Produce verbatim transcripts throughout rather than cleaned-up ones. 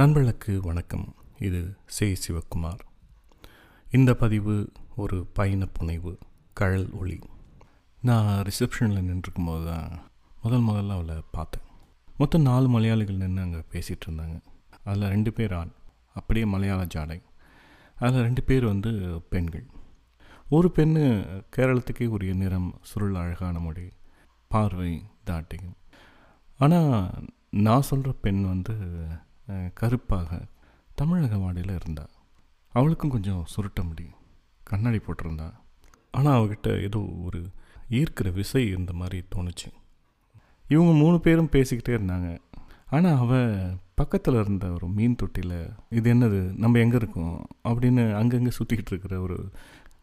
நண்பர்களுக்கு வணக்கம். இது சே சிவக்குமார். இந்த பதிவு ஒரு பயண புனைவு, கழல் ஒளி. நான் ரிசப்ஷனில் நின்றுருக்கும் போது தான் முதல் முதல்ல அவளை பார்த்தேன். மொத்தம் நாலு மலையாளிகள் நின்று அங்கே பேசிகிட்டு இருந்தாங்க. அதில் ரெண்டு பேர் ஆண், அப்படியே மலையாள ஜாடை. அதில் ரெண்டு பேர் வந்து பெண்கள். ஒரு பெண்ணு கேரளத்துக்கே உரிய நிறம், சுருள், அழகான மொழி, பார்வை, தாட்டியம். ஆனால் நான் சொல்கிற பெண் வந்து கருப்பாக தமிழக வாடியில் இருந்தாள். அவளுக்கும் கொஞ்சம் சுருட்ட முடி, கண்ணாடி போட்டிருந்தா. ஆனால் அவகிட்ட ஏதோ ஒரு ஈர்க்கிற விசை இருந்த மாதிரி தோணுச்சு. இவங்க மூணு பேரும் பேசிக்கிட்டே இருந்தாங்க. ஆனால் அவள் பக்கத்தில் இருந்த ஒரு மீன் தொட்டியில், இது என்னது, நம்ம எங்கே இருக்கோம் அப்படின்னு அங்கங்கே சுற்றிக்கிட்டு இருக்கிற ஒரு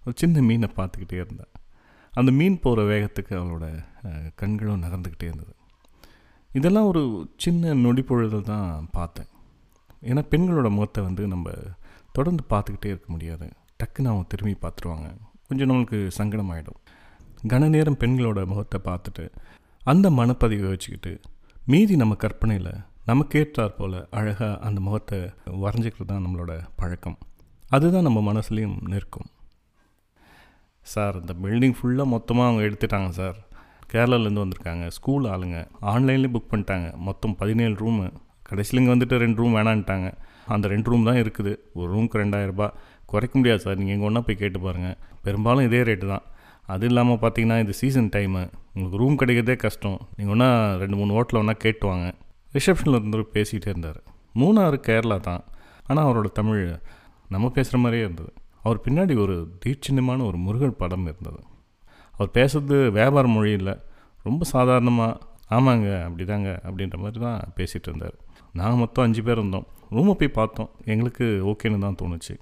ஒரு சின்ன மீனை பார்த்துக்கிட்டே இருந்தாள். அந்த மீன் போகிற வேகத்துக்கு அவளோட கண்களும் நகர்ந்துக்கிட்டே இருந்தது. இதெல்லாம் ஒரு சின்ன நொடிப்பொழுதில் தான் பார்த்தேன். ஏன்னா பெண்களோட முகத்தை வந்து நம்ம தொடர்ந்து பார்த்துக்கிட்டே இருக்க முடியாது. டக்குன்னு அவங்க திரும்பி பார்த்துருவாங்க, கொஞ்சம் நம்மளுக்கு சங்கடமாயிடும். கன நேரம் பெண்களோட முகத்தை பார்த்துட்டு அந்த மனப்பதிவை வச்சுக்கிட்டு மீதி நம்ம கற்பனையில் நமக்கேற்றாற் போல் அழகாக அந்த முகத்தை வரைஞ்சிக்கிறது தான் நம்மளோட பழக்கம். அதுதான் நம்ம மனசுலேயும் நிற்கும். சார், இந்த பில்டிங் ஃபுல்லாக மொத்தமாக அவங்க எடுத்துட்டாங்க சார். கேரளாலேருந்து வந்திருக்காங்க, ஸ்கூல் ஆளுங்க, ஆன்லைன்லேயே புக் பண்ணிட்டாங்க. மொத்தம் பதினேழு ரூமு. கடைசியில் இங்கே வந்துட்டு ரெண்டு ரூம் வேணான்ட்டாங்க. அந்த ரெண்டு ரூம் தான் இருக்குது. ஒரு ரூமுக்கு ரெண்டாயிரரூபா குறைக்க முடியாது சார், நீங்கள் எங்கே ஒன்றா போய் கேட்டு பாருங்கள், பெரும்பாலும் இதே ரேட்டு தான். அது இல்லாமல் பார்த்தீங்கன்னா இது சீசன் டைமு, உங்களுக்கு ரூம் கிடைக்கிறதே கஷ்டம். நீங்கள் ஒன்றா ரெண்டு மூணு ஹோட்டலில் ஒன்றா கேட்டு வாங்க. ரிசப்ஷனில் இருந்து பேசிகிட்டே இருந்தார். மூணாறு கேரளா தான், ஆனால் அவரோட தமிழ் நம்ம பேசுகிற மாதிரியே இருந்தது. அவர் பின்னாடி ஒரு தீட்சிணமான ஒரு முருகன் படம் இருந்தது. அவர் பேசுறது வியாபார மொழி இல்லை, ரொம்ப சாதாரணமாக ஆமாங்க அப்படி தாங்க அப்படின்ற மாதிரி தான் பேசிகிட்டு இருந்தார். நாங்கள் மொத்தம் அஞ்சு பேர் இருந்தோம். ரூமை போய் பார்த்தோம், எங்களுக்கு ஓகேன்னு தான் தோணுச்சு.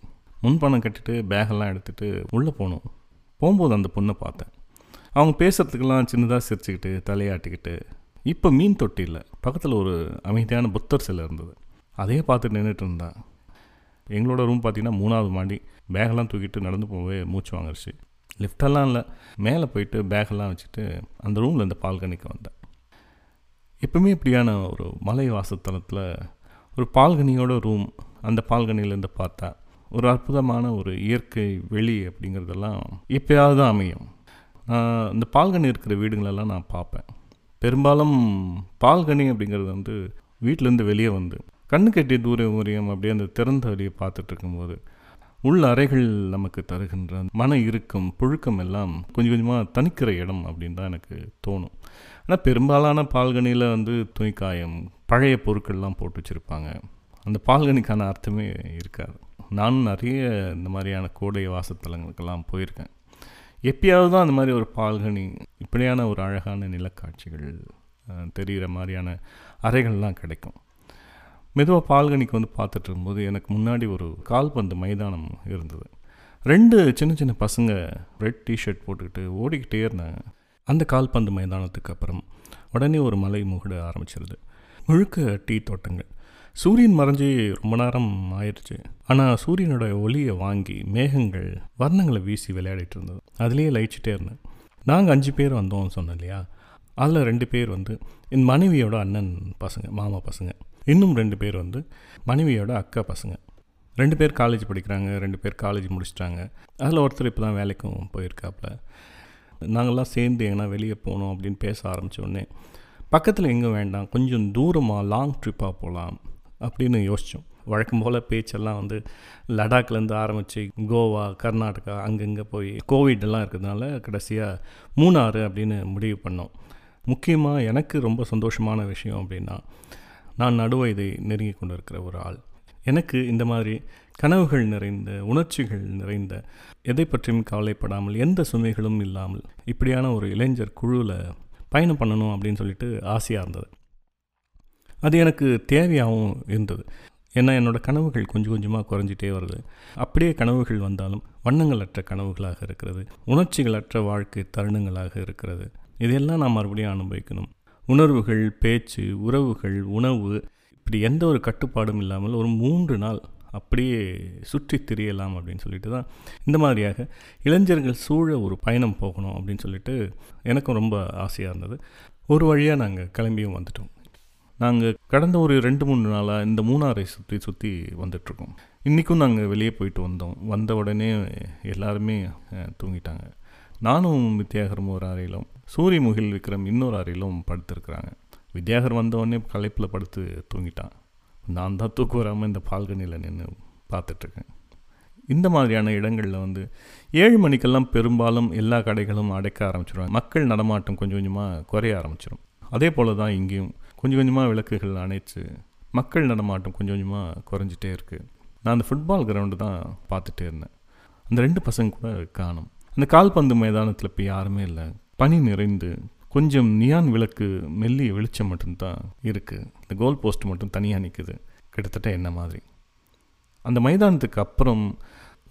முன்பணம் கட்டிட்டு பேகெல்லாம் எடுத்துகிட்டு உள்ளே போனோம். போகும்போது அந்த பொண்ணை பார்த்தேன். அவங்க பேசுகிறதுக்கெல்லாம் சின்னதாக சிரிச்சுக்கிட்டு தலையாட்டிக்கிட்டு. இப்போ மீன் தொட்டி இல்லை, பக்கத்தில் ஒரு அமைதியான புத்தர் சிலை இருந்தது. அதையே பார்த்துட்டு நின்றுட்டு இருந்தா. எங்களோட ரூம் பார்த்திங்கன்னா மூணாவது மாடி. பேகெல்லாம் தூக்கிட்டு நடந்து போகவே மூச்சு வாங்கிருச்சு. லிஃப்டெல்லாம் இல்லை, மேலே போயிட்டு பேகெல்லாம் வச்சுட்டு அந்த ரூமில் இந்த பால்கனிக்கு வந்தேன். எப்பவுமே இப்படியான ஒரு மலை வாசத்தலத்தில் ஒரு பால்கனியோட ரூம். அந்த பால்கனியிலேருந்து பார்த்தா ஒரு அற்புதமான ஒரு இயற்கை வெளி அப்படிங்கிறதெல்லாம் எப்போயாவது தான் அமையும். இந்த பால்கனி இருக்கிற வீடுங்களெல்லாம் நான் பார்ப்பேன். பெரும்பாலும் பால்கனி அப்படிங்கிறது வந்து வீட்டிலேருந்து வெளியே வந்து கண்ணு கட்டிய தூர ஊரியம் அப்படியே அந்த திறந்த வழியை பார்த்துட்டு இருக்கும்போது உள்ள அறைகள் நமக்கு தருகின்ற மன இறுக்கம், புழுக்கம் எல்லாம் கொஞ்சம் கொஞ்சமாக தணிக்கிற இடம் அப்படின் தான் எனக்கு தோணும். ஆனால் பெரும்பாலான பால்கனியில் வந்து துணிக்காயம், பழைய பொருட்கள்லாம் போட்டு வச்சுருப்பாங்க. அந்த பால்கனிக்கான அர்த்தமே இருக்காது. நானும் நிறைய இந்த மாதிரியான கோடை வாசத்தலங்களுக்கெல்லாம் போயிருக்கேன். எப்பயாவது தான் அந்த மாதிரி ஒரு பால்கனி, இப்படியான ஒரு அழகான நிலக்காட்சிகள் தெரிகிற மாதிரியான அறைகள்லாம் கிடைக்கும். மெதுவாக பால்கனிக்கு வந்து பார்த்துட்டு இருக்கும்போது எனக்கு முன்னாடி ஒரு கால்பந்து மைதானம் இருந்தது. ரெண்டு சின்ன சின்ன பசங்க ரெட் டிஷர்ட் போட்டுக்கிட்டு ஓடிக்கிட்டே இருந்தாங்க. அந்த கால்பந்து மைதானத்துக்கு அப்புறம் உடனே ஒரு மலை முகட ஆரம்பிச்சிருது. முழுக்க டீ தோட்டங்கள். சூரியன் மறைஞ்சி ரொம்ப நேரம் ஆயிடுச்சு. ஆனால் சூரியனோட ஒளியை வாங்கி மேகங்கள் வர்ணங்களை வீசி விளையாடிட்டு இருந்தது. அதுலேயே லயிச்சிட்டே இருந்தேன். நாங்கள் அஞ்சு பேர் வந்தோம்னு சொன்னோம் இல்லையா? அதில் ரெண்டு பேர் வந்து என் மனைவியோட அண்ணன் பசங்க, மாமா பசங்க. இன்னும் ரெண்டு பேர் வந்து மனைவியோட அக்கா பசங்க. ரெண்டு பேர் காலேஜ் படிக்கிறாங்க, ரெண்டு பேர் காலேஜ் முடிச்சிட்டாங்க. அதில் ஒருத்தர் இப்போ தான் வேலைக்கும் போயிருக்காப்புல. நாங்கள்லாம் சேர்ந்து எங்கன்னா வெளியே போகணும் அப்படின்னு பேச ஆரம்பித்தோடனே பக்கத்தில் எங்கே வேண்டாம், கொஞ்சம் தூரமாக லாங் ட்ரிப்பாக போகலாம் அப்படின்னு யோசித்தோம். வழக்கம் போல் பேச்செல்லாம் வந்து லடாக்லேருந்து ஆரம்பித்து கோவா, கர்நாடகா, அங்கங்கே போய் கோவிடெல்லாம் இருக்கிறதுனால கடைசியாக மூணாறு அப்படின்னு முடிவு பண்ணோம். முக்கியமாக எனக்கு ரொம்ப சந்தோஷமான விஷயம் அப்படின்னா, நான் நடுவயதை நெருங்கி கொண்டு இருக்கிற ஒரு ஆள். எனக்கு இந்த மாதிரி கனவுகள் நிறைந்த, உணர்ச்சிகள் நிறைந்த, எதை பற்றியும் கவலைப்படாமல், எந்த சுமைகளும் இல்லாமல் இப்படியான ஒரு இளைஞர் குழுவில் பயணம் பண்ணணும் அப்படின்னு சொல்லிட்டு ஆசையாக இருந்தது. அது எனக்கு தேவையாகவும் இருந்தது. ஏன்னா என்னோடய கனவுகள் கொஞ்சம் கொஞ்சமாக குறைஞ்சிட்டே வருது. அப்படியே கனவுகள் வந்தாலும் வண்ணங்களற்ற கனவுகளாக இருக்கிறது, உணர்ச்சிகளற்ற வாழ்க்கை தருணங்களாக இருக்கிறது. இதையெல்லாம் நான் மறுபடியும் அனுபவிக்கணும். உணர்வுகள், பேச்சு, உறவுகள், உணவு, இப்படி எந்த ஒரு கட்டுப்பாடும் இல்லாமல் ஒரு மூன்று நாள் அப்படியே சுற்றி திரியலாம் அப்படின்னு சொல்லிட்டு தான் இந்த மாதிரியாக இளைஞர்கள் சூழ ஒரு பயணம் போகணும் அப்படின்னு சொல்லிட்டு எனக்கும் ரொம்ப ஆசையாக இருந்தது. ஒரு வழியாக நாங்கள் கிளம்பியும் வந்துட்டோம். நாங்கள் கடந்த ஒரு ரெண்டு மூணு நாளாக இந்த மூணாறை சுற்றி சுற்றி வந்துட்ருக்கோம். இன்றைக்கும் நாங்கள் வெளியே போயிட்டு வந்தோம். வந்த உடனே எல்லாருமே தூங்கிட்டாங்க. நானும் வித்யாகரும் ஒரு அறையிலும், சூரி, முகில், விக்ரம் இன்னொரு அறையிலும் படுத்துருக்குறாங்க. வித்யாகர் வந்தவுடனே களைப்பில் படுத்து தூங்கிட்டான். நான் தான் தூக்கு வராமல் இந்த பால்கனியில் நின்று பார்த்துட்ருக்கேன். இந்த மாதிரியான இடங்களில் வந்து ஏழு மணிக்கெல்லாம் பெரும்பாலும் எல்லா கடைகளும் அடைக்க ஆரம்பிச்சிடுவாங்க. மக்கள் நடமாட்டம் கொஞ்சம் கொஞ்சமாக குறைய ஆரம்பிச்சிடும். அதே போல் தான் இங்கேயும் கொஞ்சம் கொஞ்சமாக விளக்குகள் அணைச்சு மக்கள் நடமாட்டம் கொஞ்சம் கொஞ்சமாக குறைஞ்சிட்டே இருக்குது. நான் அந்த ஃபுட்பால் கிரவுண்டு தான் பார்த்துட்டே இருந்தேன். அந்த ரெண்டு பசங்க கூட காணும். அந்த கால்பந்து மைதானத்தில் இப்போ யாருமே இல்லை. பனி நிறைந்து கொஞ்சம் நியான் விளக்கு மெல்லிய வெளிச்சம் மட்டும்தான் இருக்குது. இந்த கோல் போஸ்ட் மட்டும் தனியாக நிற்குது. கிட்டத்தட்ட என்ன மாதிரி அந்த மைதானத்துக்கு அப்புறம்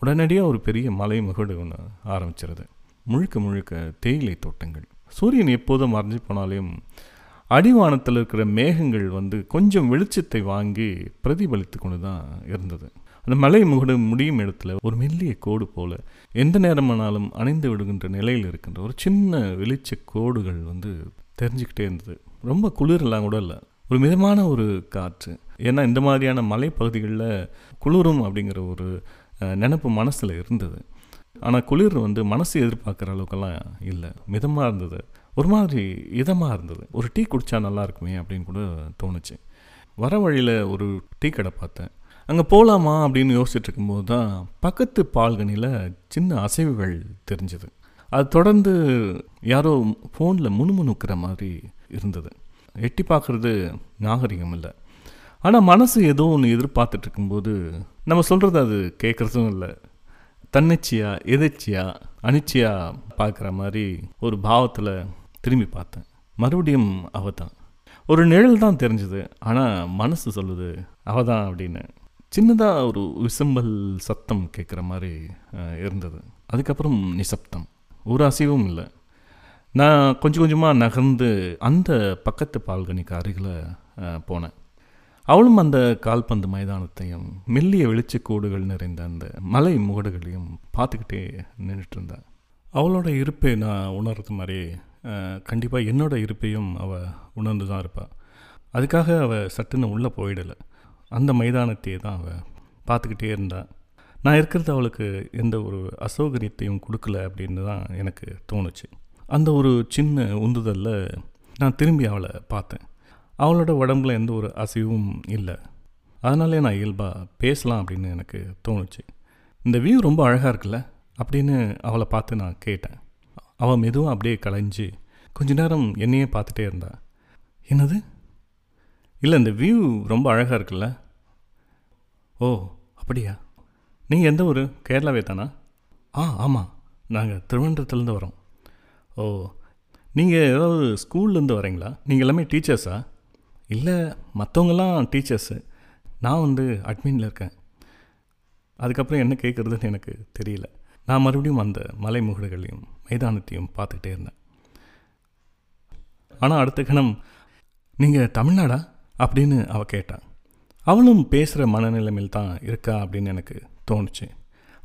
உடனடியாக ஒரு பெரிய மலை முகடு ஒன்று ஆரம்பிச்சிருது. முழுக்க முழுக்க தேயிலை தோட்டங்கள். சூரியன் எப்போதும் மறைஞ்சு போனாலையும் அடிவானத்தில் இருக்கிற மேகங்கள் வந்து கொஞ்சம் வெளிச்சத்தை வாங்கி பிரதிபலித்து கொண்டு தான் இருந்தது. அந்த மலை முகடு முடியும் இடத்துல ஒரு மெல்லிய கோடு போல் எந்த நேரமானாலும் அணைந்து விடுகின்ற நிலையில் இருக்கின்ற ஒரு சின்ன வெளிச்ச கோடுகள் வந்து தெரிஞ்சுக்கிட்டே இருந்தது. ரொம்ப குளிரெல்லாம் கூட இல்லை, ஒரு மிதமான ஒரு காற்று. ஏன்னா இந்த மாதிரியான மலைப்பகுதிகளில் குளிரும் அப்படிங்கிற ஒரு நினப்பு மனசில் இருந்தது. ஆனால் குளிர் வந்து மனசு எதிர்பார்க்குற அளவுக்கெல்லாம் இல்லை, மிதமாக இருந்தது. ஒரு மாதிரி இதமாக இருந்தது. ஒரு டீ குடித்தா நல்லா இருக்குமே அப்படின்னு கூட தோணுச்சு. வர வழியில் ஒரு டீ கடை பார்த்தேன். அங்கே போகலாமா அப்படின்னு யோசிச்சுட்டு இருக்கும்போது தான் பக்கத்து பால்கனியில் சின்ன அசைவுகள் தெரிஞ்சது. அது தொடர்ந்து யாரோ ஃபோனில் முணுமுணுக்கிற மாதிரி இருந்தது. எட்டி பார்க்குறது நாகரிகம் இல்லை. ஆனால் மனசு ஏதோ ஒன்று எதிர்பார்த்துட்டு இருக்கும்போது நம்ம சொல்கிறது அது கேட்குறதும் இல்லை. தன்னிச்சையாக, எதிர்ச்சியாக, அனிச்சையாக பார்க்குற மாதிரி ஒரு பாவத்தில் திரும்பி பார்த்தேன். மறுபடியும் அவ தான். ஒரு நிழல் தான் தெரிஞ்சது, ஆனால் மனசு சொல்லுது அவ தான் அப்படின்னு. சின்னதாக ஒரு விசம்பல் சத்தம் கேட்குற மாதிரி இருந்தது. அதுக்கப்புறம் நிசப்தம், ஒரு அசைவும் இல்லை. நான் கொஞ்சம் கொஞ்சமாக நகர்ந்து அந்த பக்கத்து பால்கனிக்கு அருகில் போனேன். அவளும் அந்த கால்பந்து மைதானத்தையும் மெல்லிய வெளிச்சக்கோடுகள் நிறைந்த அந்த மலை முகடுகளையும் பார்த்துக்கிட்டே நின்றுட்டு இருந்தாள். அவளோட இருப்பை நான் உணர்றது மாதிரி கண்டிப்பாக என்னோடய இருப்பையும் அவள் உணர்ந்து தான் இருப்பாள். அதுக்காக அவள் சட்டுன்னு உள்ளே போயிடலை. அந்த மைதானத்தையே தான் அவள் பார்த்துக்கிட்டே இருந்தாள். நான் இருக்கிறது அவளுக்கு எந்த ஒரு அசௌகரியத்தையும் கொடுக்கல அப்படின்னு தான் எனக்கு தோணுச்சு. அந்த ஒரு சின்ன உந்துதலில் நான் திரும்பி அவளை பார்த்தேன். அவளோட உடம்புல எந்த ஒரு அசைவும் இல்லை. அதனாலே நான் இயல்பாக பேசலாம் அப்படின்னு எனக்கு தோணுச்சு. இந்த வியூ ரொம்ப அழகாக இருக்குல்ல அப்படின்னு அவளை பார்த்து நான் கேட்டேன். அவள் மெதுவாக அப்படியே கலைஞ்சு கொஞ்ச நேரம் என்னையே பார்த்துட்டே இருந்தா. என்னது? இல்லை, இந்த வியூ ரொம்ப அழகாக இருக்குல்ல. ஓ, அப்படியா? நீங்கள் எந்த ஊர்? கேரளாவே தானா? ஆ, ஆமாம், நாங்கள் திருவனந்தபுரத்துலேருந்து வரோம். ஓ, நீங்கள் ஏதாவது ஸ்கூல்லேருந்து வரீங்களா? நீங்கள் எல்லாமே டீச்சர்ஸா? இல்லை, மற்றவங்களாம் டீச்சர்ஸு, நான் வந்து அட்மினில் இருக்கேன். அதுக்கப்புறம் என்ன கேட்குறதுன்னு எனக்கு தெரியல. நான் மறுபடியும் அந்த மலை முகடுகளையும் மைதானத்தையும் பார்த்துக்கிட்டே இருந்தேன். ஆனால் அடுத்த கணம், நீங்கள் தமிழ்நாடா அப்படின்னு அவள் கேட்டான். அவளும் பேசுகிற மனநிலைமையில் தான் இருக்கா அப்படின்னு எனக்கு தோணுச்சு.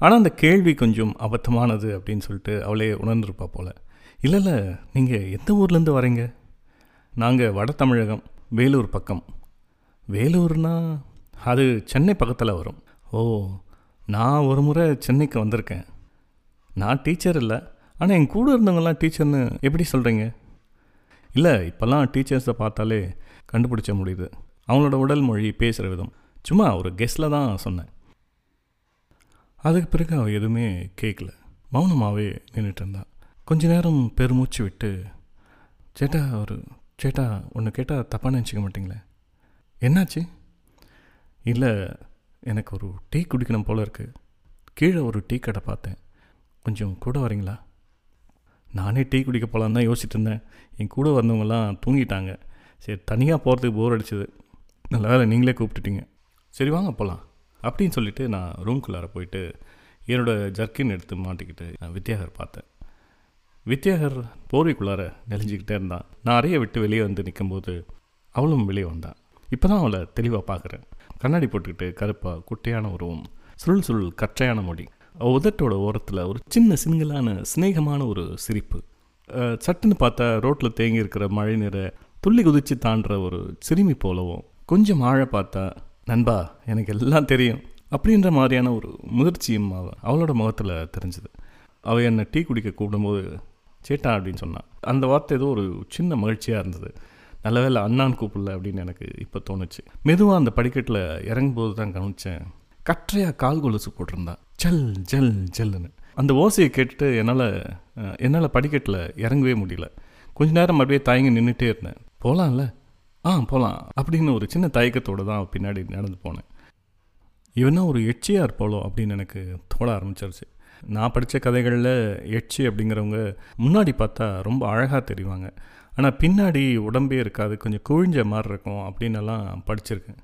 ஆனால் அந்த கேள்வி கொஞ்சம் அபத்தமானது அப்படின்னு சொல்லிட்டு அவளே உணர்ந்துருப்பா போல். இல்லை இல்லை, நீங்கள் எந்த ஊர்லேருந்து வரீங்க? நாங்கள் வட தமிழகம், வேலூர் பக்கம். வேலூர்னா அது சென்னை பக்கத்தில் வரும். ஓ, நான் ஒரு முறை சென்னைக்கு வந்திருக்கேன். நான் டீச்சர் இல்லை, ஆனால் என் கூட இருந்தவங்களாம் டீச்சர்னு எப்படி சொல்கிறீங்க? இல்லை, இப்போல்லாம் டீச்சர்ஸை பார்த்தாலே கண்டுபிடிச்ச முடியுது, அவங்களோட உடல் மொழி, பேசுகிற விதம். சும்மா ஒரு கெஸ்டில் தான் சொன்னேன். அதுக்கு பிறகு அவள் எதுவுமே கேட்கல, மௌனமாகவே நின்றுட்டு இருந்தாள். கொஞ்ச நேரம் பெருமூச்சு விட்டு, சேட்டா ஒரு சேட்டா ஒன்று கேட்டால் தப்பாக நினச்சிக்க மாட்டிங்களே? என்னாச்சு? இல்லை, எனக்கு ஒரு டீ குடிக்கணும் போல் இருக்குது. கீழே ஒரு டீ கடை பார்த்தேன், கொஞ்சம் கூட வரீங்களா? நானே டீ குடிக்க போகலான்னு தான் யோசிச்சுட்டு இருந்தேன். என் கூட வந்தவங்கலாம் தூங்கிட்டாங்க. சரி, தனியாக போகிறதுக்கு போர் அடிச்சிது, நல்ல வேலை நீங்களே கூப்பிட்டுட்டீங்க. சரி வாங்க போகலாம் அப்படின்னு சொல்லிவிட்டு நான் ரூம்குள்ளார போயிட்டு என்னோடய ஜர்க்கின் எடுத்து மாட்டிக்கிட்டு வித்யாகர் பார்த்தேன். வித்யாகர் போர்வைக்குள்ளார நெளிஞ்சிக்கிட்டே இருந்தான். நான் அறையை விட்டு வெளியே வந்து நிற்கும்போது அவளும் வெளியே வந்தான். இப்போ தான் அவளை தெளிவாக பார்க்குறேன். கண்ணாடி போட்டுக்கிட்டு, கருப்பாக, குட்டையான உருவம், சுருள் சுருள் கற்றையான மொழி, உதட்டோட ஓரத்தில் ஒரு சின்ன சிங்கிளான சிநேகமான ஒரு சிரிப்பு. சட்டுன்னு பார்த்தா ரோட்டில் தேங்கி இருக்கிற மழை நிற துள்ளி குதிச்சு தாண்டுற ஒரு சிறுமி போலவும், கொஞ்சம் ஆழ பார்த்தா நண்பா எனக்கு எல்லாம் தெரியும் அப்படின்ற மாதிரியான ஒரு முதிர்ச்சியும் அவளோட முகத்தில் தெரிஞ்சுது. அவள் என்னை டீ குடிக்க கூப்பிடும்போது சேட்டா அப்படின்னு சொன்னான். அந்த வார்த்தை ஏதோ ஒரு சின்ன மகிழ்ச்சியாக இருந்தது. நல்லவேளை அண்ணான்னு கூப்பிடல அப்படின்னு எனக்கு இப்போ தோணுச்சு. மெதுவாக அந்த படிக்கட்டில் இறங்கும்போது தான் கவனித்தேன், கற்றையாக கால் கொலுசு போட்டிருந்தா, ஜல் ஜல் ஜல்லுன்னு. அந்த ஓசையை கேட்டுட்டு என்னால் என்னால் படிக்கட்டில் இறங்கவே முடியல. கொஞ்ச நேரம் அப்படியே தயங்கி நின்றுட்டே இருந்தேன். போகலாம்ல, ஆ போகலாம் அப்படின்னு ஒரு சின்ன தயக்கத்தோடு தான் பின்னாடி நடந்து போனேன். இவனா ஒரு எட்சியாக இருப்பாளோ அப்படின்னு எனக்கு தோட ஆரம்பிச்சிருச்சு. நான் படித்த கதைகளில் எட்சி அப்படிங்கிறவங்க முன்னாடி பார்த்தா ரொம்ப அழகாக தெரிவாங்க, ஆனால் பின்னாடி உடம்பே இருக்காது, கொஞ்சம் குழிஞ்ச மாதிரி இருக்கும் அப்படின்னெல்லாம் படிச்சிருக்கேன்.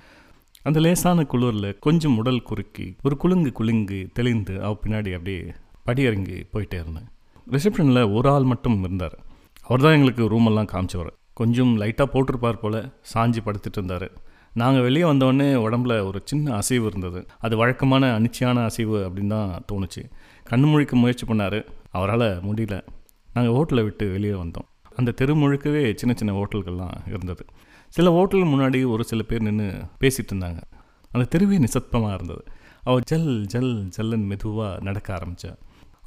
அந்த லேசான குளிரில் கொஞ்சம் உடல் குறுக்கி ஒரு குலுங்கு குலுங்கு தெளிந்து அவ பின்னாடி அப்படியே படியிறங்கி போயிட்டே இருந்தேன். ரிசப்ஷனில் ஒரு ஆள் மட்டும் இருந்தார். அவர் தான் எங்களுக்கு ரூமெல்லாம் காமிச்சவர். கொஞ்சம் லைட்டாக போட்டிருப்பார் போல், சாஞ்சி படுத்துட்டு இருந்தார். நாங்கள் வெளியே வந்தோடனே உடம்புல ஒரு சின்ன அசைவு இருந்தது. அது வழக்கமான அனிச்சையான அசைவு அப்படின்னு தான் தோணுச்சு. கண் முழிக்க முயற்சி பண்ணார், அவரால் முடியல. நாங்கள் ஹோட்டலை விட்டு வெளியே வந்தோம். அந்த தெரு முழுக்கவே சின்ன சின்ன ஹோட்டல்கள்லாம் இருந்தது. சில ஹோட்டலுக்கு முன்னாடி ஒரு சில பேர் நின்று பேசிகிட்டு இருந்தாங்க. அந்த தெருவே நிசப்தமாக இருந்தது. அவள் ஜல் ஜல் ஜல்லுன்னு மெதுவாக நடக்க ஆரம்பித்தா.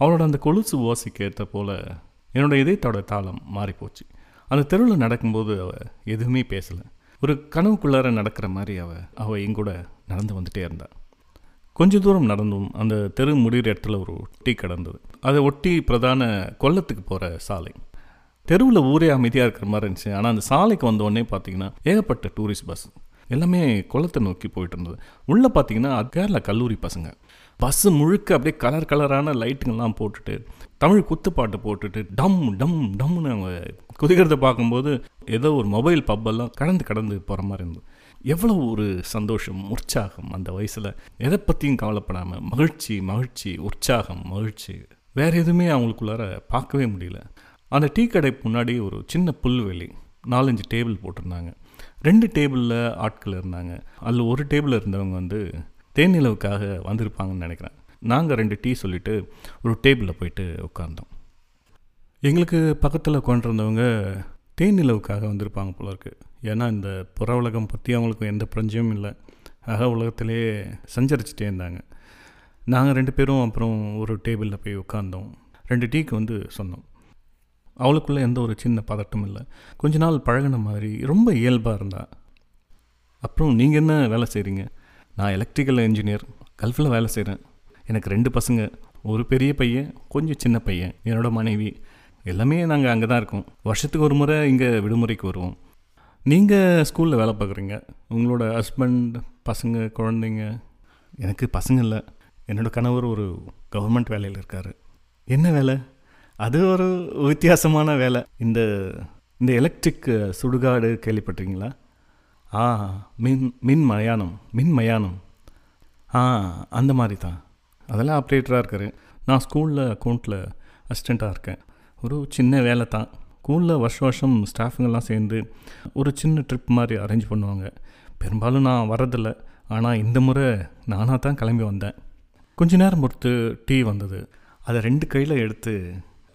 அவளோட அந்த கொலுசு ஓசைக்கு ஏற்ற போல் என்னோடய இதயத்தோட தாளம் மாறிப்போச்சு. அந்த தெருவில் நடக்கும்போது அவள் எதுவுமே பேசலை. ஒரு கனவுக்குள்ளார நடக்கிற மாதிரி அவள் அவள் எங்கூட நடந்து வந்துகிட்டே இருந்தாள். கொஞ்சம் தூரம் நடந்தும் அந்த தெரு முடிகிற இடத்துல ஒரு டீ கடந்தது. அதை ஒட்டி பிரதான கொல்லத்துக்கு போகிற சாலை. தெருவில் ஊரே அமைதியாக இருக்கிற மாதிரி இருந்துச்சு. ஆனால் அந்த சாலைக்கு வந்தோடனே பார்த்திங்கன்னா ஏகப்பட்ட டூரிஸ்ட் பஸ் எல்லாமே கொல்லத்தை நோக்கி போயிட்டு இருந்தது. உள்ளே பார்த்திங்கன்னா கேரளா கல்லூரி பசங்க பஸ்ஸு முழுக்க அப்படியே கலர் கலரான லைட்டுங்கள்லாம் போட்டுட்டு தமிழ் குத்துப்பாட்டு போட்டுட்டு டம் டம் டம்னு அவங்க குதிக்கிறத பார்க்கும்போது ஏதோ ஒரு மொபைல் பப்பெல்லாம் கடந்து கடந்து போகிற மாதிரி இருந்தது. எவ்வளோ ஒரு சந்தோஷம், உற்சாகம். அந்த வயசில் எதை பற்றியும் கவலைப்படாமல் மகிழ்ச்சி மகிழ்ச்சி உற்சாகம் மகிழ்ச்சி. வேறு எதுவுமே அவங்களுக்குள்ளார பார்க்கவே முடியல. அந்த டீ கடைக்கு முன்னாடி ஒரு சின்ன புல்வெளி, நாலஞ்சு டேபிள் போட்டிருந்தாங்க. ரெண்டு டேபிளில் ஆட்கள் இருந்தாங்க. அதில் ஒரு டேபிளில் இருந்தவங்க வந்து தேனிலவுக்காக வந்திருப்பாங்கன்னு நினைக்கிறேன். நாங்கள் ரெண்டு டீ சொல்லிவிட்டு ஒரு டேபிளில் போயிட்டு உட்கார்ந்தோம். எங்களுக்கு பக்கத்தில் கொண்டிருந்தவங்க தேனிலவுக்காக வந்திருப்பாங்க போல இருக்குது. ஏன்னா இந்த புற உலகம் பற்றி அவங்களுக்கு எந்த பிரஞ்சையும் இல்லை. அக உலகத்திலே சஞ்சரிச்சுட்டே இருந்தாங்க. நாங்கள் ரெண்டு பேரும் அப்புறம் ஒரு டேபிளில் போய் உட்கார்ந்தோம். ரெண்டு டீக்கு வந்து சொன்னோம். அவளுக்குள்ளே எந்த ஒரு சின்ன பதட்டமும் இல்லை. கொஞ்ச நாள் பழகின மாதிரி ரொம்ப இயல்பாக இருந்தா. அப்புறம் நீங்கள் என்ன வேலை செய்கிறீங்க? நான் எலக்ட்ரிக்கல் இன்ஜினியர், கல்ஃபில் வேலை செய்கிறேன். எனக்கு ரெண்டு பசங்க, ஒரு பெரிய பையன் கொஞ்சம் சின்ன பையன், என்னோடய மனைவி. எல்லாமே நாங்கள் அங்கே தான் இருக்கோம். வருஷத்துக்கு ஒரு முறை இங்கே விடுமுறைக்கு வருவோம். நீங்கள் ஸ்கூலில் வேலை பார்க்குறீங்க. உங்களோட ஹஸ்பண்ட், பசங்க, குழந்தைங்க? எனக்கு பசங்க இல்லை. என்னோடய கணவர் ஒரு கவர்மெண்ட் வேலையில் இருக்கார். என்ன வேலை? அது ஒரு வித்தியாசமான வேலை. இந்த இந்த எலக்ட்ரிக் சுடுகாடு கேள்விப்பட்டிருக்கீங்களா? ஆ, மின் மின் மயானம் மின் மயானம் ஆ, அந்த மாதிரி தான். அதெல்லாம் ஆப்ரேட்டராக இருக்கார். நான் ஸ்கூலில் அக்கௌண்ட்டில் அசிஸ்டண்ட்டாக இருக்கேன். ஒரு சின்ன வேலை தான். ஸ்கூலில் வருஷம் வருஷம் ஸ்டாஃபுங்கெல்லாம் சேர்ந்து ஒரு சின்ன ட்ரிப் மாதிரி அரேஞ்ச் பண்ணுவாங்க. பெரும்பாலும் நான் வரதில்லை. ஆனால் இந்த முறை நானாக தான் கிளம்பி வந்தேன். கொஞ்ச நேரம் பொறுத்து டீ வந்தது. அதை ரெண்டு கையில் எடுத்து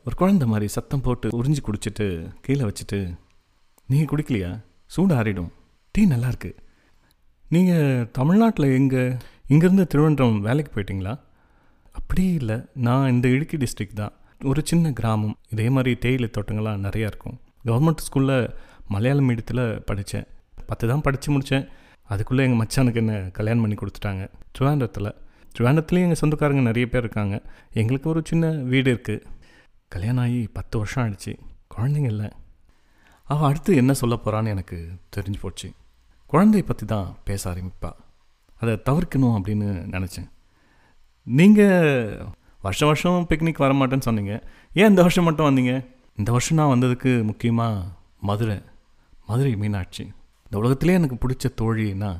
ஒரு குழந்தை மாதிரி சத்தம் போட்டு உறிஞ்சி குடிச்சிட்டு கீழே வச்சுட்டு, நீங்கள் குடிக்கலையா? சூடு ஆறிடும். டீ நல்லாயிருக்கு. நீங்கள் தமிழ்நாட்டில் எங்கே? இங்கேருந்து திருவனந்தபுரம் வேலைக்கு போயிட்டிங்களா? அப்படி இல்லை, நான் இந்த இடுக்கி டிஸ்ட்ரிக்ட் தான், ஒரு சின்ன கிராமம். இதே மாதிரி தேயிலை தோட்டங்கள்லாம் நிறையா இருக்கும். கவர்மெண்ட் ஸ்கூலில் மலையாளம் மீடியத்தில் படித்தேன். பத்து தான் படித்து முடித்தேன். அதுக்குள்ளே எங்கள் மச்சானுக்கு என்ன கல்யாணம் பண்ணி கொடுத்துட்டாங்க. திருவனந்தபுரத்தில் திருவனந்தபுரத்துலேயும் எங்கள் சொந்தக்காரங்க நிறைய பேர் இருக்காங்க. எங்களுக்கு ஒரு சின்ன வீடு இருக்குது. கல்யாணம் ஆகி பத்து வருஷம் ஆகிடுச்சு. குழந்தைங்க இல்லை. அவள் அடுத்து என்ன சொல்ல போகிறான்னு எனக்கு தெரிஞ்சு போச்சு. குழந்தைய பற்றி தான் பேச ஆரம்பிப்பாள். அதை தவிர்க்கணும் அப்படின்னு நினச்சேன். நீங்கள் வருஷம் வருஷம் பிக்னிக் வரமாட்டேன்னு சொன்னீங்க, ஏன் இந்த வருஷம் மட்டும் வந்தீங்க? இந்த வருஷம் நான் வந்ததுக்கு முக்கியமாக மதுரை மதுரை மீனாட்சி. இந்த உலகத்துலேயே எனக்கு பிடிச்ச தோழின்னா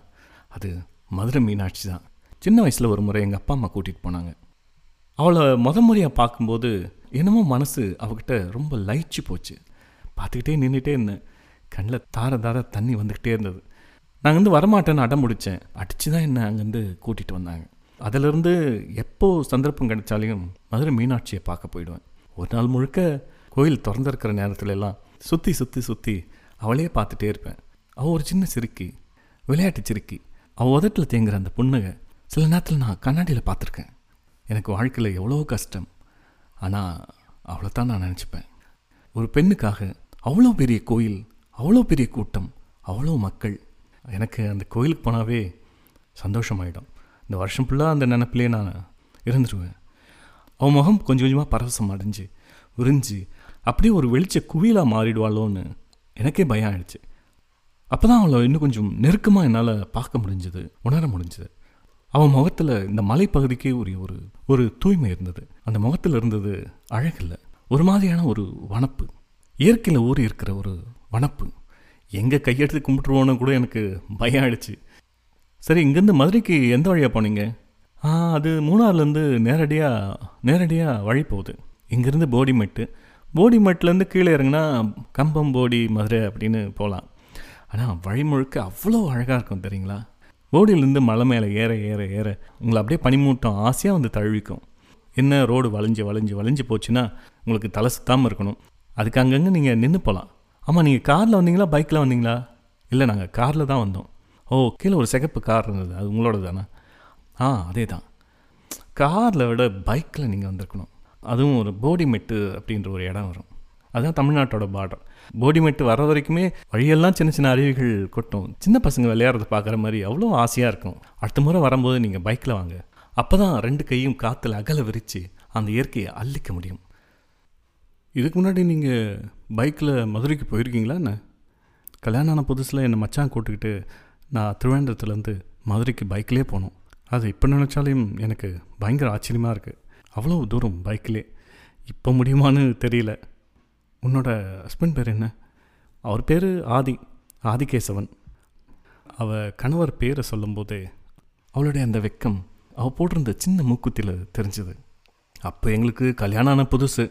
அது மதுரை மீனாட்சி தான். சின்ன வயசில் ஒரு முறை எங்கள் அப்பா அம்மா கூட்டிகிட்டு போனாங்க. அவளை முத முறையாக பார்க்கும்போது என்னமோ மனசு அவகிட்ட ரொம்ப லைச்சு போச்சு. பார்த்துக்கிட்டே நின்றுட்டே இருந்தேன். கண்ணில் தார தார தண்ணி வந்துக்கிட்டே இருந்தது. நாங்கள் வந்து வரமாட்டேன்னு அடம் பிடிச்சேன். அடித்து தான் என்னை அங்கேருந்து கூட்டிகிட்டு வந்தாங்க. அதிலிருந்து எப்போது சந்தர்ப்பம் கிடைச்சாலையும் மதுரை மீனாட்சியை பார்க்க போயிடுவேன். ஒரு நாள் முழுக்க கோயில் திறந்திருக்கிற நேரத்துலலாம் சுற்றி சுற்றி சுற்றி அவளையே பார்த்துட்டே இருப்பேன். அவள் ஒரு சின்ன சிரிக்கி, விளையாட்டு சிரிக்கி, அவள் உதட்டில் தேங்குற அந்த புன்னகை சில நேரத்தில் நான் கண்ணாடியில் பார்த்துருக்கேன். எனக்கு வாழ்க்கையில் எவ்வளோ கஷ்டம், ஆனால் அவளை தான் நான் நினச்சிப்பேன். ஒரு பெண்ணுக்காக அவ்வளோ பெரிய கோயில், அவ்வளோ பெரிய கூட்டம், அவ்வளோ மக்கள். எனக்கு அந்த கோயிலுக்கு போனாவே சந்தோஷமாயிடும். இந்த வருஷம் ஃபுல்லாக அந்த நினப்பிலே நான் இருந்துருவேன். அவன் முகம் கொஞ்சம் கொஞ்சமாக பரவசம் அடைஞ்சு விரிஞ்சு அப்படியே ஒரு வெளிச்ச குவியலாக மாறிடுவாளோன்னு எனக்கே பயம் ஆயிடுச்சு. அப்போ தான் அவளை இன்னும் கொஞ்சம் நெருக்கமாக என்னால் பார்க்க முடிஞ்சது, உணர முடிஞ்சது. அவன் முகத்தில் இந்த மலைப்பகுதிக்கே உரிய ஒரு ஒரு தூய்மை இருந்தது. அந்த முகத்தில் இருந்தது அழகில்லை, ஒரு மாதிரியான ஒரு வனப்பு, இயற்கையில் ஊறி இருக்கிற ஒரு வனப்பு. எங்கே கையெடுத்து கும்பிட்டுருவோன்னு கூட எனக்கு பயம் ஆயிடுச்சு. சரி, இங்கேருந்து மதுரைக்கு எந்த வழியாக போனீங்க? ஆ, அது மூணாறுலேருந்து நேரடியாக நேரடியாக வழி போகுது. இங்கேருந்து போடிமெட்டு, போடிமெட்லேருந்து கீழே இறங்கினா கம்பம், போடி, மதுரை அப்படின்னு போகலாம். ஆனால் வழி முழுக்க அவ்வளோ அழகாக இருக்கும் தெரியுங்களா. போடியிலேருந்து மலை மேலே ஏற ஏற ஏற உங்களை அப்படியே பனிமூட்டம் ஆசையாக வந்து தழுவிக்கும். என்ன ரோடு வளைஞ்சு வளைஞ்சு வளைஞ்சு போச்சுன்னா உங்களுக்கு தலை சுத்தாமல் இருக்கணும். அதுக்கு அங்கங்கே நீங்கள் நின்று போகலாம். ஆமாம், நீங்கள் காரில் வந்தீங்களா பைக்கில் வந்தீங்களா? இல்லை, நாங்கள் காரில் தான் வந்தோம். ஓ, கீழே ஒரு சிகப்பு கார் இருந்தது, அது உங்களோட தானே? ஆ, அதே தான். காரில் விட பைக்கில் நீங்கள் வந்திருக்கணும். அதுவும் ஒரு போடிமெட்டு அப்படின்ற ஒரு இடம் வரும், அதுதான் தமிழ்நாட்டோட பார்டர். போடிமெட்டு வர வரைக்குமே வழியெல்லாம் சின்ன சின்ன அருவிகள் கொட்டும். சின்ன பசங்க விளையாடுறது பார்க்குற மாதிரி அவ்வளோ ஆசையாக இருக்கும். அடுத்த முறை வரும்போது நீங்கள் பைக்கில் வாங்க. அப்போ தான் ரெண்டு கையும் காற்றுல அகல விரித்து அந்த இயற்கையை அள்ளிக்க முடியும். இதுக்கு முன்னாடி நீங்கள் பைக்கில் மதுரைக்கு போயிருக்கீங்களா என்ன? கல்யாணம் ஆன புதுசில் என்னை மச்சான் கூட்டுக்கிட்டு நான் திருவனந்தபுரத்துலேருந்து மதுரைக்கு பைக்கிலே போனோம். அது இப்போ நினச்சாலையும் எனக்கு பயங்கர ஆச்சரியமாக இருக்குது. அவ்வளோ தூரம் பைக்கிலே இப்போ முடியுமான்னு தெரியல. உன்னோட ஹஸ்பண்ட் பேர் என்ன? அவர் பேர் ஆதி, ஆதிகேசவன். அவள் கணவர் பேரை சொல்லும்போது அவளுடைய அந்த வெக்கம் அவள் போட்டிருந்த சின்ன மூக்குத்தியில் தெரிஞ்சுது. அப்போ எங்களுக்கு கல்யாணம் ஆன புதுசு,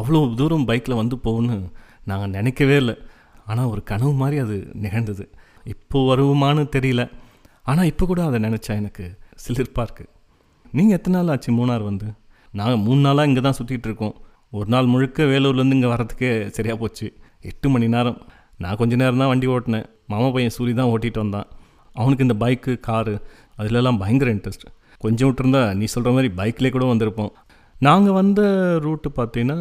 அவ்வளோ தூரம் பைக்கில் வந்து போகணும்னு நாங்கள் நினைக்கவே இல்லை. ஆனால் ஒரு கனவு மாதிரி அது நிகழ்ந்தது. இப்போது வருவோமானு தெரியல, ஆனால் இப்போ கூட அதை நினச்சா எனக்கு சிலிர்ப்பாக இருக்குது. நீங்கள் எத்தனை நாள் ஆச்சு மூணாறு வந்து? நாங்கள் மூணு நாளாக இங்கே தான் சுற்றிகிட்ருக்கோம். ஒரு நாள் முழுக்க வேலூர்லேருந்து இங்கே வர்றதுக்கே சரியாக போச்சு. எட்டு மணி நேரம். நான் கொஞ்சம் நேரம் தான் வண்டி ஓட்டினேன். மாமா பையன் சூரி தான் ஓட்டிகிட்டு வந்தான். அவனுக்கு இந்த பைக்கு, காரு அதிலெல்லாம் பயங்கர இன்ட்ரெஸ்ட். கொஞ்சம் விட்டுருந்தா நீ சொல்கிற மாதிரி பைக்கிலே கூட வந்திருப்போம். நாங்கள் வந்த ரூட்டு பார்த்தீங்கன்னா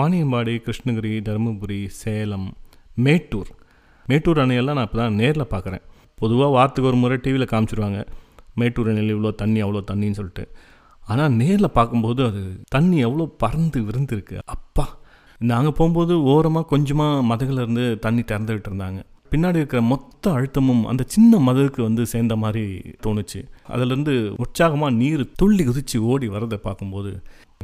வாணியம்பாடி, கிருஷ்ணகிரி, தருமபுரி, சேலம், மேட்டூர். மேட்டூர் அணையெல்லாம் நான் இப்போ தான் நேரில் பார்க்குறேன். பொதுவாக வாரத்துக்கு ஒரு முறை டிவியில் காமிச்சிருவாங்க மேட்டூர் அணையில் இவ்வளோ தண்ணி அவ்வளோ தண்ணின்னு சொல்லிட்டு. ஆனால் நேரில் பார்க்கும்போது அது தண்ணி எவ்வளோ பறந்து விருந்துருக்கு. அப்பா, நாங்கள் போகும்போது ஓரமாக கொஞ்சமாக மதகுலேருந்து தண்ணி திறந்துக்கிட்டு இருந்தாங்க. பின்னாடி இருக்கிற மொத்த அழுத்தமும் அந்த சின்ன மதகுக்கு வந்து சேர்ந்த மாதிரி தோணுச்சு. அதிலேருந்து உற்சாகமாக நீர் துள்ளி குதிச்சு ஓடி வரதை பார்க்கும்போது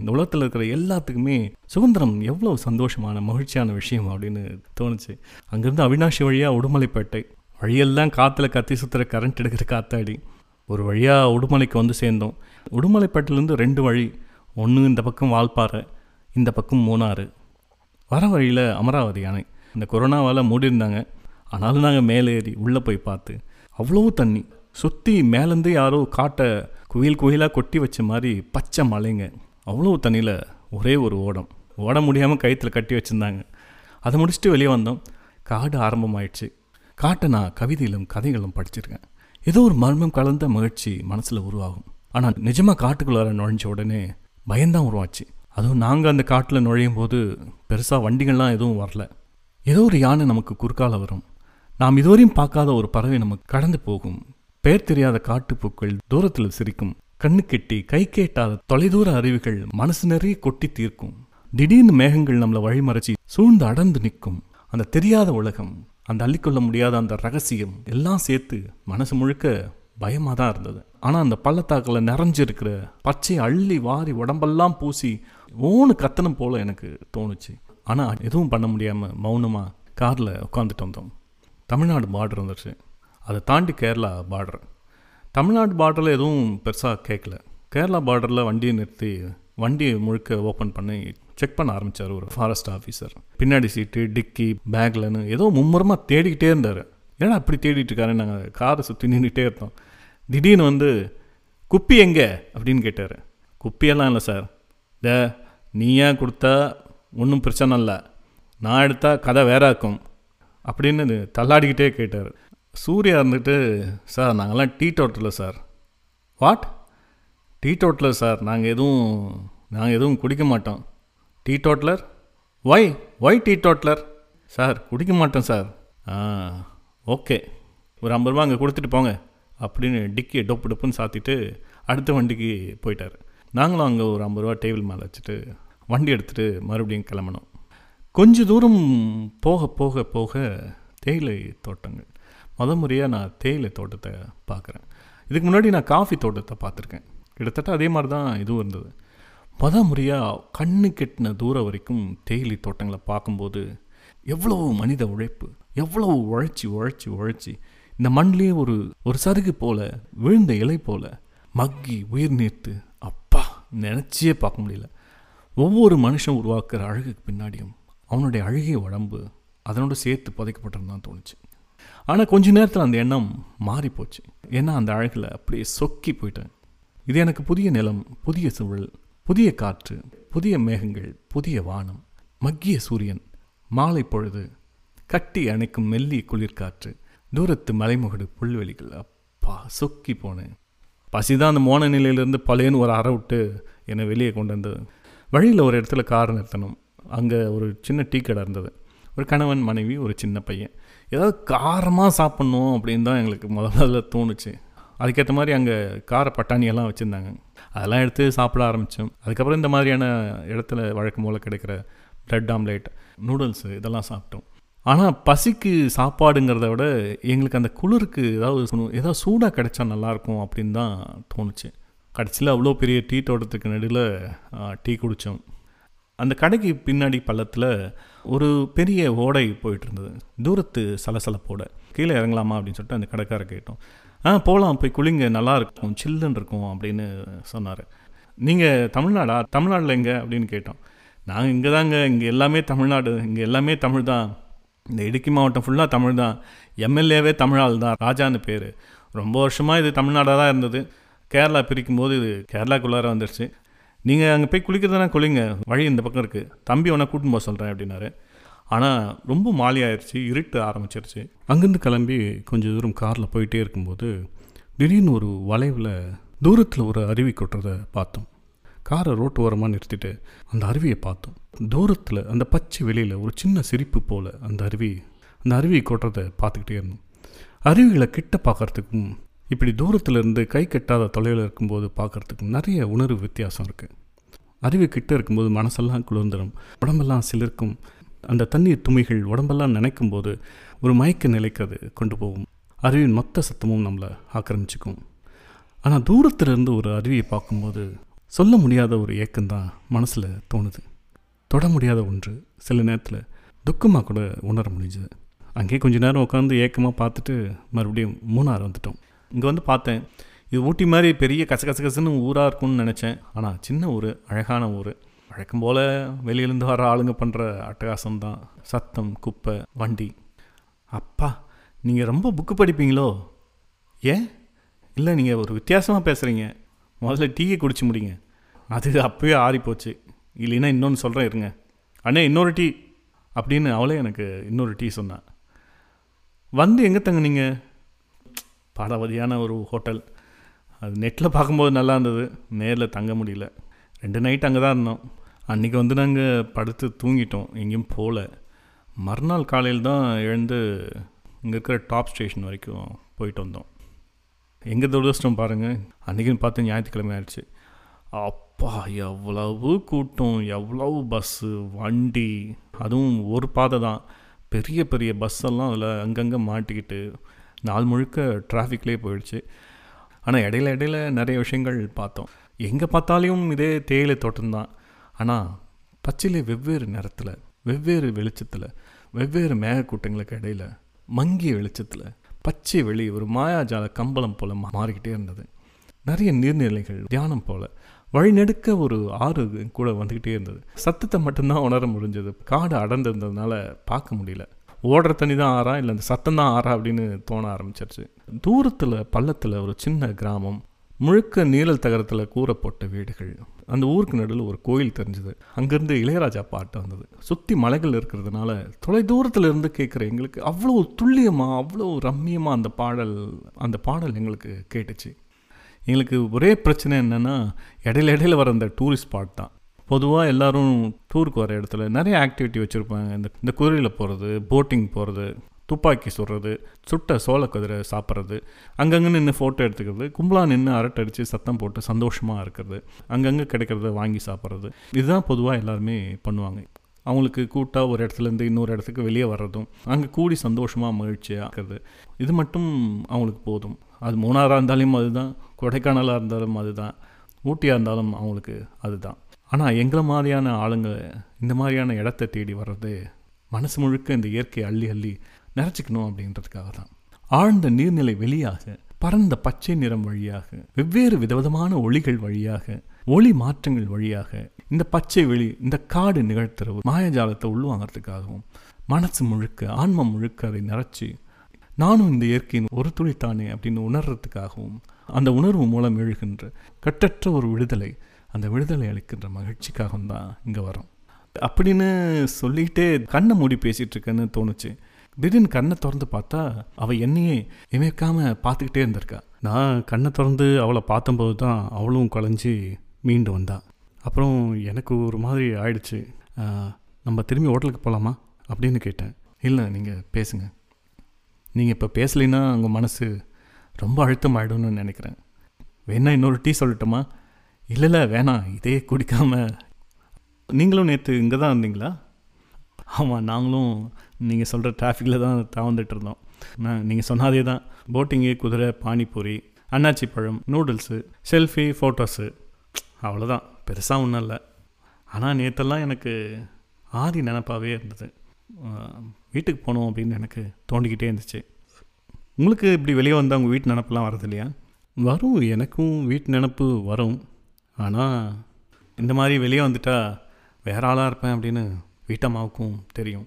இந்த உலகத்தில் இருக்கிற எல்லாத்துக்குமே சுதந்திரம் எவ்வளோ சந்தோஷமான மகிழ்ச்சியான விஷயம் அப்படின்னு தோணுச்சு. அங்கேருந்து அவிநாசி வழியாக உடுமலைப்பேட்டை, வழியெல்லாம் காற்றுல கத்தி சுற்றுற கரண்ட் எடுக்கிற காத்தாடி. ஒரு வழியாக உடுமலைக்கு வந்து சேர்ந்தோம். உடுமலைப்பேட்டிலேருந்து ரெண்டு வழி, ஒன்று இந்த பக்கம் வால்பாறை, இந்த பக்கம் மூணாறு. வர வழியில் அமராவதி அணை. இந்த கொரோனாவால் மூடியிருந்தாங்க, ஆனாலும் நாங்கள் மேலே ஏறி உள்ளே போய் பார்த்து அவ்வளோ தண்ணி. சுற்றி மேலேருந்து யாரோ காட்டை குயில் குயிலாக கொட்டி வச்ச மாதிரி பச்சை மலைங்க. அவ்வளோ தண்ணியில் ஒரே ஒரு ஓடம், ஓட முடியாமல் கயிற்றில் கட்டி வச்சுருந்தாங்க. அதை முடிச்சுட்டு வெளியே வந்தோம். காடு ஆரம்பமாயிடுச்சு. காட்டை நான் கவிதையிலும் கதைகளும் படிச்சிருக்கேன். ஏதோ ஒரு மர்மம் கலந்த மகிழ்ச்சி மனசில் உருவாகும். ஆனால் நிஜமாக காட்டுக்குள்ளார நுழைஞ்ச உடனே பயந்தான் உருவாச்சு. அதுவும் நாங்கள் அந்த காட்டில் நுழையும் போது பெருசாக வண்டிகள்லாம் எதுவும் வரல. ஏதோ ஒரு யானை நமக்கு குறுக்கால வரும். நாம் இதுவரையும் பார்க்காத ஒரு பறவை நமக்கு கடந்து போகும். பெயர் தெரியாத காட்டுப்பூக்கள் தூரத்தில் சிரிக்கும். கண்ணு கெட்டி கை கேட்டாத தொலைதூர அருவிகள் மனசு நிறைய கொட்டி தீர்க்கும். திடீர்னு மேகங்கள் நம்மளை வழிமறைச்சி சூழ்ந்து அடர்ந்து நிற்கும். அந்த தெரியாத உலகம், அந்த அள்ளிக்கொள்ள முடியாத அந்த ரகசியம் எல்லாம் சேர்த்து மனசு முழுக்க பயமாக தான் இருந்தது. ஆனால் அந்த பள்ளத்தாக்கில் நிறைஞ்சிருக்கிற பச்சை அள்ளி வாரி உடம்பெல்லாம் பூசி ஓன்னு கத்தனம் போல் எனக்கு தோணுச்சு. ஆனால் எதுவும் பண்ண முடியாமல் மௌனமாக காரில் உட்காந்துட்டு வந்தோம். தமிழ்நாடு பார்டர் வந்துடுச்சு, அதை தாண்டி கேரளா பார்டர். தமிழ்நாடு பார்டரில் எதுவும் பெருசாக கேட்கல. கேரளா பார்டரில் வண்டியை நிறுத்தி வண்டியை முழுக்க ஓப்பன் பண்ணி செக் பண்ண ஆரம்பித்தார் ஒரு ஃபாரஸ்ட் ஆஃபீஸர். பின்னாடி சீட்டு, டிக்கி, பேக்லன்னு ஏதோ மும்முரமாக தேடிக்கிட்டே இருந்தார். ஏன்னா அப்படி தேடிட்டு இருக்காரு. நாங்கள் காரை சுற்றி நின்றுகிட்டே இருந்தோம். திடீர்னு வந்து குப்பி எங்கே அப்படின்னு கேட்டார். குப்பியெல்லாம் இல்லை சார், த நீ ஏன் கொடுத்தா ஒன்றும் பிரச்சனை இல்லை, நான் எடுத்தால் கதை வேற இருக்கும். அப்படின்னு தள்ளாடிக்கிட்டே கேட்டார். சூர்யா இருந்துட்டு, சார் நாங்கள்லாம் டீ டோட்டலில் sir. What teetotaller sir? நாங்கள் எதுவும் நாங்கள் எதுவும் குடிக்க மாட்டோம். Teetotaller? Why why teetotaller? Sir குடிக்க மாட்டோம் சார். ஆ ஓகே, ஒரு ஐம்பது ரூபா அங்கே கொடுத்துட்டு போங்க அப்படின்னு டிக்கியை டொப்பு டொப்புன்னு சாத்திட்டு அடுத்த வண்டிக்கு போயிட்டார். நாங்களும் அங்கே ஒரு ஐம்பது ரூபா டேபிள் மேலே வச்சுட்டு வண்டி எடுத்துகிட்டு மறுபடியும் கிளம்பணும். கொஞ்சம் தூரம் போக போக போக தேயிலை தோட்டங்கள். முத முறையாக நான் தேயிலை தோட்டத்தை பார்க்குறேன். இதுக்கு முன்னாடி நான் காஃபி தோட்டத்தை பார்த்துருக்கேன். கிட்டத்தட்ட அதே மாதிரி தான் இதுவும் இருந்தது. முத முறையாக கண்ணு கெட்டின தூரம் வரைக்கும் தேயிலை தோட்டங்களை பார்க்கும்போது எவ்வளவு மனித உழைப்பு, எவ்வளவு உழைச்சி உழைச்சி உழைச்சி இந்த மண்ணிலே ஒரு ஒரு சருகு போல், விழுந்த இலை போல் மக்கி உயிர் நீர்த்து, அப்பா நினச்சியே பார்க்க முடியல. ஒவ்வொரு மனுஷன் உருவாக்குற அழகுக்கு பின்னாடியும் அவனுடைய அழகிய உடம்பு அதனோடு சேர்த்து புதைக்கப்பட்டிருந்தான்னு தோணுச்சு. ஆனால் கொஞ்ச நேரத்தில் அந்த எண்ணம் மாறி போச்சு. ஏன்னா அந்த அழகில் அப்படியே சொக்கி போயிட்டேன். இது எனக்கு புதிய நிலம், புதிய சூழல், புதிய காற்று, புதிய மேகங்கள், புதிய வானம், மக்கிய சூரியன், மாலை பொழுது, கட்டி அணைக்கும் மெல்லிய குளிர்காற்று, தூரத்து மலைமுகடு, புல்வெளிகள், அப்பா சொக்கி போனேன். பசிதான் அந்த மோன நிலையிலேருந்து பழையன்னு ஒரு அறை விட்டு என்னை வெளியே கொண்டு வந்தது. வழியில் ஒரு இடத்துல கார் நிறுத்தணும். அங்கே ஒரு சின்ன டீ கடை இருந்தது. ஒரு கணவன் மனைவி, ஒரு சின்ன பையன். ஏதாவது காரமாக சாப்பிட்ணும் அப்படின்னு தான் எங்களுக்கு முதல்ல தோணுச்சு. அதுக்கேற்ற மாதிரி அங்கே கார பட்டாணியெல்லாம் வச்சுருந்தாங்க. அதெல்லாம் எடுத்து சாப்பிட ஆரம்பித்தோம். அதுக்கப்புறம் இந்த மாதிரியான இடத்துல வழக்கம் போல் கிடைக்கிற ப்ரெட் ஆம்லேட், நூடுல்ஸு இதெல்லாம் சாப்பிட்டோம். ஆனால் பசிக்கு சாப்பாடுங்கிறத விட எங்களுக்கு அந்த குளிருக்கு ஏதாவது ஏதாவது சூடாக கிடைச்சா நல்லாயிருக்கும் அப்படின்னு தான் தோணுச்சு. கடைசியில் அவ்வளோ பெரிய டீ தோட்டத்துக்கு நடுவில் டீ குடித்தோம். அந்த கடைக்கு பின்னாடி பள்ளத்தில் ஒரு பெரிய ஓடை போயிட்டு இருந்தது. தூரத்து சலசலப்போட கீழே இறங்கலாமா அப்படின்னு சொல்லிட்டு அந்த கடைக்காரர் கேட்டோம். ஆ போகலாம், போய் குளிங்க, நல்லா இருக்கும், சில்லுன்னு இருக்கும் அப்படின்னு சொன்னார். நீங்கள் தமிழ்நாடா? தமிழ்நாட்டில் எங்கே அப்படின்னு கேட்டோம். நாங்கள் இங்கே தாங்க, இங்கே எல்லாமே தமிழ்நாடு, இங்கே எல்லாமே தமிழ் தான். இந்த இடுக்கி மாவட்டம் ஃபுல்லாக தமிழ் தான். எம்எல்ஏவே தமிழால் தான், ராஜான்னு பேர். ரொம்ப வருஷமாக இது தமிழ்நாடாக தான் இருந்தது. கேரளா பிரிக்கும்போது இது கேரளாக்குள்ளார வந்துடுச்சு. நீங்கள் அங்கே போய் குளிக்கிறதுனா குளிங்க, வழி இந்த பக்கம் இருக்குது, தம்பி ஒன்றா கூட்டின்னு போக சொல்கிறேன் அப்படின்னாரு. ஆனால் ரொம்ப மாலை ஆயிடுச்சு, இருட்டு ஆரம்பிச்சிருச்சு. அங்கேருந்து கிளம்பி கொஞ்சம் தூரம் காரில் போயிட்டே இருக்கும்போது திடீர்னு ஒரு வளைவில் தூரத்தில் ஒரு அருவி கொட்டுறத பார்த்தோம். காரை ரோட்டு ஓரமாக நிறுத்திட்டு அந்த அருவியை பார்த்தோம். தூரத்தில் அந்த பச்சை வெளியில் ஒரு சின்ன சிரிப்பு போல் அந்த அருவி அந்த அருவி கொட்டுறத பார்த்துக்கிட்டே இருந்தோம். அருவிகளை கிட்ட பார்க்குறதுக்கும் இப்படி தூரத்தில் இருந்து கை கட்டாத தொலைவில் இருக்கும்போது பார்க்குறதுக்கும் நிறைய உணர்வு வித்தியாசம் இருக்குது. அருவி கிட்ட இருக்கும்போது மனசெல்லாம் குளிர்ந்துடும், உடம்பெல்லாம் சிலிர்க்கும். அந்த தண்ணீர் துமிகள் உடம்பெல்லாம் நினைக்கும் போது ஒரு மயக்க நிலைக்கு அது கொண்டு போகும். அருவியின் மொத்த சத்தமும் நம்மளை ஆக்கிரமிச்சிக்கும். ஆனால் தூரத்திலிருந்து ஒரு அருவியை பார்க்கும்போது சொல்ல முடியாத ஒரு ஏக்கம்தான் மனசில் தோணுது. தொட முடியாத ஒன்று, சில நேரத்தில் துக்கமாக கூட உணர முடிஞ்சுது. அங்கேயே கொஞ்சம் நேரம் உட்காந்து ஏக்கமாக பார்த்துட்டு மறுபடியும் மூணாறு வந்துட்டோம். இங்கே வந்து பார்த்தேன், இது ஊட்டி மாதிரி பெரிய கசகசகசன்னு ஊராக இருக்கும்னு நினச்சேன். ஆனால் சின்ன ஊர், அழகான ஊர். வழக்கம் போல் வெளியிலேருந்து வர ஆளுங்க பண்ணுற அட்டகாசம்தான், சத்தம், குப்பை, வண்டி. அப்பா நீங்கள் ரொம்ப புக்கு படிப்பீங்களோ? ஏன்? இல்லை நீங்கள் ஒரு வித்தியாசமாக பேசுகிறீங்க. முதல்ல டீயை குடிச்சு முடிங்க. அது அப்போயே ஆறிப்போச்சு. இல்லைன்னா இன்னொன்று சொல்கிறேன், இருங்க அண்ணே இன்னொரு டீ அப்படின்னு அவளே எனக்கு இன்னொரு டீ சொன்னான். வந்து எங்கே தங்குனீங்க? பாடாவதியான ஒரு ஹோட்டல். அது நெட்டில் பார்க்கும்போது நல்லா இருந்தது, நேரில் தங்க முடியல. ரெண்டு நைட் அங்கே தான் இருந்தோம். அன்றைக்கி வந்து நாங்கள் படுத்து தூங்கிட்டோம், எங்கேயும் போகல. மறுநாள் காலையில் தான் எழுந்து இங்கே இருக்கிற டாப் ஸ்டேஷன் வரைக்கும் போயிட்டு வந்தோம். எங்கள் துரதிர்ஷ்டம் பாருங்கள், அன்றைக்கின்னு பார்த்து ஞாயிற்றுக்கிழமை ஆயிடுச்சு. அப்பா எவ்வளவு கூட்டம், எவ்வளவு பஸ்ஸு, வண்டி, அதுவும் ஒரு பாதை தான். பெரிய பெரிய பஸ்ஸெல்லாம் அதில் அங்கங்கே மாட்டிக்கிட்டு நாள் முழுக்க டிராஃபிக்லேயே போயிடுச்சு. ஆனால் இடையில இடையில நிறைய விஷயங்கள் பார்த்தோம். எங்கே பார்த்தாலும் இதே தேயிலை தோட்டம்தான். ஆனால் பச்சையிலே வெவ்வேறு நிறத்தில், வெவ்வேறு வெளிச்சத்தில், வெவ்வேறு மேகக்கூட்டங்களுக்கு இடையில் மங்கிய வெளிச்சத்தில் பச்சை வெளி ஒரு மாயாஜால கம்பளம் போல் மாறிக்கிட்டே இருந்தது. நிறைய நீர்நிலைகள் தியானம் போல், வழிநெடுக்க ஒரு ஆறு கூட வந்துக்கிட்டே இருந்தது. சத்தத்தை மட்டும்தான் உணர முடிஞ்சது. காடு அடர்ந்திருந்ததுனால பார்க்க முடியல. ஓடுற தண்ணி தான் ஆறா, இல்லை அந்த சத்தம் தான் ஆறா அப்படின்னு தோண ஆரம்பிச்சிருச்சு. தூரத்தில் பள்ளத்தில் ஒரு சின்ன கிராமம், முழுக்க நீழல் தகரத்தில் கூரை போட்ட வீடுகள். அந்த ஊருக்கு நடுவில் ஒரு கோயில் தெரிஞ்சுது. அங்கேருந்து இளையராஜா பாட்டு வந்தது. சுற்றி மலைகள் இருக்கிறதுனால தொலை தூரத்தில் இருந்து கேட்குற எங்களுக்கு அவ்வளோ துல்லியமாக அவ்வளோ ரம்மியமாக அந்த பாடல் அந்த பாடல் எங்களுக்கு கேட்டுச்சு. எங்களுக்கு ஒரே பிரச்சனை என்னென்னா இடையில இடையில வர அந்த டூரிஸ்ட் ஸ்பாட் தான். பொதுவாக எல்லோரும் டூருக்கு வர இடத்துல நிறைய ஆக்டிவிட்டி வச்சுருப்பாங்க. இந்த இந்த குதிரையில் போகிறது, போட்டிங் போகிறது, துப்பாக்கி சுடுறது, சுட்ட சோள குதிரை சாப்பிட்றது, அங்கங்கே நின்று ஃபோட்டோ எடுத்துக்கிறது, கும்பலாக நின்று அரட்டடிச்சு சத்தம் போட்டு சந்தோஷமாக இருக்கிறது, அங்கங்கே கிடைக்கிறத வாங்கி சாப்பிட்றது, இதுதான் பொதுவாக எல்லாருமே பண்ணுவாங்க. அவங்களுக்கு கூட்டாக ஒரு இடத்துலேருந்து இன்னொரு இடத்துக்கு வெளியே வர்றதும் அங்கே கூடி சந்தோஷமாக மகிழ்ச்சியாக இருக்கிறது, இது மட்டும் அவங்களுக்கு போதும். அது மூணாறாக இருந்தாலும் அதுதான், கொடைக்கானலாக இருந்தாலும் அதுதான், ஊட்டியாக இருந்தாலும் அவங்களுக்கு அதுதான். ஆனால் எங்களை மாதிரியான ஆளுங்க இந்த மாதிரியான இடத்த தேடி வர்றது மனசு முழுக்க இந்த இயற்கையை அள்ளி அள்ளி நிறச்சிக்கணும் அப்படின்றதுக்காக தான். ஆழ்ந்த நீர்நிலை வெளியாக, பரந்த பச்சை நிறம் வழியாக, வெவ்வேறு விதவிதமான ஒளிகள் வழியாக, ஒளி மாற்றங்கள் வழியாக இந்த பச்சை வெளி, இந்த காடு நிகழ்த்துற மாயஜாலத்தை உள்வாங்கிறதுக்காகவும் மனசு முழுக்க ஆன்மம் முழுக்க அதை நிறச்சி நானும் இந்த இயற்கையின் ஒரு துளித்தானே அப்படின்னு உணர்றதுக்காகவும் அந்த உணர்வு மூலம் எழுகின்ற கட்டற்ற ஒரு விடுதலை, அந்த விடுதலை அளிக்கின்ற மகிழ்ச்சிக்காகவும் தான் இங்கே வரும் அப்படின்னு சொல்லிக்கிட்டே கண்ணை மூடி பேசிகிட்டு இருக்கேன்னு தோணுச்சு. திடீர்னு கண்ணை திறந்து பார்த்தா அவள் என்னையே இமைக்காமல் பார்த்துக்கிட்டே இருந்திருக்கா. நான் கண்ணை திறந்து அவளை பார்த்தம்போது தான் அவளும் குழஞ்சி மீண்டு வந்தாள். அப்புறம் எனக்கு ஒரு மாதிரி ஆயிடுச்சு. நம்ம திரும்பி ஹோட்டலுக்கு போகலாமா அப்படின்னு கேட்டேன். இல்லை, நீங்கள் பேசுங்க, நீங்கள் இப்போ பேசலைன்னா உங்கள் மனசு ரொம்ப அழுத்தம் ஆகிடும்னு நினைக்கிறேன். வேணா இன்னொரு டீ சொல்லட்டுமா? இல்லை இல்லை வேணாம், இதே குடிக்காமல். நீங்களும் நேற்று இங்கே தான் இருந்தீங்களா? ஆமாம், நாங்களும் நீங்கள் சொல்கிற டிராஃபிக்கில் தான் தாழ்ந்துட்டு இருந்தோம். நான் நீங்கள் சொன்னாதே தான், போட்டிங்கு, குதிரை, பானிபூரி, அன்னாச்சி பழம், நூடுல்ஸு, செல்ஃபி, ஃபோட்டோஸு, அவ்வளோதான், பெருசாக ஒன்றும் இல்லை. ஆனால் நேற்றெல்லாம் எனக்கு ஆதி நினப்பாகவே இருந்தது. வீட்டுக்கு போனோம் அப்படின்னு எனக்கு தோண்டிக்கிட்டே இருந்துச்சு. உங்களுக்கு இப்படி வெளியே வந்து அவங்க வீட்டு நினப்பெல்லாம் வரது இல்லையா? வரும், எனக்கும் வீட்டு நினப்பு வரும். ஆனால் இந்த மாதிரி வெளியே வந்துட்டால் வேற ஆளாக இருப்பேன் அப்படின்னு வீட்டம்மாவுக்கும் தெரியும்.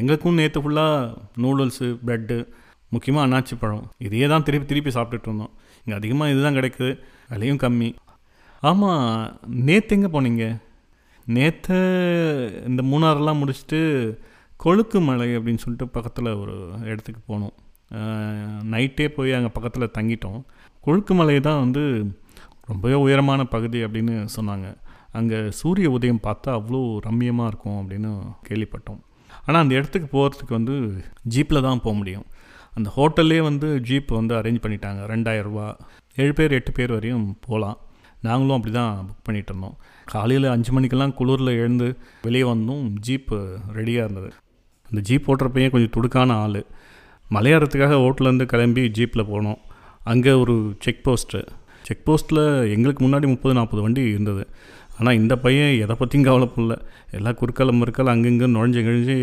எங்களுக்கும் நேற்று ஃபுல்லாக நூடுல்ஸு, ப்ரெட்டு, முக்கியமாக அன்னாச்சி பழம், இதையே தான் திருப்பி திருப்பி சாப்பிட்டுட்டு இருந்தோம். இங்கே அதிகமாக இது தான் கிடைக்குது, விலையும் கம்மி. ஆமாம், நேற்று எங்கே போனீங்க? நேற்று இந்த மூணாறுலாம் முடிச்சுட்டு கொழுக்கு மலை அப்படின்னு சொல்லிட்டு பக்கத்தில் ஒரு இடத்துக்கு போனோம். நைட்டே போய் அங்கே பக்கத்தில் தங்கிட்டோம். கொழுக்கு மலை தான் வந்து ரொம்பவே உயரமான பகுதி அப்படின்னு சொன்னாங்க. அங்கே சூரிய உதயம் பார்த்தா அவ்வளோ ரம்மியமாக இருக்கும் அப்படின்னு கேள்விப்பட்டோம். ஆனால் அந்த இடத்துக்கு போகிறதுக்கு வந்து ஜீப்பில் தான் போக முடியும். அந்த ஹோட்டல்லே வந்து ஜீப் வந்து அரேஞ்ச் பண்ணிட்டாங்க. ரெண்டாயிரரூபா, ஏழு பேர் எட்டு பேர் வரையும் போகலாம். நாங்களும் அப்படி தான் புக் பண்ணிகிட்டு இருந்தோம். காலையில் அஞ்சு மணிக்கெல்லாம் குளிரில் எழுந்து வெளியே வந்தோம். ஜீப்பு ரெடியாக இருந்தது. அந்த ஜீப் ஓட்டுறப்பையே கொஞ்சம் துடுக்கான ஆள். மலையாறதுக்காக ஹோட்டலேருந்து கிளம்பி ஜீப்பில் போனோம். அங்கே ஒரு செக் போஸ்ட்டு செக் போஸ்ட்டில் எங்களுக்கு முன்னாடி முப்பது நாற்பது வண்டி இருந்தது. ஆனால் இந்த பையன் எதை பற்றியும் கவலைப்படல. எல்லா குறுக்கால் மறுக்கால் அங்கங்கே நுழைஞ்சு கழிஞ்சு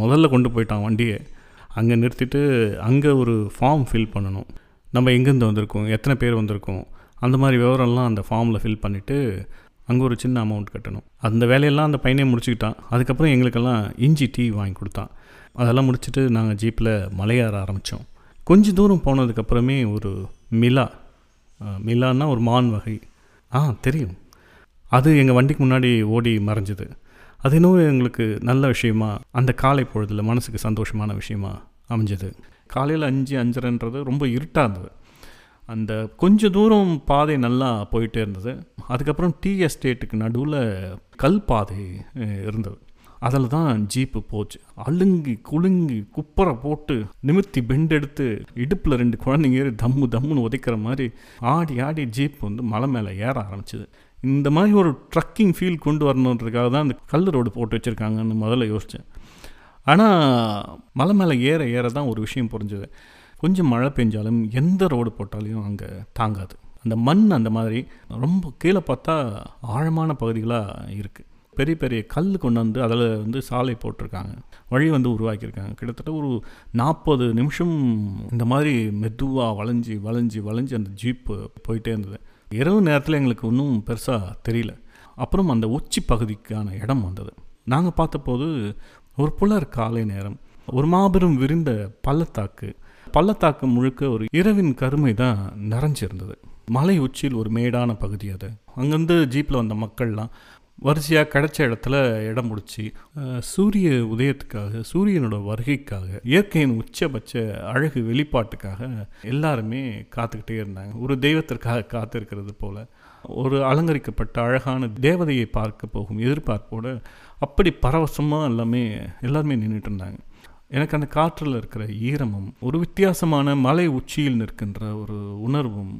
முதல்ல கொண்டு போயிட்டான் வண்டியை. அங்கே நிறுத்திட்டு அங்கே ஒரு ஃபார்ம் ஃபில் பண்ணணும். நம்ம எங்கேருந்து வந்திருக்கோம், எத்தனை பேர் வந்திருக்கோம், அந்த மாதிரி விவரம்லாம் அந்த ஃபார்மில் ஃபில் பண்ணிவிட்டு அங்கே ஒரு சின்ன அமௌண்ட் கட்டணும். அந்த வேலையெல்லாம் அந்த பையனே முடிச்சுக்கிட்டான். அதுக்கப்புறம் எங்களுக்கெல்லாம் இஞ்சி டீ வாங்கி கொடுத்தான். அதெல்லாம் முடிச்சுட்டு நாங்கள் ஜீப்பில் மலையேற ஆரம்பித்தோம். கொஞ்சம் தூரம் போனதுக்கப்புறமே ஒரு மிலா மிலான்னா ஒரு மான் வகை, ஆ தெரியும், அது எங்கள் வண்டிக்கு முன்னாடி ஓடி மறைஞ்சிது. அது இன்னும் எங்களுக்கு நல்ல விஷயமா, அந்த காலை பொழுதில் மனசுக்கு சந்தோஷமான விஷயமா அமைஞ்சது. காலையில் அஞ்சு அஞ்சரைன்றது ரொம்ப இருட்டாக இருந்தது. அந்த கொஞ்சம் தூரம் பாதை நல்லா போயிட்டே இருந்தது. அதுக்கப்புறம் டீ எஸ்டேட்டுக்கு நடுவில் கல் பாதை இருந்தது. அதில் தான் ஜீப்பு போச்சு. அழுங்கி குலுங்கி குப்பரை போட்டு நிமிர்த்தி பெண்டெடுத்து இடுப்பில் ரெண்டு குழந்தைங்க ஏறி தம்மு தம்முன்னு உதைக்கிற மாதிரி ஆடி ஆடி ஜீப் வந்து மலை மேலே ஏற ஆரம்பிச்சிது. இந்த மாதிரி ஒரு ட்ரக்கிங் ஃபீல் கொண்டு வரணுன்றதுக்காக தான் அந்த கல் ரோடு போட்டு வச்சுருக்காங்கன்னு முதல்ல யோசித்தேன். ஆனால் மலை மேலே ஏற ஏற தான் ஒரு விஷயம் புரிஞ்சுது. கொஞ்சம் மழை பெஞ்சாலும் எந்த ரோடு போட்டாலையும் அங்கே தாங்காது. அந்த மண் அந்த மாதிரி ரொம்ப கீழே பார்த்தா ஆழமான பகுதிகளாக இருக்குது. பெரிய பெரிய கல் கொண்டு வந்து அதில் வந்து சாலை போட்டிருக்காங்க, வழி வந்து உருவாக்கியிருக்காங்க. கிட்டத்தட்ட ஒரு நாற்பது நிமிஷம் இந்த மாதிரி மெதுவாக வளைஞ்சி வளைஞ்சி வளைஞ்சி அந்த ஜீப்பு போயிட்டே இருந்தது. இரவு நேரத்தில் எங்களுக்கு ஒன்றும் பெருசாக தெரியல. அப்புறம் அந்த உச்சி பகுதிக்கான இடம் வந்தது. நாங்கள் பார்த்தபோது ஒரு புலர் காலை நேரம், ஒரு மாபெரும் விரிந்த பள்ளத்தாக்கு, பள்ளத்தாக்கு முழுக்க ஒரு இரவின் கருமை தான் நிறைஞ்சிருந்தது. மலை உச்சியில் ஒரு மேடான பகுதி அது. அங்கேருந்து ஜீப்பில் வந்த மக்கள்லாம் வரிசையாக கிடைச்ச இடத்துல இடம் முடிச்சு சூரிய உதயத்துக்காக, சூரியனோட வருகைக்காக, இயற்கையின் உச்சபட்ச அழகு வெளிப்பாட்டுக்காக எல்லாருமே காத்துக்கிட்டே இருந்தாங்க. ஒரு தெய்வத்திற்காக காத்திருக்கிறது போல், ஒரு அலங்கரிக்கப்பட்ட அழகான தேவதையை பார்க்க போகும் எதிர்பார்ப்போடு அப்படி பரவசமாக எல்லாமே எல்லாருமே நின்றுட்டு இருந்தாங்க. எனக்கு அந்த காற்றில் இருக்கிற ஈரமும், ஒரு வித்தியாசமான மலை உச்சியில் நிற்கின்ற ஒரு உணர்வும்,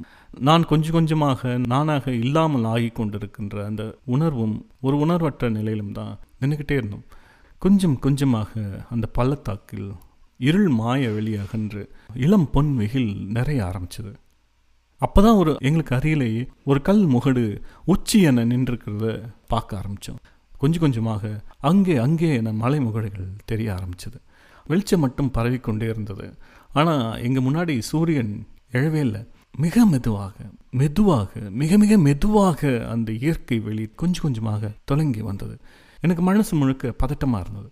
நான் கொஞ்சம் கொஞ்சமாக நானாக இல்லாமல் ஆகி கொண்டிருக்கின்ற அந்த உணர்வும், ஒரு உணர்வற்ற நிலையிலும் தான் நின்றுக்கிட்டே இருந்தோம். கொஞ்சம் கொஞ்சமாக அந்த பள்ளத்தாக்கில் இருள் மாய வெளியாகன்று இளம் பொன் வெயில் நிறைய ஆரம்பிச்சது. அப்போ தான் ஒரு எங்களுக்கு அருகிலேயே ஒரு கல் முகடு உச்சி என நின்றுருக்கிறத பார்க்க ஆரம்பித்தோம். கொஞ்சம் கொஞ்சமாக அங்கே அங்கே என மலை முகடுகள் தெரிய ஆரம்பித்தது. வெளிச்சம் மட்டும் பரவிக்கொண்டே இருந்தது. ஆனால் எங்கள் முன்னாடி சூரியன் எழவே இல்லை. மிக மெதுவாக மெதுவாக மிக மிக மெதுவாக அந்த இயற்கை வெளி கொஞ்சம் கொஞ்சமாக தொடங்கி வந்தது. எனக்கு மனசு முழுக்க பதட்டமாக இருந்தது.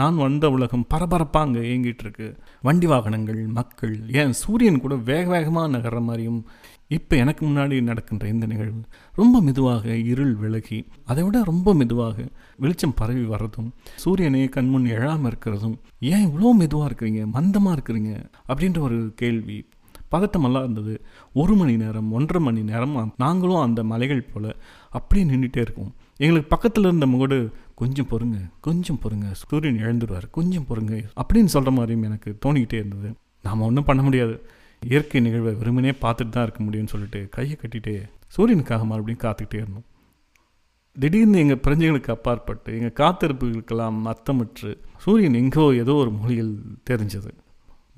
நான் வந்த உலகம் பரபரப்பாக அங்கே இயங்கிட்டு இருக்கு. வண்டி வாகனங்கள், மக்கள், ஏன் சூரியன் கூட வேக வேகமாக நகர்ற மாதிரியும் இப்போ எனக்கு முன்னாடி நடக்கின்ற இந்த நிகழ்வு ரொம்ப மெதுவாக இருள் விலகி அதை விட ரொம்ப மெதுவாக வெளிச்சம் பரவி வர்றதும், சூரியனை கண்முன் எழாமல் இருக்கிறதும், ஏன் இவ்வளோ மெதுவாக இருக்கிறீங்க, மந்தமாக இருக்கிறீங்க அப்படின்ற ஒரு கேள்வி பதட்டமெல்லாம் இருந்தது. ஒரு மணி நேரம் ஒன்றரை மணி நேரம் நாங்களும் அந்த மலைகள் போல் அப்படியே நின்றுட்டே இருக்கோம். எங்களுக்கு பக்கத்தில் இருந்த முகடு கொஞ்சம் பொறுங்க கொஞ்சம் பொறுங்க சூரியன் எழுந்துருவார், கொஞ்சம் பொறுங்க அப்படின்னு சொல்கிற மாதிரியும் எனக்கு தோணிக்கிட்டே இருந்தது. நாம் ஒன்றும் பண்ண முடியாது, இயற்கை நிகழ்வை வெறுமனே பார்த்துட்டு தான் இருக்க முடியும்னு சொல்லிட்டு கையை கட்டிகிட்டே சூரியனுக்காக மறுபடியும் காத்துக்கிட்டே இருந்தோம். திடீர்னு எங்கள் பிரஞ்சங்களுக்கு அப்பாற்பட்டு எங்கள் காத்திருப்புகளுக்கெல்லாம் அர்த்தமற்று சூரியன் எங்கோ ஏதோ ஒரு மொழியில் தெரிஞ்சது.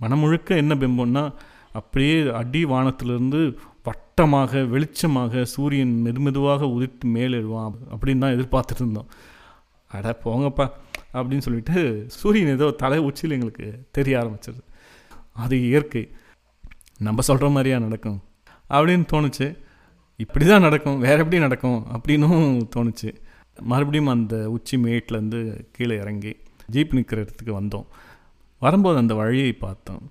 மனமுழுக்க என்ன பிம்பம்னா, அப்படியே அடி வானத்திலிருந்து வட்டமாக வெளிச்சமாக சூரியன் மெதுமெதுவாக உதித்து மேலெழுவான் அப்படின்னு தான் எதிர்பார்த்துட்டு இருந்தோம். அட போங்கப்பா அப்படின்னு சொல்லிட்டு சூரியன் ஏதோ தலை உச்சியில் எங்களுக்கு தெரிய ஆரம்பிச்சிது. அது இயற்கை, நம்ம சொல்கிற மாதிரியா நடக்கும் அப்படின்னு தோணுச்சு. இப்படி தான் நடக்கும், வேறு எப்படி நடக்கும் அப்படின்னும் தோணுச்சு. மறுபடியும் அந்த உச்சி மேட்லேருந்து கீழே இறங்கி ஜீப் நிற்கிற இடத்துக்கு வந்தோம். வரும்போது அந்த வழியை பார்த்தோம்.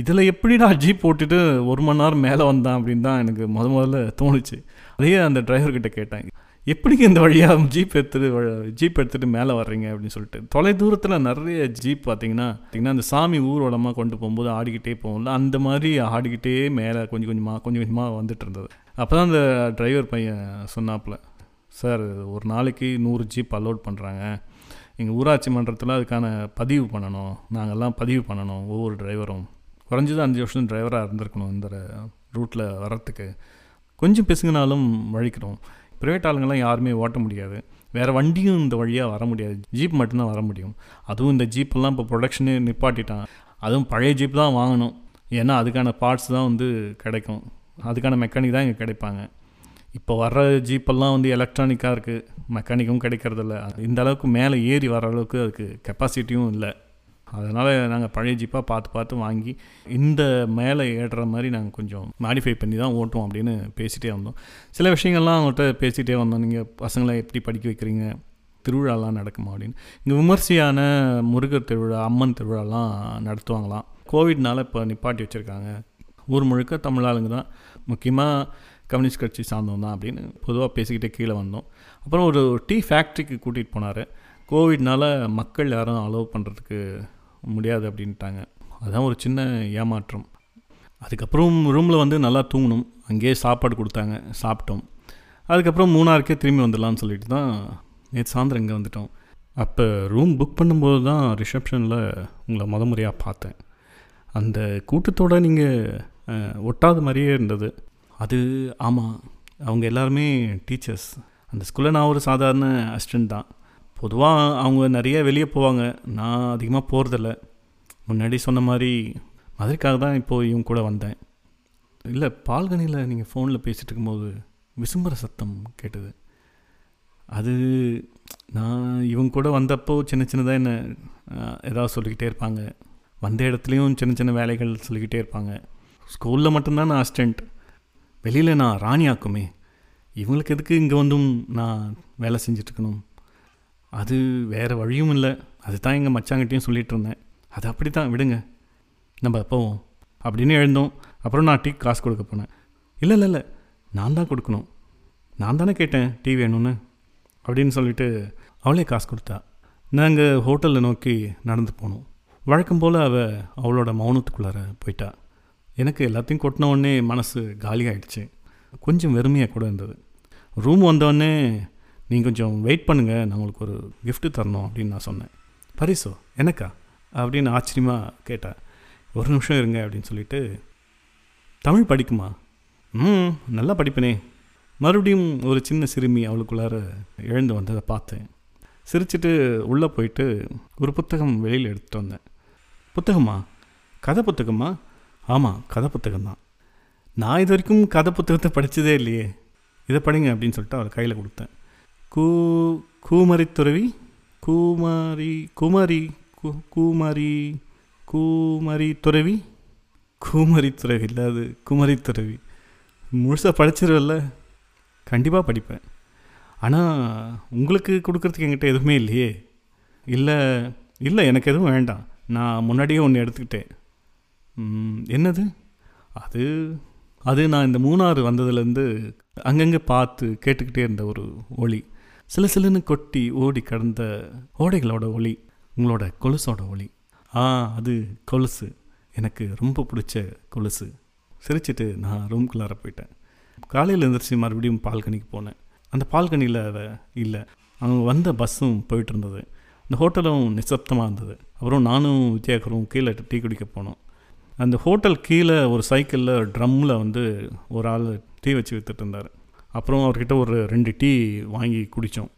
இதில் எப்படிடா ஜீப் போட்டுட்டு ஒரு மணி நேரம் மேலே வந்தான் அப்படின்னு தான் எனக்கு முத முதல்ல தோணுச்சு. அதே அந்த டிரைவர்கிட்ட கேட்டாங்க, எப்படிங்க இந்த வழியாக ஜீப் எடுத்துகிட்டு ஜீப் எடுத்துகிட்டு மேலே வர்றீங்க அப்படின்னு சொல்லிட்டு. தொலை தூரத்தில் நிறைய ஜீப் பார்த்திங்கன்னா பார்த்திங்கன்னா அந்த சாமி ஊர்வலமாக கொண்டு போகும்போது ஆடிக்கிட்டே போகும்ல, அந்த மாதிரி ஆடிக்கிட்டே மேலே கொஞ்சம் கொஞ்சமாக கொஞ்சம் கொஞ்சமாக வந்துட்டு இருந்தது. அப்போ தான் அந்த டிரைவர் பையன் சொன்னாப்புல, சார் ஒரு நாளைக்கு நூறு ஜீப் அலோட் பண்ணுறாங்க, எங்கள் ஊராட்சி மன்றத்தில் அதுக்கான பதிவு பண்ணணும், நாங்கள்லாம் பதிவு பண்ணணும், ஒவ்வொரு டிரைவரும் குறைஞ்சது அஞ்சு வருஷம் டிரைவராக இருந்திருக்கணும் இந்த ரூட்டில் வர்றதுக்கு, கொஞ்சம் பிசுங்கினாலும் வழிக்கிறோம், ப்ரைவேட் ஆளுங்கள்லாம் யாருமே ஓட்ட முடியாது, வேறு வண்டியும் இந்த வழியாக வர முடியாது, ஜீப் மட்டும்தான் வர முடியும், அதுவும் இந்த ஜீப்பெல்லாம் இப்போ ப்ரொடக்ஷனே நிப்பாட்டிட்டான், அதுவும் பழைய ஜீப் தான் வாங்கணும், ஏன்னா அதுக்கான பார்ட்ஸ் தான் வந்து கிடைக்கும், அதுக்கான மெக்கானிக் தான் இங்கே கிடைப்பாங்க, இப்போ வர்ற ஜீப்பெல்லாம் வந்து எலக்ட்ரானிக்காக இருக்குது, மெக்கானிக்கும் கிடைக்கிறதில்ல, இந்த அளவுக்கு மேலே ஏறி வர அளவுக்கு அதுக்கு கெப்பாசிட்டியும் இல்லை, அதனால் நாங்கள் பழைய ஜீப்பாக பார்த்து பார்த்து வாங்கி இந்த மேலே ஏறுற மாதிரி நாங்கள் கொஞ்சம் மாடிஃபை பண்ணி தான் ஓட்டுவோம் அப்படின்னு பேசிகிட்டே வந்தோம். சில விஷயங்கள்லாம் அவங்கள்ட்ட பேசிகிட்டே வந்தோம். நீங்கள் பசங்களை எப்படி படிக்க வைக்கிறீங்க, திருவிழாலாம் நடக்குமா அப்படின்னு. இங்கே விமர்சையான முருகர் திருவிழா, அம்மன் திருவிழாலாம் நடத்துவாங்களாம். கோவிட்னால் இப்போ நிப்பாட்டி வச்சுருக்காங்க. ஊர் முழுக்க தமிழ் ஆளுங்க தான், முக்கியமாக கம்யூனிஸ்ட் கட்சி சார்ந்தவங்க தான் அப்படின்னு பொதுவாக பேசிக்கிட்டே கீழே வந்தோம். அப்புறம் ஒரு டீ ஃபேக்ட்ரிக்கு கூட்டிகிட்டு போனார். கோவிட்னால் மக்கள் யாரும் அலோவ் பண்ணுறதுக்கு முடியாது அப்படின்ட்டாங்க. அதுதான் ஒரு சின்ன ஏமாற்றம். அதுக்கப்புறம் ரூமில் வந்து நல்லா தூங்கணும், அங்கேயே சாப்பாடு கொடுத்தாங்க, சாப்பிட்டோம். அதுக்கப்புறம் மூணாறுக்கே திரும்பி வந்துடலான்னு சொல்லிட்டு தான் நேற்று சாயந்தரம் இங்கே வந்துட்டோம். அப்போ ரூம் புக் பண்ணும்போது தான் ரிசப்ஷனில் உங்களை முத முறையாக பார்த்தேன். அந்த கூட்டத்தோடு நீங்கள் ஒட்டாத மாதிரியே இருந்தது. அது ஆமாம், அவங்க எல்லாருமே டீச்சர்ஸ். அந்த ஸ்கூலில் நான் ஒரு சாதாரண அசிஸ்டண்ட் தான். பொதுவாக அவங்க நிறைய வெளியே போவாங்க, நான் அதிகமாக போகிறதில்ல. முன்னாடி சொன்ன மாதிரி மதுரைக்காக தான் இப்போது இவங்க கூட வந்தேன். இல்லை, பால்கனியில் நீங்கள் ஃபோனில் பேசிகிட்டு இருக்கும்போது விசும்புற சத்தம் கேட்டது. அது நான் இவங்க கூட வந்தப்போ சின்ன சின்னதாக என்ன ஏதாவது சொல்லிக்கிட்டே இருப்பாங்க, வந்த இடத்துலையும் சின்ன சின்ன வேலைகள் சொல்லிக்கிட்டே இருப்பாங்க. ஸ்கூலில் மட்டும்தான் நான் அசிஸ்டண்ட், வெளியில் நான் ராணியாக்குமே, இவங்களுக்கு எதுக்கு இங்கே வந்தும் நான் வேலை செஞ்சிட்ருக்கணும், அது வேறு வழியும் இல்லை, அது தான் எங்கள் மச்சாங்கிட்டையும் சொல்லிகிட்டு இருந்தேன். அது அப்படி தான், விடுங்க நம்ம போவோம் அப்படின்னு எழுந்தோம். அப்புறம் நான் டீ காசு கொடுக்க போனேன். இல்லை இல்லை இல்லை நான் தான் கொடுக்கணும், நான் தானே கேட்டேன் டீ வேணும்னு அப்படின்னு சொல்லிட்டு அவளே காசு கொடுத்தா. நாங்கள் ஹோட்டலில் நோக்கி நடந்து போனோம். வழக்கம் போல் அவள் அவளோட மௌனத்துக்குள்ளார போயிட்டா. எனக்கு எல்லாத்தையும் கொட்டினோடனே மனசு காலியாகிடுச்சு. கொஞ்சம் வெறுமையாக கூட இருந்தது. ரூம் வந்தோடனே நீங்கள் கொஞ்சம் வெயிட் பண்ணுங்கள், நான் உங்களுக்கு ஒரு கிஃப்ட்டு தரணும் அப்படின்னு நான் சொன்னேன். பரிசோ எனக்கா அப்படின்னு ஆச்சரியமாக கேட்டா. ஒரு நிமிஷம் இருங்க அப்படின்னு சொல்லிட்டு, தமிழ் படிக்குமா? ம் நல்லா படிப்பனே. மறுபடியும் ஒரு சின்ன சிறுமி அவளுக்குள்ளார எழுந்து வந்ததை பார்த்தேன். சிரிச்சுட்டு உள்ளே போயிட்டு ஒரு புத்தகம் வெளியில் எடுத்துகிட்டு வந்தேன். புத்தகமா? கதை புத்தகமா? ஆமாம், கதை புத்தகம்தான். நான் இது வரைக்கும் கதை புத்தகத்தை படித்ததே இல்லையே, இதை படிங்க அப்படின்னு சொல்லிட்டு அவள் கையில் கொடுத்தேன். கூ கூமரி துறவி கூமாரி குமாரி கு கூமாரி கூமரி துறவி கூமரி துறவி இல்லாது குமரி துறவி. முழுசாக படிச்சிருவில்ல? கண்டிப்பாக படிப்பேன், ஆனால் உங்களுக்கு கொடுக்குறதுக்கு என்கிட்ட எதுவுமே இல்லையே. இல்லை இல்லை எனக்கு எதுவும் வேண்டாம், நான் முன்னாடியே ஒன்று எடுத்துக்கிட்டேன். என்னது அது? அது நான் இந்த மூணாறு வந்ததுலேருந்து அங்கங்கே பார்த்து கேட்டுக்கிட்டே இருந்த ஒரு ஒளி, சில சிலன்னு கொட்டி ஓடி கடந்த ஓடைகளோட ஒளி, உங்களோட கொலுசோட ஒளி. ஆ அது கொலுசு, எனக்கு ரொம்ப பிடிச்ச கொலுசு. சிரிச்சிட்டு நான் ரூம்குள்ளார போயிட்டேன். காலையில் எழுந்திரிச்சு மறுபடியும் பால்கனிக்கு போனேன். அந்த பால்கனியில் இல்லை, அவங்க வந்த பஸ்ஸும் போயிட்டு இருந்தது. அந்த ஹோட்டலும் நிசப்தமாக இருந்தது. அப்புறம் நானும் வித்யாகரும் கீழே டீ குடிக்க போனோம். அந்த ஹோட்டல் கீழே ஒரு சைக்கிளில் ட்ரம்மில் வந்து ஒரு ஆள் டீ வச்சு விற்றுட்டு இருந்தார். அப்புறம் அவர்கிட்ட ஒரு ரெண்டு டீ வாங்கி குடித்தோம்.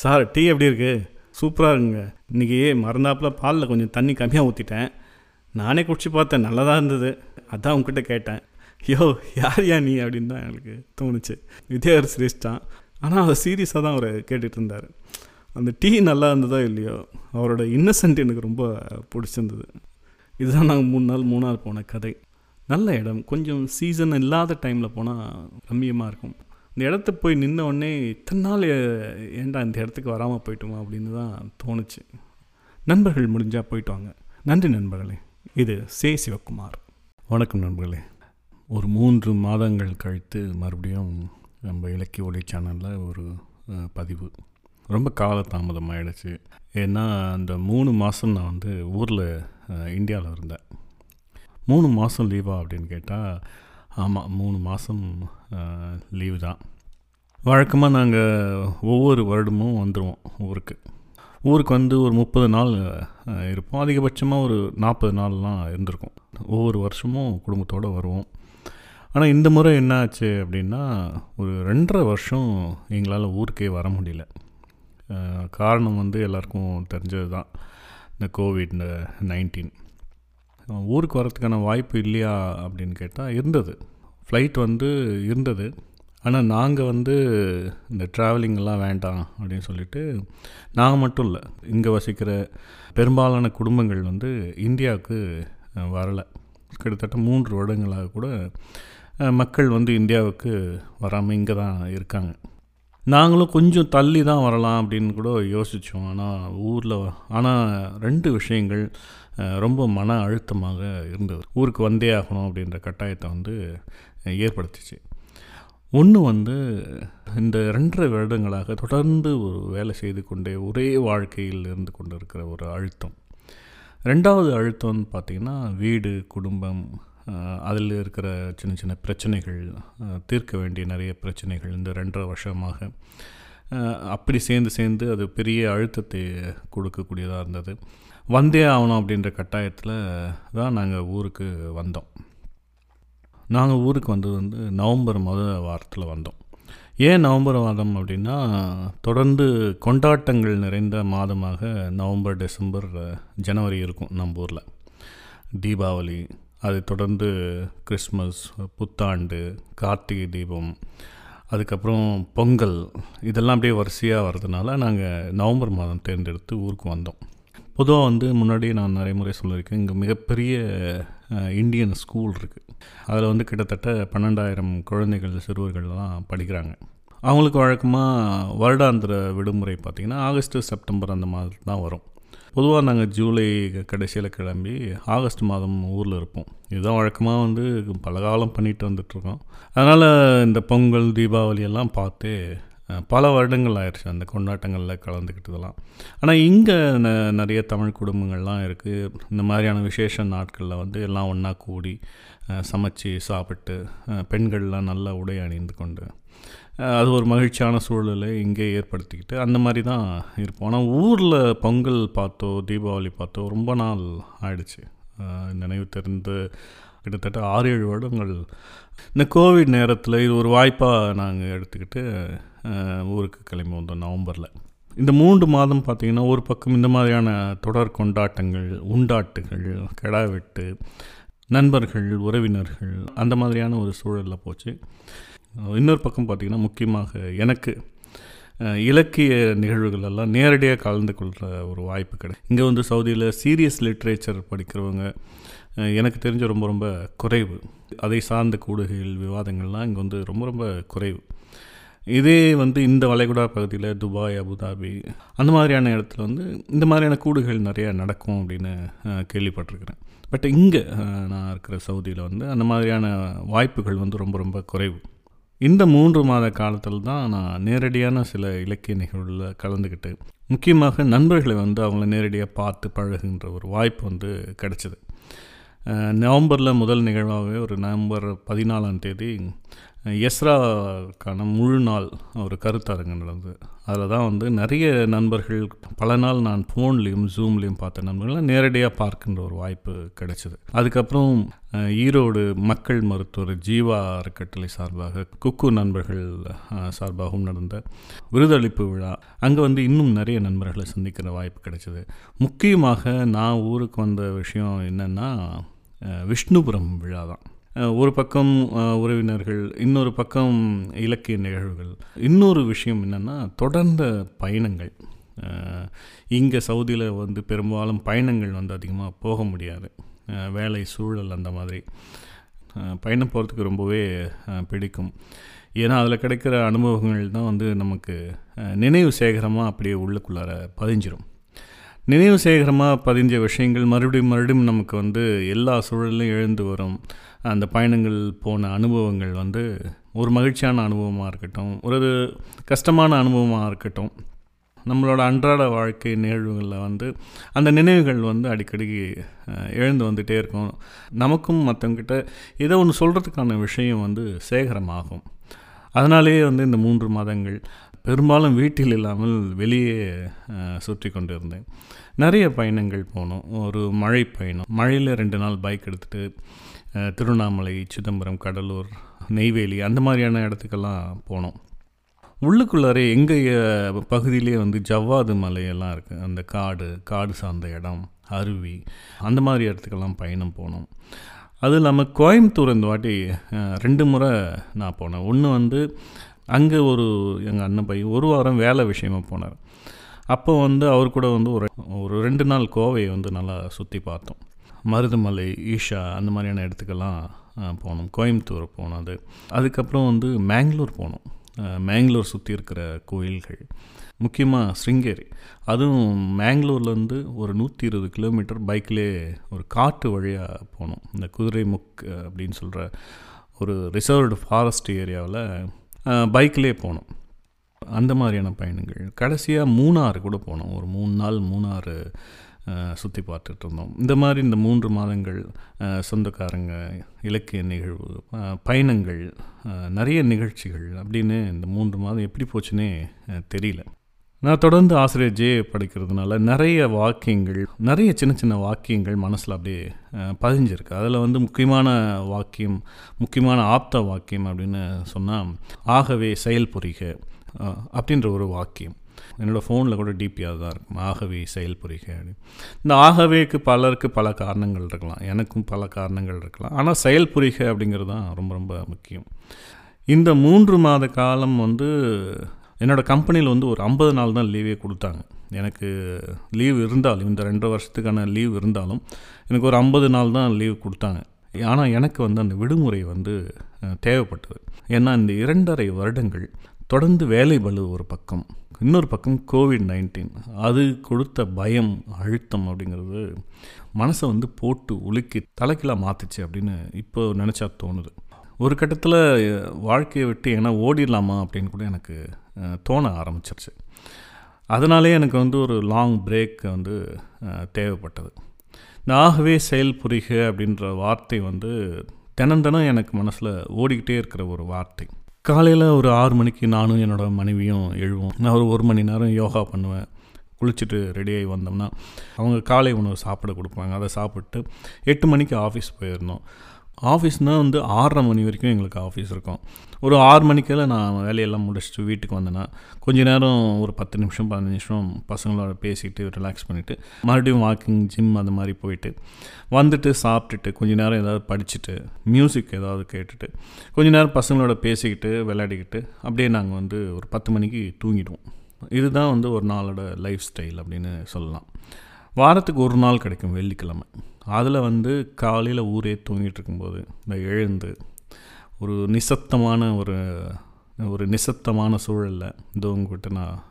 சார் டீ எப்படி இருக்குது? சூப்பராக இருக்குங்க. இன்றைக்கி மறந்தாப்பில் பாலில் கொஞ்சம் தண்ணி கம்மியாக ஊற்றிட்டேன், நானே குடிச்சு பார்த்தேன், நல்லா தான் இருந்தது, அதான் உங்ககிட்ட கேட்டேன். யோ யார் யா நீ அப்படின்னு தான் எனக்கு தோணுச்சு. வித்யாகர் சிரிச்சிட்டான், ஆனால் அதை சீரியஸாக தான் அவர் கேட்டுகிட்டு இருந்தார். அந்த டீ நல்லா இருந்ததோ இல்லையோ, அவரோட இன்னசென்ட் எனக்கு ரொம்ப பிடிச்சிருந்தது. இதுதான் நாங்கள் மூணு நாள் மூணாறு போன கதை. நல்ல இடம், கொஞ்சம் சீசன் இல்லாத டைமில் போனால் ரம்மியமாக இருக்கும். இந்த இடத்த போய் நின்ன உடனே இத்தனை நாள் ஏண்டா இந்த இடத்துக்கு வராமல் போயிட்டோமா அப்படின்னு தான் தோணுச்சு. நண்பர்கள் முடிஞ்சால் போயிட்டு வாங்க. நன்றி நண்பர்களே. இது சே சிவக்குமார். வணக்கம் நண்பர்களே. ஒரு மூன்று மாதங்கள் கழித்து மறுபடியும் நம்ம இலக்கிய ஒளி சேனலில் ஒரு பதிவு. ரொம்ப காலதாமதம் ஆகிடுச்சு. ஏன்னா அந்த மூணு மாதம் நான் வந்து ஊரில் இந்தியாவில் இருந்தேன். மூணு மாதம் லீவா அப்படின்னு கேட்டால் ஆமாம், மூணு மாதம் லீவு தான். வழக்கமாக நாங்கள் ஒவ்வொரு வருடமும் வந்துடுவோம் ஊருக்கு. ஊருக்கு வந்து ஒரு முப்பது நாள் இருப்போம், அதிகபட்சமாக ஒரு நாற்பது நாள்லாம் இருந்திருக்கோம். ஒவ்வொரு வருஷமும் குடும்பத்தோடு வருவோம். ஆனால் இந்த முறை என்ன ஆச்சு அப்படின்னா, ஒரு ரெண்டரை வருஷம் எங்களால் ஊருக்கே வர முடியல. காரணம் வந்து எல்லாருக்கும் தெரிஞ்சது தான், இந்த கோவிட் நைன்டீன். ஊருக்கு வரத்துக்கான வாய்ப்பு இல்லையா அப்படின்னு கேட்டால் இருந்தது, ஃப்ளைட் வந்து இருந்தது. ஆனால் நாங்கள் வந்து இந்த ட்ராவலிங்கெல்லாம் வேண்டாம் அப்படின்னு சொல்லிட்டு, நாங்கள் மட்டும் இல்லை, இங்கே வசிக்கிற பெரும்பாலான குடும்பங்கள் வந்து இந்தியாவுக்கு வரலை. கிட்டத்தட்ட மூன்று வருடங்களாக கூட மக்கள் வந்து இந்தியாவுக்கு வராமல் இங்கே தான் இருக்காங்க. நாங்களும் கொஞ்சம் தள்ளி தான் வரலாம் அப்படின்னு கூட யோசித்தோம். ஆனால் ஊரில் ஆனால் ரெண்டு விஷயங்கள் ரொம்ப மன அழுத்தமாக இருந்தது, ஊருக்கு வந்தே ஆகணும் அப்படின்ற கட்டாயத்தை வந்து ஏற்படுத்திச்சு. ஒன்று வந்து, இந்த ரெண்டரை வருடங்களாக தொடர்ந்து ஒரு வேலை செய்து கொண்டே ஒரே வாழ்க்கையில் இருந்து கொண்டு இருக்கிற ஒரு அழுத்தம். ரெண்டாவது அழுத்தம்னு பார்த்திங்கன்னா, வீடு, குடும்பம், அதில் இருக்கிற சின்ன சின்ன பிரச்சனைகள், தீர்க்க வேண்டிய நிறைய பிரச்சனைகள் இந்த ரெண்டரை வருஷமாக அப்படி சேர்ந்து சேர்ந்து அது பெரிய அழுத்தத்தை கொடுக்கக்கூடியதாக இருந்தது. வந்தே ஆகணும் அப்படின்ற கட்டாயத்தில் தான் நாங்கள் ஊருக்கு வந்தோம். நாங்கள் ஊருக்கு வந்தது வந்து நவம்பர் மாத வாரத்தில் வந்தோம். ஏன் நவம்பர் மாதம் அப்படின்னா, தொடர்ந்து கொண்டாட்டங்கள் நிறைந்த மாதமாக நவம்பர், டிசம்பர், ஜனவரி இருக்கும் நம்ம ஊரில். தீபாவளி, அதை தொடர்ந்து கிறிஸ்மஸ், புத்தாண்டு, கார்த்திகை தீபம், அதுக்கப்புறம் பொங்கல், இதெல்லாம் அப்படியே வரிசையாக வர்றதுனால நாங்கள் நவம்பர் மாதம் தேர்ந்தெடுத்து ஊருக்கு வந்தோம். பொதுவாக வந்து முன்னாடி நான் நிறைய முறை சொல்லியிருக்கேன், இங்கே மிகப்பெரிய இந்தியன் ஸ்கூல் இருக்குது. அதில் வந்து கிட்டத்தட்ட பன்னெண்டாயிரம் குழந்தைகள், சிறுவர்கள்லாம் படிக்கிறாங்க. அவங்களுக்கு வழக்கமாக வருடாந்திர விடுமுறை பார்த்திங்கன்னா ஆகஸ்ட்டு, செப்டம்பர் அந்த மாதிரி தான் வரும். பொதுவாக நாங்கள் ஜூலை கடைசியில் கிளம்பி ஆகஸ்ட் மாதம் ஊரில் இருப்போம். இதுதான் வழக்கமாக வந்து பலகாலம் பண்ணிட்டு வந்துட்டுருக்கோம். அதனால் இந்த பொங்கல் தீபாவளி எல்லாம் பார்த்து பல வருடங்கள் ஆயிடுச்சு அந்த கொண்டாட்டங்களில் கலந்துக்கிட்டதெல்லாம். ஆனால் இங்கே ந நிறைய தமிழ் குடும்பங்கள்லாம் இருக்குது. இந்த மாதிரியான விசேஷ நாட்களில் வந்து எல்லாம் ஒன்றா கூடி சமைச்சு சாப்பிட்டு பெண்கள்லாம் நல்லா உடை அணிந்து கொண்டு அது ஒரு மகிழ்ச்சியான சூழலை இங்கே ஏற்படுத்திக்கிட்டு அந்த மாதிரி தான் இருப்போம். ஆனால் ஊரில் பொங்கல் பார்த்தோ தீபாவளி பார்த்தோ ரொம்ப நாள் ஆயிடுச்சு. நினைவு தெரிந்து கிட்டத்தட்ட ஆறு ஏழு வருடங்கள். இந்த கோவிட் நேரத்தில் இது ஒரு வாய்ப்பாக நாங்கள் எடுத்துக்கிட்டு ஊருக்கு கிளம்பி வந்தோம் நவம்பரில். இந்த மூன்று மாதம் பார்த்திங்கன்னா ஒரு பக்கம் இந்த மாதிரியான தொடர் கொண்டாட்டங்கள், உண்டாட்டுகள், கிடா வெட்டு, நண்பர்கள், உறவினர்கள், அந்த மாதிரியான ஒரு சூழலில் போச்சு. இன்னொரு பக்கம் பார்த்திங்கன்னா முக்கியமாக எனக்கு இலக்கிய நிகழ்வுகள் எல்லாம் நேரடியாக கலந்து கொள்கிற ஒரு வாய்ப்பு கிடையாது. இங்கே வந்து சவுதியில் சீரியஸ் லிட்ரேச்சர் படிக்கிறவங்க எனக்கு தெரிஞ்ச ரொம்ப ரொம்ப குறைவு. அதை சார்ந்த கூடுகைகள், விவாதங்கள்லாம் இங்கே வந்து ரொம்ப ரொம்ப குறைவு. இதே வந்து இந்த வளைகுடா பகுதியில் துபாய், அபுதாபி அந்த மாதிரியான இடத்துல வந்து இந்த மாதிரியான கூடுகள் நிறையா நடக்கும் அப்படின்னு கேள்விப்பட்டிருக்கிறேன். பட் இங்கே நான் இருக்கிற சவுதியில் வந்து அந்த மாதிரியான வாய்ப்புகள் வந்து ரொம்ப ரொம்ப குறைவு. இந்த மூன்று மாத காலத்தில் தான் நான் நேரடியான சில இலக்கிய நிகழ்வுகளில் கலந்துக்கிட்டு முக்கியமாக நண்பர்களை வந்து அவங்கள நேரடியாக பார்த்து பழகுகின்ற ஒரு வாய்ப்பு வந்து கிடச்சிது. நவம்பரில் முதல் நிகழ்வாகவே ஒரு நவம்பர் பதினாலாம் தேதி எஸ்ராக்கான முழு நாள் ஒரு கருத்தரங்கு நடந்தது. அதில் தான் வந்து நிறைய நண்பர்கள், பல நாள் நான் ஃபோன்லேயும் ஜூம்லேயும் பார்த்த நண்பர்கள்லாம் நேரடியாக பார்க்கின்ற ஒரு வாய்ப்பு கிடைச்சிது. அதுக்கப்புறம் ஈரோடு மக்கள் மருத்துவர் ஜீவா அறக்கட்டளை சார்பாக, குக்கு நண்பர்கள் சார்பாகவும் நடந்த விருதளிப்பு விழா, அங்கே வந்து இன்னும் நிறைய நண்பர்களை சந்திக்கிற வாய்ப்பு கிடைச்சிது. முக்கியமாக நான் ஊருக்கு வந்த விஷயம் என்னென்னா விஷ்ணுபுரம் விழா தான். ஒரு பக்கம் உறவினர்கள், இன்னொரு பக்கம் இலக்கிய நிகழ்வுகள், இன்னொரு விஷயம் என்னென்னா தொடர்ந்த பயணங்கள். இங்கே சவுதியில் வந்து பெரும்பாலும் பயணங்கள் வந்து அதிகமாக போக முடியாது, வேலை சூழல் அந்த மாதிரி. பயணம் போகிறதுக்கு ரொம்பவே பிடிக்கும். ஏன்னா அதில் கிடைக்கிற அனுபவங்கள் தான் வந்து நமக்கு நினைவு சேகரமாக அப்படியே உள்ளுக்குள்ளார பதிஞ்சிடும். நினைவு சேகரமாக பதிஞ்ச விஷயங்கள் மறுபடியும் மறுபடியும் நமக்கு வந்து எல்லா சூழலையும் எழுந்து வரும். அந்த பயணங்கள் போன அனுபவங்கள் வந்து ஒரு மகிழ்ச்சியான அனுபவமாக இருக்கட்டும், ஒரு கஷ்டமான அனுபவமாக இருக்கட்டும், நம்மளோட அன்றாட வாழ்க்கை நிகழ்வுகளில் வந்து அந்த நினைவுகள் வந்து அடிக்கடி எழுந்து வந்துகிட்டே இருக்கும். நமக்கும் மற்றவங்கிட்ட ஏதோ ஒன்று சொல்கிறதுக்கான விஷயம் வந்து சேகரமாகும். அதனாலேயே வந்து இந்த மூன்று மாதங்கள் பெரும்பாலும் வீட்டில் இல்லாமல் வெளியே சுற்றி கொண்டு இருந்தேன். நிறைய பயணங்கள் போனோம். ஒரு மழை பயணம், மழையில் ரெண்டு நாள் பைக் எடுத்துகிட்டு திருவண்ணாமலை, சிதம்பரம், கடலூர், நெய்வேலி அந்த மாதிரியான இடத்துக்கெல்லாம் போனோம். உள்ளுக்குள்ளாரே எங்கள் பகுதியிலே வந்து ஜவ்வாது மலையெல்லாம் இருக்குது. அந்த காடு, காடு சார்ந்த இடம், அருவி, அந்த மாதிரி இடத்துக்கெல்லாம் பயணம் போனோம். அது இல்லாமல் கோயம்புத்தூர் இந்த வாட்டி ரெண்டு முறை நான் போனேன். ஒன்று வந்து அங்கே ஒரு எங்கள் அண்ணன் பையன் ஒரு வாரம் வேலை விஷயமாக போனார். அப்போ வந்து அவர் கூட வந்து ஒரு ஒரு ரெண்டு நாள் கோவையை வந்து நல்லா சுற்றி பார்த்தோம். மருதமலை, ஈஷா அந்த மாதிரியான இடத்துக்கெல்லாம் போனோம். கோயம்புத்தூர் போனோம். அது அதுக்கப்புறம் வந்து மேங்களூர் போனோம். மேங்களூர் சுற்றி இருக்கிற கோயில்கள், முக்கியமாக ஸ்ருங்கேரி. அதுவும் மேங்களூர்லேருந்து ஒரு நூற்றி இருபது கிலோமீட்டர் பைக்லேயே ஒரு காட்டு வழியாக போனோம். இந்த குதிரை முக் அப்படின்னு சொல்கிற ஒரு ரிசர்வ்டு ஃபாரஸ்ட் ஏரியாவில் பைக்கிலே போனோம். அந்த மாதிரியான பயணங்கள். கடைசியாக மூணாறு கூட போனோம். ஒரு மூணு நாள் மூணாறு சுற்றி பார்த்துட்டு இருந்தோம். இந்த மாதிரி இந்த மூன்று மாதங்கள் சொந்தக்காரங்க, இலக்கிய நிகழ்வு, பயணங்கள், நிறைய நிகழ்ச்சிகள் அப்படின்னு இந்த மூன்று மாதம் எப்படி போச்சுன்னே தெரியல. நான் தொடர்ந்து ஆசிரியர் ஜே படிக்கிறதுனால நிறைய வாக்கியங்கள், நிறைய சின்ன சின்ன வாக்கியங்கள் மனசில் அப்படியே பதிஞ்சிருக்கு. அதில் வந்து முக்கியமான வாக்கியம், முக்கியமான ஆப்த வாக்கியம் அப்படின்னு சொன்னால் ஆகவே செயல்புரிக அப்படின்ற ஒரு வாக்கியம். என்னோடய ஃபோனில் கூட டிபியாக தான் இருக்கும், ஆகவே செயல்புரிக அப்படின்னு. இந்த ஆகவேக்கு பலருக்கு பல காரணங்கள் இருக்கலாம், எனக்கும் பல காரணங்கள் இருக்கலாம். ஆனால் செயல்புரிக அப்படிங்கிறது தான் ரொம்ப ரொம்ப முக்கியம். இந்த மூன்று மாத காலம் வந்து என்னோடய கம்பெனியில் வந்து ஒரு ஐம்பது நாள் தான் லீவே கொடுத்தாங்க. எனக்கு லீவ் இருந்தாலும், இந்த ரெண்டு வருஷத்துக்கான லீவ் இருந்தாலும் எனக்கு ஒரு ஐம்பது நாள் தான் லீவ் கொடுத்தாங்க. ஆனால் எனக்கு வந்து அந்த விடுமுறை வந்து தேவைப்பட்டது. ஏன்னா இந்த இரண்டரை வருடங்கள் தொடர்ந்து வேலை பளு ஒரு பக்கம், இன்னொரு பக்கம் கோவிட் நைன்டீன், அது கொடுத்த பயம் அழுத்தம் அப்படிங்கிறது மனசை வந்து போட்டு உலுக்கி தலைக்கெல்லாம் மாற்றிச்சு அப்படின்னு இப்போ நினச்சா தோணுது. ஒரு கட்டத்தில் வாழ்க்கையை விட்டு ஏன்னா ஓடிடலாமா அப்படின்னு கூட எனக்கு தோண ஆரம்பிச்சிருச்சு. அதனாலே எனக்கு வந்து ஒரு லாங் பிரேக் வந்து தேவைப்பட்டது. நாகவே செயல் புரிக அப்படின்ற வார்த்தை வந்து தினந்தனம் எனக்கு மனசில் ஓடிக்கிட்டே இருக்கிற ஒரு வார்த்தை. காலையில் ஒரு ஆறு மணிக்கு நானும் என்னோடய மனைவியும் எழுவோம். நான் ஒரு ஒரு மணி நேரம் யோகா பண்ணுவேன். குளிச்சுட்டு ரெடியாகி வந்தோம்னா அவங்க காலை உணவு சாப்பிட கொடுப்பாங்க. அதை சாப்பிட்டு எட்டு மணிக்கு ஆஃபீஸ் போயிருந்தோம். ஆஃபீஸ்னால் வந்து ஆறரை மணி வரைக்கும் எங்களுக்கு ஆஃபீஸ் இருக்கும். ஒரு ஆறு மணிக்கெல்லாம் நான் வேலையெல்லாம் முடிச்சுட்டு வீட்டுக்கு வந்தேன்னா கொஞ்சம் நேரம் ஒரு பத்து நிமிஷம் பதினஞ்சு நிமிஷம் பசங்களோட பேசிட்டு ரிலாக்ஸ் பண்ணிவிட்டு மறுபடியும் வாக்கிங் ஜிம் அந்த மாதிரி போயிட்டு வந்துட்டு சாப்பிட்டுட்டு கொஞ்சம் நேரம் ஏதாவது படிச்சுட்டு மியூசிக் ஏதாவது கேட்டுட்டு கொஞ்சம் நேரம் பசங்களோட பேசிக்கிட்டு விளையாடிக்கிட்டு அப்படியே நாங்கள் வந்து ஒரு பத்து மணிக்கு தூங்கிடுவோம். இதுதான் வந்து ஒரு நாளோட லைஃப் ஸ்டைல் அப்படின்னு சொல்லலாம். வாரத்துக்கு ஒரு நாள் கிடைக்கும் வெள்ளிக்கிழமை. அதில் வந்து காலையில் ஊரே தூங்கிட்டு இருக்கும்போது இந்த எழுந்து ஒரு நிசப்தமான ஒரு ஒரு நிசப்தமான சூழலில் இந்த உங்ககிட்ட நான்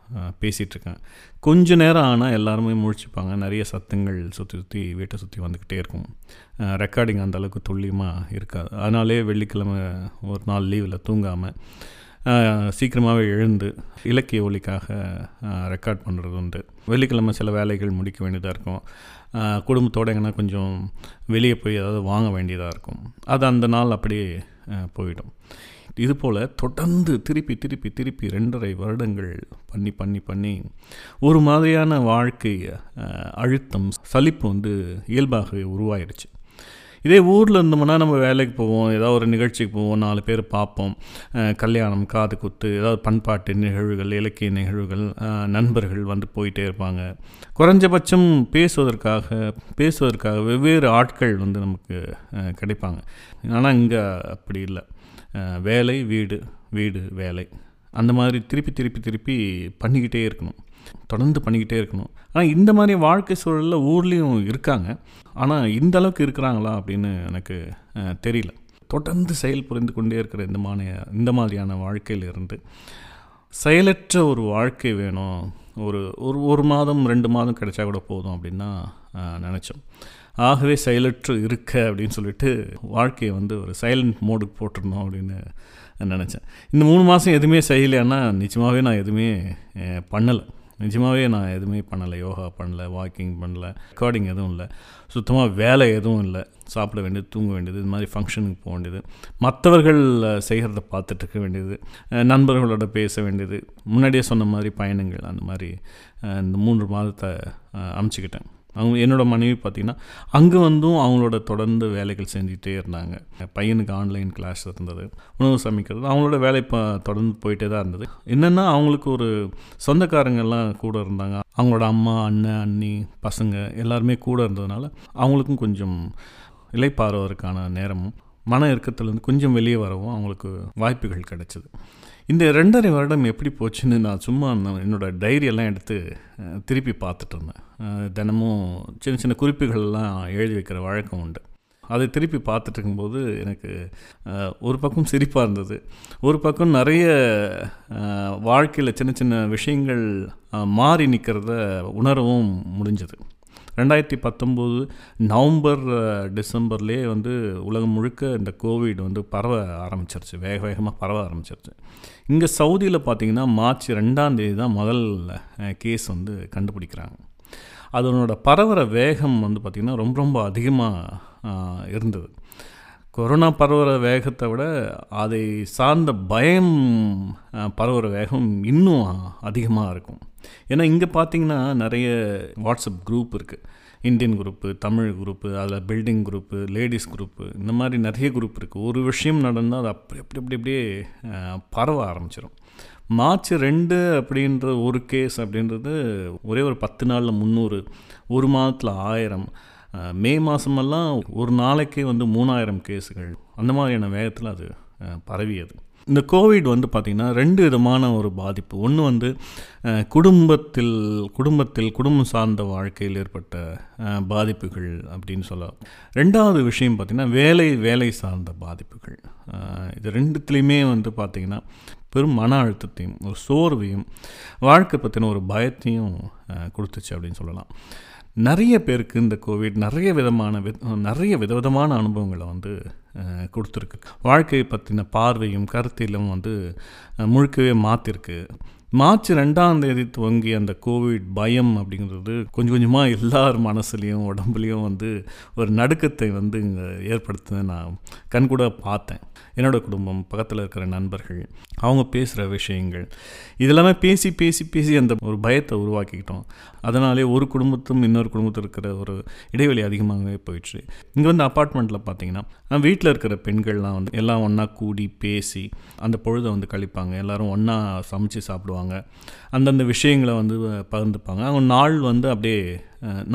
பேசிகிட்ருக்கேன். கொஞ்சம் நேரம் ஆனால் எல்லாருமே முழிச்சுப்பாங்க. நிறைய சத்தங்கள் சுற்றி சுற்றி வீட்டை சுற்றி வந்துக்கிட்டே இருக்கும். ரெக்கார்டிங் அந்தளவுக்கு துல்லியமாக இருக்காது. அதனாலே வெள்ளிக்கிழமை ஒரு நாள் லீவில் தூங்காமல் சீக்கிரமாகவே எழுந்து இலக்கிய ஒளிக்காக ரெக்கார்ட் பண்ணுறது உண்டு. வெள்ளிக்கிழமை சில வேலைகள் முடிக்க வேண்டியதாக இருக்கும். குடும்பத்தோடு எங்கன்னா கொஞ்சம் வெளியே போய் ஏதாவது வாங்க வேண்டியதாக இருக்கும். அது அந்த நாள் அப்படியே போயிடும். இதுபோல் தொடர்ந்து திருப்பி திருப்பி திருப்பி ரெண்டரை வருடங்கள் பண்ணி பண்ணி பண்ணி ஒரு மாதிரியான வாழ்க்கை அழுத்தம் சலிப்பு வந்து இயல்பாகவே உருவாயிடுச்சு. இதே ஊரில் இருந்தோம்னா நம்ம வேலைக்கு போவோம், ஏதாவது ஒரு நிகழ்ச்சிக்கு போவோம், நாலு பேர் பார்ப்போம், கல்யாணம், காது குத்து, ஏதாவது பண்பாட்டு நிகழ்வுகள், இலக்கிய நிகழ்வுகள், நண்பர்கள் வந்து போயிட்டே இருப்பாங்க. குறைஞ்சபட்சம் பேசுவதற்காக பேசுவதற்காக வெவ்வேறு ஆட்கள் வந்து நமக்கு கிடைப்பாங்க. ஆனால் இங்கே அப்படி இல்லை. வேலை, வீடு, வீடு, வேலை, அந்த மாதிரி திருப்பி திருப்பி திருப்பி பண்ணிக்கிட்டே இருக்கணும், தொடர்ந்து பண்ணிக்கிட்டே இருக்கணும். ஆனால் இந்த மாதிரி வாழ்க்கை சூழலில் ஊர்லேயும் இருக்காங்க. ஆனால் இந்த அளவுக்கு இருக்கிறாங்களா அப்படின்னு எனக்கு தெரியல. தொடர்ந்து செயல் புரிந்து கொண்டே இருக்கிற இந்த மாதிரி இந்த மாதிரியான வாழ்க்கையிலிருந்து செயலற்ற ஒரு வாழ்க்கை வேணும். ஒரு ஒரு ஒரு மாதம் ரெண்டு மாதம் கிடைச்சா கூட போதும் அப்படின்னா நினச்சோம். ஆகவே செயலற்று இருக்க அப்படின்னு சொல்லிட்டு வாழ்க்கையை வந்து ஒரு சைலண்ட் மோடுக்கு போட்டிருந்தோம் அப்படின்னு நினச்சேன். இந்த மூணு மாதம் எதுவுமே செய்யலைன்னா நிஜமாகவே நான் எதுவுமே பண்ணலை. நிஜமாகவே நான் எதுவுமே பண்ணலை. யோகா பண்ணலை, வாக்கிங் பண்ணலை, ரெக்கார்டிங் எதுவும் இல்லை, சுத்தமாக வேலை எதுவும் இல்லை, சாப்பிட வேண்டியது, தூங்க வேண்டியது, இது மாதிரி ஃபங்க்ஷனுக்கு போக வேண்டியது, மற்றவர்கள் செய்கிறத பார்த்துட்டு இருக்க வேண்டியது, நண்பர்களோட பேச வேண்டியது, முன்னாடியே சொன்ன மாதிரி பயணங்கள், அந்த மாதிரி இந்த மூன்று மாதத்தை அமுச்சிக்கிட்டேன். அவங்க என்னோடய மனைவி பார்த்திங்கன்னா அங்கே வந்தும் அவங்களோட தொடர்ந்து வேலைகள் செஞ்சுக்கிட்டே இருந்தாங்க. பையனுக்கு ஆன்லைன் கிளாஸ் இருந்தது, உணவு சமைக்கிறது, அவங்களோட வேலை இப்போ தொடர்ந்து போயிட்டே தான் இருந்தது. என்னென்னா அவங்களுக்கு ஒரு சொந்தக்காரங்கள்லாம் கூட இருந்தாங்க. அவங்களோட அம்மா, அண்ணன், அண்ணி, பசங்க எல்லாருமே கூட இருந்ததுனால அவங்களுக்கும் கொஞ்சம் இலைப்பாறுவதற்கான நேரமும் மன இறுக்கத்துலேருந்து கொஞ்சம் வெளியே வரவும் அவங்களுக்கு வாய்ப்புகள் கிடைச்சிது. இந்த ரெண்டரை வருடம் எப்படி போச்சுன்னு நான் சும்மா என்னோடய டைரியெல்லாம் எடுத்து திருப்பி பார்த்துட்டு இருந்தேன். தினமும் சின்ன சின்ன குறிப்புகள்லாம் எழுதி வைக்கிற வழக்கம் உண்டு. அதை திருப்பி பார்த்துட்டு இருக்கும்போது எனக்கு ஒரு பக்கம் சிரிப்பாக இருந்தது, ஒரு பக்கம் நிறைய வாழ்க்கையில் சின்ன சின்ன விஷயங்கள் மாறி நிற்கிறத உணரவும் முடிஞ்சது. ரெண்டாயிரத்தி பத்தொம்போது நவம்பர் டிசம்பர்லேயே வந்து உலகம் முழுக்க இந்த கோவிட் வந்து பரவ ஆரம்பிச்சிருச்சு, வேக வேகமாக பரவ ஆரம்பிச்சிருச்சு. இங்கே சவுதியில் பார்த்திங்கன்னா மார்ச் ரெண்டாம் தேதி தான் முதல் கேஸ் வந்து கண்டுபிடிக்கிறாங்க. அதனோட பரவுகிற வேகம் வந்து பார்த்திங்கன்னா ரொம்ப ரொம்ப அதிகமாக இருந்தது. கொரோனா பரவுகிற வேகத்தை விட அதை சார்ந்த பயம் பரவுகிற வேகம் இன்னும் அதிகமாக இருக்கும். ஏன்னா இங்கே பார்த்திங்கன்னா நிறைய வாட்ஸ்அப் குரூப் இருக்குது. இந்தியன் குரூப்பு, தமிழ் குரூப்பு, அதில் பில்டிங் குரூப்பு, லேடிஸ் குரூப்பு, இந்த மாதிரி நிறைய குரூப் இருக்குது. ஒரு விஷயம் நடந்தால் அது அப்படி அப்படி அப்படி அப்படியே பரவ ஆரம்பிச்சிடும். மார்ச் ரெண்டு அப்படின்ற ஒரு கேஸ் அப்படின்றது ஒரே ஒரு பத்து நாளில் முந்நூறு, ஒரு மாதத்தில் ஆயிரம், மே மாதமெல்லாம் ஒரு நாளைக்கே வந்து மூணாயிரம் கேஸுகள், அந்த மாதிரியான வேகத்தில் அது பரவியது. இந்த கோவிட் வந்து பார்த்திங்கன்னா ரெண்டு விதமான ஒரு பாதிப்பு. ஒன்று வந்து குடும்பத்தில் குடும்பத்தில் குடும்பம் சார்ந்த வாழ்க்கையில் ஏற்பட்ட பாதிப்புகள் அப்படின்னு சொல்லலாம். ரெண்டாவது விஷயம் பார்த்திங்கன்னா வேலை வேலை சார்ந்த பாதிப்புகள். இது ரெண்டுத்துலேயுமே வந்து பார்த்திங்கன்னா பெரும் மன அழுத்தத்தையும் ஒரு சோர்வையும் வாழ்க்கை பற்றின ஒரு பயத்தையும் கொடுத்துச்சு அப்படின்னு சொல்லலாம். நிறைய பேருக்கு இந்த கோவிட் நிறைய விதமான வி நிறைய விதவிதமான அனுபவங்களை வந்து கொடுத்துருக்கு. வாழ்க்கையை பற்றின பார்வையும் கருத்திலும் வந்து முழுக்கவே மாற்றிருக்கு. மார்ச் ரெண்டாம் தேதி துவங்கி அந்த கோவிட் பயம் அப்படிங்கிறது கொஞ்சம் கொஞ்சமாக எல்லார் மனசுலேயும் உடம்புலேயும் வந்து ஒரு நடுக்கத்தை வந்து இங்கே ஏற்படுத்துன்னு நான் கண்கூட பார்த்தேன். என்னோடய குடும்பம், பக்கத்தில் இருக்கிற நண்பர்கள், அவங்க பேசுகிற விஷயங்கள் இதெல்லாமே பேசி பேசி பேசி அந்த ஒரு பயத்தை உருவாக்கிக்கிட்டோம். அதனாலே ஒரு குடும்பத்தும் இன்னொரு குடும்பத்தில் இருக்கிற ஒரு இடைவெளி அதிகமாகவே போயிடுச்சு. இங்கே வந்து அப்பார்ட்மெண்ட்டில் பார்த்தீங்கன்னா நம்ம வீட்டில் இருக்கிற பெண்கள்லாம் வந்து எல்லாம் ஒன்றா கூடி பேசி அந்த பொழுதை வந்து கழிப்பாங்க. எல்லோரும் ஒன்றா சமைச்சு சாப்பிடுவாங்க, அந்தந்த விஷயங்களை வந்து பகிர்ந்துப்பாங்க. அவங்க நாள் வந்து அப்படியே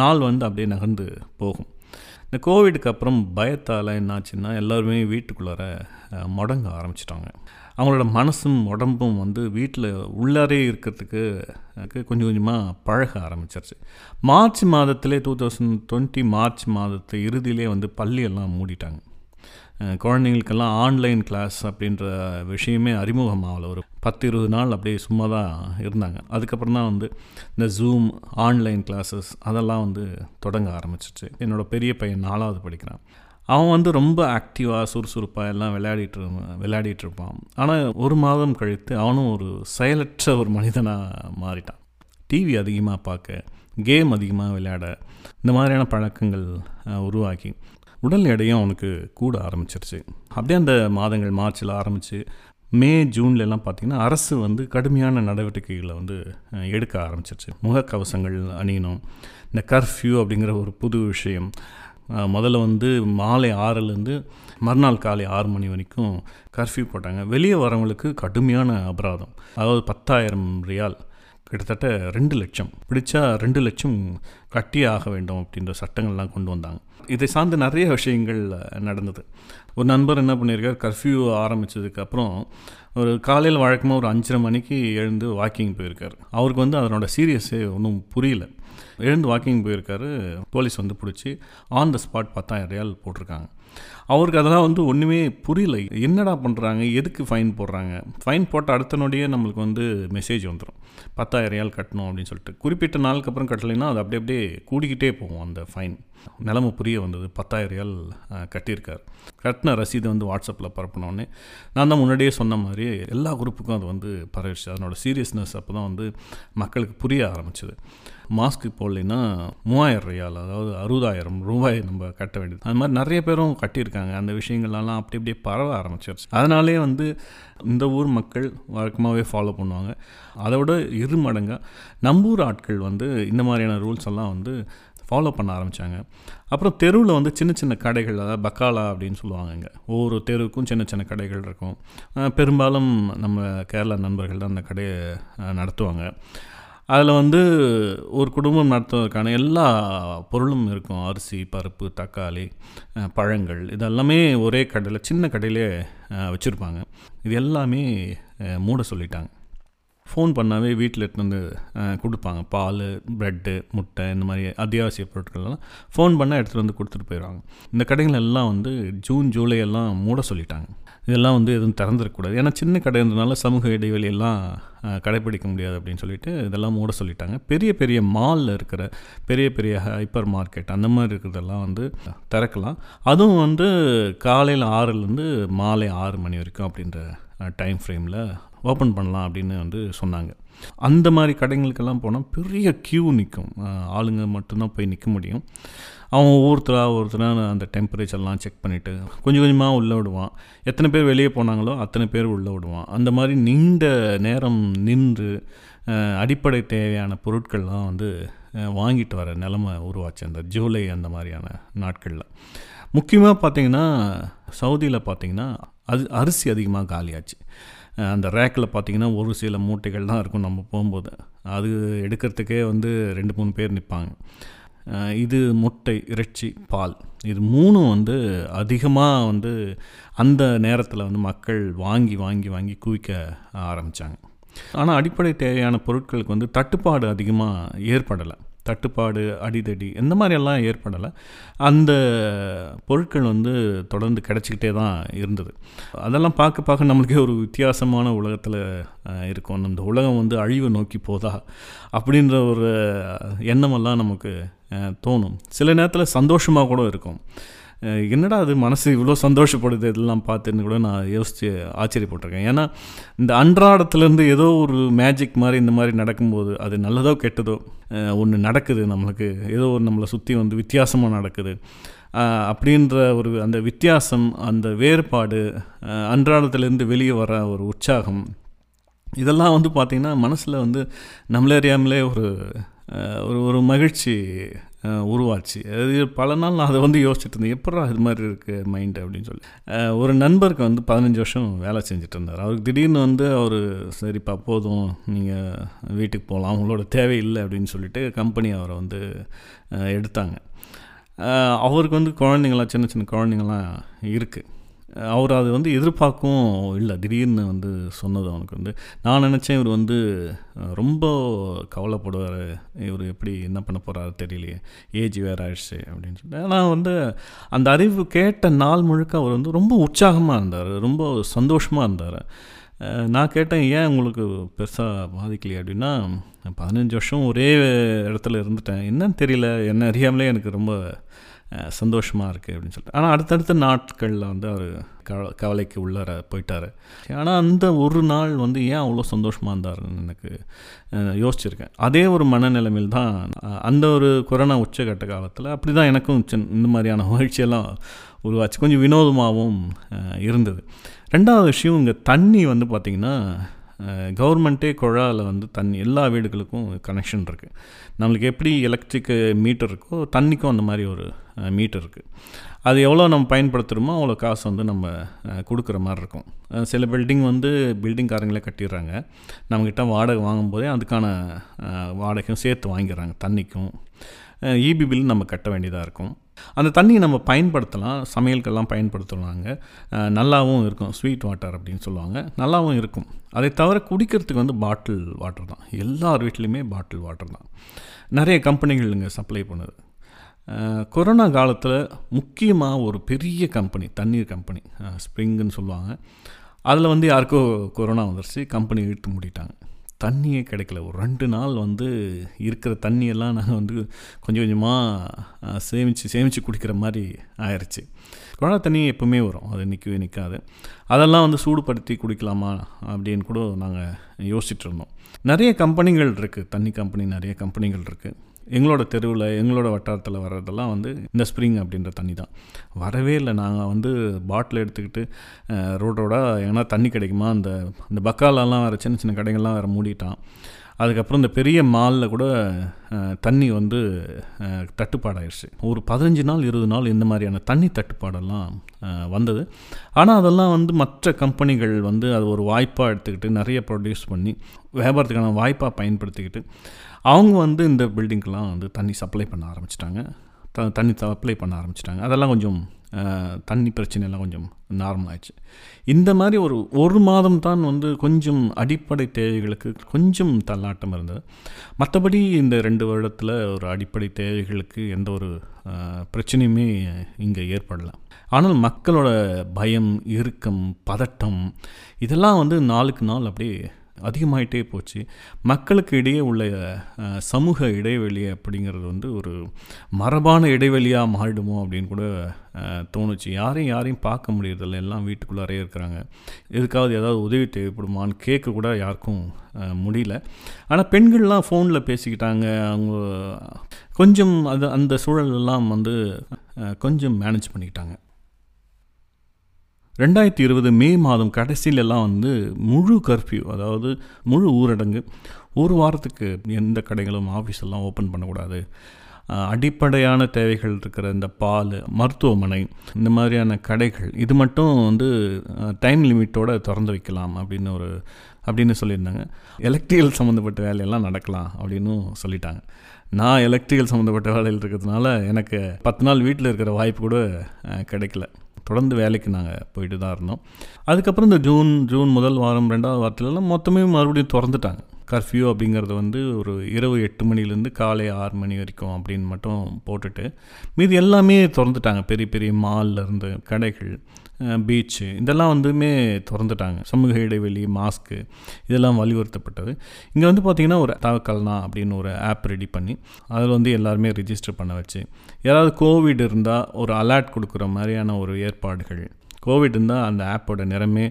நாள் வந்து அப்படியே நகர்ந்து போகும். இந்த கோவிடுக்கு அப்புறம் பயத்தால் என்னாச்சுன்னா எல்லாருமே வீட்டுக்குள்ளார முடங்க ஆரம்பிச்சிட்டாங்க. அவங்களோட மனசும் உடம்பும் வந்து வீட்டில் உள்ளாரே இருக்கிறதுக்கு கொஞ்சம் கொஞ்சமாக பழக ஆரம்பிச்சிருச்சு. மார்ச் மாதத்திலே டூ தௌசண்ட் டுவெண்ட்டி மார்ச் மாதத்து இறுதியிலே வந்து பள்ளியெல்லாம் மூடிட்டாங்க. குழந்தைங்களுக்கெல்லாம் ஆன்லைன் கிளாஸ் அப்படின்ற விஷயமே அறிமுகமாகல. ஒரு பத்து இருபது நாள் அப்படியே சும்மா தான் இருந்தாங்க. அதுக்கப்புறம் தான் வந்து இந்த ஜூம் ஆன்லைன் கிளாஸஸ் அதெல்லாம் வந்து தொடங்க ஆரம்பிச்சிச்சு. என்னோடய பெரிய பையன் நாலாவது படிக்கிறான். அவன் வந்து ரொம்ப ஆக்டிவாக சுறுசுறுப்பாக எல்லாம் விளையாடிட்டு விளையாடிட்டு இருப்பான். ஆனால் ஒரு மாதம் கழித்து அவனும் ஒரு செயலற்ற ஒரு மனிதனாக மாறிட்டான். டிவி அதிகமாக பார்க்க, கேம் அதிகமாக விளையாட, இந்த மாதிரியான பழக்கங்கள் உருவாக்கி உடல் எடையும் அவனுக்கு கூட ஆரம்பிச்சிருச்சு. அப்படியே அந்த மாதங்கள் மார்ச்சில் ஆரம்பித்து மே ஜூன்லலாம் பார்த்திங்கன்னா அரசு வந்து கடுமையான நடவடிக்கைகளை வந்து எடுக்க ஆரம்பிச்சிருச்சு. முகக்கவசங்கள் அணியணும், இந்த கர்ஃப்யூ அப்படிங்கிற ஒரு புது விஷயம். முதல்ல வந்து மாலை ஆறுலேருந்து மறுநாள் காலை ஆறு மணி வரைக்கும் கர்ஃப்யூ போட்டாங்க. வெளியே வரவங்களுக்கு கடுமையான அபராதம், அதாவது பத்தாயிரம் ரியால் கிட்டத்தட்ட ரெண்டு லட்சம் பிடிச்சா ரெண்டு லட்சம் கட்டியே ஆக வேண்டும் அப்படின்ற சட்டங்கள்லாம் கொண்டு வந்தாங்க. இதை சார்ந்து நிறைய விஷயங்கள் நடந்தது. ஒரு நண்பர் என்ன பண்ணியிருக்கார், கர்ஃப்யூ ஆரம்பித்ததுக்கப்புறம் ஒரு காலையில் வழக்கமாக ஒரு அஞ்சரை மணிக்கு எழுந்து வாக்கிங் போயிருக்கார். அவருக்கு வந்து அதனோட சீரியஸே ஒன்றும் புரியல. எழுந்து வாக்கிங் போயிருக்காரு. போலீஸ் வந்து பிடிச்சி ஆன் த ஸ்பாட் பத்தாயிரம் ரியால் போட்டிருக்காங்க. அவருக்கு அதெல்லாம் வந்து ஒன்றுமே புரியல. என்னடா பண்ணுறாங்க, எதுக்கு ஃபைன் போடுறாங்க? ஃபைன் போட்ட அடுத்த நொடியே நம்மளுக்கு வந்து மெசேஜ் வந்துடும், பத்தாயிரம் ரியால் கட்டணும் அப்படின்னு சொல்லிட்டு. குறிப்பிட்ட நாளுக்கு அப்புறம் கட்டலைன்னா அது அப்படியே அப்படியே கூடிக்கிட்டே போகும் அந்த ஃபைன். நிலமை புரிய வந்தது, பத்தாயிரம் ரியால் கட்டியிருக்கார். கட்டின ரசீதை வந்து வாட்ஸ்அப்பில் பரப்பினோடனே நான் தான் முன்னாடியே சொன்ன மாதிரி எல்லா குரூப்புக்கும் அது வந்து பரவிடுச்சு. அதனோட சீரியஸ்னஸ் அப்போ தான் வந்து மக்களுக்கு புரிய ஆரம்பிச்சிது. மாஸ்க்கு போடலைன்னா மூவாயிரம் ரியால், அதாவது அறுபதாயிரம் ரூபாய் நம்ம கட்ட வேண்டியது. அது மாதிரி நிறைய பேரும் கட்டியிருக்காங்க. அந்த விஷயங்கள்லாம் அப்படி அப்படியே பரவ ஆரம்பிச்சிருச்சு. அதனாலே வந்து இந்த ஊர் மக்கள் வழக்கமாகவே ஃபாலோ பண்ணுவாங்க. அதை விட இரு மடங்காக நம்ம ஊர் ஆட்கள் வந்து இந்த மாதிரியான ரூல்ஸ் எல்லாம் வந்து ஃபாலோ பண்ண ஆரம்பித்தாங்க. அப்புறம் தெருவில் வந்து சின்ன சின்ன கடைகள், அதாவது பக்காலா அப்படின்னு சொல்லுவாங்க. இங்கே ஒவ்வொரு தெருவுக்கும் சின்ன சின்ன கடைகள் இருக்கும். பெரும்பாலும் நம்ம கேரளா நண்பர்கள் தான் அந்த கடையை நடத்துவாங்க. அதில் வந்து ஒரு குடும்பம் நடத்துவதற்கான எல்லா பொருளும் இருக்கும். அரிசி, பருப்பு, தக்காளி, பழங்கள் இதெல்லாமே ஒரே கடையில், சின்ன கடையிலே வச்சுருப்பாங்க. இது எல்லாமே மூட சொல்லிட்டாங்க. ஃபோன் பண்ணாவே வீட்டில் எடுத்துகிட்டு வந்து கொடுப்பாங்க. பால், ப்ரெட்டு, முட்டை, இந்த மாதிரி அத்தியாவசிய பொருட்கள்லாம் ஃபோன் பண்ணால் எடுத்துகிட்டு வந்து கொடுத்துட்டு போயிடுவாங்க. இந்த கடைகள் எல்லாம் வந்து ஜூன் ஜூலை எல்லாம் மூட சொல்லிட்டாங்க. இதெல்லாம் வந்து எதுவும் திறந்துடக்கூடாது, ஏன்னா சின்ன கடை இருந்ததுனால சமூக இடைவெளியெல்லாம் கடைப்பிடிக்க முடியாது அப்படின்னு சொல்லிட்டு இதெல்லாம் மூட சொல்லிட்டாங்க. பெரிய பெரிய மாலில் இருக்கிற பெரிய பெரிய ஹைப்பர் மார்க்கெட் அந்த மாதிரி இருக்கிறதெல்லாம் வந்து திறக்கலாம். அதுவும் வந்து காலையில் ஆறுலேருந்து மாலை ஆறு மணி வரைக்கும் அப்படின்ற டைம் ஃப்ரேமில் ஓப்பன் பண்ணலாம் அப்படின்னு வந்து சொன்னாங்க. அந்த மாதிரி கடைகளுக்கெல்லாம் போனால் பெரிய க்யூ நிற்கும். ஆளுங்க மட்டும்தான் போய் நிற்க முடியும். அவன் ஒவ்வொருத்தராக ஒருத்தராக அந்த டெம்பரேச்சர்லாம் செக் பண்ணிவிட்டு கொஞ்சம் கொஞ்சமாக உள்ளே விடுவான். எத்தனை பேர் வெளியே போனாங்களோ அத்தனை பேர் உள்ளே விடுவான். அந்த மாதிரி நீண்ட நேரம் நின்று அடிப்படை தேவையான பொருட்கள்லாம் வந்து வாங்கிட்டு வர நிலைமை உருவாச்சு அந்த ஜூலை அந்த மாதிரியான நாட்களில். முக்கியமாக பார்த்திங்கன்னா சவுதியில் பார்த்திங்கன்னா அது அரிசி அதிகமாக காலியாச்சு. அந்த ரேக்கில் பார்த்திங்கன்னா ஒரு சில மூட்டைகள் தான் இருக்கும். நம்ம போகும்போது அது எடுக்கிறதுக்கே வந்து ரெண்டு மூணு பேர் நிற்பாங்க. இது முட்டை, இறைச்சி, பால் இது மூணும் வந்து அதிகமாக வந்து அந்த நேரத்தில் வந்து மக்கள் வாங்கி வாங்கி வாங்கி குவிக்க ஆரம்பித்தாங்க. ஆனால் அடிப்படை தேவையான பொருட்களுக்கு வந்து தட்டுப்பாடு அதிகமாக ஏற்படலை. தட்டுப்பாடு, அடிதடி இந்த மாதிரியெல்லாம் ஏற்படலை. அந்த பொருட்கள் வந்து தொடர்ந்து கிடச்சிக்கிட்டே தான் இருந்தது. அதெல்லாம் பார்க்க பார்க்க நம்மளுக்கே ஒரு வித்தியாசமான உலகத்தில் இருக்கும். நம்ம உலகம் வந்து அழிவை நோக்கி போதா அப்படின்ற ஒரு எண்ணமெல்லாம் நமக்கு தோணும். சில நேரத்தில் சந்தோஷமாக கூட இருக்கும், என்னடா அது மனசு இவ்வளோ சந்தோஷப்படுது இதெல்லாம் பார்த்துன்னு கூட நான் யோசித்து ஆச்சரியப்பட்டிருக்கேன். ஏன்னா இந்த அன்றாடத்துலேருந்து ஏதோ ஒரு மேஜிக் மாதிரி இந்த மாதிரி நடக்கும்போது அது நல்லதோ கெட்டதோ ஒன்று நடக்குது நம்மளுக்கு, ஏதோ ஒரு நம்மளை சுற்றி வந்து வித்தியாசமாக நடக்குது அப்படின்ற ஒரு அந்த வித்தியாசம், அந்த வேறுபாடு, அன்றாடத்துலேருந்து வெளியே வர ஒரு உற்சாகம், இதெல்லாம் வந்து பார்த்திங்கன்னா மனசில் வந்து நம்மளே அறியாமலே ஒரு ஒரு மகிழ்ச்சி உருவாச்சு. அது பல நாள் நான் அதை வந்து யோசிச்சுட்டு இருந்தேன், எப்படா இது மாதிரி இருக்குது மைண்டு அப்படின்னு சொல்லி. ஒரு நண்பருக்கு வந்து பதினஞ்சு வருஷம் வேலை செஞ்சுட்டு இருந்தார். அவருக்கு திடீர்னு வந்து அவர் சரிப்பா போதும் நீங்கள் வீட்டுக்கு போகலாம், அவங்களோட தேவையில்லை அப்படின்னு சொல்லிட்டு கம்பெனி அவரை வந்து எடுத்தாங்க. அவருக்கு வந்து குழந்தைங்களாம் சின்ன சின்ன குழந்தைங்களாம் இருக்குது. அவர் அது வந்து எதிர்பார்க்கும் இல்லை, திடீர்னு வந்து சொன்னது அவனுக்கு வந்து. நான் நினச்சேன் இவர் வந்து ரொம்ப கவலைப்படுவார், இவர் எப்படி என்ன பண்ண போகிறாரு தெரியலையே, ஏஜ் வேறு ஆயிடுச்சு அப்படின்னு சொல்லிட்டு. ஆனால் வந்து அந்த அறிவு கேட்ட நாள் முழுக்க அவர் வந்து ரொம்ப உற்சாகமாக இருந்தார், ரொம்ப சந்தோஷமாக இருந்தார். நான் கேட்டேன் ஏன் உங்களுக்கு பெருசாக பாதிக்கலையே அப்படின்னா, பதினஞ்சு வருஷம் ஒரே இடத்துல இருந்துட்டேன், என்னன்னு தெரியல, என்ன அறியாமலே எனக்கு ரொம்ப சந்தோஷமாக இருக்குது அப்படின்னு சொல்லிட்டு. ஆனால் அடுத்தடுத்த நாட்களில் வந்து அவர் கவ கவலைக்கு உள்ளார போயிட்டார். ஆனால் அந்த ஒரு நாள் வந்து ஏன் அவ்வளோ சந்தோஷமாக இருந்தாருன்னு எனக்கு யோசிச்சுருக்கேன். அதே ஒரு மனநிலைமையில் தான் அந்த ஒரு கொரோனா உச்சகட்ட காலத்தில் அப்படி தான் எனக்கும் இந்த மாதிரியான மகிழ்ச்சியெல்லாம் உருவாச்சு, கொஞ்சம் வினோதமாகவும் இருந்தது. ரெண்டாவது விஷயம், இங்கே தண்ணி வந்து பார்த்திங்கன்னா கவர்மெண்ட்டே குழாயில் வந்து தண்ணி எல்லா வீடுகளுக்கும் கனெக்ஷன் இருக்குது. நம்மளுக்கு எப்படி எலக்ட்ரிக்கு மீட்டர் இருக்கோ தண்ணிக்கும் அந்த மாதிரி ஒரு மீட்டர் இருக்குது. அது எவ்வளோ நம்ம பயன்படுத்துகிறோமோ அவ்வளோ காசு வந்து நம்ம கொடுக்குற மாதிரி இருக்கும். சில பில்டிங் வந்து பில்டிங்காரங்களே கட்டிடுறாங்க, நம்மக்கிட்ட வாடகை வாங்கும்போதே அதுக்கான வாடகையும் சேர்த்து வாங்கிடுறாங்க. தண்ணிக்கும் இபி பில் நம்ம கட்ட வேண்டியதாக இருக்கும். அந்த தண்ணியை நம்ம பயன்படுத்தலாம், சமையலுக்கெல்லாம் பயன்படுத்துவாங்க, நல்லாவும் இருக்கும். ஸ்வீட் வாட்டர் அப்படின்னு சொல்லுவாங்க, நல்லாவும் இருக்கும். அதை தவிர குடிக்கிறதுக்கு வந்து பாட்டில் வாட்டர் தான், எல்லார் வீட்லேயுமே பாட்டில் வாட்டர் தான் நிறைய கம்பெனிகள் இங்கே சப்ளை பண்ணுது. கொரோனா காலத்தில் முக்கியமாக ஒரு பெரிய கம்பெனி, தண்ணீர் கம்பெனி ஸ்ப்ரிங்குன்னு சொல்லுவாங்க, அதில் வந்து யாருக்கோ கொரோனா வந்துருச்சு, கம்பெனி இழுத்து மூடிட்டாங்க, தண்ணியே கிடைக்கல. ஒரு ரெண்டு நாள் வந்து இருக்கிற தண்ணியெல்லாம் நாங்கள் வந்து கொஞ்சம் கொஞ்சமாக சேமித்து சேமித்து குடிக்கிற மாதிரி ஆயிடுச்சு. கொரோனா தண்ணி எப்போவுமே வரும், அது நிற்கவே நிற்காது. அதெல்லாம் வந்து சூடுபடுத்தி குடிக்கலாமா அப்படின்னு கூட நாங்கள் யோசிச்சுட்டு இருந்தோம். நிறைய கம்பெனிகள் இருக்குது, தண்ணி கம்பெனி நிறைய கம்பெனிகள் இருக்குது. எங்களோட தெருவில் எங்களோட வட்டாரத்தில் வர்றதெல்லாம் வந்து இந்த ஸ்ப்ரிங் அப்படின்ற தண்ணி தான் வரவே இல்லை. நாங்கள் வந்து பாட்டில் எடுத்துக்கிட்டு ரோட்டோட ஏன்னா தண்ணி கிடைக்குமா, அந்த இந்த பக்காலெல்லாம் வேறு சின்ன சின்ன கடைகள்லாம் வேறு மூடிட்டான். அதுக்கப்புறம் இந்த பெரிய மாலில் கூட தண்ணி வந்து தட்டுப்பாடாயிடுச்சு. ஒரு பதினஞ்சு நாள் இருபது நாள் இந்த மாதிரியான தண்ணி தட்டுப்பாடெல்லாம் வந்தது. ஆனால் அதெல்லாம் வந்து மற்ற கம்பெனிகள் வந்து அது ஒரு வாய்ப்பாக எடுத்துக்கிட்டு நிறைய ப்ரொடியூஸ் பண்ணி வியாபாரத்துக்கான வாய்ப்பாக பயன்படுத்திக்கிட்டு அவங்க வந்து இந்த பில்டிங்கெலாம் வந்து தண்ணி சப்ளை பண்ண ஆரம்பிச்சிட்டாங்க, த தண்ணி சப்ளை பண்ண ஆரம்பிச்சிட்டாங்க. அதெல்லாம் கொஞ்சம் தண்ணி பிரச்சனைலாம் கொஞ்சம் நார்மல் ஆயிடுச்சு. இந்த மாதிரி ஒரு ஒரு மாதம் தான் வந்து கொஞ்சம் அடிப்படை தேவைகளுக்கு கொஞ்சம் தள்ளாட்டம் இருந்தது. மற்றபடி இந்த ரெண்டு வருடத்தில் ஒரு அடிப்படை தேவைகளுக்கு எந்த ஒரு பிரச்சனையுமே இங்கே ஏற்படலாம். ஆனால் மக்களோட பயம், இறுக்கம், பதட்டம் இதெல்லாம் வந்து நாளுக்கு நாள் அப்படியே அதிகமாகிட்டே போச்சு. மக்களுக்கு இடையே உள்ள சமூக இடைவெளி அப்படிங்கிறது வந்து ஒரு மரபான இடைவெளியாக மாறிடுமோ அப்படின்னு கூட தோணுச்சு. யாரையும் யாரையும் பார்க்க முடியறதில்ல, எல்லாம் வீட்டுக்குள்ளாரே இருக்கிறாங்க. எதுக்காவது ஏதாவது உதவி தேவைப்படுமான்னு கேட்க கூட யாருக்கும் முடியல. ஆனால் பெண்கள்லாம் ஃபோனில் பேசிக்கிட்டாங்க. அவங்க கொஞ்சம் அது அந்த சூழலெல்லாம் வந்து கொஞ்சம் மேனேஜ் பண்ணிக்கிட்டாங்க. ரெண்டாயிரத்தி இருபது மே மாதம் கடைசியிலெல்லாம் வந்து முழு கர்ஃப்யூ, அதாவது முழு ஊரடங்கு, ஒரு வாரத்துக்கு எந்த கடைகளும் ஆஃபீஸெல்லாம் ஓப்பன் பண்ணக்கூடாது. அடிப்படையான தேவைகள் இருக்கிற இந்த பால், மருத்துவமனை, இந்த மாதிரியான கடைகள் இது மட்டும் வந்து டைம் லிமிட்டோடு திறந்து வைக்கலாம் அப்படின்னு ஒரு அப்படின்னு சொல்லியிருந்தாங்க. எலக்ட்ரிக்கல் சம்மந்தப்பட்ட வேலையெல்லாம் நடக்கலாம் அப்படின்னு சொல்லிட்டாங்க. நான் எலக்ட்ரிக்கல் சம்மந்தப்பட்ட வேலையில் இருக்கிறதுனால எனக்கு பத்து நாள் வீட்டில் இருக்கிற வாய்ப்பு கூட கிடைக்கல. தொடர்ந்து வேலைக்கு நாங்கள் போயிட்டு தான் இருந்தோம். அதுக்கப்புறம் இந்த ஜூன் ஜூன் முதல் வாரம் ரெண்டாவது வாரத்துலலாம் மொத்தமே மறுபடியும் திறந்துட்டாங்க. கர்ஃப்யூ அப்படிங்கிறது வந்து ஒரு இரவு எட்டு மணிலேருந்து காலை ஆறு மணி வரைக்கும் அப்படின்னு மட்டும் போட்டுட்டு மீது எல்லாமே திறந்துட்டாங்க. பெரிய பெரிய மாலில் இருந்து கடைகள், பீச்சு, இதெல்லாம் வந்துமே திறந்துட்டாங்க. சமூக இடைவெளி, மாஸ்க்கு, இதெல்லாம் வலியுறுத்தப்பட்டது. இங்கே வந்து பார்த்திங்கன்னா ஒரு தாக்கல்னா அப்படின்னு ஒரு ஆப் ரெடி பண்ணி அதில் வந்து எல்லாருமே ரிஜிஸ்டர் பண்ண வச்சு யாராவது கோவிட் இருந்தால் ஒரு அலர்ட் கொடுக்குற மாதிரியான ஒரு ஏற்பாடுகள். கோவிட் இருந்தால் அந்த ஆப்போட நிறமே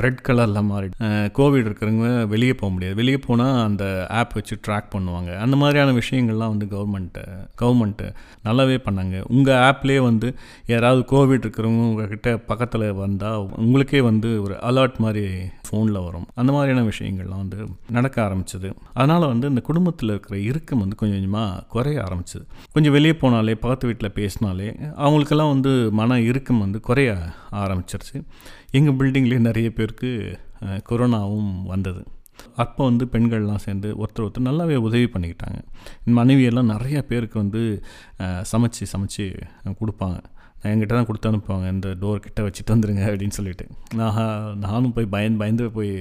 ரெட் கலரில் மாறி கோவிட் இருக்கிறவங்க வெளியே போக முடியாது, வெளியே போனால் அந்த ஆப் வச்சு ட்ராக் பண்ணுவாங்க. அந்த மாதிரியான விஷயங்கள்லாம் வந்து கவர்மெண்ட்டு கவர்மெண்ட்டு நல்லாவே பண்ணாங்க. உங்கள் ஆப்லேயே வந்து யாராவது கோவிட் இருக்கிறவங்க உங்கள்கிட்ட பக்கத்தில் வந்தால் உங்களுக்கே வந்து ஒரு அலர்ட் மாதிரி ஃபோனில் வரும். அந்த மாதிரியான விஷயங்கள்லாம் வந்து நடக்க ஆரம்பிச்சிது. அதனால் வந்து இந்த குடும்பத்தில் இருக்கிற இறுக்கம் வந்து கொஞ்சம் கொஞ்சமாக குறைய ஆரம்பிச்சிது. கொஞ்சம் வெளியே போனாலே, பக்கத்து வீட்டில் பேசினாலே அவங்களுக்கெல்லாம் வந்து மன இறுக்கம் வந்து குறைய ஆரம்பிச்சு சர்ச்சு. எங்கள் பில்டிங்லேயே நிறைய பேருக்கு கொரோனாவும் வந்தது. அப்போ வந்து பெண்கள்லாம் சேர்ந்து ஒருத்தர் ஒருத்தர் நல்லாவே உதவி பண்ணிக்கிட்டாங்க. என் மனைவியெல்லாம் நிறையா பேருக்கு வந்து சமைச்சு சமைச்சு கொடுப்பாங்க. நான் என்கிட்ட தான் கொடுத்து அனுப்புவாங்க, இந்த டோர் கிட்ட வச்சுட்டு வந்துடுங்க அப்படின்னு சொல்லிட்டு. நான் நானும் போய் பயந்து பயந்து போய்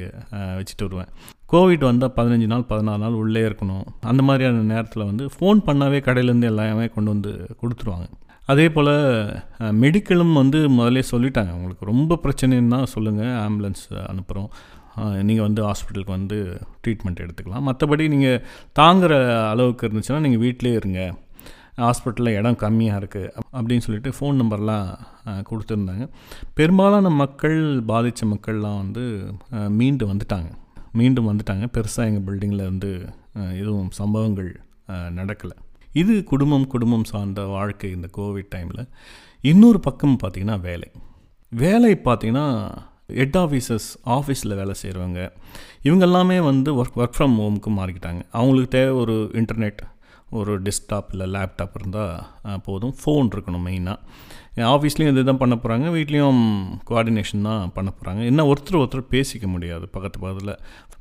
வச்சுட்டு வருவேன். கோவிட் வந்தால் பதினஞ்சு நாள் பதினாறு நாள் உள்ளே இருக்கணும். அந்த மாதிரியான நேரத்தில் வந்து ஃபோன் பண்ணாவே கடையிலேருந்து எல்லாமே கொண்டு வந்து கொடுத்துருவாங்க. அதே போல் மெடிக்கலும் வந்து முதலே சொல்லிட்டாங்க, உங்களுக்கு ரொம்ப பிரச்சனைன்னா சொல்லுங்கள், ஆம்புலன்ஸ் அனுப்புகிறோம், நீங்கள் வந்து ஹாஸ்பிட்டலுக்கு வந்து ட்ரீட்மெண்ட் எடுத்துக்கலாம். மற்றபடி நீங்கள் தாங்குகிற அளவுக்கு இருந்துச்சுன்னா நீங்கள் வீட்டிலே இருங்க, ஹாஸ்பிட்டலில் இடம் கம்மியாக இருக்குது அப்படின்னு சொல்லிட்டு ஃபோன் நம்பர்லாம் கொடுத்துருந்தாங்க. பெரும்பாலான மக்கள், பாதித்த மக்கள்லாம் வந்து மீண்டும் வந்துட்டாங்க மீண்டும் வந்துட்டாங்க பெருசாக எங்கள் பில்டிங்கில் வந்து எதுவும் சம்பவங்கள் நடக்கலை. இது குடும்பம் குடும்பம் சார்ந்த வாழ்க்கை இந்த கோவிட் டைமில். இன்னொரு பக்கம் பார்த்திங்கன்னா வேலை வேலை பார்த்திங்கன்னா ஹெட் ஆஃபீஸர்ஸ், ஆஃபீஸில் வேலை செய்கிறவங்க, இவங்க எல்லாமே வந்து ஒர்க் ஒர்க் ஃப்ரம் ஹோமுக்கு மாறிக்கிட்டாங்க. அவங்களுக்கு தேவை ஒரு இன்டர்நெட், ஒரு டெஸ்க்டாப் இல்லை லேப்டாப் இருந்தால் போதும், ஃபோன் இருக்கணும். மெயினாக ஆஃபீஸ்லேயும் இது தான் பண்ண போகிறாங்க, வீட்லேயும் கோஆர்டினேஷன் தான் பண்ண போகிறாங்க. என்ன ஒருத்தர் ஒருத்தர் பேசிக்க முடியாது, பக்கத்து பக்கத்தில்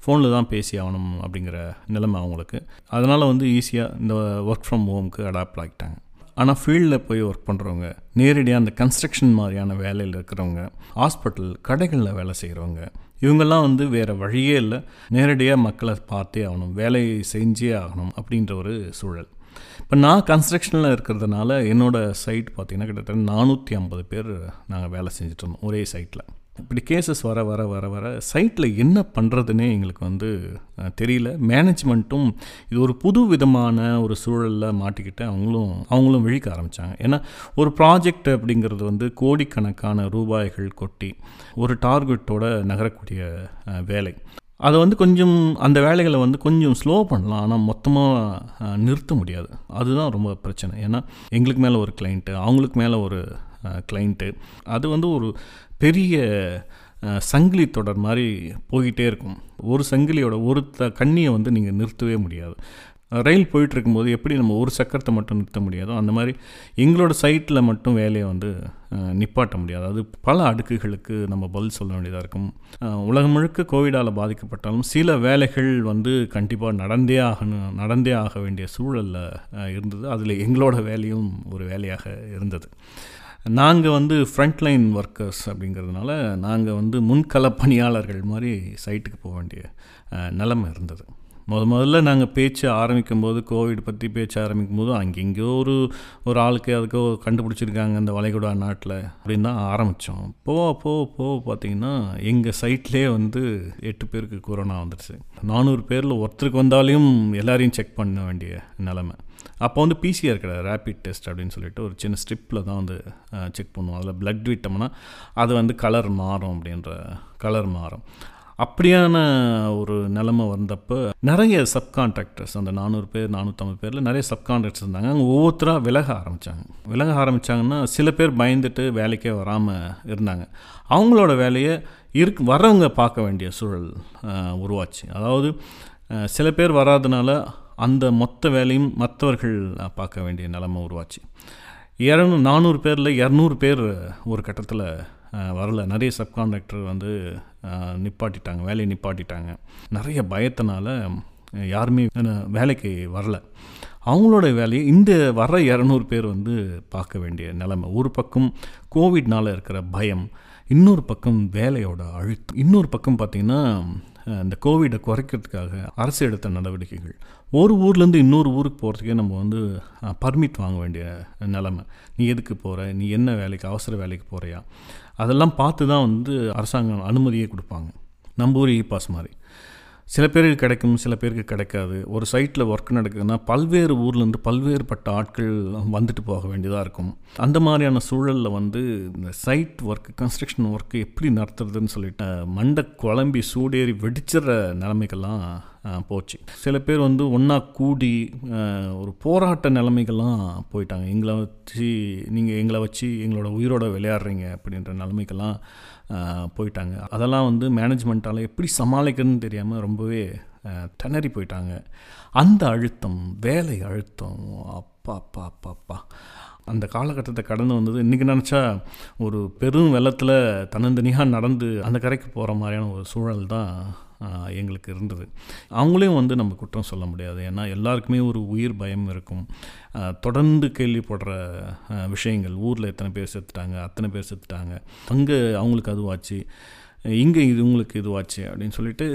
ஃபோனில் தான் பேசி ஆகணும் அப்படிங்கிற நிலைமை அவங்களுக்கு. அதனால் வந்து ஈஸியாக இந்த ஒர்க் ஃப்ரம் ஹோமுக்கு அடாப்ட் ஆகிட்டாங்க. ஆனால் ஃபீல்டில் போய் ஒர்க் பண்ணுறவங்க, நேரடியாக அந்த கன்ஸ்ட்ரக்ஷன் மாதிரியான வேலையில் இருக்கிறவங்க, ஹாஸ்பிட்டல், கடைகளில் வேலை செய்கிறவங்க, இவங்கெல்லாம் வந்து வேறு வழியே இல்லை, நேரடியாக மக்களை பார்த்தே ஆகணும், வேலை செஞ்சே ஆகணும் அப்படின்ற ஒரு சூழல். இப்போ நான் கன்ஸ்ட்ரக்ஷனில் இருக்கிறதுனால என்னோடய சைட் பார்த்திங்கன்னா கிட்டத்தட்ட நானூற்றி ஐம்பது பேர் நாங்கள் வேலை செஞ்சுட்டு இருந்தோம் ஒரே சைட்டில். இப்படி கேசஸ் வர வர வர வர சைட்டில் என்ன பண்ணுறதுன்னே எங்களுக்கு வந்து தெரியல. மேனேஜ்மெண்ட்டும் இது ஒரு புது விதமான ஒரு சூழலில் மாட்டிக்கிட்டு அவங்களும் அவங்களும் விழிக்க ஆரம்பித்தாங்க. ஏன்னா ஒரு ப்ராஜெக்ட் அப்படிங்கிறது வந்து கோடிக்கணக்கான ரூபாய்கள் கொட்டி ஒரு டார்கெட்டோட நகரக்கூடிய வேலை. அதை வந்து கொஞ்சம் அந்த வேலைகளை வந்து கொஞ்சம் ஸ்லோ பண்ணலாம், ஆனால் மொத்தமாக நிறுத்த முடியாது. அதுதான் ரொம்ப பிரச்சனை. ஏன்னா எங்களுக்கு மேலே ஒரு கிளைண்ட்டு, அவங்களுக்கு மேலே ஒரு கிளைண்ட்டு, அது வந்து ஒரு பெரிய சங்கிலி தொடர் மாதிரி போய்கிட்டே இருக்கும். ஒரு சங்கிலியோட ஒரு த கண்ணியை வந்து நீங்கள் நிறுத்தவே முடியாது. ரயில் போயிட்டுருக்கும்போது எப்படி நம்ம ஒரு சக்கரத்தை மட்டும் நிறுத்த முடியாதோ அந்த மாதிரி எங்களோட சைட்டில் மட்டும் வேலையை வந்து நிப்பாட்ட முடியாது. அது பல அடுக்குகளுக்கு நம்ம பதில் சொல்ல வேண்டியதாக இருக்கும். உலகம் முழுக்க கோவிடால் பாதிக்கப்பட்டாலும் சில வேலைகள் வந்து கண்டிப்பாக நடந்தே ஆகணும் நடந்தே ஆக வேண்டிய சூழலில் இருந்தது. அதில் எங்களோட வேலையும் ஒரு வேலையாக இருந்தது. நாங்கள் வந்து ஃப்ரண்ட்லைன் ஒர்க்கர்ஸ் அப்படிங்கிறதுனால நாங்கள் வந்து முன்கள பணியாளர்கள் மாதிரி சைட்டுக்கு போக வேண்டிய நிலைமை இருந்தது. முத முதல்ல நாங்கள் பேச்சு ஆரம்பிக்கும்போது, கோவிட் பற்றி பேச்சு ஆரம்பிக்கும்போது, அங்கெங்கோ ஒரு ஒரு ஆளுக்கு அதுக்கோ கண்டுபிடிச்சிருக்காங்க இந்த வளைகுடா நாட்டில் அப்படின்னு தான் ஆரம்பித்தோம். போக போக போக பார்த்திங்கன்னா எங்கள் சைட்லேயே வந்து எட்டு பேருக்கு கொரோனா வந்துடுச்சு. நானூறு பேரில் ஒருத்தருக்கு வந்தாலையும் எல்லாரையும் செக் பண்ண வேண்டிய நிலைமை. அப்போ வந்து பிசிஆர் கிடையாது, ரேபிட் டெஸ்ட் அப்படின்னு சொல்லிட்டு ஒரு சின்ன ஸ்ட்ரிப்பில் தான் வந்து செக் பண்ணுவோம். அதில் பிளட் விட்டோம்னா அது வந்து கலர் மாறும் அப்படின்ற கலர் மாறும். அப்படியான ஒரு நிலைமை வந்தப்போ நிறைய சப்கான்ட்ராக்டர்ஸ், அந்த நானூறு பேர் நானூற்றம்பது பேரில் நிறைய சப்கான்ட்ராக்டர்ஸ் இருந்தாங்க. அங்கே ஒவ்வொருத்தராக விலக ஆரம்பித்தாங்க. விலக ஆரம்பித்தாங்கன்னா சில பேர் பயந்துட்டு வேலைக்கே வராமல் இருந்தாங்க. அவங்களோட வேலையை இருக்கு வரவங்க பார்க்க வேண்டிய சூழல் உருவாச்சு. அதாவது சில பேர் வராதனால அந்த மொத்த வேலையும் மற்றவர்கள் பார்க்க வேண்டிய நிலைமை உருவாச்சு. இரநூ நானூறு பேரில் இரநூறு பேர் ஒரு கட்டத்தில் வரல. நிறைய சப்கான்ட்ராக்டர் வந்து நிப்பாட்டிட்டாங்க, வேலையை நிப்பாட்டிட்டாங்க. நிறைய பயத்தினால யாருமே வேலைக்கு வரல. அவங்களோட வேலையை இந்த வர இரநூறு பேர் வந்து பார்க்க வேண்டிய நிலைமை. ஒரு பக்கம் கோவிட்னால் இருக்கிற பயம், இன்னொரு பக்கம் வேலையோட அழுத்தம், இன்னொரு பக்கம் பார்த்திங்கன்னா இந்த கோவிடை குறைக்கிறதுக்காக அரசு எடுத்த நடவடிக்கைகள். ஒரு ஊர்லேருந்து இன்னொரு ஊருக்கு போகிறதுக்கே நம்ம வந்து பர்மிட் வாங்க வேண்டிய நிலைமை. நீ எதுக்கு போகிற, நீ என்ன வேலைக்கு, அவசர வேலைக்கு போகிறியா, அதெல்லாம் பார்த்து தான் வந்து அரசாங்கம் அனுமதியே கொடுப்பாங்க. நம்ம ஊர் இ பாஸ் மாதிரி சில பேருக்கு கிடைக்கும், சில பேருக்கு கிடைக்காது. ஒரு சைட்டில் ஒர்க் நடக்குதுன்னா பல்வேறு ஊர்லேருந்து பல்வேறுபட்ட ஆட்கள் வந்துட்டு போக வேண்டியதாக இருக்கும். அந்த மாதிரியான சூழலில் வந்து இந்த சைட் ஒர்க்கு, கன்ஸ்ட்ரக்ஷன் ஒர்க்கு எப்படி நடத்துறதுன்னு சொல்லிட்டு மண்டை குழம்பி சூடேறி வெடிச்சிற நிலைமைகள்லாம் போச்சு. சில பேர் வந்து ஒன்றா கூடி ஒரு போராட்ட நிலைமைகள்லாம் போயிட்டாங்க. எங்களை வச்சு நீங்கள் எங்களை வச்சு எங்களோட உயிரோட விளையாடுறீங்க அப்படின்ற நிலைமைக்கெல்லாம் போயிட்டாங்க. அதெல்லாம் வந்து மேனேஜ்மெண்ட்டால் எப்படி சமாளிக்கிறதுன்னு தெரியாமல் ரொம்பவே திணறி போயிட்டாங்க. அந்த அழுத்தம், வேலை அழுத்தம், அப்பா அப்பா அப்பா அப்பா அந்த காலகட்டத்தை கடந்து வந்தது. இன்றைக்கி நினச்சா ஒரு பெரும் வெள்ளத்தில் தன்னந்தனியாக நடந்து அந்த கரைக்கு போகிற மாதிரியான ஒரு சூழல் தான் எங்களுக்கு இருந்தது. அவங்களையும் வந்து நம்ம குற்றம் சொல்ல முடியாது. ஏன்னா எல்லாருக்குமே ஒரு உயிர் பயம் இருக்கும். தொடர்ந்து கேள்விப்படுற விஷயங்கள், ஊரில் எத்தனை பேர் செத்துட்டாங்க, அத்தனை பேர் செத்துட்டாங்க, அங்கே அவங்களுக்கு அதுவாச்சு, இங்கே இது உங்களுக்கு இதுவாச்சு அப்படின்னு சொல்லிட்டு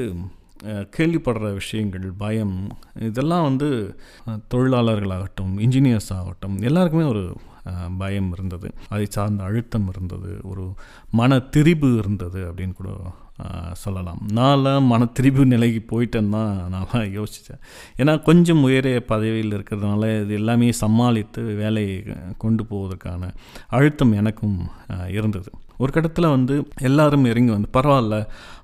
கேள்விப்படுற விஷயங்கள், பயம், இதெல்லாம் வந்து தொழிலாளர்களாகட்டும், இன்ஜினியர்ஸ் ஆகட்டும், எல்லாருக்குமே ஒரு பயம் இருந்தது. அதை சார்ந்த அழுத்தம் இருந்தது, ஒரு மன திரிபு இருந்தது அப்படின்னு கூட சொல்லலாம். நான்லாம் மன திரிபு நிலைக்கு போயிட்டேன்னு தான் நான் யோசித்தேன். ஏன்னா கொஞ்சம் உயரிய பதவியில் இருக்கிறதுனால இது எல்லாமே சமாளித்து வேலையை கொண்டு போவதற்கான அழுத்தம் எனக்கும் இருந்தது. ஒரு கட்டத்தில் வந்து எல்லாரும் இறங்கி வந்து பரவாயில்ல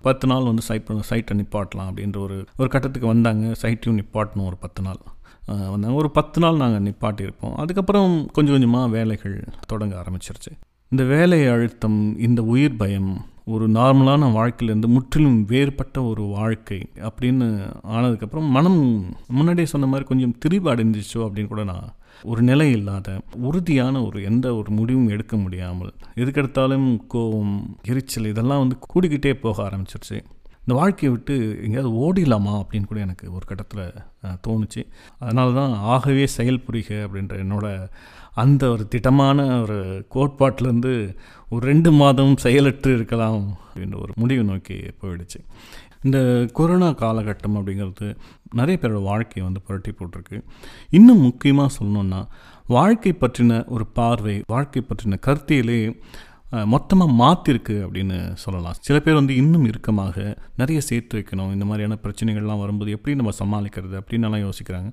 பத்து நாள் வந்து சைட் சைட்டை நிப்பாட்டலாம் அப்படின்ற ஒரு ஒரு கட்டத்துக்கு வந்தாங்க. சைட்டையும் நிப்பாட்டணும், ஒரு பத்து நாள் வந்தாங்க. ஒரு பத்து நாள் நாங்கள் நிப்பாட்டியிருப்போம். அதுக்கப்புறம் கொஞ்சம் கொஞ்சமாக வேலைகள் தொடங்க ஆரம்பிச்சிருச்சு. இந்த வேலை அழுத்தம், இந்த உயிர் பயம், ஒரு நார்மலான வாழ்க்கையிலேருந்து முற்றிலும் வேறுபட்ட ஒரு வாழ்க்கை அப்படின்னு ஆனதுக்கப்புறம் மனம் முன்னாடியே சொன்ன மாதிரி கொஞ்சம் திரிபு அடைஞ்சிச்சோ அப்படின்னு கூட நான் ஒரு நிலை இல்லாத, உறுதியான ஒரு எந்த ஒரு முடிவும் எடுக்க முடியாமல், எதுக்கெடுத்தாலும் கோபம், எரிச்சல், இதெல்லாம் வந்து கூடிக்கிட்டே போக ஆரம்பிச்சிருச்சு. இந்த வாழ்க்கையை விட்டு எங்கேயாவது ஓடிடலாமா அப்படின்னு கூட எனக்கு ஒரு கட்டத்தில் தோணுச்சு. அதனால தான் ஆகவே செயல் புரிக அப்படின்ற என்னோட அந்த ஒரு திட்டமான ஒரு கோட்பாட்டிலேருந்து ஒரு ரெண்டு மாதம் செயலற்று இருக்கலாம் அப்படின்ற ஒரு முடிவு நோக்கி போயிடுச்சு. இந்த கொரோனா காலகட்டம் அப்படிங்கிறது நிறைய பேரோட வாழ்க்கையை வந்து புரட்டி போட்டிருக்கு. இன்னும் முக்கியமாக சொல்லணுன்னா வாழ்க்கை பற்றின ஒரு பார்வை, வாழ்க்கை பற்றின கருத்திலே மொத்தமாக மாற்றிருக்கு அப்படின்னு சொல்லலாம். சில பேர் வந்து இன்னும் இறுக்கமாக நிறைய சேர்த்து வைக்கணும், இந்த மாதிரியான பிரச்சனைகள்லாம் வரும்போது எப்படி நம்ம சமாளிக்கிறது அப்படின்னுலாம் யோசிக்கிறாங்க.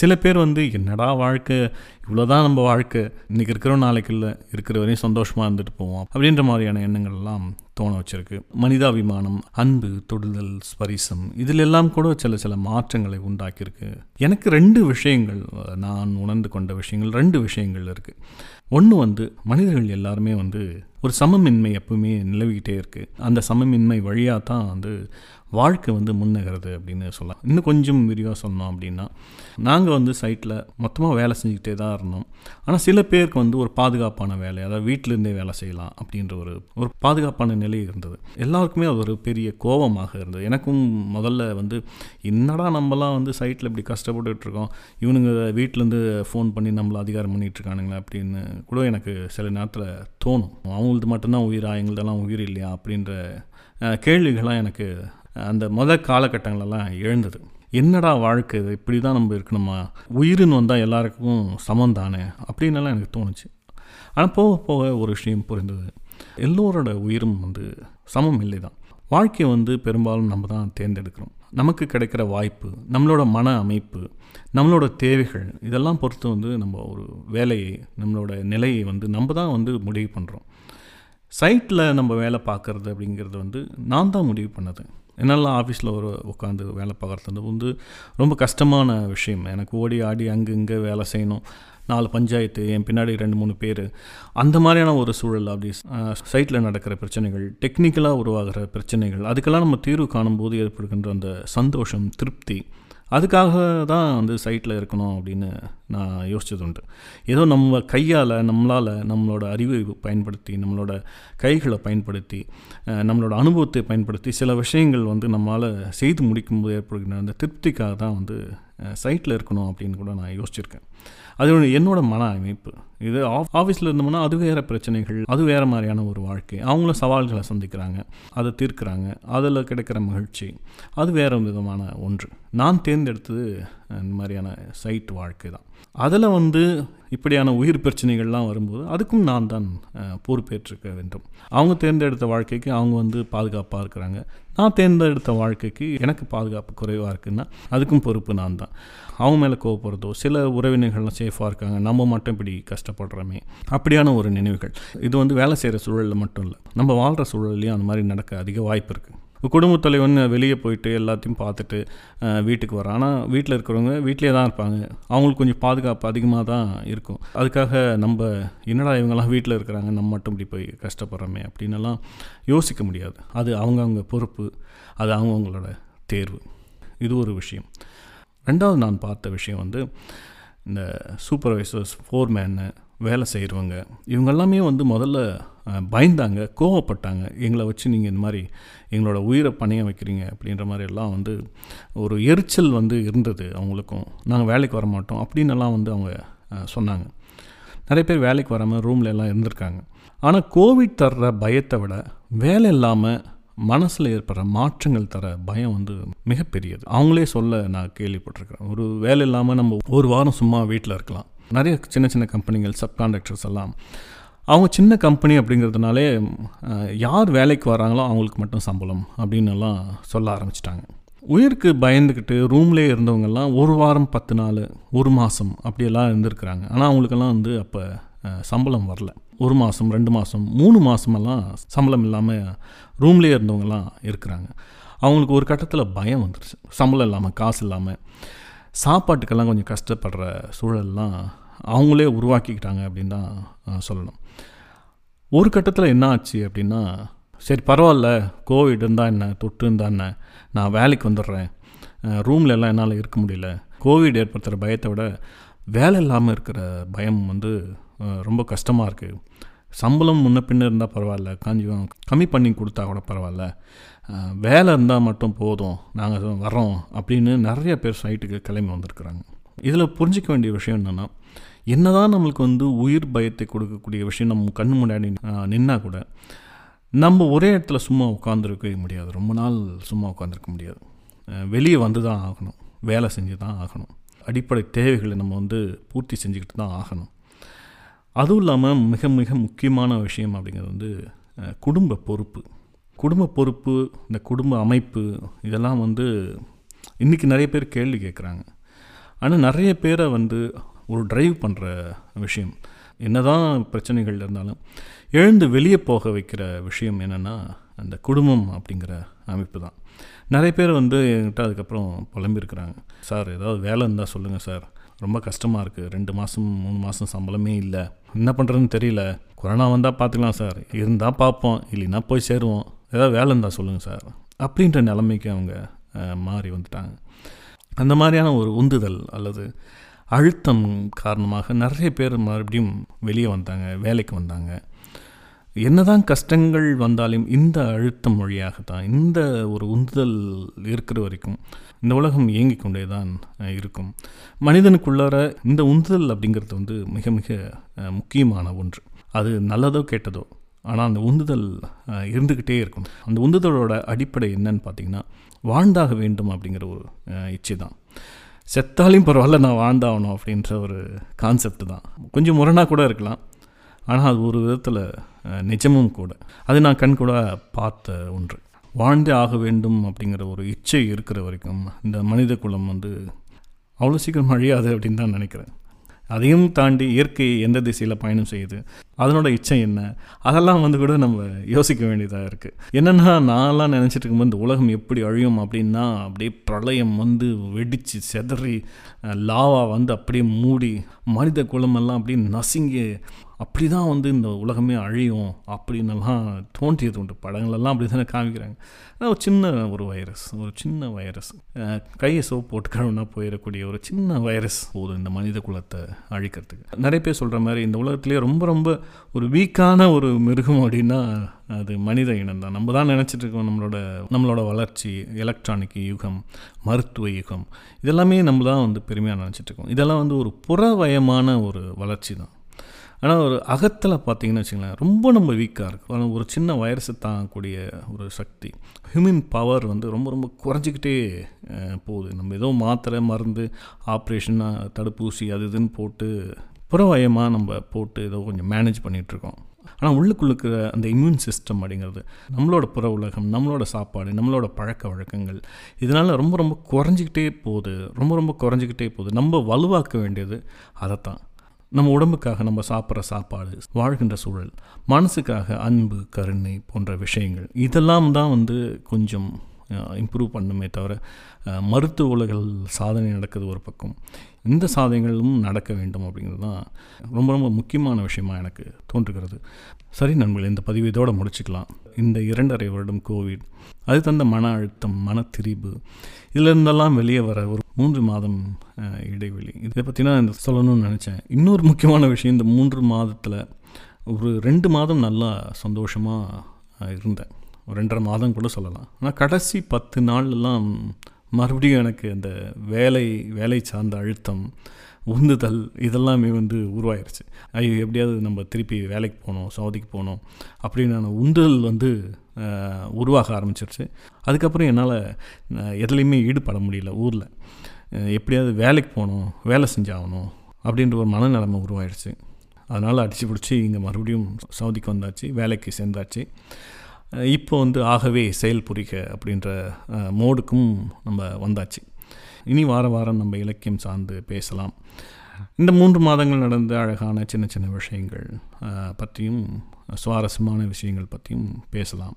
சில பேர் வந்து என்னடா வாழ்க்கை, இவ்வளோதான் நம்ம வாழ்க்கை, இன்றைக்கி இருக்கிறோம் நாளைக்கு இல்லை, இருக்கிற வரையும் சந்தோஷமாக இருந்துட்டு போவோம் அப்படின்ற மாதிரியான எண்ணங்கள்லாம் தோண வச்சுருக்கு. மனிதாபிமானம், அன்பு, தொடுதல், ஸ்பரிசம், இதிலெல்லாம் கூட சில சில மாற்றங்களை உண்டாக்கியிருக்கு. எனக்கு ரெண்டு விஷயங்கள், நான் உணர்ந்து கொண்ட விஷயங்கள் ரெண்டு விஷயங்கள் இருக்குது. ஒன்று வந்து மனிதர்கள் எல்லாருமே வந்து ஒரு சமமின்மை எப்பவுமே நிலவிக்கிட்டே இருக்குது. அந்த சமமின்மை வழியாக தான் வந்து வாழ்க்கை வந்து முன்னேறுது அப்படின்னு சொல்லலாம். இன்னும் கொஞ்சம் விரிவாக சொன்னோம் அப்படின்னா, நாங்கள் வந்து சைட்டில் மொத்தமாக வேலை செஞ்சுக்கிட்டே தான் இருந்தோம். ஆனால் சில பேருக்கு வந்து ஒரு பாதுகாப்பான வேலை, அதாவது வீட்டிலேருந்தே வேலை செய்யலாம் அப்படின்ற ஒரு ஒரு பாதுகாப்பான நிலை இருந்தது. எல்லாருக்குமே அது ஒரு பெரிய கோபமாக இருந்தது. எனக்கும் முதல்ல வந்து என்னடா நம்மலாம் வந்து சைட்டில் இப்படி கஷ்டப்பட்டுருக்கோம், இவனுங்க வீட்டிலேருந்து ஃபோன் பண்ணி நம்மளை அதிகாரம் பண்ணிகிட்ருக்கானுங்களா அப்படின்னு கூட எனக்கு சில நேரத்தில் தோணும். அவங்களது மட்டும்தான் உயிரா, எங்களதெல்லாம் உயிர் இல்லையா அப்படின்ற கேள்விகள்லாம் எனக்கு அந்த முதல் காலகட்டங்களெல்லாம் எழுந்தது. என்னடா வாழ்க்கை, இது இப்படி தான் நம்ம இருக்கணுமா, உயிர்னு வந்தால் எல்லாருக்கும் சமம் தானே அப்படின்னலாம் எனக்கு தோணுச்சு. ஆனால் போக போக ஒரு விஷயம் புரிந்தது, எல்லோரோட உயிரும் வந்து சமம் இல்லை தான். வாழ்க்கையை வந்து பெரும்பாலும் நம்ம தான் தேர்ந்தெடுக்கிறோம். நமக்கு கிடைக்கிற வாய்ப்பு, நம்மளோட மன அமைப்பு, நம்மளோட தேவைகள், இதெல்லாம் பொறுத்து வந்து நம்ம ஒரு வேலையை, நம்மளோட நிலையை வந்து நம்ம தான் வந்து முடிவு பண்ணுறோம். சைட்டில் நம்ம வேலை பார்க்குறது அப்படிங்கிறது வந்து நான் தான் முடிவு பண்ணது. என்னால் ஆஃபீஸில் ஒரு உட்காந்து வேலை பார்க்குறது வந்து ரொம்ப கஷ்டமான விஷயம். எனக்கு ஓடி ஆடி அங்கே இங்கே வேலை செய்யணும், நாலு பஞ்சாயத்து, என் பின்னாடி ரெண்டு மூணு பேர், அந்த மாதிரியான ஒரு சூழல். அப்படி சைட்டில் நடக்கிற பிரச்சனைகள், டெக்னிக்கலாக உருவாகிற பிரச்சனைகள், அதுக்கெல்லாம் நம்ம தீர்வு காணும்போது ஏற்படுகின்ற அந்த சந்தோஷம், திருப்தி, அதுக்காக தான் வந்து சைட்டில் இருக்கணும் அப்படின்னு நான் யோசித்தது உண்டு. ஏதோ நம்ம கையால், நம்மளால், நம்மளோட அறிவை பயன்படுத்தி, நம்மளோட கைகளை பயன்படுத்தி, நம்மளோட அனுபவத்தை பயன்படுத்தி சில விஷயங்கள் வந்து நம்மளால் செய்து முடிக்கும்போது ஏற்படுகிற அந்த திருப்திக்காக தான் வந்து சைட்டில் இருக்கணும் அப்படின்னு கூட நான் யோசிச்சுருக்கேன். அது என்னோடய மன அமைப்பு. இது ஆஃப் ஆஃபீஸில் இருந்தோம்னா அது வேறு பிரச்சனைகள், அது வேறு மாதிரியான ஒரு வாழ்க்கை. அவங்களும் சவால்களை சந்திக்கிறாங்க, அதை தீர்க்கிறாங்க, அதில் கிடைக்கிற மகிழ்ச்சி அது வேறு விதமான ஒன்று. நான் தேர்ந்தெடுத்தது இந்த மாதிரியான சைட் வாழ்க்கை தான். அதில் வந்து இப்படியான உயிர் பிரச்சனைகள்லாம் வரும்போது அதுக்கும் நான் தான் பொறுப்பேற்றிருக்க வேண்டும். அவங்க தேர்ந்தெடுத்த வாழ்க்கைக்கு அவங்க வந்து பாதுகாப்பாக இருக்கிறாங்க, நான் தேர்ந்தெடுத்த வாழ்க்கைக்கு எனக்கு பாதுகாப்பு குறைவாக இருக்குதுன்னா அதுக்கும் பொறுப்பு நான் தான். அவங்க மேலே கோவப்படுறதோ, சில உறவினர்கள்லாம் சேஃபாக இருக்காங்க, நம்ம மட்டும் இப்படி கஷ்டப்படுறோமே, அப்படியான ஒரு நினைவுகள். இது வந்து வேலை செய்கிற சூழலில் மட்டும் இல்லை, நம்ம வாழ்கிற சூழல்லையும் அந்த மாதிரி நடக்க அதிக வாய்ப்பு இருக்குது. குடும்பத் தலைவன் வெளியே போயிட்டு எல்லாத்தையும் பார்த்துட்டு வீட்டுக்கு வரான். ஆனால் வீட்டில் இருக்கிறவங்க வீட்டிலே தான் இருப்பாங்க, அவங்களுக்கு கொஞ்சம் பாதுகாப்பு அதிகமாக தான் இருக்கும். அதுக்காக நம்ம என்னடா இவங்கெல்லாம் வீட்டில் இருக்கிறாங்க, நம்ம மட்டும் இப்படி போய் கஷ்டப்படுறோமே அப்படின்னெல்லாம் யோசிக்க முடியாது. அது அவங்கவுங்க பொறுப்பு, அது அவங்கவுங்களோட தேர்வு. இது ஒரு விஷயம். ரெண்டாவது நான் பார்த்த விஷயம் வந்து இந்த சூப்பர்வைசர்ஸ், ஃபோர்மேனு, வேலை செய்கிறவங்க, இவங்க எல்லாமே வந்து முதல்ல பயந்தாங்க, கோவப்பட்டாங்க. எங்களை வச்சு நீங்கள் இந்த மாதிரி எங்களோட உயிரை பணைய வைக்கிறீங்க அப்படின்ற மாதிரி எல்லாம் வந்து ஒரு எரிச்சல் வந்து இருந்தது அவங்களுக்கும். நாங்கள் வேலைக்கு வர மாட்டோம் அப்படின்னெல்லாம் வந்து அவங்க சொன்னாங்க. நிறைய பேர் வேலைக்கு வராமல் ரூமில் எல்லாம் இருந்திருக்காங்க. ஆனால் கோவிட் தர்ற பயத்தை விட வேலை இல்லாமல் மனசில் ஏற்படுற மாற்றங்கள் தர பயம் வந்து மிகப்பெரியது. அவங்களே சொல்ல நான் கேள்விப்பட்டிருக்கிறேன். ஒரு வேலை இல்லாமல் நம்ம ஒரு வாரம் சும்மா வீட்டில் இருக்கலாம். நிறைய சின்ன சின்ன கம்பெனிகள், சப்கான்ட்ராக்டர்ஸ் எல்லாம் அவங்க சின்ன கம்பெனி அப்படிங்கிறதுனாலே யார் வேலைக்கு வராங்களோ அவங்களுக்கு மட்டும் சம்பளம் அப்படின்னுலாம் சொல்ல ஆரம்பிச்சிட்டாங்க. உயிருக்கு பயந்துக்கிட்டு ரூம்லேயே இருந்தவங்கெல்லாம் ஒரு வாரம், பத்து நாள், ஒரு மாதம் அப்படியெல்லாம் இருந்திருக்கிறாங்க. ஆனால் அவங்களுக்கெல்லாம் வந்து அப்போ சம்பளம் வரல. ஒரு மாதம், ரெண்டு மாதம், மூணு மாதமெல்லாம் சம்பளம் இல்லாமல் ரூம்லேயே இருந்தவங்கலாம் இருக்கிறாங்க. அவங்களுக்கு ஒரு கட்டத்தில் பயம் வந்துருச்சு. சம்பளம் இல்லாமல், காசு இல்லாமல், சாப்பாட்டுக்கெல்லாம் கொஞ்சம் கஷ்டப்படுற சூழல்லாம் அவங்களே உருவாக்கிக்கிட்டாங்க அப்படின்னு தான் சொல்லணும். ஒரு கட்டத்தில் என்ன ஆச்சு அப்படின்னா, சரி பரவாயில்ல, கோவிட் இருந்தால் என்ன, தொட்டு இருந்தால் என்ன, நான் வேலைக்கு வந்துடுறேன், ரூமில் எல்லாம் என்னால் இருக்க முடியல, கோவிட் ஏற்படுத்துகிற பயத்தை விட வேலை இல்லாமல் இருக்கிற பயம் வந்து ரொம்ப கஷ்டமாக இருக்குது, சம்பளம் முன்ன பின்ன இருந்தால் பரவாயில்ல, கொஞ்சம் கம்மி பண்ணி கொடுத்தா கூட பரவாயில்ல, வேலை இருந்தால் மட்டும் போதும், நாங்கள் வர்றோம் அப்படின்னு நிறைய பேர் சைட்டுக்கு கிளம்பி வந்திருக்கிறாங்க. இதில் புரிஞ்சிக்க வேண்டிய விஷயம் என்னென்னா, என்ன தான் நம்மளுக்கு வந்து உயிர் பயத்தை கொடுக்கக்கூடிய விஷயம் நம்ம கண் முன்னாடி நின்னா கூட நம்ம ஒரே இடத்துல சும்மா உட்காந்துருக்கவே முடியாது. ரொம்ப நாள் சும்மா உட்காந்துருக்க முடியாது. வெளியே வந்து தான் ஆகணும், வேலை செஞ்சு தான் ஆகணும், அடிப்படை தேவைகளை நம்ம வந்து பூர்த்தி செஞ்சுக்கிட்டு தான் ஆகணும். அதுவும் இல்லாமல் மிக மிக முக்கியமான விஷயம் அப்படிங்கிறது வந்து குடும்ப பொறுப்பு. குடும்ப பொறுப்பு, இந்த குடும்ப அமைப்பு, இதெல்லாம் வந்து இன்றைக்கி நிறைய பேர் கேள்வி கேட்குறாங்க. ஆனால் நிறைய பேரை வந்து ஒரு டிரைவ் பண்ணுற விஷயம், என்ன தான் பிரச்சனைகள் இருந்தாலும் எழுந்து வெளியே போக வைக்கிற விஷயம் என்னென்னா அந்த குடும்பம் அப்படிங்கிற அமைப்பு தான். நிறைய பேர் வந்து என்கிட்ட அதுக்கப்புறம் புலம்பியிருக்கிறாங்க, சார் ஏதாவது வேலை இருந்தால் சொல்லுங்கள் சார், ரொம்ப கஷ்டமாக இருக்குது, ரெண்டு மாதம் மூணு மாதம் சம்பளமே இல்லை, என்ன பண்ணுறதுன்னு தெரியல, கொரோனா வந்தால் பார்த்துக்கலாம் சார், இருந்தால் பார்ப்போம், இல்லைன்னா போய் சேருவோம், ஏதாவது வேலை இருந்தால் சொல்லுங்கள் சார் அப்படின்ற நிலைமைக்கு அவங்க மாறி வந்துட்டாங்க. அந்த மாதிரியான ஒரு உந்துதல் அல்லது அழுத்தம் காரணமாக நிறைய பேர் மறுபடியும் வெளியே வந்தாங்க, வேலைக்கு வந்தாங்க. என்ன தான் கஷ்டங்கள் வந்தாலும் இந்த அழுத்தம் வழியாக தான், இந்த ஒரு உந்துதல் இருக்கிற வரைக்கும் இந்த உலகம் இயங்கிக் கொண்டே தான் இருக்கும். மனிதனுக்குள்ளார இந்த உந்துதல் அப்படிங்கிறது வந்து மிக மிக முக்கியமான ஒன்று. அது நல்லதோ கெட்டதோ, ஆனால் அந்த உந்துதல் இருந்துக்கிட்டே இருக்கும். அந்த உந்துதலோட அடிப்படை என்னன்னு பார்த்திங்கன்னா, வாழ்ந்தாக வேண்டும் அப்படிங்கிற ஒரு இச்சை தான். செத்தாலையும் பரவாயில்ல, நான் வாழ்ந்தாகணும் அப்படின்ற ஒரு கான்செப்ட் தான். கொஞ்சம் முரணாக கூட இருக்கலாம், ஆனால் அது ஒரு விதத்தில் நிஜமும் கூட. அது நான் கண் கூட பார்த்த ஒன்று. வாழ்ந்தே ஆக வேண்டும் அப்படிங்கிற ஒரு இச்சை இருக்கிற வரைக்கும் இந்த மனித குலம் வந்து அவ்வளோ சீக்கிரம் அழியாது அப்படின்னு தான் நினைக்கிறேன். அதையும் தாண்டி இயற்கை எந்த திசையில் பயணம் செய்யுது, அதனோட இச்சை என்ன, அதெல்லாம் வந்து கூட நம்ம யோசிக்க வேண்டியதாக இருக்குது. என்னென்னா, நான்லாம் நினச்சிட்டு இருக்கும்போது இந்த உலகம் எப்படி அழியும் அப்படின்னா, அப்படியே பிரளயம் வந்து வெடித்து செதறி லாவா வந்து அப்படியே மூடி மனித குலமெல்லாம் அப்படியே நசுங்கி அப்படி தான் வந்து இந்த உலகமே அழியும் அப்படின்னெல்லாம் தோன்றியது உண்டு. படங்களெல்லாம் அப்படி தானே காமிக்கிறாங்க. ஆனால் ஒரு சின்ன ஒரு வைரஸ், ஒரு சின்ன வைரஸ், கையை சோப் போட்டு கழுவுனா போயிடக்கூடிய ஒரு சின்ன வைரஸ் போதும் இந்த மனித குலத்தை அழிக்கிறதுக்கு. நிறைய பேர் சொல்கிற மாதிரி இந்த உலகத்திலே ரொம்ப ரொம்ப ஒரு வீக்கான ஒரு மிருகம் அப்படின்னா அது மனித இனம் தான். நம்ம தான் நினச்சிட்டு இருக்கோம் நம்மளோட நம்மளோட வளர்ச்சி, எலக்ட்ரானிக் யுகம், மருத்துவ யுகம், இதெல்லாமே நம்ம தான் வந்து பெருமையாக நினச்சிட்ருக்கோம். இதெல்லாம் வந்து ஒரு புறவயமான ஒரு வளர்ச்சி தான். ஆனால் ஒரு அகத்தில் பார்த்திங்கன்னு வச்சுங்களேன், ரொம்ப நம்ம வீக்காக இருக்குது. ஆனால் ஒரு சின்ன வைரஸை தாங்கக்கூடிய ஒரு சக்தி, ஹியூமன் பவர் வந்து ரொம்ப ரொம்ப குறைஞ்சிக்கிட்டே போகுது. நம்ம ஏதோ மாத்திரை, மருந்து, ஆப்ரேஷன், தடுப்பூசி, அது இதுன்னு போட்டு புறவயமாக நம்ம போட்டு ஏதோ கொஞ்சம் மேனேஜ் பண்ணிகிட்ருக்கோம். ஆனால் உள்ளுக்குள்ளுக்கிற அந்த இம்யூன் சிஸ்டம் அப்படிங்கிறது, நம்மளோட புற உலகம், நம்மளோட சாப்பாடு, நம்மளோட பழக்க வழக்கங்கள், இதனால் ரொம்ப ரொம்ப குறைஞ்சிக்கிட்டே போகுது, ரொம்ப ரொம்ப குறைஞ்சிக்கிட்டே போகுது. நம்ம வலுவாக்க வேண்டியது அதைத்தான். நம்ம உடம்புக்காக நம்ம சாப்பிட்ற சாப்பாடு, வாழ்கின்ற சூழல், மனசுக்காக அன்பு, கருணை போன்ற விஷயங்கள், இதெல்லாம் தான் வந்து கொஞ்சம் இம்ப்ரூவ் பண்ணுமே தவிர மருத்துவ உலகில் சாதனை நடக்குது ஒரு பக்கம், இந்த சாதனைகளும் நடக்க வேண்டும் அப்படிங்கிறது தான் ரொம்ப ரொம்ப முக்கியமான விஷயமாக எனக்கு தோன்றுகிறது. சரி நண்பர்களே, இந்த பதிவு இதோடு முடிச்சுக்கலாம். இந்த இரண்டரை வருடம் கோவிட் அது தந்த மன அழுத்தம், மனத்திரிபு, இதிலிருந்தெல்லாம் வெளியே வர ஒரு மூன்று மாதம் இடைவெளி இதை பற்றி நான் இந்த சொல்லணும்னு நினச்சேன். இன்னொரு முக்கியமான விஷயம், இந்த மூன்று மாதத்தில் ஒரு ரெண்டு மாதம் நல்லா சந்தோஷமாக இருந்தேன், ஒரு ரெண்டரை மாதம் கூட சொல்லலாம். ஆனால் கடைசி பத்து நாள்லாம் மறுபடியும் எனக்கு அந்த வேலை வேலை சார்ந்த அழுத்தம், உந்துதல், இதெல்லாமே வந்து உருவாயிருச்சு. ஐயோ எப்படியாவது நம்ம திருப்பி வேலைக்கு போகணும், சவுதிக்கு போகணும் அப்படின்னு உந்துதல் வந்து உருவாக ஆரம்பிச்சிருச்சு. அதுக்கப்புறம் என்னால் எதுலேயுமே ஈடுபட முடியல. ஊரில் எப்படியாவது வேலைக்கு போகணும், வேலை செஞ்சாகணும் அப்படின்ற ஒரு மனநிலைமை உருவாயிடுச்சு. அதனால் அடித்து பிடிச்சி இங்கே மறுபடியும் சவுதிக்கு வந்தாச்சு, வேலைக்கு சேர்ந்தாச்சு. இப்போ வந்து ஆகவே செயல் புரிக அப்படின்ற மோடுக்கும் நம்ம வந்தாச்சு. இனி வார வாரம் நம்ம இலக்கியம் சார்ந்து பேசலாம். இந்த மூன்று மாதங்கள் நடந்த அழகான சின்ன சின்ன விஷயங்கள் பற்றியும் சுவாரஸ்யமான விஷயங்கள் பற்றியும் பேசலாம்.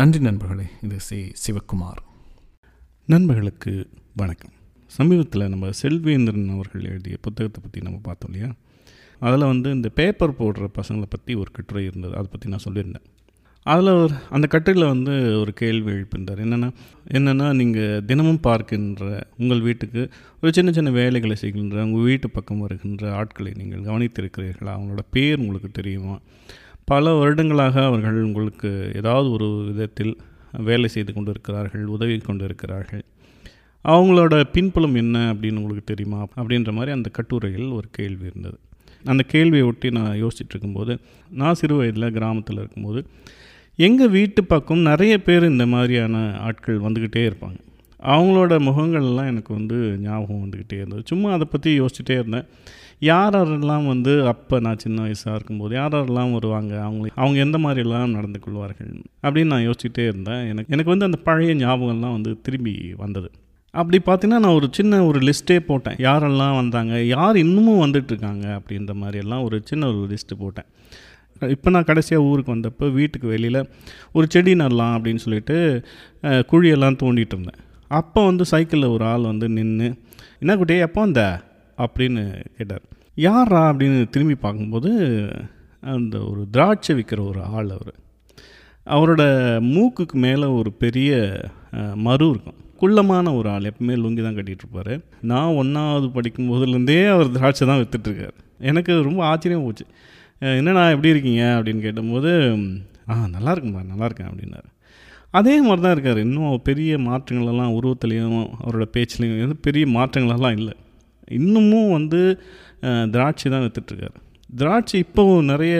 நன்றி நண்பர்களே. இது சே சிவக்குமார். நண்பர்களுக்கு வணக்கம். சமீபத்தில் நம்ம செல்வேந்திரன் அவர்கள் எழுதிய புத்தகத்தை பற்றி நம்ம பார்த்தோம் இல்லையா? அதில் வந்து இந்த பேப்பர் போடுற பசங்களை பற்றி ஒரு கட்டுரை இருந்தது, அதை பற்றி நான் சொல்லியிருந்தேன். அதில் ஒரு அந்த கட்டுரையில் வந்து ஒரு கேள்வி எழுப்பியிருந்தார். என்னென்னா என்னென்னா நீங்கள் தினமும் பார்க்கின்ற உங்கள் வீட்டுக்கு ஒரு சின்ன சின்ன வேலைகளை செய்கின்ற உங்கள் வீட்டு பக்கம் வருகின்ற ஆட்களை நீங்கள் கவனித்திருக்கிறீர்களா? அவங்களோட பேர் உங்களுக்கு தெரியுமா? பல வருடங்களாக அவர்கள் உங்களுக்கு ஏதாவது ஒரு விதத்தில் வேலை செய்து கொண்டு இருக்கிறார்கள், உதவி கொண்டு இருக்கிறார்கள். அவங்களோட பின்புலம் என்ன அப்படின்னு உங்களுக்கு தெரியுமா? அப்படின்ற மாதிரி அந்த கட்டுரையில் ஒரு கேள்வி இருந்தது. அந்த கேள்வியை ஒட்டி நான் யோசிச்சுட்டு இருக்கும்போது, நான் சிறு வயதில் கிராமத்தில் இருக்கும்போது எங்கள் வீட்டு பக்கம் நிறைய பேர் இந்த மாதிரியான ஆட்கள் வந்துக்கிட்டே இருப்பாங்க. அவங்களோட முகங்கள்லாம் எனக்கு வந்து ஞாபகம் வந்துக்கிட்டே இருந்தது. சும்மா அதை பற்றி யோசிச்சுட்டே இருந்தேன். யாரெல்லாம் வந்து அப்போ நான் சின்ன வயசாக இருக்கும்போது யாரெல்லாம் வருவாங்க, அவங்கள அவங்க எந்த மாதிரிலாம் நடந்து கொள்வார்கள் அப்படின்னு நான் யோசிச்சுட்டே இருந்தேன். எனக்கு எனக்கு வந்து அந்த பழைய ஞாபகம்லாம் வந்து திரும்பி வந்தது. அப்படி பார்த்தீங்கன்னா நான் ஒரு சின்ன ஒரு லிஸ்ட்டே போட்டேன். யாரெல்லாம் வந்தாங்க, யார் இன்னமும் வந்துட்டுருக்காங்க அப்படின்ற மாதிரியெல்லாம் ஒரு சின்ன ஒரு லிஸ்ட்டு போட்டேன். இப்போ நான் கடைசியாக ஊருக்கு வந்தப்போ வீட்டுக்கு வெளியில் ஒரு செடி நடலாம் அப்படின்னு சொல்லிட்டு குழியெல்லாம் தோண்டிகிட்டு இருந்தேன். அப்போ வந்து சைக்கிளில் ஒரு ஆள் வந்து நின்று, என்ன குட்டி எப்போ வந்த அப்படின்னு கேட்டார். யாரா அப்படின்னு திரும்பி பார்க்கும்போது அந்த ஒரு திராட்சை விற்கிற ஒரு ஆள். அவர் அவரோட மூக்குக்கு மேலே ஒரு பெரிய மரு இருக்கும். குள்ளமான ஒரு ஆள், எப்பவுமே லுங்கி தான் கட்டிகிட்ருப்பார். நான் ஒன்றாவது படிக்கும் போதுலேருந்தே அவர் திராட்சை தான் விற்றுட்டுருக்கார். எனக்கு ரொம்ப ஆச்சரியம் போச்சு. என்னண்ணா எப்படி இருக்கீங்க அப்படின்னு கேட்டபோது, ஆ நல்லா இருக்கும்பா, நல்லா இருக்கேன் அப்படின்னாரு. அதே மாதிரி தான் இருக்கார். இன்னும் பெரிய மாற்றங்களெல்லாம் உருவத்துலேயும் அவரோட பேச்சுலேயும் வந்து பெரிய மாற்றங்களெல்லாம் இல்லை. இன்னமும் வந்து திராட்சை தான் விற்றுட்டுருக்கார். திராட்சை இப்போவும் நிறைய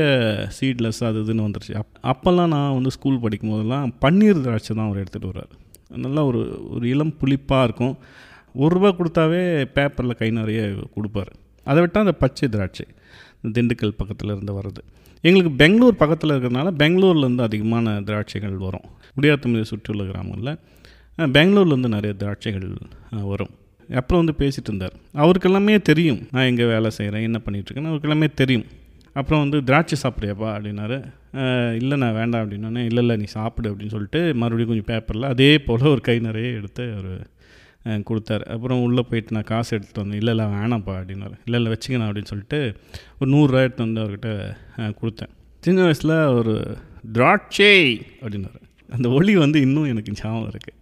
சீட்லெஸ் அது இதுன்னு வந்துருச்சு. அப் அப்போல்லாம் நான் வந்து ஸ்கூல் படிக்கும் போதெல்லாம் பன்னீர் திராட்சை தான் அவர் எடுத்துகிட்டு வர்றார். நல்லா ஒரு ஒரு இளம் புளிப்பாக இருக்கும். ஒரு ரூபா கொடுத்தாவே பேப்பரில் கை நிறைய கொடுப்பார். அதை விட்டால் அந்த பச்சை திராட்சை திண்டுக்கல் பக்கத்தில் இருந்து வர்றது. எங்களுக்கு பெங்களூர் பக்கத்தில் இருக்கிறதுனால பெங்களூர்லேருந்து அதிகமான திராட்சைகள் வரும். குடியாத்தம் சுற்றியுள்ள கிராமங்களில் பெங்களூர்லேருந்து நிறைய திராட்சைகள் வரும். அப்புறம் வந்து பேசிகிட்டு இருந்தார். அவருக்கு எல்லாமே தெரியும், நான் எங்கே வேலை செய்கிறேன், என்ன பண்ணிகிட்ருக்கேன்னு அவருக்கு எல்லாமே தெரியும். அப்புறம் வந்து திராட்சை சாப்பிட்றியாப்பா அப்படின்னாரு. இல்லை நான் வேண்டாம் அப்படின்னோன்னே, இல்லை இல்லை நீ சாப்பிடு அப்படின்னு சொல்லிட்டு மறுபடியும் கொஞ்சம் பேப்பரில் அதே போல் ஒரு கை நிறைய எடுத்து அவர் கொடுத்தாரு. அப்புறம் உள்ளே போயிட்டு நான் காசு எடுத்துகிட்டு வந்தேன். இல்லை இல்லை வேணாம்ப்பா அப்படின்னாரு. இல்லை இல்லை வச்சுக்கணும் அப்படின்னு சொல்லிட்டு ஒரு நூறுரூவா எடுத்து வந்து அவர்கிட்ட கொடுத்தேன். சின்ன வயசில் ஒரு திராட்சை அப்படின்னாரு. அந்த ஒளி வந்து இன்னும் எனக்கு ஞாபகம் இருக்குது,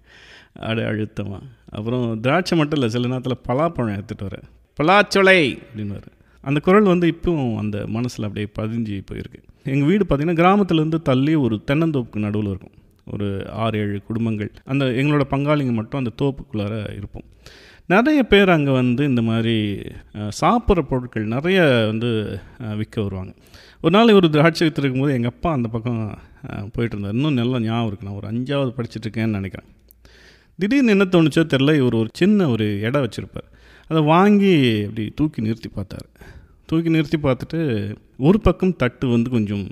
அடு அழுத்தமாக. அப்புறம் திராட்சை மட்டும் இல்லை, சில நேரத்தில் பலாப்பழம் எடுத்துகிட்டு வரேன். பலாச்சொலை அப்படின்னாரு. அந்த குரல் வந்து இப்போவும் அந்த மனசில் அப்படியே பதிஞ்சு போயிருக்கு. எங்கள் வீடு பார்த்திங்கன்னா கிராமத்துலேருந்து தள்ளி ஒரு தென்னந்தோப்புக்கு நடுவில் இருக்கும். ஒரு ஆறு ஏழு குடும்பங்கள், அந்த எங்களோட பங்காளிங்க மட்டும் அந்த தோப்புக்குள்ளார இருப்போம். நிறைய பேர் அங்கே வந்து இந்த மாதிரி சாப்பிட்ற பொருட்கள் நிறைய வந்து விற்க வருவாங்க. ஒரு நாள் ஒரு திராட்சை விற்று இருக்கும்போது எங்கள் அப்பா அந்த பக்கம் போயிட்டு இருந்தார். இன்னும் நல்லா ஞாபகம் இருக்கு, நான் ஒரு அஞ்சாவது படிச்சுட்ருக்கேன்னு நினைக்கிறேன். திடீர்னு என்ன தோணுச்சோ தெரில, இவர் ஒரு சின்ன ஒரு இடம் வச்சுருப்பார். அதை வாங்கி அப்படி தூக்கி நிறுத்தி பார்த்தார். தூக்கி நிறுத்தி பார்த்துட்டு ஒரு பக்கம் தட்டு வந்து கொஞ்சம்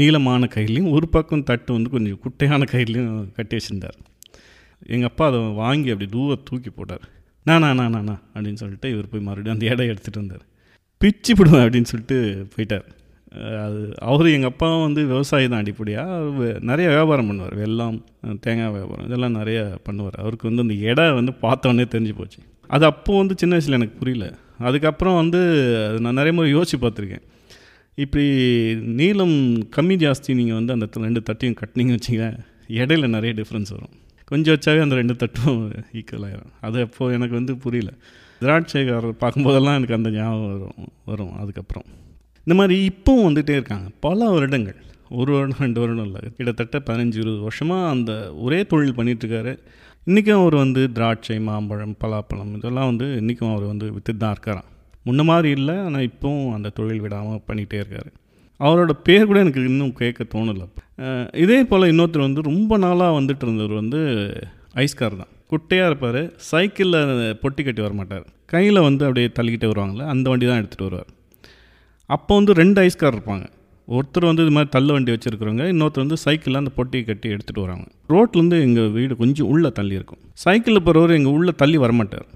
நீளமான கையிலையும் ஒரு பக்கம் தட்டு வந்து கொஞ்சம் குட்டையான கையிலையும் கட்டி வச்சுருந்தார். எங்கள் அப்பா அதை வாங்கி அப்படி தூர தூக்கி போட்டார். நானா நானா நான் அப்படின்னு சொல்லிட்டு இவர் போய் மறுபடியும் அந்த இடம் எடுத்துகிட்டு வந்தார். பிச்சு போடுவேன் அப்படின்னு சொல்லிட்டு போயிட்டார். அது அவர் எங்கள் அப்பாவும் வந்து விவசாயி தான் அடிப்படையாக, நிறைய வியாபாரம் பண்ணுவார். வெல்லம், தேங்காய் வியாபாரம் இதெல்லாம் நிறையா பண்ணுவார். அவருக்கு வந்து அந்த இடம் வந்து பார்த்தோன்னே தெரிஞ்சு போச்சு. அது அப்போது வந்து சின்ன வயசில் எனக்கு புரியல. அதுக்கப்புறம் வந்து அது நான் நிறைய முறை யோசித்து பார்த்துருக்கேன். இப்படி நீளம் கம்மி ஜாஸ்தி நீங்கள் வந்து அந்த ரெண்டு தட்டையும் கட்டினீங்கன்னு வச்சிங்களேன், இடையில நிறைய டிஃப்ரென்ஸ் வரும். கொஞ்சம் வச்சாவே அந்த ரெண்டு தட்டும் ஈக்குவல் ஆகிடும். அது அப்போது எனக்கு வந்து புரியல. திராட்சைக்காரர் பார்க்கும்போதெல்லாம் எனக்கு அந்த ஞாபகம் வரும் வரும் அதுக்கப்புறம் இந்த மாதிரி இப்போவும் வந்துகிட்டே இருக்காங்க. பல வருடங்கள், ஒரு வருடம் ரெண்டு வருடம் இல்லை, கிட்டத்தட்ட பதினஞ்சு இருபது வருஷமாக அந்த ஒரே தொழில் பண்ணிகிட்ருக்காரு. இன்றைக்கும் அவர் வந்து திராட்சை, மாம்பழம், பலாப்பழம் இதெல்லாம் வந்து இன்றைக்கும் அவர் வந்து விற்றுட்டு தான் இருக்காராம். முன்ன மாதிரி இல்லை, ஆனால் இப்போவும் அந்த தொழில் விடாமல் பண்ணிகிட்டே இருக்கார். அவரோட பேர் கூட எனக்கு இன்னும் கேட்க தோணலை. இதே போல் இன்னொருத்தர் வந்து ரொம்ப நாளாக வந்துட்டு இருந்தவர் வந்து ஐஸ்கார் தான். குட்டையாக இருப்பார், சைக்கிளில் பொட்டி கட்டி வரமாட்டார், கையில் வந்து அப்படியே தள்ளிக்கிட்டே வருவாங்களே அந்த வண்டி தான் எடுத்துகிட்டு வருவார். அப்போ வந்து ரெண்டு ஐஸ்கார் இருப்பாங்க. ஒருத்தர் வந்து இது மாதிரி தள்ளு வண்டி வச்சுருக்கிறவங்க, இன்னொருத்தர் வந்து சைக்கிளில் அந்த பொட்டியை கட்டி எடுத்துகிட்டு வராங்க. ரோட்லேருந்து எங்கள் வீடு கொஞ்சம் உள்ளே தள்ளி இருக்கும். சைக்கிளில் போகிறவர் எங்கள் உள்ளே தள்ளி வரமாட்டார்.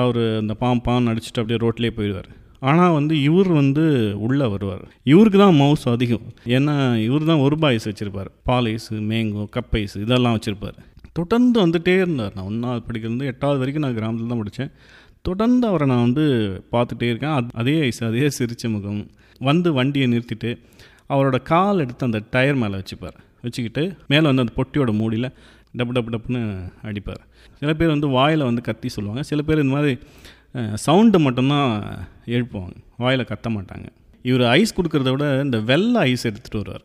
அவர் அந்த பாம்பான்னு அடிச்சுட்டு அப்படியே ரோட்லேயே போயிடுவார். ஆனால் வந்து இவர் வந்து உள்ளே வருவார். இவருக்கு தான் மவுஸ் அதிகம். ஏன்னா இவர் தான் ஒரு பாய்ஸ் வச்சுருப்பார், பால் ஐஸு, மேங்கோ, கப் ஐஸு இதெல்லாம் வச்சுருப்பார். தொடர்ந்து வந்துகிட்டே இருந்தார். நான் ஒன்றாவது படிக்கிறது எட்டாவது வரைக்கும் நான் கிராமத்தில் தான் படித்தேன். தொடர்ந்து அவரை நான் வந்து பார்த்துட்டே இருக்கேன். அதே ஐஸ், அதே சிரிச்ச முகம். வந்து வண்டியை நிறுத்திட்டு அவரோட கால் எடுத்து அந்த டயர் மேலே வச்சுப்பார். வச்சுக்கிட்டு மேலே வந்து அந்த பொட்டியோட மூடியில் டப்பு டப்பு டப்புன்னு அடிப்பார். சில பேர் வந்து வாயில் வந்து கத்தி சொல்லுவாங்க, சில பேர் இந்த மாதிரி சவுண்டு மட்டும்தான் எழுப்புவாங்க, வாயில் கத்த மாட்டாங்க. இவர் ஐஸ் கொடுக்குறத விட இந்த வெள்ளை ஐஸ் எடுத்துகிட்டு வருவார்.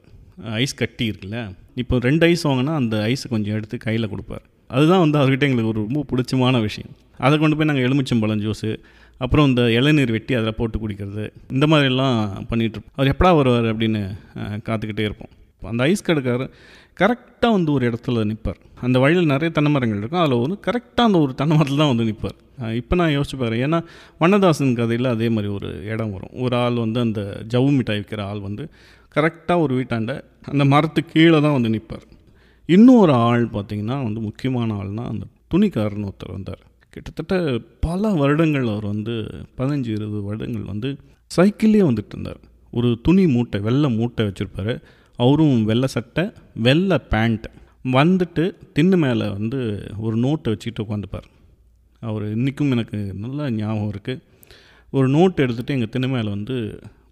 ஐஸ் கட்டி இருக்குல்ல, இப்போ ரெண்டு ஐஸ் வாங்கினா அந்த ஐஸை கொஞ்சம் எடுத்து கையில் கொடுப்பார். அதுதான் வந்து அவர்கிட்ட எங்களுக்கு ஒரு ரொம்ப பிடிச்சமான விஷயம். அதை கொண்டு போய் நாங்கள் எலுமிச்சம்பழம் ஜூஸு, அப்புறம் இந்த இளநீர் வெட்டி அதில் போட்டு குடிக்கிறது இந்த மாதிரிலாம் பண்ணிகிட்ருப்போம். அவர் எப்படா வருவார் அப்படின்னு காத்துக்கிட்டே இருப்போம். அந்த ஐஸ் கடைக்காரர் கரெக்டாக வந்து ஒரு இடத்துல நிற்பார். அந்த வழியில் நிறைய தென்னை மரங்கள் இருக்கும், அதில் ஒரு கரெக்டாக அந்த ஒரு தென்னை மரத்தில் தான் வந்து நிற்பார். இப்போ நான் யோசிச்சு பாரு, ஏன்னா வண்ணதாசன் கதையில் அதே மாதிரி ஒரு இடம் வரும். ஒரு ஆள் வந்து அந்த ஜவு மிட்டாய் விற்கிற ஆள் வந்து கரெக்டாக ஒரு வீட்டாண்ட அந்த மரத்து கீழே தான் வந்து நிற்பார். இன்னொரு ஆள் பார்த்திங்கன்னா வந்து முக்கியமான ஆள்னால் அந்த துணிக்காரர்னு ஒருத்தர் வந்தார். கிட்டத்தட்ட பல வருடங்கள் அவர் வந்து பதினஞ்சு இருபது வருடங்கள் வந்து சைக்கிளே வந்துட்டு இருந்தார். ஒரு துணி மூட்டை, வெள்ளை மூட்டை வச்சுருப்பார். அவரும் வெள்ளை சட்டை, வெள்ளை பேண்ட்டு. வந்துட்டு தின்னு மேலே வந்து ஒரு நோட்டை வச்சுக்கிட்டு உட்காந்துப்பார். அவர் இன்றைக்கும் எனக்கு நல்லா ஞாபகம் இருக்குது. ஒரு நோட்டு எடுத்துகிட்டு எங்கள் தின்னு மேலே வந்து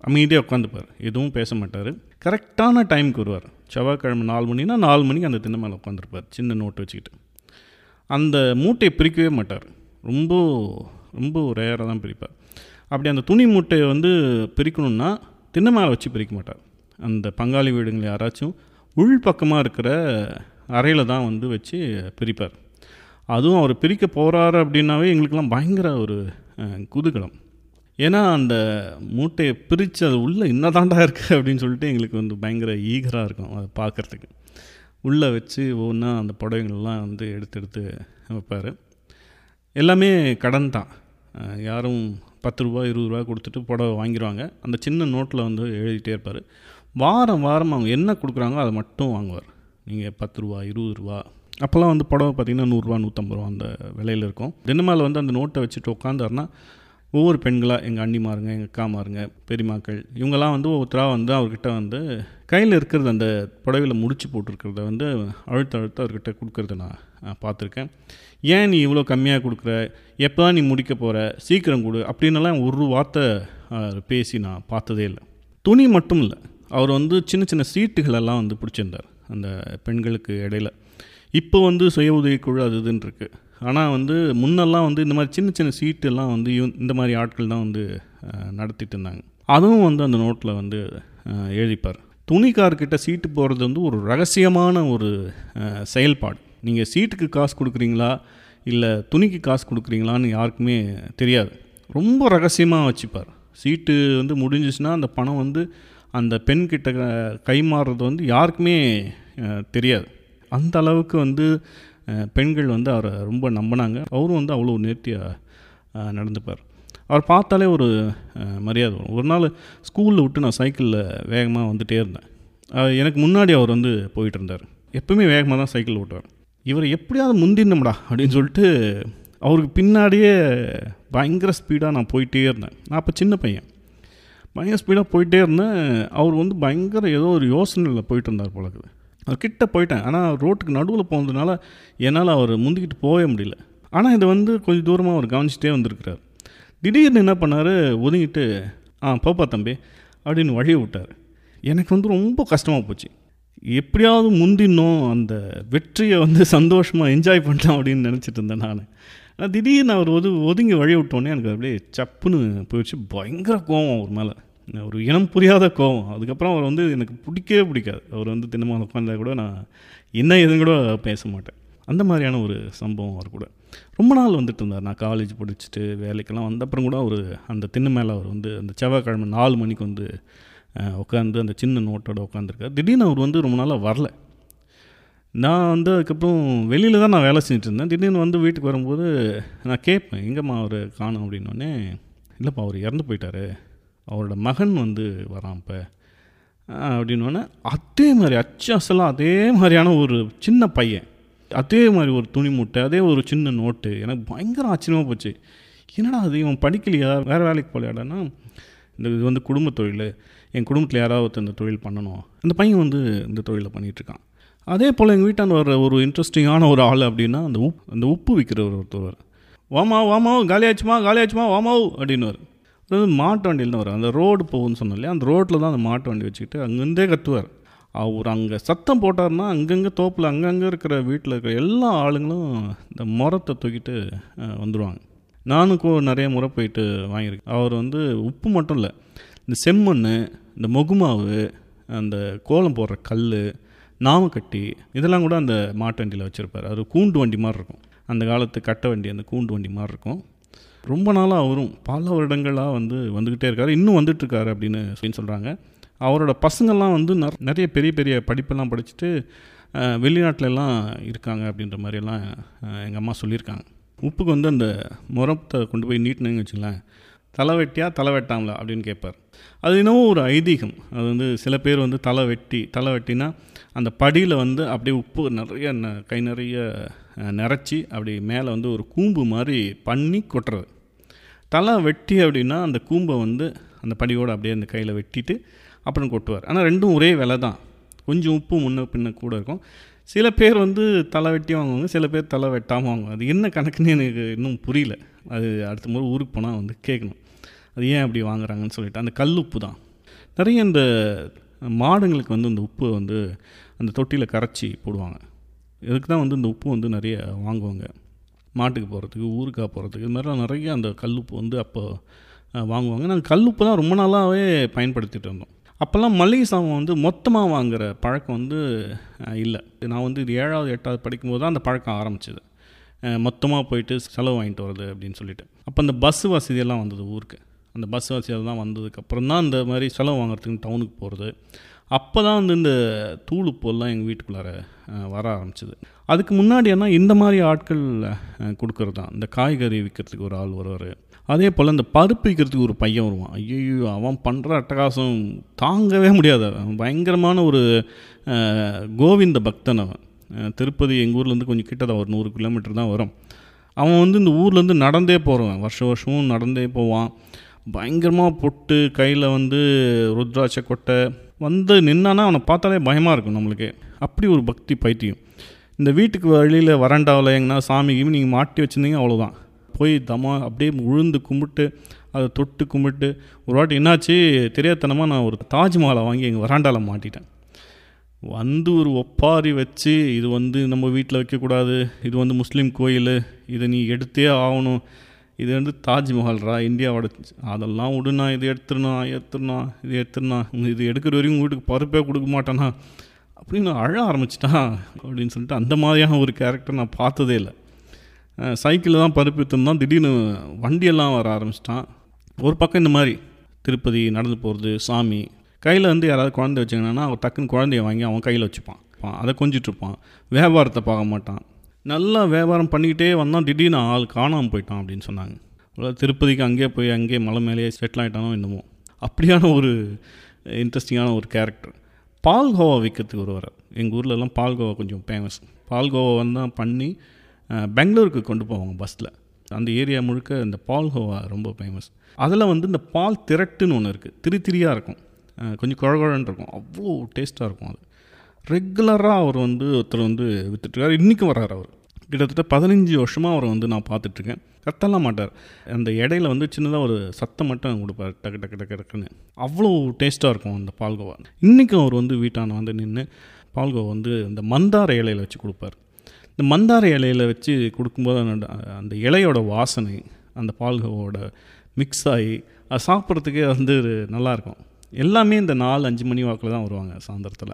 அமைதியாக உட்காந்துப்பார், எதுவும் பேச மாட்டார். கரெக்டான டைமுக்கு வருவார். செவ்வாய்க்கிழமை நாலு மணினா நாலு மணிக்கு அந்த தின்னு மேலே உட்காந்துருப்பார், சின்ன நோட்டு வச்சுக்கிட்டு. அந்த மூட்டையை பிரிக்கவே மாட்டார். ரொம்ப ரொம்ப ரேராக தான் பிரிப்பார். அப்படி அந்த துணி மூட்டையை வந்து பிரிக்கணுன்னா தின்ன மேலே வச்சு பிரிக்க மாட்டார். அந்த பங்காளி வீடுங்களை யாராச்சும் உள்பக்கமாக இருக்கிற அறையில் தான் வந்து வச்சு பிரிப்பார். அதுவும் அவர் பிரிக்க போகிறாரு அப்படின்னாவே எங்களுக்கெல்லாம் பயங்கர ஒரு குதூகலம். ஏன்னா அந்த மூட்டையை பிரித்து அது உள்ளே என்ன தாண்டா இருக்குது அப்படின்னு சொல்லிட்டு எங்களுக்கு வந்து பயங்கர ஈகராக இருக்கும். அதை பார்க்குறதுக்கு உள்ளே வச்சு ஒவ்வொன்றா அந்த புடவைங்கள்லாம் வந்து எடுத்து எடுத்து வைப்பார். எல்லாமே கடன் தான். யாரும் பத்து ரூபா இருபது ரூபா கொடுத்துட்டு புடவை வாங்கிடுவாங்க. அந்த சின்ன நோட்டில் வந்து எழுதிட்டே இருப்பார். வாரம் வாரம் அவங்க என்ன கொடுக்குறாங்களோ அதை மட்டும் வாங்குவார். நீங்கள் பத்து ரூபா, இருபது ரூபா, அப்போல்லாம் வந்து புடவை பார்த்திங்கன்னா நூறுரூவா, நூற்றம்பது ரூபா அந்த விலையில் இருக்கும். தினமேல வந்து அந்த நோட்டை வச்சுட்டு உட்காந்தாருன்னா ஒவ்வொரு பெண்களாக எங்கள் அண்ணிமாருங்க, எங்கள் அக்காமாருங்க, பெரியமாக்கள், இவங்கெல்லாம் வந்து ஒவ்வொருத்தராக வந்து அவர்கிட்ட வந்து கையில் இருக்கிறது அந்த புடவையில் முடிச்சு போட்டிருக்கிறத வந்து அழுத்த அழுத்த அவர்கிட்ட கொடுக்கறத நான் பார்த்துருக்கேன். ஏன் நீ இவ்வளோ கம்மியாக கொடுக்குற, எப்போ தான் நீ முடிக்க போகிற, சீக்கிரம் கொடு அப்படின்னலாம் ஒரு வார்த்தை பேசி நான் பார்த்ததே இல்லை. துணி மட்டும் இல்லை, அவர் வந்து சின்ன சின்ன சீட்டுகளெல்லாம் வந்து பிடிச்சிருந்தார் அந்த பெண்களுக்கு இடையில். இப்போ வந்து சுய உதவிக்குழு அது இதுன்னு இருக்குது, ஆனால் வந்து முன்னெல்லாம் வந்து இந்த மாதிரி சின்ன சின்ன சீட்டெல்லாம் வந்து இந்த மாதிரி ஆட்கள் தான் வந்து நடத்திட்டு இருந்தாங்க. அதுவும் வந்து அந்த நோட்டில் வந்து எழுதிப்பார். துணிக்கார்கிட்ட சீட்டு போடுறது வந்து ஒரு ரகசியமான ஒரு செயல்பாடு. நீங்கள் சீட்டுக்கு காசு கொடுக்குறீங்களா இல்லை துணிக்கு காசு கொடுக்குறீங்களான்னு யாருக்குமே தெரியாது. ரொம்ப ரகசியமாக வச்சுப்பார். சீட்டு வந்து முடிஞ்சிச்சுன்னா அந்த பணம் வந்து அந்த பெண்கிட்ட கைமாறுறது வந்து யாருக்குமே தெரியாது. அந்த அளவுக்கு வந்து பெண்கள் வந்து அவரை ரொம்ப நம்பினாங்க. அவரும் வந்து அவ்வளோ நேர்த்தியாக நடந்துப்பார். அவர் பார்த்தாலே ஒரு மரியாதை வரும். ஒரு நாள் ஸ்கூலில் விட்டு நான் சைக்கிளில் வேகமாக வந்துகிட்டே இருந்தேன். எனக்கு முன்னாடி அவர் வந்து போயிட்டு இருந்தார். எப்போவுமே வேகமாக தான் சைக்கிள் ஓட்டுவார். இவர் எப்படியாவது முந்திடணும்டா அப்படின்னு சொல்லிட்டு அவருக்கு பின்னாடியே பயங்கர ஸ்பீடாக நான் போயிட்டே இருந்தேன். நான் அப்போ சின்ன பையன், பயங்கர ஸ்பீடாக போயிட்டே இருந்தேன். அவர் வந்து பயங்கர ஏதோ ஒரு யோசனையில் போயிட்டு இருந்தார் போல இருக்குது. கிட்ட போயிட்டேன், ஆனால் ரோட்டுக்கு நடுவில் போனதுனால என்னால் அவர் முந்திக்கிட்டு போகவே முடியல. ஆனால் இதை வந்து கொஞ்சம் தூரமாக அவர் கவனிச்சிட்டே வந்திருக்கிறார். திடீர்னு என்ன பண்ணார், ஒதுங்கிட்டு ஆ போப்பா தம்பி அப்படின்னு வழியை விட்டார். எனக்கு வந்து ரொம்ப கஷ்டமாக போச்சு. எப்படியாவது முந்தினோம், அந்த வெற்றியை வந்து சந்தோஷமாக என்ஜாய் பண்ணலாம் அப்படின்னு நினச்சிட்டு இருந்தேன் நான். ஆனால் திடீர்னு அவர் ஒது ஒதுங்கி வழி விட்டோன்னே எனக்கு அப்படியே சப்புன்னு போயிடுச்சு. பயங்கர கோவம் அவர் மேலே, ஒரு இனம் புரியாத கோவம். அதுக்கப்புறம் அவர் வந்து எனக்கு பிடிக்கவே பிடிக்காது. அவர் வந்து தினமான உட்காந்தா கூட நான் என்ன எதுவும் கூட பேச மாட்டேன். அந்த மாதிரியான ஒரு சம்பவம் அவர் கூட ரொம்ப நாள் வந்துட்டு இருந்தார். நான் காலேஜ் படிச்சுட்டு வேலைக்கெல்லாம் வந்த அப்புறம் கூட அவர் அந்த திண்ணை மேலே அவர் வந்து அந்த செவ்வாய்க்கிழமை நாலு மணிக்கு வந்து உட்காந்து அந்த சின்ன நோட்டோட உட்காந்துருக்கார். திடீர்னு அவர் வந்து ரொம்ப நாளாக வரல. நான் வந்து அதுக்கப்புறம் வெளியில் தான் நான் வேலை செஞ்சுட்டு இருந்தேன். திடீர்னு வந்து வீட்டுக்கு வரும்போது நான் கேட்பேன், எங்கேம்மா அவர் காணும் அப்படின்னோடனே, இல்லைப்பா அவர் இறந்து போயிட்டார், அவரோட மகன் வந்து வரான் இப்போ அப்படின்னோடனே அதே மாதிரி அச்சு அசலாக அதே மாதிரியான ஒரு சின்ன பையன், அதே மாதிரி ஒரு துணி மூட்டை, அதே ஒரு சின்ன நோட்டு. எனக்கு பயங்கர ஆச்சரியமாக போச்சு. என்னடா அது, இவன் படிக்கலையா, வேறு வேலைக்கு போலையாடான்னா இந்த இது வந்து குடும்ப தொழில், என் குடும்பத்தில் யாராவது ஒருத்தர் இந்த தொழில் பண்ணணும், அந்த பையன் வந்து இந்த தொழிலை பண்ணிகிட்ருக்கான். அதே போல் எங்கள் வீட்டாண்ட வர ஒரு இன்ட்ரெஸ்டிங்கான ஒரு ஆள் அப்படின்னா அந்த உப் அந்த உப்பு விற்கிற ஒருத்தர், வாமா வாமா காலியாச்சுமா காலியாச்சுமா வாமாவ் அப்படின்னு வரும். அதாவது மாட்டு வண்டியில் தான் வரும். அந்த ரோடு போகும்னு சொன்னோம் இல்லையா, அந்த ரோட்டில் தான் அந்த மாட்டு வண்டி வச்சுக்கிட்டு அங்கேருந்தே கத்துவார் அவர். அங்கே சத்தம் போட்டார்னா அங்கங்கே தோப்பில் அங்கங்கே இருக்கிற வீட்டில் இருக்கிற எல்லா ஆளுங்களும் இந்த முறத்தை தூக்கிட்டு வந்துடுவாங்க. நானுக்கும் நிறைய முறை போயிட்டு வாங்கியிருக்கேன். அவர் வந்து உப்பு மட்டும் இல்லை, இந்த செம்மண், இந்த மொகுமாவு, அந்த கோலம் போடுற கல், நாமக்கட்டி, இதெல்லாம் கூட அந்த மாட்டு வண்டியில் வச்சுருப்பார். அது கூண்டு வண்டி மாதிரி இருக்கும், அந்த காலத்து கட்டை வண்டி, அந்த கூண்டு வண்டி மாதிரி இருக்கும். ரொம்ப நாளாக அவரும் பல வருடங்களாக வந்து வந்துக்கிட்டே இருக்கார், இன்னும் வந்துட்டுருக்காரு அப்படின்னு சொல்லி சொல்கிறாங்க. அவரோட பசங்கள்லாம் வந்து நிறைய பெரிய பெரிய படிப்பெல்லாம் படிச்சுட்டு வெளிநாட்டிலலாம் இருக்காங்க அப்படின்ற மாதிரியெல்லாம் எங்கள் அம்மா சொல்லியிருக்காங்க. உப்புக்கு வந்து அந்த முறத்தை கொண்டு போய் நீட்டினு வச்சுக்கலாம், தலை வெட்டியா தலை வெட்டாங்களா அப்படின்னு கேட்பார். அது இன்னமும் ஒரு ஐதீகம். அது வந்து சில பேர் வந்து தலை வெட்டி தலை வெட்டினா அந்த படியில் வந்து அப்படியே உப்பு நிறைய ந கை நிறைய நிறச்சி அப்படி மேலே வந்து ஒரு கூம்பு மாதிரி பண்ணி கொட்டுறது. தலை வெட்டி அப்படின்னா அந்த கூம்பை வந்து அந்த படியோடு அப்படியே அந்த கையில் வெட்டிட்டு அப்புறம் கொட்டுவார். ஆனால் ரெண்டும் ஒரே விலை தான், கொஞ்சம் உப்பு முன்ன பின்ன கூட இருக்கும். சில பேர் வந்து தலை வெட்டி வாங்குவாங்க, சில பேர் தலை வெட்டாமல் வாங்குவாங்க. அது என்ன கணக்குன்னு எனக்கு இன்னும் புரியல. அது அடுத்த முறை ஊருக்கு போனால் வந்து கேட்கணும், அது ஏன் அப்படி வாங்குறாங்கன்னு சொல்லிட்டு. அந்த கல் உப்பு தான் நிறைய இந்த மாடுங்களுக்கு வந்து இந்த உப்பு வந்து அந்த தொட்டியில் கரைச்சி போடுவாங்க. இதுக்கு தான் வந்து இந்த உப்பு வந்து நிறைய வாங்குவாங்க, மாட்டுக்கு போகிறதுக்கு, ஊருக்காக போகிறதுக்கு, இது மாதிரிலாம் நிறைய அந்த கல் உப்பு வந்து அப்போ வாங்குவாங்க. நாங்கள் கல் உப்பு தான் ரொம்ப நாளாகவே பயன்படுத்திகிட்டு இருந்தோம். அப்போல்லாம் மளிகை சாமான் வந்து மொத்தமாக வாங்குகிற பழக்கம் வந்து இல்லை. நான் வந்து இது ஏழாவது எட்டாவது படிக்கும்போது தான் அந்த பழக்கம் ஆரம்பிச்சிது, மொத்தமாக போயிட்டு செலவு வாங்கிட்டு வருது அப்படின்னு சொல்லிட்டு. அப்போ அந்த பஸ் வசதியெல்லாம் வந்தது ஊருக்கு. அந்த பஸ் வசதியெல்லாம் வந்ததுக்கப்புறம் தான் இந்த மாதிரி செலவு வாங்குறதுக்கு டவுனுக்கு போகிறது. அப்போ தான் வந்து இந்த தூள் உப்பெல்லாம் எங்கள் வீட்டுக்குள்ளார வர ஆரம்பிச்சிது. அதுக்கு முன்னாடி ஏன்னா இந்த மாதிரி ஆட்கள் கொடுக்குறது தான். இந்த காய்கறி விற்கிறதுக்கு ஒரு ஆள் வருவார், அதே போல் இந்த பருப்பு விற்கிறதுக்கு ஒரு பையன் வருவான். ஐயோ அவன் பண்ணுற அட்டகாசம் தாங்கவே முடியாது. அவன் பயங்கரமான ஒரு கோவிந்த பக்தன். அவன் திருப்பதி எங்கள் ஊர்லேருந்து கொஞ்சம் கிட்ட தான், ஒரு நூறு கிலோமீட்டர் தான் வரும். அவன் வந்து இந்த ஊர்லேருந்து நடந்தே போகிறான், வருஷ வருஷமும் நடந்தே போவான். பயங்கரமாக பொட்டு, கையில் வந்து ருத்ராட்ச கொட்டை, வந்து நின்னான்னா அவனை பார்த்தாலே பயமாக இருக்கும் நம்மளுக்கு. அப்படி ஒரு பக்தி பைத்தியம். இந்த வீட்டுக்கு வழியில் வராண்டாவில் எங்கன்னா சாமிக்கு நீங்கள் மாட்டி வச்சுருந்தீங்க அவ்வளோதான், போய் தமா அப்படியே உழுந்து கும்பிட்டு அதை தொட்டு கும்பிட்டு. ஒரு வாட்டி என்னாச்சு தெரியாதனமாக நான் ஒரு தாஜ்மஹாலை வாங்கி எங்கள் வராண்டாவில் மாட்டிட்டேன். வந்து ஒரு ஒப்பாரி வச்சு, இது வந்து நம்ம வீட்டில் வைக்கக்கூடாது, இது வந்து முஸ்லீம் கோயில், இதை நீ எடுத்தே ஆகணும், இது வந்து தாஜ்மஹால்ரா இந்தியாவோட, அதெல்லாம் விடுண்ணா, இது எடுத்துருண்ணா எடுத்துருண்ணா இது எடுத்துருண்ணா இது எடுக்கிற வரைக்கும் வீட்டுக்கு பருப்பே கொடுக்க மாட்டேண்ணா அப்படின்னு அழ ஆரம்பிச்சிட்டான் அப்படின்னு சொல்லிட்டு. அந்த மாதிரியான ஒரு கேரக்டர் நான் பார்த்ததே இல்லை. சைக்கிளில் தான் பருப்பு எடுத்துருந்தான், திடீர்னு வண்டியெல்லாம் வர ஆரம்பிச்சிட்டான். ஒரு பக்கம் இந்த மாதிரி திருப்பதி நடந்து போகிறது, சாமி கையில் வந்து யாராவது குழந்தை வச்சுங்கன்னா அவன் டக்குன்னு குழந்தைய வாங்கி அவன் கையில் வச்சுப்பான், அதை கொஞ்சிட்ருப்பான், வியாபாரத்தை பார்க்க மாட்டான். நல்லா வியாபாரம் பண்ணிக்கிட்டே வந்தான், திடீர்னு ஆள் காணாமல் போயிட்டான் அப்படின்னு சொன்னாங்க. அதாவது திருப்பதிக்கு அங்கேயே போய் அங்கேயே மலை மேலேயே செட்டில் ஆகிட்டானோ என்னமோ. அப்படியான ஒரு இன்ட்ரெஸ்டிங்கான ஒரு கேரக்டர். பால்கோவா விற்கிறதுக்கு ஒரு வர, எங்கள் ஊர்லெலாம் பால்கோவா கொஞ்சம் ஃபேமஸ். பால்கோவா வந்து பண்ணி பெங்களூருக்கு கொண்டு போவாங்க பஸ்ஸில். அந்த ஏரியா முழுக்க இந்த பால்கோவா ரொம்ப ஃபேமஸ். அதில் வந்து இந்த பால் திரட்டுன்னு ஒன்று இருக்குது, திரி திரியாக இருக்கும், கொஞ்சம் குழகுழன்னு இருக்கும், அவ்வளோ டேஸ்ட்டாக இருக்கும். அது ரெகுலராக அவர் வந்து ஒருத்தர் வந்து விற்றுட்டுருக்கார், இன்றைக்கும் வர்றார். அவர் கிட்டத்தட்ட பதினஞ்சு வருஷமாக அவரை வந்து நான் பார்த்துட்ருக்கேன். கத்தலாம் மாட்டார், அந்த இடையில வந்து சின்னதாக ஒரு சத்தம் மட்டும் கொடுப்பார், டக்கு டக்கு டக்கு டக்குன்னு. அவ்வளோ டேஸ்ட்டாக இருக்கும் அந்த பால்கோவா. இன்றைக்கும் அவர் வந்து வீட்டான வந்து நின்று பால்கோவா வந்து இந்த மந்தார இலையில் வச்சு கொடுப்பார். இந்த மந்தார இலையில் வச்சு கொடுக்கும்போது அந்த இலையோட வாசனை அந்த பால்கோவோட மிக்ஸ் ஆகி அது சாப்பிட்றதுக்கே வந்து நல்லாயிருக்கும். எல்லாமே இந்த நாலு அஞ்சு மணி வாக்கில் தான் வருவாங்க சாயந்தரத்தில்.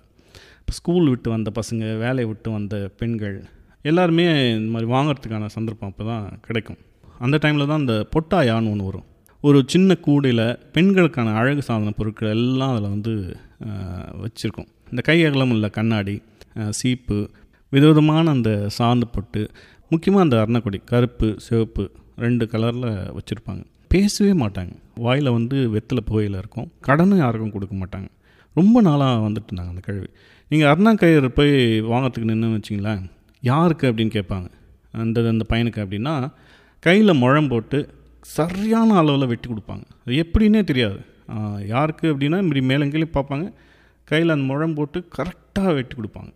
இப்போ ஸ்கூல் விட்டு வந்த பசங்க, வேலையை விட்டு வந்த பெண்கள் எல்லாருமே இந்த மாதிரி வாங்கிறதுக்கான சந்தர்ப்பம் அப்போ தான் கிடைக்கும். அந்த டைமில் தான் இந்த பொட்டாயான்னு ஒன்று வரும். ஒரு சின்ன கூடையில் பெண்களுக்கான அழகு சாதன பொருட்கள் எல்லாம் அதில் வந்து வச்சுருக்கோம். இந்த கை அகலம் உள்ள கண்ணாடி, சீப்பு, விதவிதமான அந்த சாந்து பொட்டு, முக்கியமாக அந்த அர்ணக்கொடி கருப்பு சிவப்பு ரெண்டு கலரில் வச்சுருப்பாங்க. பேசவே மாட்டாங்க, வாயில் வந்து வெத்தலை புகையில் இருக்கும், கடனை யாருக்கும் கொடுக்க மாட்டாங்க. ரொம்ப நாளாக வந்துட்டு இருந்தாங்க அந்த கழுவி. நீங்கள் அருணாக்கயிறு போய் வாங்கிறதுக்கு நின்று வச்சிங்களேன், யாருக்கு அப்படின்னு கேட்பாங்க. அந்த அந்த பையனுக்கு அப்படின்னா கையில் முழம் போட்டு சரியான அளவில் வெட்டி கொடுப்பாங்க. அது எப்படின்னே தெரியாது, யாருக்கு அப்படின்னா இப்படி மேலங்களையும் பார்ப்பாங்க, கையில் அந்த முழம் போட்டு கரெக்டாக வெட்டி கொடுப்பாங்க.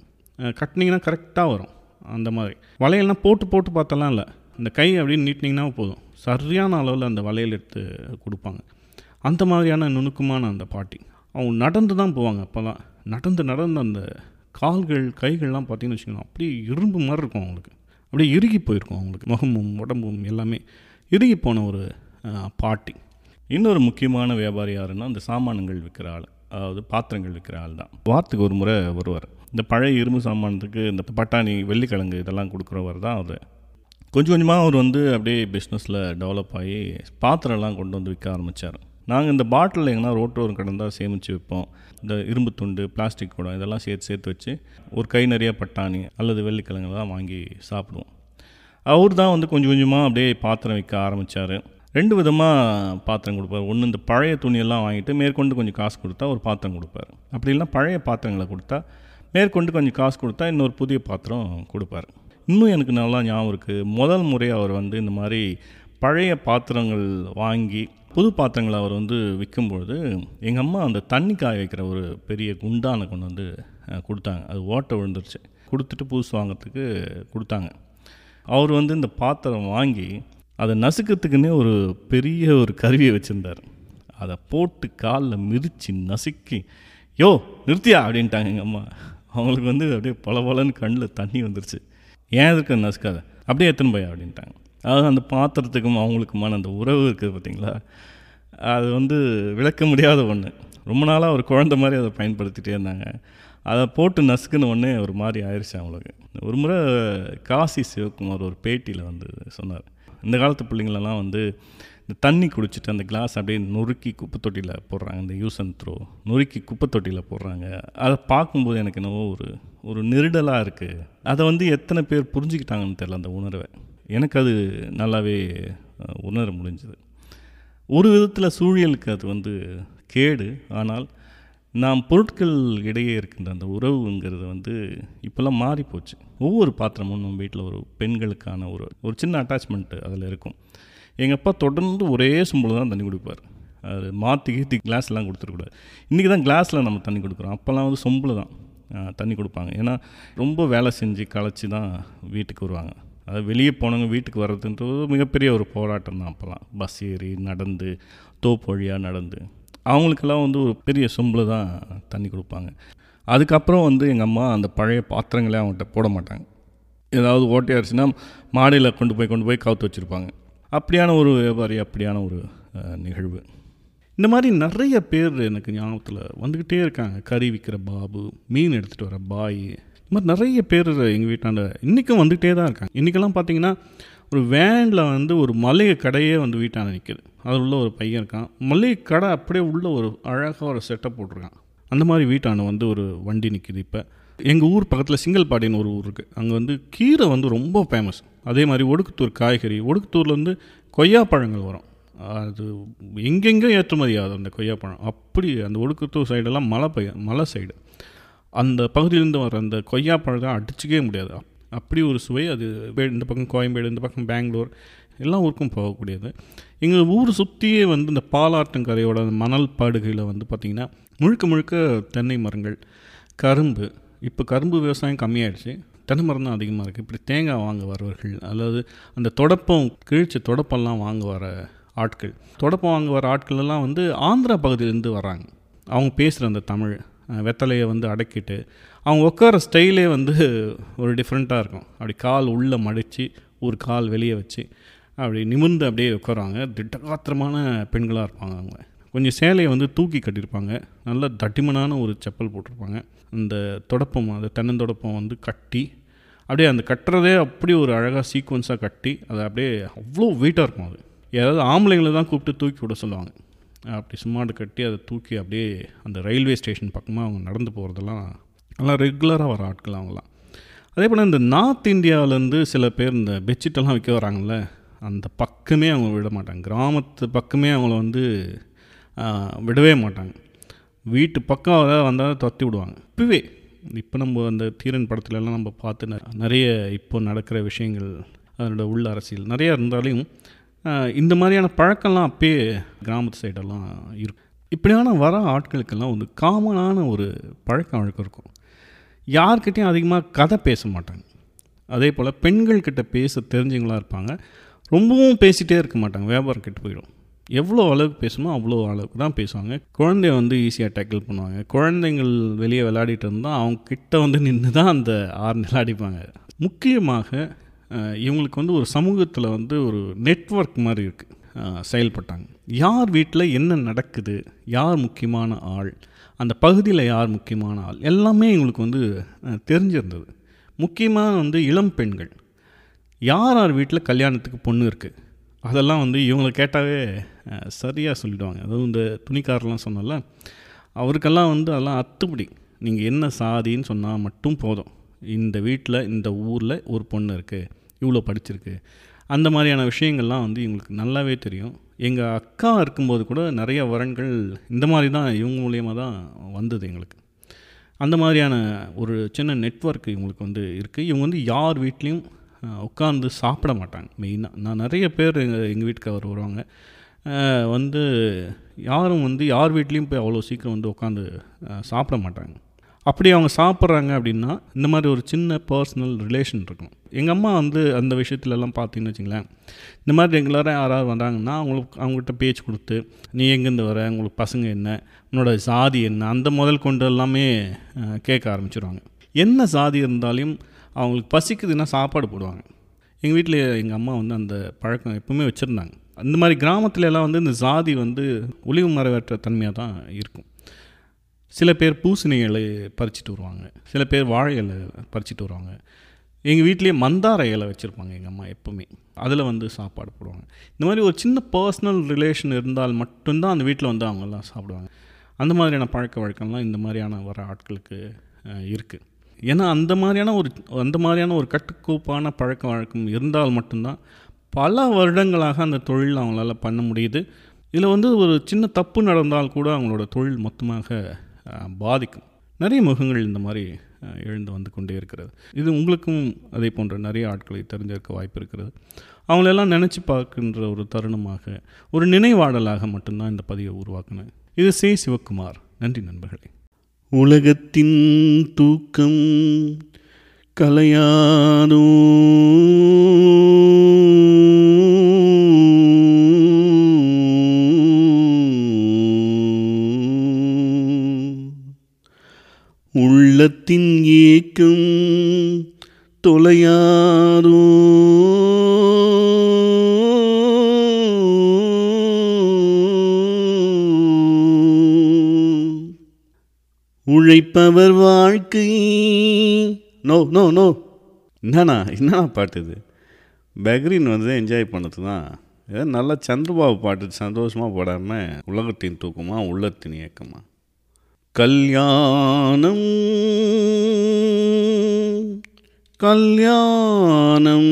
கட்டினிங்கன்னா கரெக்டாக வரும். அந்த மாதிரி வளையல்னால் போட்டு போட்டு பார்த்தலாம் இல்லை, இந்த கை அப்படின்னு நீட்டினிங்கன்னா போதும், சரியான அளவில் அந்த வளையல் எடுத்து கொடுப்பாங்க. அந்த மாதிரியான நுணுக்கமான அந்த பாட்டி. அவங்க நடந்து தான் போவாங்க. அப்போ தான் நடந்து நடந்து அந்த கால்கள் கைகள்லாம் பார்த்திங்கன்னு வச்சுக்கணும், அப்படியே இரும்பு மாதிரி இருக்கும் அவங்களுக்கு, அப்படியே இறுகி போயிருக்கும் அவங்களுக்கு, முகமும் உடம்பும் எல்லாமே இறுகி போன ஒரு பாட்டி. இன்னொரு முக்கியமான வியாபாரி யாருன்னா அந்த சாமான்கள் விற்கிற ஆள், அதாவது பாத்திரங்கள் விற்கிற ஆள் தான். வாரத்துக்கு ஒரு முறை வருவார். இந்த பழைய இரும்பு சாமானத்துக்கு இந்த பட்டாணி, வெள்ளிக்கிழங்கு இதெல்லாம் கொடுக்குறவர் தான் அவர். கொஞ்சம் கொஞ்சமாக அவர் வந்து அப்படியே பிஸ்னஸில் டெவலப் ஆகி பாத்திரம்லாம் கொண்டு வந்து விற்க ஆரம்பித்தார். நாங்கள் இந்த பாட்டிலில் எங்கன்னா ரோட்டோரம் கடந்தால் சேமித்து வைப்போம். இந்த இரும்பு துண்டு, பிளாஸ்டிக் கூடம் இதெல்லாம் சேர்த்து சேர்த்து வச்சு ஒரு கை நிறையா பட்டாணி அல்லது வெள்ளிக்கிழங்குலாம் வாங்கி சாப்பிடுவோம். அவர் தான் வந்து கொஞ்சம் கொஞ்சமாக அப்படியே பாத்திரம் விற்க ஆரம்பித்தார். ரெண்டு விதமாக பாத்திரம் கொடுப்பார். ஒன்று இந்த பழைய துணியெல்லாம் வாங்கிட்டு மேற்கொண்டு கொஞ்சம் காசு கொடுத்தா ஒரு பாத்திரம் கொடுப்பார். அப்படி இல்லைனா பழைய பாத்திரங்களை கொடுத்தா மேற்கொண்டு கொஞ்சம் காசு கொடுத்தா இன்னொரு புதிய பாத்திரம் கொடுப்பார். இன்னும் எனக்கு நல்லா ஞாபகம் இருக்குது, முதல் முறை அவர் வந்து இந்த மாதிரி பழைய பாத்திரங்கள் வாங்கி புது பாத்திரங்களை அவர் வந்து விற்கும்பொழுது எங்கள் அம்மா அந்த தண்ணி காய வைக்கிற ஒரு பெரிய குண்டானை கொண்டு வந்து கொடுத்தாங்க. அது ஓட்டை விழுந்துருச்சு. கொடுத்துட்டு புதுசு வாங்கிறதுக்கு கொடுத்தாங்க. அவர் வந்து இந்த பாத்திரம் வாங்கி அதை நசுக்கிறதுக்குன்னே ஒரு பெரிய ஒரு கருவியை வச்சுருந்தார். அதை போட்டு காலில் மிதித்து நசுக்கி யோ நிறுத்தியா அப்படின்ட்டாங்க எங்கள் அம்மா. அவங்களுக்கு வந்து அப்படியே பல பலன்னு கண்ணில் தண்ணி வந்துருச்சு. ஏன் இருக்கிற நசுக்காத அப்படியே எத்தனை போய் அப்படின்ட்டாங்க. அதாவது அந்த பாத்திரத்துக்கும் அவங்களுக்குமான அந்த உறவு இருக்குது பார்த்திங்களா, அது வந்து விளக்க முடியாத ஒன்று. ரொம்ப நாளாக ஒரு குழந்தை மாதிரி அதை பயன்படுத்திகிட்டே இருந்தாங்க. அதை போட்டு நசுக்குன்னு ஒன்று ஒரு மாதிரி ஆயிடுச்சு அவங்களுக்கு. ஒரு முறை காசி சிவக்குமார் ஒரு பேட்டியில் வந்து சொன்னார், இந்த காலத்து பிள்ளைங்களெல்லாம் வந்து இந்த தண்ணி குடிச்சிட்டு அந்த கிளாஸ் அப்படியே நொறுக்கி குப்பை தொட்டியில் போடுறாங்க, இந்த யூஸ் அண்ட் த்ரோ நொறுக்கி குப்பை தொட்டியில் போடுறாங்க. அதை பார்க்கும்போது எனக்கு என்னவோ ஒரு ஒரு நெருடலாக இருக்குது. அதை வந்து எத்தனை பேர் புரிஞ்சுக்கிட்டாங்கன்னு தெரில. அந்த உணர்வை எனக்கு அது நல்லாவே உணர முடிஞ்சது. ஒரு விதத்தில் சூழியலுக்கு அது வந்து கேடு, ஆனால் நாம் பொருட்கள் இடையே இருக்கின்ற அந்த உறவுங்கிறது வந்து இப்போல்லாம் மாறி போச்சு. ஒவ்வொரு பாத்திரமும் நம்ம வீட்டில் ஒரு பெண்களுக்கான ஒரு ஒரு சின்ன அட்டாச்மெண்ட்டு அதில் இருக்கும். எங்கள் அப்பா தொடர்ந்து ஒரே சொம்பில் தான் தண்ணி குடிப்பார். அது மாற்றி கீத்தி கிளாஸ்லாம் கொடுத்துருக்கூடாது. இன்றைக்கி தான் கிளாஸில் நம்ம தண்ணி கொடுக்குறோம், அப்போல்லாம் வந்து சொம்பில் தான் தண்ணி கொடுப்பாங்க. ஏன்னா ரொம்ப வேலை செஞ்சு களைச்சி தான் வீட்டுக்கு வருவாங்க. அதாவது வெளியே போனவங்க வீட்டுக்கு வர்றதுன்றது மிகப்பெரிய ஒரு போராட்டம் தான். அப்போல்லாம் பஸ் ஏறி நடந்து தோப்பு வழியாக நடந்து அவங்களுக்கெல்லாம் வந்து ஒரு பெரிய சொம்பில் தான் தண்ணி கொடுப்பாங்க. அதுக்கப்புறம் வந்து எங்கள் அம்மா அந்த பழைய பாத்திரங்களே அவங்கள்ட்ட போட மாட்டாங்க. ஏதாவது ஓட்டையாச்சுன்னா மாடியில் கொண்டு போய் கொண்டு போய் கவுத்து வச்சுருப்பாங்க. அப்படியான ஒரு வியாபாரி, அப்படியான ஒரு நிகழ்வு. இந்த மாதிரி நிறைய பேர் எனக்கு ஞாபகத்தில் வந்துக்கிட்டே இருக்காங்க. கறி விற்கிற பாபு, மீன் எடுத்துகிட்டு வர பாய், இந்த மாதிரி நிறைய பேர் எங்கள் வீட்டாண்ட இன்றைக்கும் வந்துக்கிட்டே தான் இருக்காங்க. இன்றைக்கெல்லாம் பார்த்திங்கன்னா ஒரு வேனில் வந்து ஒரு மளிகை கடையே வந்து வீட்டாண்ட நிற்கிது. அது உள்ள ஒரு பையன் இருக்கான், மளிகை கடை அப்படியே உள்ள ஒரு அழகாக ஒரு செட்டப் போட்டிருக்கான். அந்த மாதிரி வீட்டாண்ட வந்து ஒரு வண்டி நிற்கிது. இப்போ எங்கள் ஊர் பக்கத்தில் சிங்கல்பாடின்னு ஒரு ஊர் இருக்குது. அங்கே வந்து கீரை வந்து ரொம்ப ஃபேமஸ். அதே மாதிரி ஒடுக்குத்தூர் காய்கறி, ஒடுக்குத்தூரில் வந்து கொய்யாப்பழங்கள் வரும். அது எங்கெங்கே ஏற்றுமதி ஆகுது அந்த கொய்யாப்பழம். அப்படி அந்த ஒடுக்குத்தூர் சைடெல்லாம் மலை பய மலை சைடு அந்த பகுதியிலேருந்து வர அந்த கொய்யாப்பழத்தை அடிச்சிக்கவே முடியாது. அப்படி ஒரு சுவை அது. இந்த பக்கம் கோயம்பேடு, இந்த பக்கம் பெங்களூர், எல்லா ஊருக்கும் போகக்கூடியது. எங்கள் ஊர் சுற்றியே வந்து இந்த பாலாற்றங்கரையோட அந்த மணல் பாடுகையில் வந்து பார்த்திங்கன்னா முழுக்க முழுக்க தென்னை மரங்கள், கரும்பு. இப்போ கரும்பு விவசாயம் கம்மியாகிடுச்சு, தென்னை மரம் தான் அதிகமாக இருக்குது. இப்படி தேங்காய் வாங்க வரவர்கள், அல்லது அந்த தொடப்பம் கிழிச்ச தொடப்பெல்லாம் வாங்க வர ஆட்கள், தொடப்பம் வாங்க வர ஆட்களெல்லாம் வந்து ஆந்திரா பகுதியிலேருந்து வர்றாங்க. அவங்க பேசுகிற அந்த தமிழ், வெத்தலையை வந்து அடக்கிட்டு அவங்க உட்கார ஸ்டைலே வந்து ஒரு டிஃப்ரெண்ட்டாக இருக்கும். அப்படி கால் உள்ளே மடித்து ஒரு கால் வெளியே வச்சு அப்படி நிமிர்ந்து அப்படியே உட்காருவாங்க. திட்டகாத்திரமான பெண்களாக இருப்பாங்க. அவங்க கொஞ்சம் சேலையை வந்து தூக்கி கட்டியிருப்பாங்க. நல்லா தட்டிமனான ஒரு செப்பல் போட்டிருப்பாங்க. அந்த தொடப்பம், அந்த தென்னந்தொடப்பம் வந்து கட்டி அப்படியே அந்த கட்டுறதே அப்படி ஒரு அழகாக சீக்வன்ஸாக கட்டி அதை அப்படியே அவ்வளோ வெயிட்டாக இருக்கும். அது ஏதாவது ஆம்பளைங்களை தான் கூப்பிட்டு தூக்கி விட சொல்லுவாங்க. அப்படி சும்மாடு கட்டி அதை தூக்கி அப்படியே அந்த ரயில்வே ஸ்டேஷன் பக்கமாக அவங்க நடந்து போகிறதெல்லாம் நல்லா ரெகுலராக வர ஆட்கள் அவங்களாம். அதே போல் இந்த நார்த் இந்தியாவிலேருந்து சில பேர் இந்த பெட்ஷீட்டெல்லாம் விற்க வராங்கள்ல, அந்த பக்கமே அவங்க விட மாட்டாங்க. கிராமத்து பக்கமே அவங்கள வந்து விடவே மாட்டாங்க. வீட்டு பக்கம் அதாவது வந்தால் துரத்தி விடுவாங்க. இப்போவே இப்போ நம்ம அந்த தீரன் படத்துலலாம் நம்ம பார்த்து நிறைய இப்போ நடக்கிற விஷயங்கள், அதனோட உள்ள அரசியல் நிறையா இருந்தாலையும் இந்த மாதிரியான பழக்கம்லாம் அப்போயே கிராமத்து சைடெல்லாம் இருக்கும். இப்படியான வர ஆட்களுக்கெல்லாம் ஒரு காமனான ஒரு பழக்கம் வழக்கம் இருக்கும். யார்கிட்டையும் அதிகமாக கதை பேச மாட்டாங்க. அதே போல் பெண்கள்கிட்ட பேச தெரிஞ்சவங்களாக இருப்பாங்க. ரொம்பவும் பேசிகிட்டே இருக்க மாட்டாங்க, வியாபாரம் கெட்டு போயிடும். எவ்வளோ அளவுக்கு பேசணுமோ அவ்வளோ அளவுக்கு தான் பேசுவாங்க. குழந்தைய வந்து ஈஸியாக டேக்கிள் பண்ணுவாங்க. குழந்தைங்கள் வெளியே விளையாடிட்டு இருந்தால் அவங்க கிட்ட வந்து நின்று தான் அந்த ஆறு விளையாடிப்பாங்க. முக்கியமாக இவங்களுக்கு வந்து ஒரு சமூகத்தில் வந்து ஒரு நெட்வொர்க் மாதிரி இருக்குது செயல்பட்டாங்க. யார் வீட்டில் என்ன நடக்குது, யார் முக்கியமான ஆள், அந்த பகுதியில் யார் முக்கியமான ஆள், எல்லாமே இவங்களுக்கு வந்து தெரிஞ்சிருந்தது. முக்கியமாக வந்து இளம் பெண்கள், யார் யார் வீட்டில் கல்யாணத்துக்கு பொண்ணு இருக்குது, அதெல்லாம் வந்து இவங்களை கேட்டாவே சரியாக சொல்லிவிடுவாங்க. அதுவும் இந்த துணிக்காரெலாம் சொன்னால அவருக்கெல்லாம் வந்து அதெல்லாம் அத்துப்படி. நீங்கள் என்ன சாதின்னு சொன்னால் மட்டும் போதும், இந்த வீட்டில் இந்த ஊரில் ஒரு பொண்ணு இருக்குது, இவ்வளோ படிச்சிருக்கு, அந்த மாதிரியான விஷயங்கள்லாம் வந்து இவங்களுக்கு நல்லாவே தெரியும். எங்கள் அக்கா இருக்கும்போது கூட நிறைய வரன்கள் இந்த மாதிரி தான் இவங்க மூலியமாக தான் வந்தது எங்களுக்கு. அந்த மாதிரியான ஒரு சின்ன நெட்வொர்க் இவங்களுக்கு வந்து இருக்குது. இவங்க வந்து யார் வீட்லேயும் உட்காந்து சாப்பிட மாட்டாங்க. மெயினாக நான் நிறைய பேர் எங்கள் எங்கள் வீட்டுக்கு அவர் வருவாங்க வந்து யாரும் வந்து யார் வீட்லேயும் போய் அவ்வளோ சீக்கிரம் வந்து உட்காந்து சாப்பிட மாட்டாங்க. அப்படி அவங்க சாப்பிட்றாங்க அப்படின்னா இந்த மாதிரி ஒரு சின்ன பர்சனல் ரிலேஷன் இருக்கும். எங்கள் அம்மா வந்து அந்த விஷயத்துலலாம் பார்த்தீங்கன்னு வச்சுங்களேன், இந்த மாதிரி ரெகுலராக யாராவது வந்தாங்கன்னா அவங்களுக்கு அவங்ககிட்ட பேச்சு கொடுத்து, நீ எங்கேருந்து வர, உங்களுக்கு பசங்க என்ன, உன்னோட சாதி என்ன, அந்த முதல் கொண்டு எல்லாமே கேட்க ஆரம்பிச்சிடுவாங்க. என்ன சாதி இருந்தாலும் அவங்களுக்கு பசிக்குதுன்னா சாப்பாடு போடுவாங்க. எங்கள் வீட்டில் எங்கள் அம்மா வந்து அந்த பழக்கம் எப்பவுமே வச்சுருந்தாங்க. அந்த மாதிரி கிராமத்துலலாம் வந்து இந்த சாதி வந்து ஒளிவு மறைவற்ற தன்மையாக தான் இருக்கும். சில பேர் பூசணி இலை பறிச்சிட்டு வருவாங்க, சில பேர் வாழை இலை பறிச்சிட்டு வருவாங்க. எங்கள் வீட்லேயே மந்தார இலை வச்சுருப்பாங்க எங்கள் அம்மா எப்போவுமே, அதில் வந்து சாப்பாடு போடுவாங்க. இந்த மாதிரி ஒரு சின்ன பர்சனல் ரிலேஷன் இருந்தால் மட்டும்தான் அந்த வீட்டில் வந்து அவங்கெல்லாம் சாப்பிடுவாங்க. அந்த மாதிரியான பழக்க வழக்கம்லாம் இந்த மாதிரியான வர ஆட்களுக்கு இருக்குது. ஏன்னா அந்த மாதிரியான ஒரு அந்த மாதிரியான ஒரு கட்டுக்கோப்பான பழக்க வழக்கம் இருந்தால் மட்டும்தான் பல வருடங்களாக அந்த தொழில் அவங்களால் பண்ண முடியுது. இதில் வந்து ஒரு சின்ன தப்பு நடந்தால் கூட அவங்களோட தொழில் மொத்தமாக பாதிக்கும். நிறைய முகங்கள் இந்த மாதிரி எழுந்து வந்து கொண்டே இருக்கிறது. இது உங்களுக்கும் அதே போன்ற நிறைய ஆட்களை தெரிஞ்சிருக்க வாய்ப்பு இருக்கிறது. அவங்களெல்லாம் நினச்சி பார்க்கின்ற ஒரு தருணமாக, ஒரு நினைவாடலாக மட்டும்தான் இந்த பதிவை உருவாக்கினேன். இது சே சிவக்குமார். நன்றி நண்பர்களே. உலகத்தின் தூக்கம் கலையாதோ உள்ளத்தின் ஏக்கம் தொலையாதோ உழைப்பவர் வாழ்க்கை. நோ நோ நோ என்னண்ணா என்னண்ணா பாட்டு இது? பெக்ரீன் வந்து என்ஜாய் பண்ணது தான். ஏதாவது நல்லா சந்திரபாபு பாட்டு சந்தோஷமாக போடாமல் உலகத்தின் தூக்கமா உள்ளத்தின் இயக்கமா? கல்யாணம் கல்யாணம்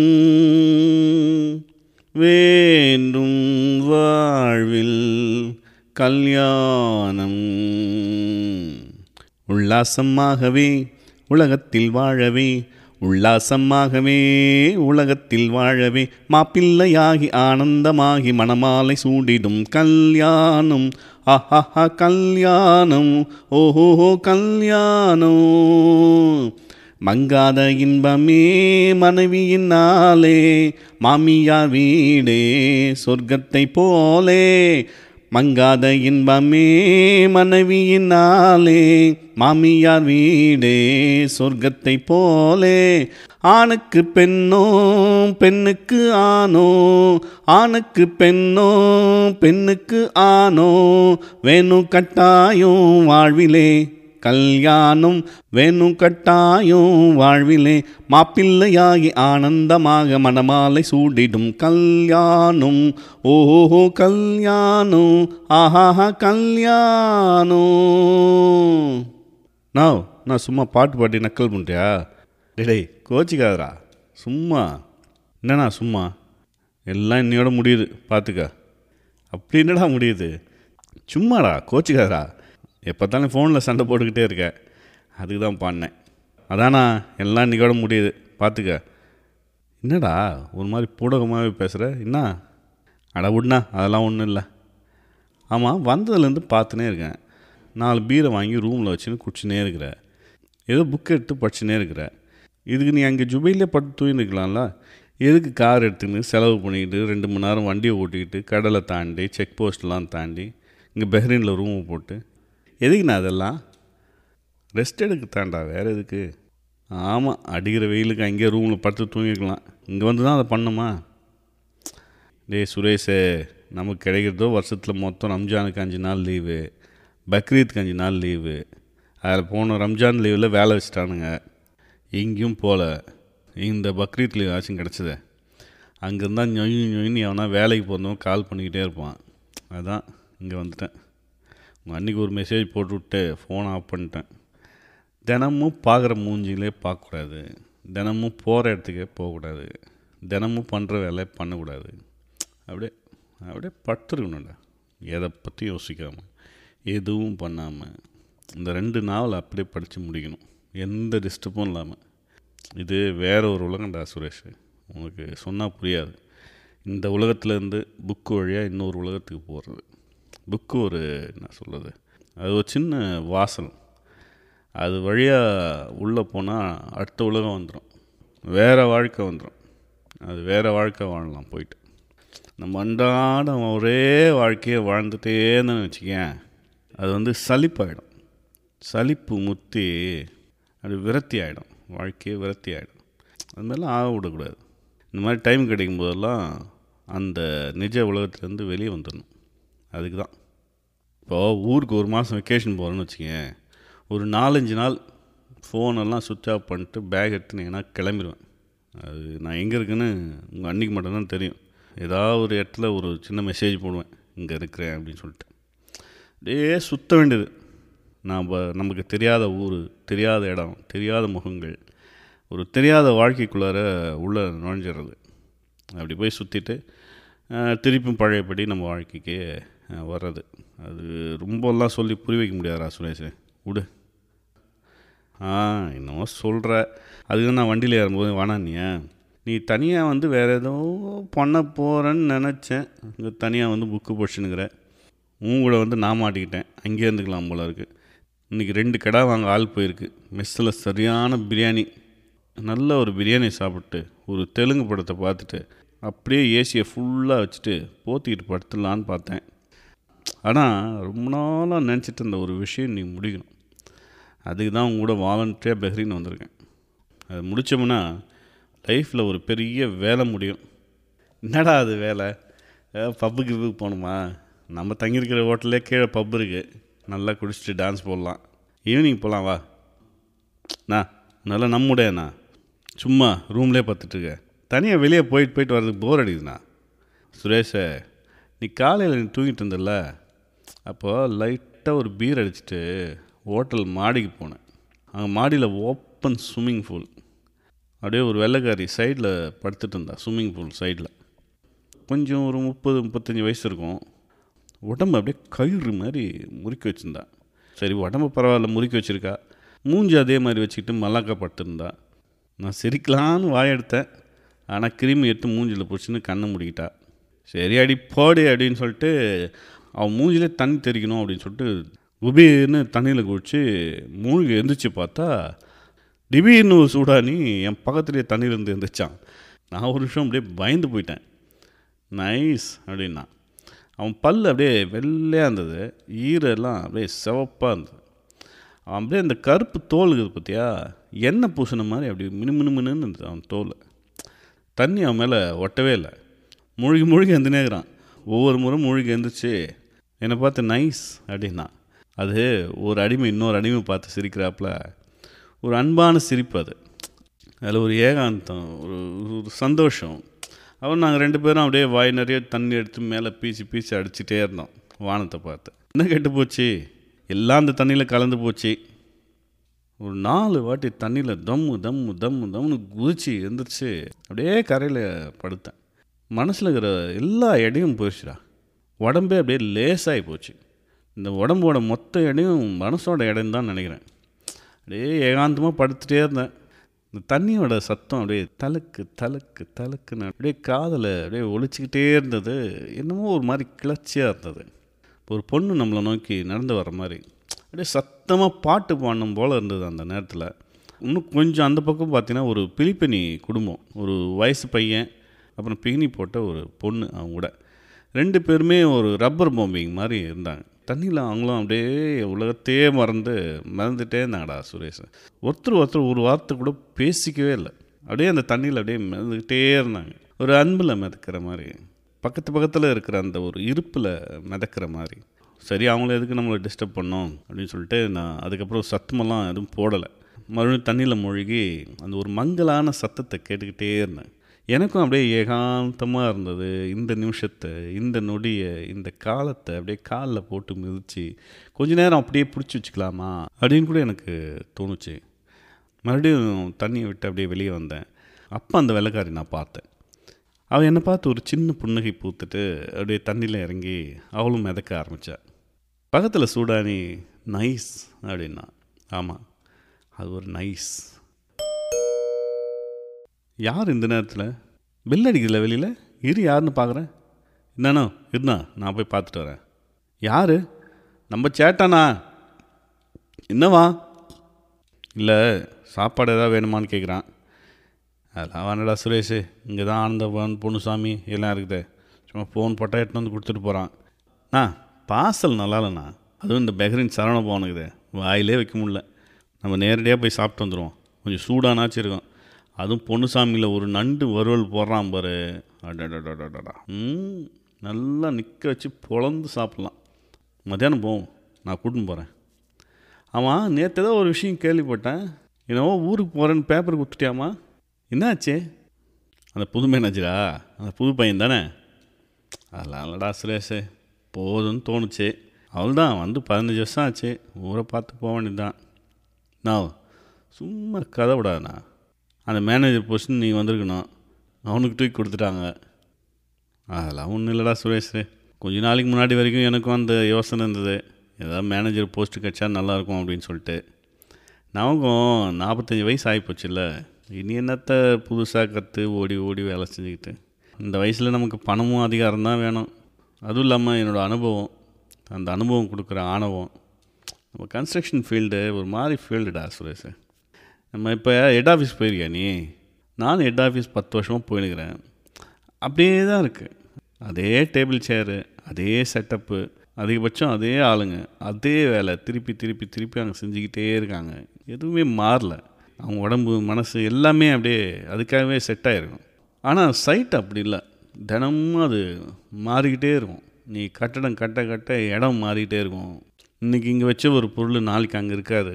வேண்டும் வாழ்வில், கல்யாணம் உல்லாசமாகவே உலகத்தில் வாழவே, உல்லாசமாகவே உலகத்தில் வாழவே, மாப்பிள்ளையாகி ஆனந்தமாகி மணமாலை சூடிடும் கல்யாணம். ஆஹா கல்யாணம், ஓஹோஹோ கல்யாணம். மங்காத இன்பமே மனைவியினாலே, மாமியார் வீடே சொர்க்கத்தை போலே. மங்காத இன்பமே மனைவியினாலே, மாமியார் வீடே சொர்க்கத்தை போலே. ஆணுக்கு பெண்ணோ பெண்ணுக்கு ஆணோ, ஆணுக்கு பெண்ணோ பெண்ணுக்கு ஆணோ, வேணும் கட்டாயம் வாழ்விலே கல்யாணம், வேணும் கட்டாயம் வாழ்விலே. மாப்பிள்ளையாகி ஆனந்தமாக மணமாலை சூடிடும் கல்யாணம். ஓஹோ கல்யாணம், ஆஹாஹா கல்யாணம். நான் நான் சும்மா பாட்டு பாட்டி நக்கல் பண்ணுறியா? டே கோச்சிக்காதரா, சும்மா என்னண்ணா சும்மா? எல்லாம் என்னையோட முடியுது பார்த்துக்க. அப்படி என்னடா முடியுது? சும்மாடா கோச்சிக்காதரா, எப்போத்தாலும் ஃபோனில் சண்டை போட்டுக்கிட்டே இருக்க, அதுக்கு தான் பாடினேன். அதானா எல்லாம் இன்றைக்கோட முடியுது பார்த்துக்க. என்னடா ஒரு மாதிரி பூடகமாகவே பேசுகிற என்ன? அட விடுண்ணா, அதெல்லாம் ஒன்றும் இல்லை. ஆமாம், வந்ததுலேருந்து பார்த்துனே இருக்கேன். நாலு பீரை வாங்கி ரூமில் வச்சுன்னு குடிச்சுனே இருக்கிற, ஏதோ புக் எடுத்து படிச்சுனே இருக்கிற. இதுக்கு நீ அங்கே ஜுபையிலே பட்டு தூயின்னுக்கலாம்ல. எதுக்கு கார் எடுத்துன்னு செலவு பண்ணிக்கிட்டு ரெண்டு மணி நேரம் வண்டியை ஓட்டிக்கிட்டு கடலை தாண்டி செக் போஸ்ட்லாம் தாண்டி இங்கே பெஹ்ரீனில் ரூமை போட்டு எதுக்குண்ணா அதெல்லாம்? ரெஸ்ட் எடுக்க தாண்டா, வேறு எதுக்கு? ஆமாம், அடிக்கிற வெயிலுக்கு அங்கேயே ரூமில் படுத்து தூங்கிக்கலாம். இங்கே வந்து தான் அதை பண்ணுமா? டே சுரேஷே, நமக்கு கிடைக்கிறதோ வருஷத்தில் மொத்தம் ரம்ஜானுக்கு அஞ்சு நாள் லீவு, பக்ரீத்துக்கு அஞ்சு நாள் லீவு. அதில் போன ரம்ஜான் லீவில் வேலை வச்சுட்டானுங்க, எங்கேயும் போகல. இந்த பக்ரீத் லீவ் ஆச்சும் கிடச்சதே, அங்கேருந்தா நொய் நொயின்னு எவனா வேலைக்கு போகிறதும் கால் பண்ணிக்கிட்டே இருப்பான். அதுதான் இங்கே வந்துட்டேன். உங்கள் அன்றைக்கி ஒரு மெசேஜ் போட்டுவிட்டு ஃபோன் ஆஃப் பண்ணிட்டேன். தினமும் பார்க்குற மூஞ்சிலே பார்க்கக்கூடாது, தினமும் போகிற இடத்துக்கே போகக்கூடாது, தினமும் பண்ணுற வேலையை பண்ணக்கூடாது. அப்படியே அப்படியே படுத்துருக்கணும்டா, எதை பற்றி யோசிக்காமல் எதுவும் பண்ணாமல். இந்த ரெண்டு நாவல் அப்படியே படித்து முடிக்கணும், எந்த டிஸ்டர்பும் இல்லாமல். இது வேறு ஒரு உலகம்டா சுரேஷ், உங்களுக்கு சொன்னால் புரியாது. இந்த உலகத்துலேருந்து புக்கு வழியாக இன்னொரு உலகத்துக்கு போகிறது. புக்கு ஒரு என்ன சொல்கிறது, அது ஒரு சின்ன வாசல். அது வழியாக உள்ளே போனால் அடுத்த உலகம் வந்துடும், வேறு வாழ்க்கை வந்துடும். அது வேறு வாழ்க்கை வாழலாம் போயிட்டு. நம்ம அன்றாடம் ஒரே வாழ்க்கையை வாழ்ந்துகிட்டே இருந்தேன்னு வச்சுக்கேன், அது வந்து சலிப்பாயிடும். சலிப்பு முற்றி அது விரக்தி ஆகிடும், வாழ்க்கையே விரக்தி ஆகிடும். அது மாதிரிலாம் ஆக விடக்கூடாது. இந்த மாதிரி டைம் கிடைக்கும் போதெல்லாம் அந்த நிஜ உலகத்துலேருந்து வெளியே வந்துடணும். அதுக்கு தான் இப்போது ஊருக்கு ஒரு மாதம் வெக்கேஷன் போகிறேன்னு வச்சுக்கேன், ஒரு நாலஞ்சு நாள் ஃபோனெல்லாம் சுவிட்ச் ஆஃப் பண்ணிட்டு பேக் எடுத்துனேன்னா கிளம்பிடுவேன். அது நான் எங்கே இருக்குன்னு உங்கள் அன்றைக்கு மட்டும்தான் தெரியும். ஏதாவது ஒரு இடத்துல ஒரு சின்ன மெசேஜ் போடுவேன், இங்கே இருக்கிறேன் அப்படின்னு சொல்லிட்டு. அப்படியே சுற்ற வேண்டியது, நாம் நமக்கு தெரியாத ஊர், தெரியாத இடம், தெரியாத முகங்கள், ஒரு தெரியாத வாழ்க்கைக்குள்ளார உள்ளே நுழைஞ்சிடுறது. அப்படி போய் சுற்றிட்டு திருப்பியும் பழையபடி நம்ம வாழ்க்கைக்கே வர்றது. அது ரொம்பலாம் சொல்லி புரிய வைக்க முடியாதா சுரேஷ்? விடு. ஆ என்னமோ சொல்கிற. அதுக்கு நான் வண்டியில் ஏறும்போது வேணாண்ணியா, நீ தனியாக வந்து வேறு ஏதோ பண்ண போகிறேன்னு நினச்சேன். இங்கே தனியாக வந்து புக்கு படிச்சுனுங்கிற. உன் கூட வந்து நான் மாட்டிக்கிட்டேன். அங்கேயே இருந்துக்கலாம் போல இருக்குது. இன்றைக்கி ரெண்டு கடை வாங்க ஆள் போயிருக்கு. மெஸ்ஸில் சரியான பிரியாணி, நல்ல ஒரு பிரியாணி சாப்பிட்டு ஒரு தெலுங்கு படத்தை பார்த்துட்டு அப்படியே ஏசியை ஃபுல்லாக வச்சுட்டு போத்திக்கிட்டு படுத்துடலான்னு பார்த்தேன். ஆனால் ரொம்ப நாளாக நினச்சிட்டு இருந்த ஒரு விஷயம் நீ முடிக்கணும். அதுக்கு தான் உங்களோட வாலண்டியாக பெஹ்ரின்னு வந்திருக்கேன். அது முடித்தோம்னா லைஃப்பில் ஒரு பெரிய வேலை முடியும். என்னடா அது வேலை? பப்புக்கு கிப்புக்கு போகணுமா? நம்ம தங்கியிருக்கிற ஹோட்டல்லே கீழே பப் இருக்குது, நல்லா குடிச்சிட்டு டான்ஸ் போடலாம். ஈவினிங் போகலாம் வா. அண்ணா நல்லா நம்முடையண்ணா சும்மா ரூம்லேயே பார்த்துட்ருக்க. தனியாக வெளியே போயிட்டு போயிட்டு வர்றதுக்கு போர் அடிக்குதுண்ணா. சுரேஷே, நீ காலையில் நீ தூங்கிட்டு இருந்தல, அப்போது லைட்டாக ஒரு பீர் அடிச்சுட்டு ஹோட்டல் மாடிக்கு போனேன். அங்கே மாடியில் ஓப்பன் ஸ்விம்மிங் பூல். அப்படியே ஒரு வெள்ளைக்காரி சைடில் படுத்துட்டு இருந்தா. ஸ்விம்மிங் பூல் சைடில் கொஞ்சம் ஒரு முப்பது முப்பத்தஞ்சு வயசு இருக்கும். உடம்பு அப்படியே கயிறு மாதிரி முறுக்கி வச்சுருந்தா. சரி, உடம்பு பரவாயில்ல முறுக்கி வச்சுருக்கா. மூஞ்சி அதே மாதிரி வச்சுக்கிட்டு மல்லாக்கா படுத்துருந்தா. நான் சிரிக்கலான்னு வாயெடுத்தேன். ஆனால் கிருமி எடுத்து மூஞ்சில் பிடிச்சின்னு கண்ணை முடிக்கிட்டா. சரி அடி போடு அப்படின்னு சொல்லிட்டு அவன் மூஞ்சிலே தண்ணி தெரிக்கணும் அப்படின்னு சொல்லிட்டு குபீர்னு தண்ணியில் குடித்து மூழ்கி எழுந்திரிச்சு பார்த்தா திபீர்னு ஒரு சூடானி என் பக்கத்துலேயே தண்ணியிலேருந்து எழுந்திரிச்சான். நான் ஒரு நிமிஷம் அப்படியே பயந்து போயிட்டேன். நைஸ் அப்படின்னா அவன் பல் அப்படியே வெள்ளையாக இருந்தது, ஈரெல்லாம் அப்படியே சிவப்பாக இருந்தது. அவன் அப்படியே அந்த கருப்பு தோலுக்குது பார்த்தியா, எண்ணெய் பூசின மாதிரி அப்படி மினு மினுமினுன்னு இருந்தது அவன் தோல். தண்ணி அவன் மேலே ஒட்டவே இல்லை. மூழ்கி மூழ்கி எழுந்துனேக்கிறான். ஒவ்வொரு முறை மூழ்கி எழுந்துச்சு என்னை பார்த்து நைஸ் அப்படின்னா அது ஒரு அடிமை இன்னொரு அடிமை பார்த்து சிரிக்கிறாப்புல ஒரு அன்பான சிரிப்பு. அது அதில் ஒரு ஏகாந்தம், ஒரு ஒரு சந்தோஷம். அப்புறம் நாங்கள் ரெண்டு பேரும் அப்படியே வாய் நிறைய தண்ணி எடுத்து மேலே பீச்சி பீச்சி அடிச்சுட்டே இருந்தோம் வானத்தை பார்த்து. என்ன கெட்டு போச்சு, எல்லாம் அந்த தண்ணியில் கலந்து போச்சு. ஒரு நாலு வாட்டி தண்ணியில் தம்மு தம்மு தம்மு தம்னு குதிச்சு எழுந்திரிச்சு அப்படியே கரையில் படுத்தேன். மனசில் இருக்கிற எல்லா எடையும் போயிடுச்சுடா. உடம்பே அப்படியே லேசாகி போச்சு. இந்த உடம்போட மொத்த எடையும் மனசோட இடையும் தான் நினைக்கிறேன். அப்படியே ஏகாந்தமாக படுத்துகிட்டே இருந்தேன். இந்த தண்ணியோட சத்தம் அப்படியே தலுக்கு தலுக்கு தலுக்குன்னு அப்படியே காதில் அப்படியே ஒழிச்சிக்கிட்டே இருந்தது. என்னமோ ஒரு மாதிரி கிளர்ச்சியாக இருந்தது. ஒரு பொண்ணு நம்மளை நோக்கி நடந்து வர்ற மாதிரி அப்படியே சத்தமாக பாட்டு பாடணும் போல் இருந்தது அந்த நேரத்தில். இன்னும் கொஞ்சம் அந்த பக்கம் பார்த்தீங்கன்னா ஒரு பிலிப்பினி குடும்பம், ஒரு வயசு பையன் அப்புறம் பிகினி போட்ட ஒரு பொண்ணு. அவங்க கூட ரெண்டு பேருமே ஒரு ரப்பர் பாம்பிங் மாதிரி இருந்தாங்க தண்ணியில். அவங்களும் அப்படியே உலகத்தையே மறந்து மறந்துகிட்டே இருந்தாங்கடா சுரேஷ். ஒருத்தர் ஒருத்தர் ஒரு வார்த்தை கூட பேசிக்கவே இல்லை. அப்படியே அந்த தண்ணியில் அப்படியே மிதந்துக்கிட்டே இருந்தாங்க. ஒரு அன்பில் மிதக்கிற மாதிரி, பக்கத்து பக்கத்தில் இருக்கிற அந்த ஒரு இருப்பில் மிதக்கிற மாதிரி. சரி, அவங்கள எதுக்கு நம்மளை டிஸ்டர்ப் பண்ணோம் அப்படின்னு சொல்லிட்டு நான் அதுக்கப்புறம் சத்தமெல்லாம் எதுவும் போடலை. மறுபடியும் தண்ணியில் மூழ்கி அந்த ஒரு மங்கலான சத்தத்தை கேட்டுக்கிட்டே இருந்தேன். எனக்கும் அப்படியே ஏகாந்தமாக இருந்தது. இந்த நிமிஷத்தை, இந்த நொடியை, இந்த காலத்தை அப்படியே காலில் போட்டு மிதித்து கொஞ்ச நேரம் அப்படியே பிடிச்சி வச்சுக்கலாமா அப்படின்னு கூட எனக்கு தோணுச்சு. மறுபடியும் தண்ணியை விட்டு அப்படியே வெளியே வந்தேன். அப்போ அந்த வெள்ளைக்காரி நான் பார்த்தேன். அவள் என்னை பார்த்து ஒரு சின்ன புன்னகை பூத்துட்டு அப்படியே தண்ணியில் இறங்கி அவளும் மிதக்க ஆரம்பித்தா. பக்கத்தில் சூடானி நைஸ் அப்படின்னா. ஆமாம், அது ஒரு நைஸ். யார் இந்த நேரத்தில் பெல் அடிக்குதுல வெளியில்? இரு, யாருன்னு பார்க்குறேன். என்னண்ணா இருந்தா நான் போய் பார்த்துட்டு வரேன். யார்? நம்ம சேட்டாண்ணா. என்னவா? இல்லை, சாப்பாடு எதாவது வேணுமான்னு கேட்குறான். அதெல்லாம் வேணடா சுரேஷ், இங்கே தான் ஆனந்தவன் பொண்ணுசாமி எல்லாம் இருக்குது. சும்மா ஃபோன் போட்டால் எடுத்துகிட்டு வந்து கொடுத்துட்டு போகிறான். அண்ணா பார்சல் நல்லா இல்லைண்ணா, அதுவும் இந்த பெஹரின் சரவண பவனுக்குது, வாயிலே வைக்க முடில. நம்ம நேரடியாக போய் சாப்பிட்டு வந்துடுவோம். கொஞ்சம் சூடானாச்சு இருக்கும். அதுவும் பொண்ணுசாமியில் ஒரு நண்டு வறுவல் போடுறான் பாரு. அடடா, ம் நல்லா நிற்க வச்சு பொழந்து சாப்பிட்லாம். மத்தியானம் போவோம், நான் கூட்டின்னு போகிறேன். ஆமாம், நேற்று தான் ஒரு விஷயம் கேள்விப்பட்டேன். என்னவோ ஊருக்கு போகிறேன்னு பேப்பர் கொடுத்துட்டியாமா? என்னாச்சு? அந்த புது மேனேஜரா? அந்த புது பையன் தானே? அதெல்லாம் இல்லடா சுரேஷ், போதும்னு தோணுச்சு. அவள் தான் வந்து பதினஞ்சு வருஷம் ஆச்சு, ஊரை பார்த்து போக வேண்டியதுதான். நான் சும்மா கதை விடாதுண்ணா. அந்த மேனேஜர் பொசிஷன் நீங்கள் வந்திருக்கணும், அவனுக்கு தூக்கி கொடுத்துட்டாங்க. அதெல்லாம் ஒன்றும் இல்லைடா சுரேஷ், கொஞ்ச நாளைக்கு முன்னாடி வரைக்கும் எனக்கும் அந்த யோசனை இருந்தது. ஏதாவது மேனேஜர் போஸ்ட்டு கிடச்சா நல்லாயிருக்கும் அப்படின்னு சொல்லிட்டு. நமக்கும் நாற்பத்தஞ்சி வயசு ஆகிப்போச்சுல்ல, இனி என்னத்தை புதுசாக கற்று ஓடி ஓடி வேலை செஞ்சுக்கிட்டு. இந்த வயசில் நமக்கு பணமும் அதிகாரம் தான் வேணும். அதுவும் இல்லாமல் என்னோடய அனுபவம், அந்த அனுபவம் கொடுக்குற ஆணவம். நம்ம கன்ஸ்ட்ரக்ஷன் ஃபீல்டு ஒரு மாதிரி ஃபீல்டுடா சுரேஷ். நம்ம இப்போ ஹெட் ஆஃபீஸ் போயிருக்கியா நீ? நான் ஹெட் ஆஃபீஸ் பத்து வருஷமாக போயிருக்கிறேன். அப்படியே தான் இருக்குது. அதே டேபிள் சேரு, அதே செட்டப்பு, அதிகபட்சம் அதே ஆளுங்க, அதே வேலை திருப்பி திருப்பி திருப்பி அவங்க செஞ்சுக்கிட்டே இருக்காங்க. எதுவுமே மாறல. அவங்க உடம்பு மனசு எல்லாமே அப்படியே அதுக்காகவே செட் ஆகிருக்கும். ஆனால் சைட் அப்படி இல்லை, தினமும் அது மாறிக்கிட்டே இருக்கும். நீ கட்டடம் கட்ட கட்ட இடம் மாறிக்கிட்டே இருக்கும். இன்றைக்கி இங்கே வச்ச ஒரு பொருள் நாளைக்கு அங்கே இருக்காது.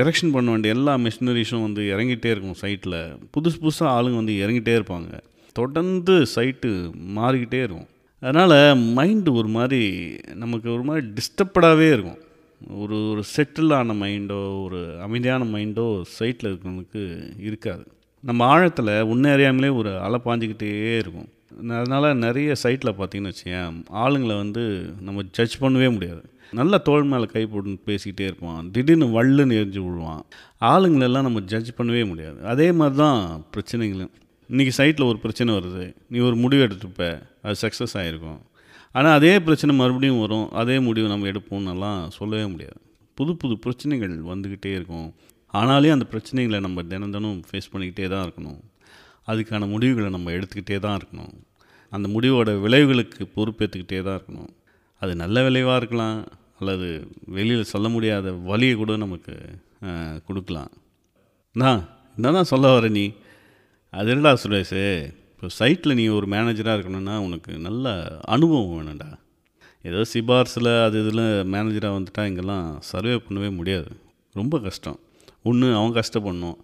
எரெக்ஷன் பண்ண வேண்டிய எல்லா மிஷினரிஸும் வந்து இறங்கிட்டே இருக்கும். சைட்டில் புதுசு புதுசாக ஆளுங்க வந்து இறங்கிட்டே இருப்பாங்க. தொடர்ந்து சைட்டு மாறிக்கிட்டே இருக்கும். அதனால் மைண்டு ஒரு மாதிரி நமக்கு ஒரு மாதிரி டிஸ்டர்படாகவே இருக்கும். ஒரு ஒரு செட்டிலான மைண்டோ ஒரு அமைதியான மைண்டோ சைட்டில் இருக்கிறவங்களுக்கு இருக்காது. நம்ம ஆழத்தில் உன்னறியாமலே ஒரு அலை பாஞ்சிக்கிட்டே இருக்கும். அதனால் நிறைய சைட்டில் பார்த்திங்கன்னு வச்சேன், ஆளுங்களை வந்து நம்ம ஜட்ஜ் பண்ணவே முடியாது. நல்ல தோல் மேலே கை போட்டு பேசிக்கிட்டே இருப்பான், திடீர்னு வள்ளுன்னு எரிஞ்சு விழுவான். ஆளுங்களெல்லாம் நம்ம ஜட்ஜ் பண்ணவே முடியாது. அதே மாதிரி தான் பிரச்சனைகளும். இன்றைக்கி சைட்டில் ஒரு பிரச்சனை வருது, நீ ஒரு முடிவு எடுத்துப்ப, அது சக்ஸஸ் ஆகிருக்கும். ஆனால் அதே பிரச்சனை மறுபடியும் வரும், அதே முடிவு நம்ம எடுப்போம்னெல்லாம் சொல்லவே முடியாது. புது புது பிரச்சனைகள் வந்துக்கிட்டே இருக்கும். ஆனாலே அந்த பிரச்சனைகளை நம்ம தினம் தினம் ஃபேஸ் பண்ணிக்கிட்டே தான் இருக்கணும். அதுக்கான முடிவுகளை நம்ம எடுத்துக்கிட்டே தான் இருக்கணும். அந்த முடிவோட விளைவுகளுக்கு பொறுப்பேற்றுக்கிட்டே தான் இருக்கணும். அது நல்ல விளைவாக இருக்கலாம், அல்லது வெளியில் சொல்ல முடியாத வலியை கூட நமக்கு கொடுக்கலாம். நான் என்ன தான் சொல்ல வர நீ அது இல்லடா சுரேஷு, இப்போ சைட்டில் நீ ஒரு மேனேஜராக இருக்கணும்னா உனக்கு நல்ல அனுபவம் வேணும்டா. ஏதோ சிபார்ஸில் அது இதில் மேனேஜராக வந்துட்டால் இங்கெல்லாம் சர்வே பண்ணவே முடியாது. ரொம்ப கஷ்டம். ஒன்று அவன் கஷ்டப்படணும்,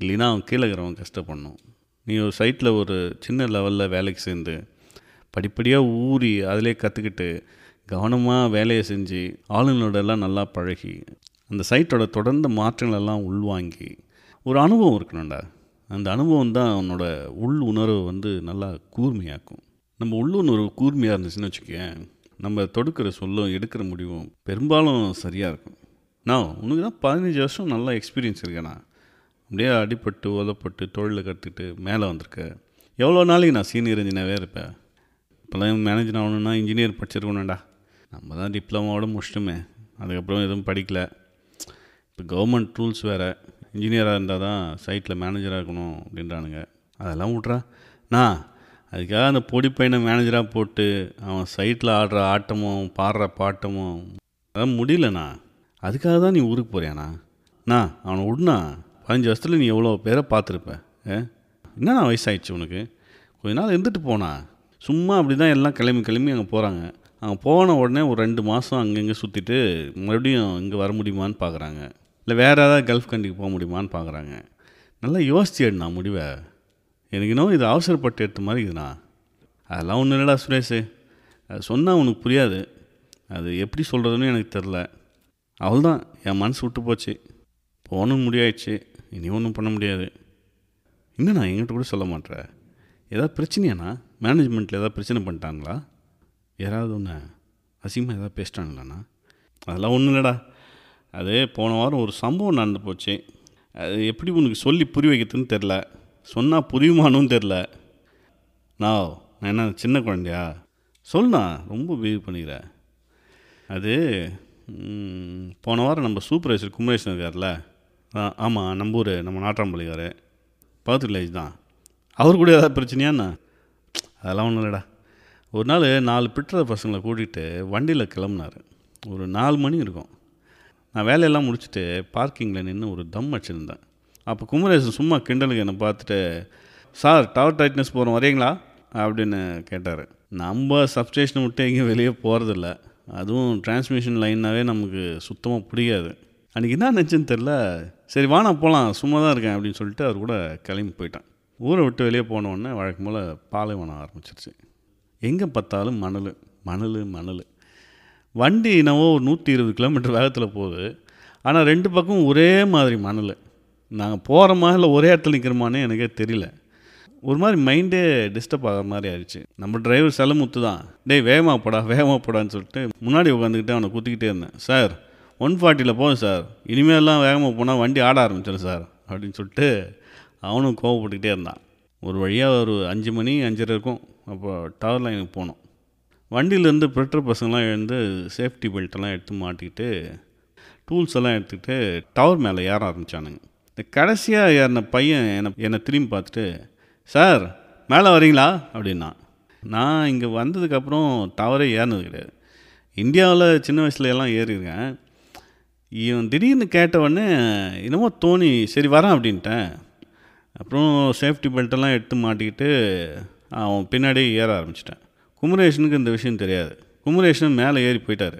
இல்லைன்னா அவன் கீழே இருக்கிறவன் கஷ்டப்படணும். நீ ஒரு சைட்டில் ஒரு சின்ன லெவலில் வேலைக்கு சேர்ந்து படிப்படியாக ஊறி அதிலே கற்றுக்கிட்டு கவனமாக வேலையை செஞ்சு ஆளுங்களோடலாம் நல்லா பழகி அந்த சைட்டோட தொடர்ந்த மாற்றங்களெல்லாம் உள்வாங்கி ஒரு அனுபவம் இருக்கணும்டா. அந்த அனுபவம் தான் அவனோட உள் உணர்வை வந்து நல்லா கூர்மையாக்கும். நம்ம உள்ளுணர்வு கூர்மையாக இருந்துச்சுன்னு வச்சுக்கேன், நம்ம தொடுக்கிற சொல்லும் எடுக்கிற முடிவும் பெரும்பாலும் சரியாக இருக்கும். நான் உனக்கு தான் பதினஞ்சு வருஷம் நல்லா எக்ஸ்பீரியன்ஸ் இருக்கேண்ணா. அப்படியே அடிப்பட்டு உதப்பட்டு தொழிலில் கற்றுக்கிட்டு மேலே வந்திருக்கேன். எவ்வளோ நாளைக்கு நான் சீனியர் இன்ஜினியராகவே இருப்பேன். இப்போல்லாம் மேனேஜர் ஆகணுன்னா இன்ஜினியர் படிச்சிருக்கணும்டா. நம்ம தான் டிப்ளமாவோட முடிச்சிட்டோமே, அதுக்கப்புறம் எதுவும் படிக்கலை. இப்போ கவர்மெண்ட் ரூல்ஸ் வேறு, இன்ஜினியராக இருந்தால் தான் சைட்டில் மேனேஜராக இருக்கணும் அப்படின்றானுங்க. அதெல்லாம் விட்றா நான். அதுக்காக அந்த பொடி பையனை மேனேஜராக போட்டு அவன் சைட்டில் ஆடுற ஆட்டமும் பாடுற பாட்டமும் அதான் முடியலண்ணா. அதுக்காக தான் நீ ஊருக்கு போறியாண்ணா? நான் அவனை விடுண்ணா. பதினஞ்சு வருஷத்தில் நீ எவ்வளோ பேரை பார்த்துருப்ப. ஏ என்னண்ணா வயசாகிடுச்சு உனக்கு? கொஞ்ச நாள் இருந்துட்டு போனா. சும்மா அப்படி தான் எல்லாம் கிளம்பி கிளம்பி அங்கே போகிறாங்க. அங்கே போன உடனே ஒரு ரெண்டு மாதம் அங்கங்கே சுற்றிட்டு மறுபடியும் இங்கே வர முடியுமான்னு பார்க்குறாங்க, இல்லை வேறு ஏதாவது கல்ஃப் கண்ட்ரிக்கு போக முடியுமான்னு பார்க்குறாங்க. நல்லா யோசிச்சு எடுண்ணா முடிவை. எனக்கு இன்னும் இது அவசரப்பட்டு எடுத்த மாதிரி இருக்குதுண்ணா. அதெல்லாம் ஒன்றும் இல்லைடா சுரேஷு, அது சொன்னால் உனக்கு புரியாது, அது எப்படி சொல்கிறதுன்னு எனக்கு தெரில. அவள் தான் என் மனசு விட்டு போச்சு, போகணும்னு முடியாயிடுச்சு, இனி ஒன்றும் பண்ண முடியாது. இன்னும் நான் எங்கிட்ட கூட சொல்ல மாட்டேன். ஏதாவது பிரச்சனையாண்ணா? மேனேஜ்மெண்ட்டில் ஏதாவது பிரச்சனை பண்ணிட்டாங்களா? யாராவது ஒன்று அசிங்கமாக ஏதாவது பேசிட்டாங்களாண்ணா? அதெல்லாம் ஒன்றும் இல்லைடா. அது போன வாரம் ஒரு சம்பவம் நடந்து போச்சு. அது எப்படி உனக்கு சொல்லி புரிய வைக்கிறதுன்னு தெரில, சொன்னால் புரியுமானும் தெரில. நான் நான் என்ன சின்ன குழந்தையா? சொல்லுண்ணா, ரொம்ப பிஹேவ் பண்ணிக்கிறேன். அது போன வாரம் நம்ம சூப்பர்வைசர் குமரேசன் இருக்கார்ல, ஆமாம் நம்ம ஊர் நம்ம நாட்டாம்பள்ளிக்கார் பக்கத்து வில்லேஜ் தான், அவர் கூட ஏதாவது பிரச்சனையாண்ணா? அதெல்லாம் ஒன்றும் இல்லைடா. ஒரு நாள் நாலு பிட்டுற பசங்களை கூட்டிகிட்டு வண்டியில் கிளம்புனார். ஒரு நாலு மணி இருக்கும். நான் வேலையெல்லாம் முடிச்சுட்டு பார்க்கிங்கில் நின்று ஒரு தம் அடிச்சிருந்தேன். அப்போ குமரேசன் சும்மா கிண்டலுக்கு என்னை பார்த்துட்டு, சார் டவர் டைட்னஸ் போகிறோம் வரீங்களா அப்படின்னு கேட்டார். நம்ம சப்ஸ்டேஷனை விட்டு எங்கேயும் வெளியே போகிறதில்ல, அதுவும் டிரான்ஸ்மிஷன் லைன்னாவே நமக்கு சுத்தமாக பிடிக்காது. அன்றைக்கி என்ன நினச்சின்னு தெரில, சரி வாண்ணா போகலாம் சும்மா தான் இருக்கேன் அப்படின்னு சொல்லிட்டு அவர் கூட கிளம்பி போயிட்டேன். ஊரை விட்டு வெளியே போனோடனே வழக்கம் போல் பாலைவனம் ஆரம்பிச்சிருச்சு. எங்கே பார்த்தாலும் மணல் மணல் மணல். வண்டி என்னவோ ஒரு நூற்றி இருபது கிலோமீட்டர் வேகத்தில் போகுது, ஆனால் ரெண்டு பக்கம் ஒரே மாதிரி மணல். நாங்கள் போகிற மாதிரி இல்லை, ஒரே இடத்துல நிற்கிறோமானே எனக்கே தெரியல. ஒரு மாதிரி மைண்டே டிஸ்டர்ப் ஆகிற மாதிரி ஆயிடுச்சு. நம்ம டிரைவர் செலமுத்து தான், டேய் வேகமாக போடா வேகமாக போடான்னு சொல்லிட்டு முன்னாடி உட்காந்துக்கிட்டு அவனை குத்திக்கிட்டே இருந்தேன். சார் ஒன் ஃபார்ட்டியில் போகும் சார், இனிமேலாம் வேகமாக போனால் வண்டி ஆட ஆரம்பிச்சிடும் சார் அப்படின்னு சொல்லிட்டு அவனும் கோவப்பட்டுக்கிட்டே இருந்தான். ஒரு வழியாக ஒரு அஞ்சு மணி அஞ்சரை இருக்கும் அப்போ டவர் லைனுக்கு போனோம். வண்டியிலேருந்து பெட்ரோல் பசங்கள்லாம் எழுந்து சேஃப்டி பெல்ட்டெல்லாம் எடுத்து மாட்டிக்கிட்டு டூல்ஸ் எல்லாம் எடுத்துக்கிட்டு டவர் மேலே ஏற ஆரம்பித்தானுங்க. இந்த கடைசியாக ஏறின பையன் என்னை என்னை திரும்பி பார்த்துட்டு சார் மேலே வரீங்களா அப்படின்னா, நான் இங்கே வந்ததுக்கப்புறம் டவரே ஏறினது கிடையாது. இந்தியாவில் சின்ன வயசில் எல்லாம் ஏறியிருக்கேன். இவன் திடீர்னு கேட்டவொடனே என்னமோ தோணி சரி வரேன் அப்படின்ட்டேன். அப்புறம் சேஃப்டி பெல்ட்டெல்லாம் எடுத்து மாட்டிக்கிட்டு அவன் பின்னாடி ஏற ஆரம்பிச்சிட்டேன். குமரேசனுக்கு இந்த விஷயம் தெரியாது. குமரேசன் மேலே ஏறி போயிட்டார்.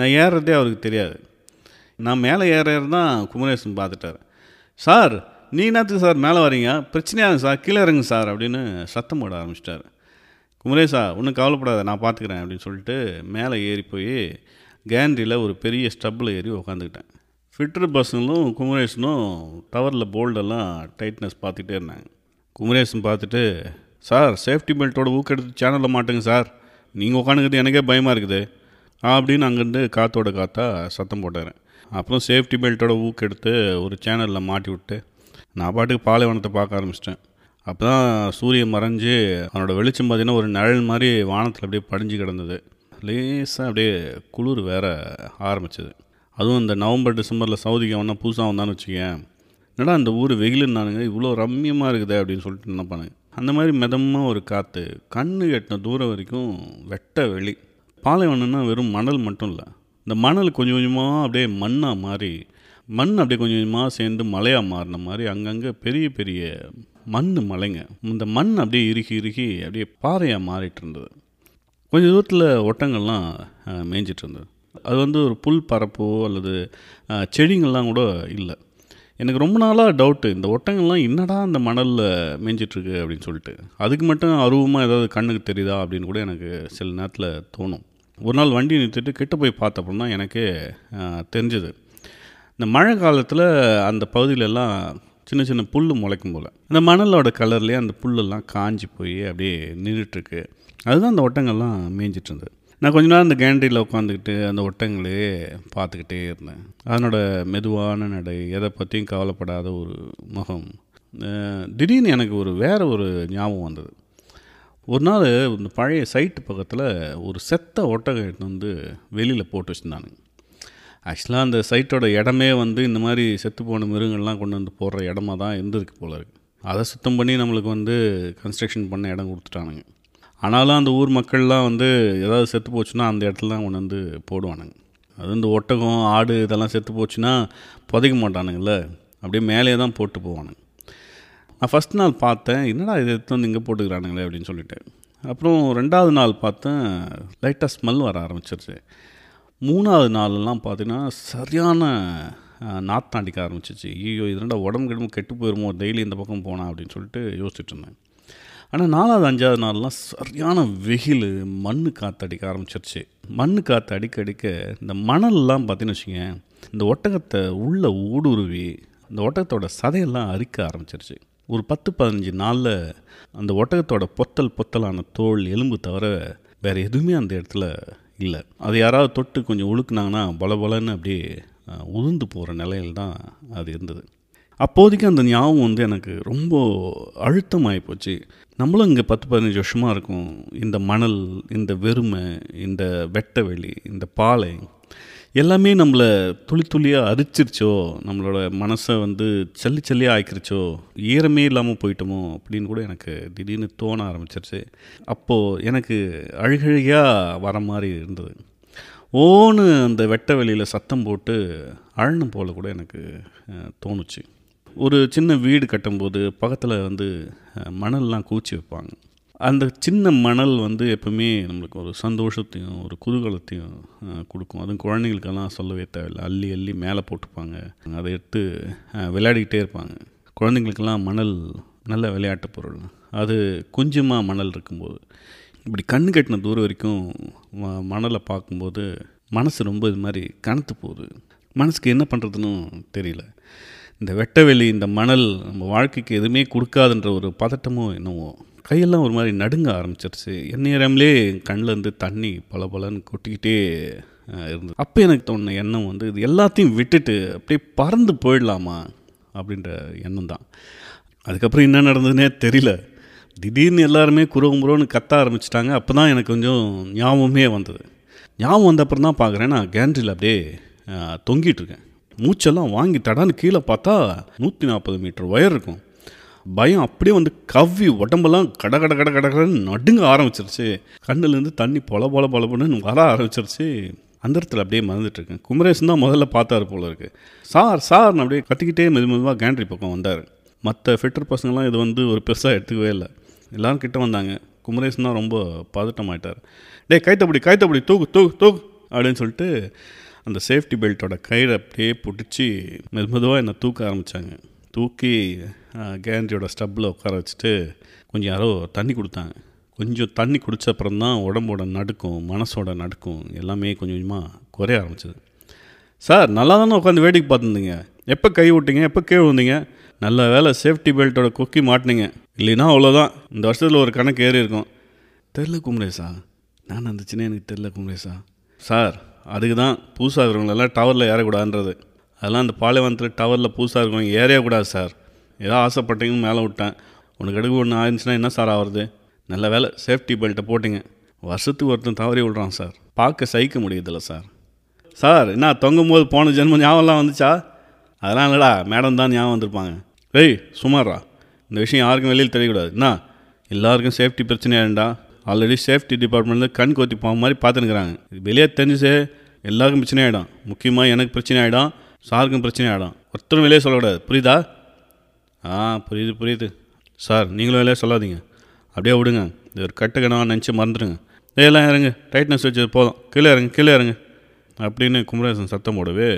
நான் ஏறுறதே அவருக்கு தெரியாது. நான் மேலே ஏற தான் குமரேசன் பார்த்துட்டார். சார் நீ என்னத்துக்கு சார் மேலே வரீங்க, பிரச்சனையாக சார் கீழே இறங்கு சார் அப்படின்னு சத்தம் போட ஆரம்பிச்சிட்டார். குமரேசா ஒன்றும் கவலைப்படாத நான் பார்த்துக்கிறேன் அப்படின்னு சொல்லிட்டு மேலே ஏறி போய் கேலரியில் ஒரு பெரிய ஸ்டப்பில் ஏறி உக்காந்துக்கிட்டேன். ஃபிட்டர் பஸ்ஸுங்களும் குமரேசனும் டவரில் போல்டெல்லாம் டைட்னஸ் பார்த்துக்கிட்டே இருந்தாங்க. குமரேசன் பார்த்துட்டு சார் சேஃப்டி பெல்ட்டோட ஊக்கெடுத்து சேனலில் மாட்டுங்க சார், நீங்கள் உட்காந்துக்கிறது எனக்கே பயமாக இருக்குது அப்படின்னு அங்கேருந்து காற்றோட காற்றா சத்தம் போட்டார். அப்புறம் சேஃப்டி பெல்ட்டோட ஊக்கெடுத்து ஒரு சேனலில் மாட்டி விட்டு நான் பாட்டுக்கு பாலைவனத்தை பார்க்க ஆரம்பிச்சிட்டேன். அப்போ தான் சூரியன் மறைஞ்சு அவனோட வெளிச்சம் பார்த்திங்கன்னா ஒரு நிழல் மாதிரி வானத்தில் அப்படியே படிஞ்சு கிடந்தது. லேசாக அப்படியே குளிர் வேற ஆரம்பிச்சிது. அதுவும் இந்த நவம்பர் டிசம்பரில் சவுதிக்கு அவனா புதுசாக வந்தான்னு வச்சுக்கேன், என்னடா அந்த ஊர் வெயிலுன்னு நானுங்க இவ்வளோ ரம்மியமாக இருக்குது அப்படின்னு சொல்லிட்டு என்ன பண்ணேன். அந்த மாதிரி மிதமாக ஒரு காற்று கண்ணு எட்டின தூரம் வரைக்கும் வெட்ட வெளி. பாலைவனம்னா வெறும் மணல் மட்டும் இல்லை, இந்த மணல் கொஞ்சம் கொஞ்சமாக அப்படியே மண்ணாக மாறி மண் அப்படியே கொஞ்சம் கொஞ்சமாக சேர்ந்து மலையாக மாறின மாதிரி அங்கங்கே பெரிய பெரிய மண் மலைங்க. இந்த மண் அப்படியே இறுகி இறுகி அப்படியே பாறையாக மாறிட்டு இருந்தது. கொஞ்சம் தூரத்தில் ஒட்டங்கள்லாம் மேய்ஞ்சிட்டு இருந்தது. அது வந்து ஒரு புல் பரப்போ அல்லது செடிங்கள்லாம் கூட இல்லை. எனக்கு ரொம்ப நாளாக டவுட்டு, இந்த ஒட்டங்கள்லாம் என்னடா அந்த மணலில் மேய்ஞ்சிட்ருக்கு அப்படின்னு சொல்லிட்டு, அதுக்கு மட்டும் அருவமாக ஏதாவது கண்ணுக்கு தெரியுதா அப்படின்னு கூட எனக்கு சில நேரத்தில் தோணும். ஒரு நாள் வண்டி நிறுத்திட்டு கிட்ட போய் பார்த்த அப்புறம் எனக்கு தெரிஞ்சது, இந்த மழை காலத்தில் அந்த பகுதியிலெல்லாம் சின்ன சின்ன புல் முளைக்கும் போல் அந்த மணலோட கலர்லேயே அந்த புல்லெல்லாம் காஞ்சி போய் அப்படியே நின்றுட்டுருக்கு. அதுதான் அந்த ஒட்டங்கள்லாம் மேய்ஞ்சிட்டு இருந்தது. நான் கொஞ்ச நேரம் அந்த கேண்டரியில் உட்காந்துக்கிட்டு அந்த ஒட்டங்களே பார்த்துக்கிட்டே இருந்தேன். அதனோட மெதுவான நடை, எதை பற்றியும் கவலைப்படாத ஒரு முகம். திடீர்னு எனக்கு ஒரு வேறு ஒரு ஞாபகம் வந்தது. ஒரு நாள் இந்த பழைய சைட்டு பக்கத்தில் ஒரு செத்த ஒட்டகம் எடுத்து வந்து வெளியில் போட்டு வச்சுருந்தாங்க. ஆக்சுவலாக அந்த சைட்டோட இடமே வந்து இந்த மாதிரி செத்து போன மிருகங்கள்லாம் கொண்டு வந்து போடுற இடமா தான் இருந்திருக்கு போல இருக்குது. அதை சுத்தம் பண்ணி நம்மளுக்கு வந்து கன்ஸ்ட்ரக்ஷன் பண்ண இடம் கொடுத்துட்டானுங்க. ஆனாலும் அந்த ஊர் மக்கள்லாம் வந்து ஏதாவது செத்து போச்சுன்னா அந்த இடத்துல தான் கொண்டு வந்து போடுவானுங்க. அது வந்து ஒட்டகம் ஆடு இதெல்லாம் செத்து போச்சுன்னா புதைக்க மாட்டானுங்கள்ல, அப்படியே மேலே தான் போட்டு போவானுங்க. நான் ஃபஸ்ட் நாள் பார்த்தேன் என்னடா இதை எடுத்து வந்து இங்கே போட்டுக்கிறானுங்களே அப்படின்னு சொல்லிட்டு, அப்புறம் ரெண்டாவது நாள் பார்த்தேன் லைட்டாக ஸ்மெல் வர ஆரம்பிச்சிருச்சு. மூணாவது நாளெல்லாம் பார்த்தீங்கன்னா சரியான நாத்தாண்டிக்க ஆரம்பிச்சிச்சு. ஐயோ இது ரெண்டா உடம்பு கிடம்பு கெட்டு போயிடுமோ டெய்லி இந்த பக்கம் போனால் அப்படின்னு சொல்லிட்டு யோசிச்சுட்டு இருந்தேன். ஆனால் நாலாவது அஞ்சாவது நாள்லாம் சரியான வெயில், மண் காற்று அடிக்க ஆரம்பிச்சிருச்சு. மண் காற்று அடிக்க அடிக்க இந்த மணல்லாம் பார்த்தீங்கன்னு வச்சுக்கோங்க இந்த ஒட்டகத்தை உள்ளே ஊடுருவி அந்த ஒட்டகத்தோட சதையெல்லாம் அரிக்க ஆரம்பிச்சிருச்சு. ஒரு பத்து பதினஞ்சு நாளில் அந்த ஒட்டகத்தோட பொத்தல் பொத்தலான தோல் எலும்பு தவிர வேறு எதுவுமே அந்த இடத்துல இல்லை. அது யாராவது தொட்டு கொஞ்சம் உழுக்குனாங்கன்னா பல பலன்னு அப்படியே உதிர்ந்து போகிற நிலையில் தான் அது இருந்தது. அப்போதைக்கு அந்த ஞாபகம் வந்து எனக்கு ரொம்ப அழுத்தமாகி போச்சு. நம்மளும் இங்கே பத்து பதினஞ்சு வருஷமாக இருக்கும், இந்த மணல், இந்த வெறுமை, இந்த வெட்ட வெளி, இந்த பாலை எல்லாமே நம்மளை துளி துளியாக அரிச்சிருச்சோ, நம்மளோட மனசை வந்து சல்லி சல்லியாக ஆக்கிருச்சோ, ஈரமே இல்லாமல் போயிட்டோமோ அப்படின்னு கூட எனக்கு திடீர்னு தோண ஆரம்பிச்சிருச்சு. அப்போது எனக்கு அழுகழுகையாக வர மாதிரி இருந்தது. ஓன்னு அந்த வெட்ட வெளியில் சத்தம் போட்டு அழணும் போல் கூட எனக்கு தோணுச்சு. ஒரு சின்ன வீடு கட்டும்போது பக்கத்தில் வந்து மணல்லாம் கூச்சி வைப்பாங்க. அந்த சின்ன மணல் வந்து எப்பவுமே நம்மளுக்கு ஒரு சந்தோஷத்தையும் ஒரு குதூகலத்தையும் கொடுக்கும். அதுவும் குழந்தைங்களுக்கெல்லாம் சொல்லவே தேவையில்லை, அள்ளி அள்ளி மேலே போட்டுப்பாங்க, அதை எடுத்து விளையாடிக்கிட்டே இருப்பாங்க. குழந்தைங்களுக்கெல்லாம் மணல் நல்ல விளையாட்டு பொருள். அது கொஞ்சமாக மணல் இருக்கும்போது இப்படி கண்ணு கட்டின தூரம் வரைக்கும் மணலை பார்க்கும்போது மனசு ரொம்ப இது மாதிரி கனத்து போகுது. மனசுக்கு என்ன பண்ணுறதுன்னு தெரியல. இந்த வெட்டவெளி, இந்த மணல் நம்ம வாழ்க்கைக்கு எதுவுமே கொடுக்காதுன்ற ஒரு பதட்டமும் என்னவோ கையெல்லாம் ஒரு மாதிரி நடுங்க ஆரம்பிச்சிருச்சு. என் நேரம்லே கண்ணிலேருந்து தண்ணி பல பலன்னு கொட்டிக்கிட்டே இருந்தது. அப்போ எனக்கு தோண எண்ணம் வந்து இது எல்லாத்தையும் விட்டுட்டு அப்படியே பறந்து போயிடலாமா அப்படின்ற எண்ணம் தான். அதுக்கப்புறம் என்ன நடந்ததுன்னே தெரியல, திடீர்னு எல்லாருமே குரோங்குரோன்னு கத்த ஆரம்பிச்சிட்டாங்க. அப்போ தான் எனக்கு கொஞ்சம் ஞாபகமே வந்தது. ஞாபகம் வந்தப்புறம் தான் பார்க்குறேன், நான் கேண்ட்ரியில் அப்படியே தொங்கிட்டுருக்கேன். மூச்செல்லாம் வாங்கி தடான்னு கீழே பார்த்தா நூற்றி நாற்பது மீட்டர் ஒயர் இருக்கும். பயம் அப்படியே வந்து கவ்வி உடம்பெல்லாம் கட கட கட கடகடன்னு நடுங்க ஆரம்பிச்சிருச்சு. கண்ணுலேருந்து தண்ணி பொல பொல பொலப்புன்னு வர ஆரம்பிச்சிருச்சு. அந்த இடத்துல அப்படியே மறந்துட்டுருக்கேன். குமரேசன் தான் முதல்ல பார்த்தாரு போல் இருக்குது. சார் சார்னு அப்படியே கத்திக்கிட்டே மெது மெதுவாக கேண்ட்ரி பக்கம் வந்தார். மற்ற ஃபிட்டர் பசங்கள்லாம் இது வந்து ஒரு பெருசாக எடுத்துக்கவே இல்லை, எல்லோரும் கிட்டே வந்தாங்க. குமரேசன் தான் ரொம்ப பதட்டமாயிட்டார். டே கைத்தப்படி கைத்தப்படி தூக்கு தூக்கு தூக்கு அப்படின்னு சொல்லிட்டு அந்த சேஃப்டி பெல்ட்டோட கயிறை அப்படியே பிடிச்சி மெது மெதுவாக என்னை தூக்க ஆரம்பித்தாங்க. தூக்கி கேண்ட்ரியோட ஸ்டப்பில் உட்கார வச்சுட்டு கொஞ்சம் யாரோ தண்ணி கொடுத்தாங்க. கொஞ்சம் தண்ணி குடித்த அப்புறம் தான் உடம்போட நடுக்கும், மனசோட நடுக்கும் எல்லாமே கொஞ்சம் கொஞ்சமாக குறைய ஆரம்பிச்சிது. சார் நல்லா தானே உட்காந்து வேடிக்கை பார்த்துருந்தீங்க, எப்போ கை விட்டிங்க, எப்போ கீழே வந்தீங்க, நல்ல வேலை சேஃப்டி பெல்ட்டோட கொக்கி மாட்டினீங்க, இல்லைன்னா அவ்வளோதான், இந்த வருஷத்தில் ஒரு கணக்கு ஏறி இருக்கும். தெரில குமரேசா, நான் வந்துச்சுன்னே எனக்கு தெரில குமரேசா. சார் அதுக்கு தான் புதுசாக இருக்கிறவங்களெல்லாம் டவரில் ஏறக்கூடாதுன்றது, அதெல்லாம் அந்த பாலைவனத்தில் டவரில் புதுசாக இருக்கிறவங்க ஏறக்கூடாது சார், ஏதோ ஆசைப்பட்டீங்கன்னு மேலே விட்டேன், உனக்கு அடுக்கு ஒன்று ஆயிடுச்சுன்னா என்ன சார் ஆகிறது, நல்ல வேலை சேஃப்டி பெல்ட்டை போட்டிங்க, வருஷத்துக்கு ஒருத்தன் தவறி விட்றான் சார், பார்க்க சகிக்க முடியதில்லை சார். சார் என்ன தொங்கும் போது போன ஜென்மம் ஞாபகம்லாம் வந்துச்சா? அதெல்லாம் இல்லைடா, மேடம் தான் ஞாபகம் வந்திருப்பாங்க. ஏய் சுமாரா, இந்த விஷயம் யாருக்கும் வெளியில் தெரியக்கூடாது, என்ன எல்லாருக்கும் சேஃப்டி பிரச்சனையாண்டா, ஆல்ரெடி சேஃப்டி டிபார்ட்மெண்ட்டில் கண் கொத்தி போக மாதிரி பார்த்துன்னுக்குறாங்க, இது வெளியே தெரிஞ்சிச்சு எல்லாருக்கும் பிரச்சனை ஆகிடும், முக்கியமாக எனக்கு பிரச்சனை ஆகிடும், சாருக்கும் பிரச்சனை ஆகிடும், ஒருத்தரும் வெளியே சொல்லக்கூடாது, புரியுதா? ஆ புரியுது புரியுது சார், நீங்களும் வெளியே சொல்லாதீங்க, அப்படியே விடுங்க, இது ஒரு கட்டுக்கணவாக நினச்சி மறந்துடுங்க, இதெல்லாம் இறங்கு, டைட்னஸ் வச்சு போதும், கீழே இறங்கு கீழே இறங்கு அப்படின்னு குமரேசன் சத்தம் போடவே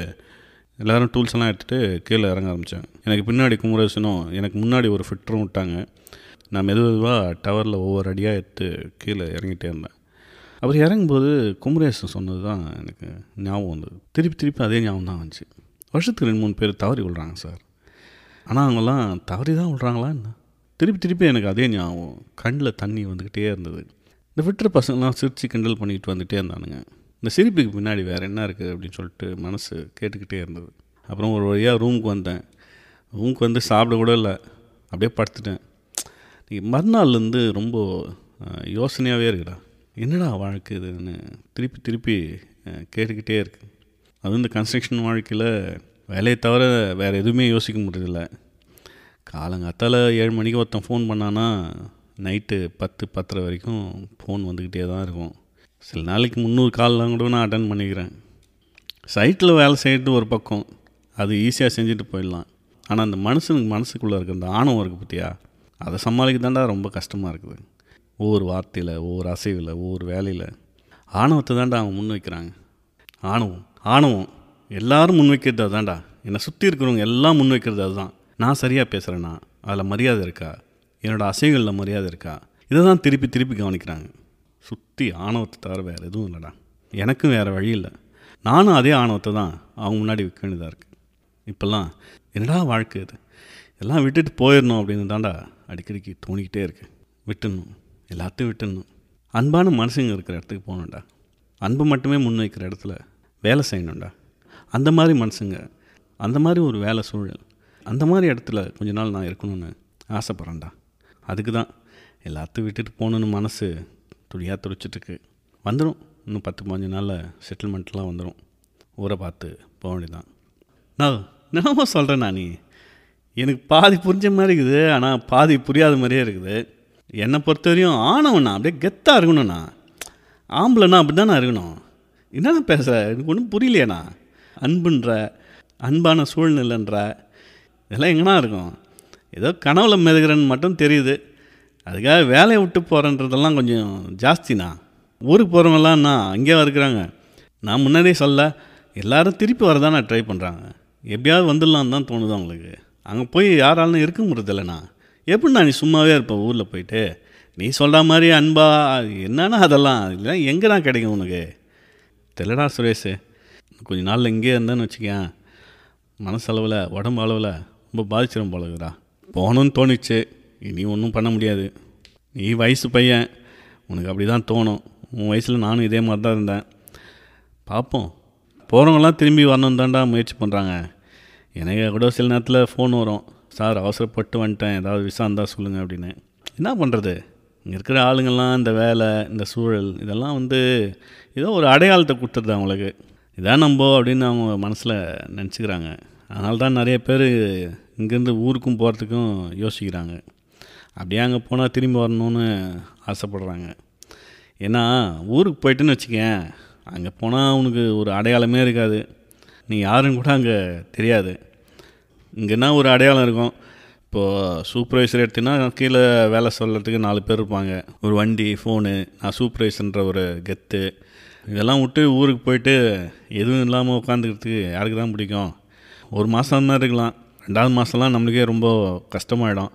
எல்லோரும் டூல்ஸ் எல்லாம் எடுத்துகிட்டு கீழே இறங்க ஆரம்பித்தாங்க. எனக்கு பின்னாடி குமரேசனும் எனக்கு முன்னாடி ஒரு ஃபிட்டரும் விட்டாங்க. நான் மெது மெதுவாக டவரில் ஒவ்வொரு அடியாக எடுத்து கீழே இறங்கிட்டே இருந்தேன். அப்புறம் இறங்கும்போது குமரேசன் சொன்னது தான் எனக்கு ஞாபகம் வந்தது. திருப்பி திருப்பி அதே ஞாபகம் தான் வந்துச்சு. வருஷத்துக்கு ரெண்டு மூணு பேர் தவறி விழுறாங்க சார், ஆனால் அவங்களாம் தவறி தான் விழுறாங்களா என்ன? திருப்பி திருப்பி எனக்கு அதே ஞாபகம், கண்ணில் தண்ணி வந்துக்கிட்டே இருந்தது. இந்த ஃபிட்டர் பசங்கள்லாம் சிரித்து கிண்டல் பண்ணிக்கிட்டு வந்துகிட்டே இருந்தானுங்க. இந்த சிரிப்புக்கு பின்னாடி வேறு என்ன இருக்குது அப்படின்னு சொல்லிட்டு மனசு கேட்டுக்கிட்டே இருந்தது. அப்புறம் ஒரு வழியாக ரூமுக்கு வந்தேன். ரூமுக்கு வந்து சாப்பிட கூட இல்லை, அப்படியே படுத்துட்டேன். மறுநாள்லேருந்து ரொம்ப யோசனையாகவே இருக்குடா, என்னடா வாழ்க்கை இதுன்னு திருப்பி திருப்பி கேட்டுக்கிட்டே இருக்கு. அதுவும் இந்த கன்ஸ்ட்ரக்ஷன் வாழ்க்கையில் வேலையை தவிர வேறு எதுவுமே யோசிக்க முடியல. காலங்காத்தால் ஏழு மணிக்கு ஒருத்தன் ஃபோன் பண்ணான்னா நைட்டு பத்து பத்தரை வரைக்கும் ஃபோன் வந்துக்கிட்டே தான் இருக்கும். சில நாளைக்கு முந்நூறு கால்லாம் கூட நான் அட்டன் பண்ணிக்கிறேன். சைட்டில் வேலை செய்யறது ஒரு பக்கம், அது ஈஸியாக செஞ்சுட்டு போயிடலாம். ஆனால் அந்த மனுஷனுக்கு மனசுக்குள்ளே இருக்கிற அந்த ஆணவம் இருக்குது பார்த்தியா, அதை சமாளிக்க தாண்டா ரொம்ப கஷ்டமாக இருக்குது. ஒவ்வொரு வார்த்தையில், ஒவ்வொரு அசைவில், ஒவ்வொரு வேலையில் ஆணவத்தை தாண்டா அவங்க முன் வைக்கிறாங்க. ஆணவம் ஆணவம் எல்லோரும் முன் வைக்கிறது அதான்டா, என்னை சுற்றி இருக்கிறவங்க எல்லாம் முன் வைக்கிறது அதுதான். நான் சரியாக பேசுகிறேன்னா அதில் மரியாதை இருக்கா, என்னோடய அசைகளில் மரியாதை இருக்கா, இதை தான் திருப்பி திருப்பி கவனிக்கிறாங்க. சுற்றி ஆணவத்தை தவிர வேறு எதுவும் இல்லைடா. எனக்கும் வேறு வழி இல்லை, நானும் அதே ஆணவத்தை தான் அவங்க முன்னாடி வைக்க வேண்டியதாக இருக்குது. இப்போல்லாம் என்னடா வாழ்க்கை இது, எல்லாம் விட்டுட்டு போயிடணும் அப்படின்னு தாண்டா அடிக்கடிக்கு தோணிக்கிட்டே இருக்கு. விட்டுடணும், எல்லாத்தையும் விட்டுடணும். அன்பான மனுஷங்க இருக்கிற இடத்துக்கு போகணும்டா, அன்பை மட்டுமே முன்வைக்கிற இடத்துல வேலை செய்யணும்டா. அந்த மாதிரி மனுஷங்க, அந்த மாதிரி ஒரு வேலை சூழல், அந்த மாதிரி இடத்துல கொஞ்ச நாள் நான் இருக்கணும்னு ஆசைப்பட்றேன்டா. அதுக்கு தான் எல்லாத்தையும் விட்டுட்டு போகணுன்னு மனசு துடியாக துடிச்சிட்ருக்கு. வந்துடும், இன்னும் பத்து பதினஞ்சு நாளில் செட்டில்மெண்ட்லாம் வந்துடும், ஊரை பார்த்து போக வேண்டியதான். நான் என்னமோ சொல்கிறேன், நான் நீ எனக்கு பாதி புரிஞ்ச மாதிரி இருக்குது, ஆனால் பாதி புரியாத மாதிரியே இருக்குது. என்னை பொறுத்த வரையும் ஆனவண்ணா அப்படியே கெத்தாக இருக்கணும்ண்ணா, ஆம்பளைண்ணா அப்படி தானே இருக்கணும். என்னென்ன பேசுகிற, எனக்கு ஒன்றும் புரியலையேண்ணா. அன்புன்ற, அன்பான சூழ்நிலைன்ற, இதெல்லாம் எங்கன்னா இருக்கும்? ஏதோ கனவுல மிதக்கிறேன்னு மட்டும் தெரியுது, அதுக்காக வேலையை விட்டு போகிறேன்றதெல்லாம் கொஞ்சம் ஜாஸ்திண்ணா. ஊருக்கு போகிறவங்களாம்ண்ணா அங்கேயா இருக்கிறாங்க, நான் முன்னாடியே சொல்ல எல்லோரும் திருப்பி வரதாண்ணா ட்ரை பண்ணுறாங்க, எப்படியாவது வந்துடலான்னு தான் தோணுது அவங்களுக்கு. அங்கே போய் யாராலும் இருக்க முடியதில்லைண்ணா. எப்படின்னா நீ சும்மாவே இருப்பேன் ஊரில் போயிட்டு, நீ சொல்கிற மாதிரி அன்பா என்னன்னா அதெல்லாம் இல்லை, எங்கே தான் கிடைக்கும் உனக்கு? தெரியலடா சுரேஷ், கொஞ்சம் நாளில் இங்கே இருந்தேன்னு வச்சுக்கேன், மனசளவில் உடம்பு அளவில் ரொம்ப பாதிச்சிடும் போலக்குறா. போகணும்னு தோணிச்சு, இனி ஒன்றும் பண்ண முடியாது. நீ வயசு பையன், உனக்கு அப்படி தான் தோணும். உன் வயசில் நானும் இதே மாதிரி தான் இருந்தேன். பார்ப்போம். போகிறவங்களாம் திரும்பி வரணும் தாண்டா முயற்சி பண்ணுறாங்க. எனக்கு கூட சில நேரத்தில் ஃபோன் வரும், சார் அவசரப்பட்டு வந்துட்டேன், ஏதாவது விசா இருந்தால் சொல்லுங்கள் அப்படின்னு. என்ன பண்ணுறது, இங்கே இருக்கிற ஆளுங்கள்லாம் இந்த வேலை, இந்த சூழல், இதெல்லாம் வந்து ஏதோ ஒரு அடையாளத்தை கொடுத்துருது அவங்களுக்கு. இதான் நம்போ அப்படின்னு அவங்க மனசில் நினச்சிக்கிறாங்க. அதனால தான் நிறைய பேர் இங்கேருந்து ஊருக்கும் போகிறதுக்கும் யோசிக்கிறாங்க. அப்படியே அங்கே போனால் திரும்பி வரணும்னு ஆசைப்படுறாங்க. ஏன்னா ஊருக்கு போயிட்டுன்னு வச்சுக்கேன், அங்கே போனால் அவனுக்கு ஒரு அடையாளமே இருக்காது. நீ யாருன்னு கூட அங்கே தெரியாது. இங்கேன்னா ஒரு அடையாளம் இருக்கும். இப்போது சூப்பர்வைசர் எடுத்திங்கன்னா கீழே வேலை சொல்கிறதுக்கு நாலு பேர் இருப்பாங்க, ஒரு வண்டி, ஃபோனு, நான் சூப்பர்வைசர்ன்ற ஒரு கெத்து. இதெல்லாம் விட்டு ஊருக்கு போயிட்டு எதுவும் இல்லாமல் உட்காந்துக்கிறதுக்கு யாருக்கு தான் பிடிக்கும்? ஒரு மாதம் தான் இருக்கலாம், ரெண்டாவது மாதம்லாம் நம்மளுக்கே ரொம்ப கஷ்டமாயிடும்.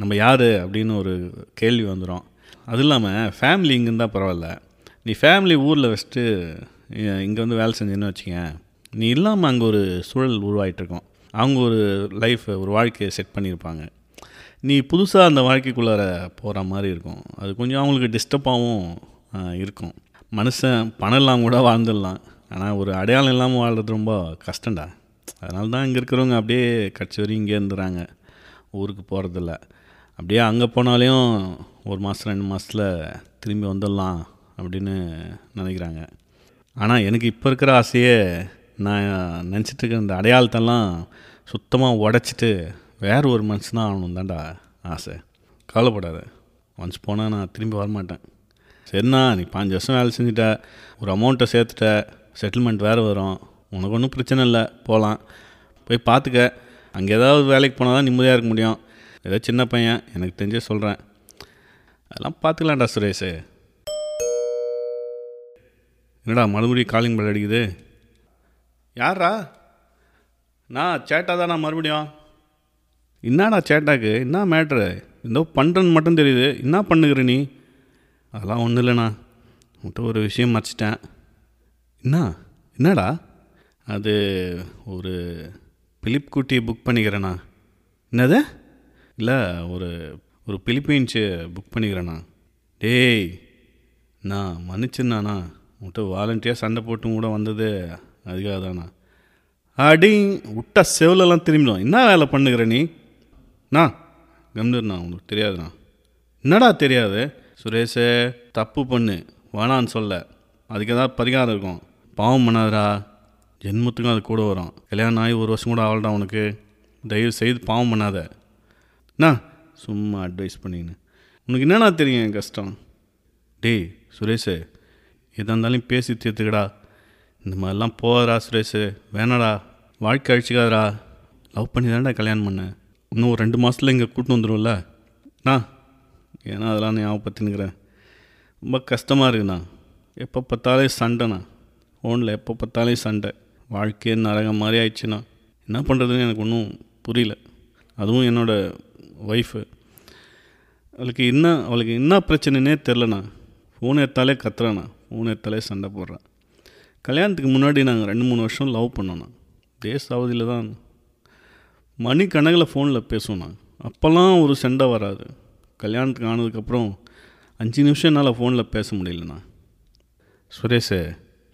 நம்ம யார் அப்படின்னு ஒரு கேள்வி வந்துடும். அது இல்லாமல் ஃபேமிலி இங்கே இருந்தால் பரவாயில்ல, நீ ஃபேமிலி ஊரில் வச்சுட்டு இங்கே வந்து வேலை செஞ்சேன்னு வச்சுக்கேன், நீ இல்லாமல் அங்கே ஒரு சூழல் உருவாகிட்டுருக்கோம். அவங்க ஒரு லைஃப், ஒரு வாழ்க்கையை செட் பண்ணியிருப்பாங்க. நீ புதுசாக அந்த வாழ்க்கைக்குள்ளார போகிற மாதிரி இருக்கும். அது கொஞ்சம் அவங்களுக்கு டிஸ்டர்பாகவும் இருக்கும். மனுஷன் பணம் இல்லாமல் கூட வாழ்ந்துடலாம், ஆனால் ஒரு அடையாளம் இல்லாமல் வாழ்கிறது ரொம்ப கஷ்டம்டா. அதனால தான் இங்கே இருக்கிறவங்க அப்படியே கட்சி வரையும் இங்கே இருந்துடுறாங்க, ஊருக்கு போகிறதில்ல. அப்படியே அங்கே போனாலையும் ஒரு மாதம் ரெண்டு மாதத்தில் திரும்பி வந்துடலாம் அப்படின்னு நினைக்கிறாங்க. ஆனால் எனக்கு இப்போ இருக்கிற ஆசையே, நான் நினச்சிட்டு இருக்கிற இந்த அடையாளத்தெல்லாம் சுத்தமாக உடைச்சிட்டு வேறு ஒரு மனுஷனாக ஆகணும் தாண்டா ஆசை. கவலைப்படாத, ஒன்ஸ் போனால் நான் திரும்பி வரமாட்டேன். சரிண்ணா, நீ பாஞ்சு வருஷம் வேலை செஞ்சுட்ட, ஒரு அமௌண்ட்டை சேர்த்துட்ட, செட்டில்மெண்ட் வேறு வரும், உனக்கு ஒன்றும் பிரச்சனை இல்லை, போகலாம், போய் பார்த்துக்க. அங்கே ஏதாவது வேலைக்கு போனால் தான் நிம்மதியாக இருக்க முடியும். ஏதோ சின்ன பையன், எனக்கு தெரிஞ்சே சொல்கிறேன். அதெல்லாம் பார்த்துக்கலாம்டா சுரேஷ். என்னடா மறுபடியும் காலிங் பெல் அடிக்குது? யாரா? நான் சேட்டா தானா மறுபடியும்? என்னடா சேட்டாக்கு என்ன மேட்ரு? ஏதோ பண்ணுறன்னு மட்டும் தெரியுது, என்ன பண்ணுகிற நீ? அதெல்லாம் ஒன்றும் இல்லைண்ணா, உன்கிட்ட ஒரு விஷயம் மறைச்சிட்டேன். என்ன என்னடா அது? ஒரு பிலிப் குட்டி புக் பண்ணிக்கிறேண்ணா. என்னது? இல்லை, ஒரு ஒரு பிலிப்பீன்ஸு புக் பண்ணிக்கிறேண்ணா. டேய், நான் மன்னிச்சிருந்தாண்ணா, உன்கிட்ட வாலண்டியாக சண்டை போட்டும் கூட வந்தது அதுக்காக தாண்ணா. அடி விட்டா செவிலெல்லாம் திரும்பிடும். என்ன வேலை பண்ணுகிற நீ? அண்ணா கம்னர்ண்ணா, உங்களுக்கு தெரியாதுண்ணா. என்னடா தெரியாது? சுரேஷே, தப்பு பண்ணு வேணான்னு சொல்ல, அதுக்கு ஏதாவது பரிகாரம் இருக்கும். பாவம் பண்ணாதரா, ஜென்மத்துக்கும் அது கூட வரும். கல்யாணம் ஆகி ஒரு வருஷம் கூட ஆகலடா உனக்கு, தயவு செய்து பாவம் பண்ணாத. அண்ணா சும்மா அட்வைஸ் பண்ணின்னு, உனக்கு என்னென்னா தெரியும் என் கஷ்டம். டேய் சுரேஷே, எதாக இருந்தாலும் பேசி தீர்த்துக்கடா. இந்த மாதிரிலாம் போகிறா சுரேஷு, வேணாடா, வாழ்க்கை அழிச்சிக்காதரா. லவ் பண்ணி தான்டா கல்யாணம் பண்ணேன். இன்னும் ஒரு ரெண்டு மாதத்தில் இங்கே கூட்டின்னு வந்துடும்ல அண்ணா, ஏன்னா அதெல்லாம் நான் ஞாபகப்படுத்தினுக்கிறேன். ரொம்ப கஷ்டமாக இருக்குண்ணா, எப்போ பார்த்தாலே சண்டைண்ணா, ஃபோனில் எப்போ பார்த்தாலே சண்டை, வாழ்க்கையே நரகம் மாதிரி ஆயிடுச்சுண்ணா. என்ன பண்ணுறதுன்னு எனக்கு ஒன்றும் புரியல. அதுவும் என்னோடய ஒய்ஃபு, அவளுக்கு என்ன அவளுக்கு என்ன பிரச்சனைனே தெரிலண்ணா. ஃபோன் எடுத்தாலே கத்துறேண்ணா, ஃபோன் எடுத்தாலே சண்டை போடுறேன். கல்யாணத்துக்கு முன்னாடி நாங்கள் ரெண்டு மூணு வருஷம் லவ் பண்ணோண்ணா. தேச அவதியில் தான் மணிக்கணக்கில் ஃபோனில் பேசுவோண்ணா, அப்போல்லாம் ஒரு சண்டை வராது. கல்யாணத்துக்கு ஆனதுக்கப்புறம் அஞ்சு நிமிஷம் என்னால் ஃபோனில் பேச முடியலண்ணா. சுரேஷே,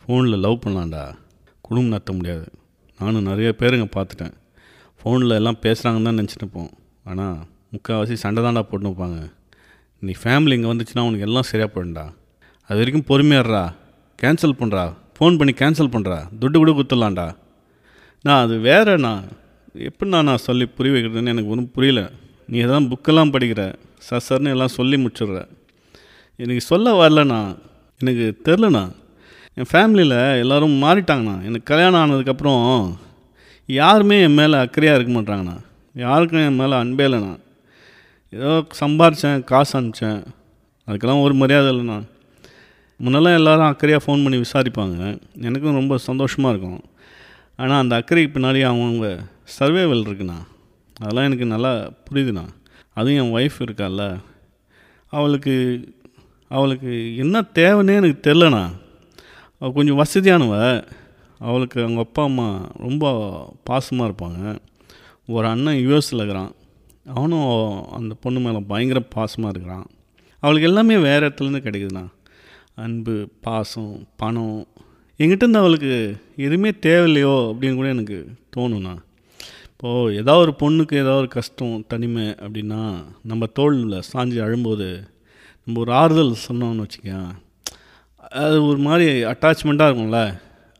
ஃபோனில் லவ் பண்ணலாண்டா, குடும்பம் நடத்த முடியாது. நானும் நிறைய பேருங்க பார்த்துட்டேன், ஃபோனில் எல்லாம் பேசுகிறாங்கன்னு தான் நினச்சிட்டுப்போம், ஆனால் முக்கால்வாசி சண்டை தாண்டா போட்டு வைப்பாங்க. நீ ஃபேமிலி இங்கே வந்துச்சுன்னா உனக்கு எல்லாம் சரியாக போயிடும்டா. அது வரைக்கும் பொறுமையாடுறா, கேன்சல் பண்ணுறா, ஃபோன் பண்ணி கேன்சல் பண்ணுறா, துட்டு கூட குத்துடலாண்டா. நான் அது வேறேண்ணா, எப்படின்னா நான் சொல்லி புரிய வைக்கிறதுன்னு எனக்கு ஒன்றும் புரியல. நீ எதாவது புக்கெல்லாம் படிக்கிற, சார் சார்னு எல்லாம் சொல்லி முடிச்சிடுற. எனக்கு சொல்ல வரலண்ணா, எனக்கு தெரிலண்ணா. என் ஃபேமிலியில் எல்லோரும் மாறிட்டாங்கண்ணா. எனக்கு கல்யாணம் ஆனதுக்கப்புறம் யாருமே என் மேலே அக்கறையாக இருக்க மாட்டாங்கண்ணா, யாருக்கும் என் மேலே அன்பே இல்லைண்ணா. ஏதோ சம்பாரித்தேன், காசு அனுப்பிச்சேன், அதுக்கெல்லாம் ஒரு மரியாதை இல்லைண்ணா. முன்னெல்லாம் எல்லோரும் அக்கறையாக ஃபோன் பண்ணி விசாரிப்பாங்க, எனக்கும் ரொம்ப சந்தோஷமாக இருக்கும். ஆனால் அந்த அக்கறைக்கு பின்னாடி அவங்கவுங்க சர்வேவல் இருக்குண்ணா, அதெல்லாம் எனக்கு நல்லா புரியுதுண்ணா. அதுவும் என் ஒய்ஃப் இருக்கால, அவளுக்கு அவளுக்கு என்ன தேவைன்னே எனக்கு தெரிலண்ணா. அவள் கொஞ்சம் வசதியானவ, அவளுக்கு அவங்க அப்பா அம்மா ரொம்ப பாசமாக இருப்பாங்க. ஒரு அண்ணன் யூஎஸில் இருக்கிறான், அவனும் அந்த பொண்ணு மேலே பயங்கர பாசமாக இருக்கிறான். அவளுக்கு எல்லாமே வேறு இடத்துலேருந்து கிடைக்குதுண்ணா, அன்பு, பாசம், பணம். எங்கிட்டேருந்து அவளுக்கு எதுவுமே தேவையில்லையோ அப்படின்னு கூட எனக்கு தோணுண்ணா. இப்போது ஏதாவது ஒரு பொண்ணுக்கு ஏதாவது ஒரு கஷ்டம், தனிமை அப்படின்னா நம்ம தோளில் சாஞ்சி அழும்போது நம்ம ஒரு ஆறுதல் சொன்னோம்னு வச்சுக்கோங்க, அது ஒரு மாதிரி அட்டாச்மெண்ட்டாக இருக்கும்ல.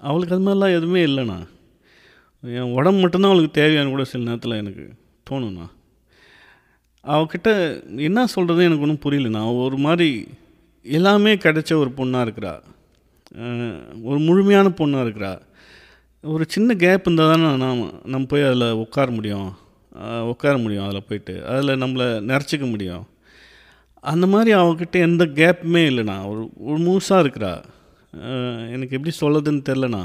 அவளுக்கு அது மாதிரிலாம் எதுவுமே இல்லைண்ணா. என் உடம்பு மட்டும்தான் அவளுக்கு தேவையானு கூட சில நேரத்தில் எனக்கு தோணுண்ணா. அவகிட்ட என்ன சொல்கிறது எனக்கு ஒன்றும் புரியலண்ணா. ஒரு மாதிரி எல்லாமே கிடைச்ச ஒரு பொண்ணாக இருக்கிறா, ஒரு முழுமையான பொண்ணாக இருக்கிறா. ஒரு சின்ன கேப் இருந்தால் தானே நாம் நம்ம போய் அதில் உட்கார முடியும் உட்கார முடியும் அதில் போய்ட்டு அதில் நம்மளை நிறச்சிக்க முடியும். அந்த மாதிரி அவகிட்ட எந்த கேப்புமே இல்லைண்ணா. ஒரு ஒரு முழுசாக இருக்கிறா. எனக்கு எப்படி சொல்லதுன்னு தெரிலண்ணா.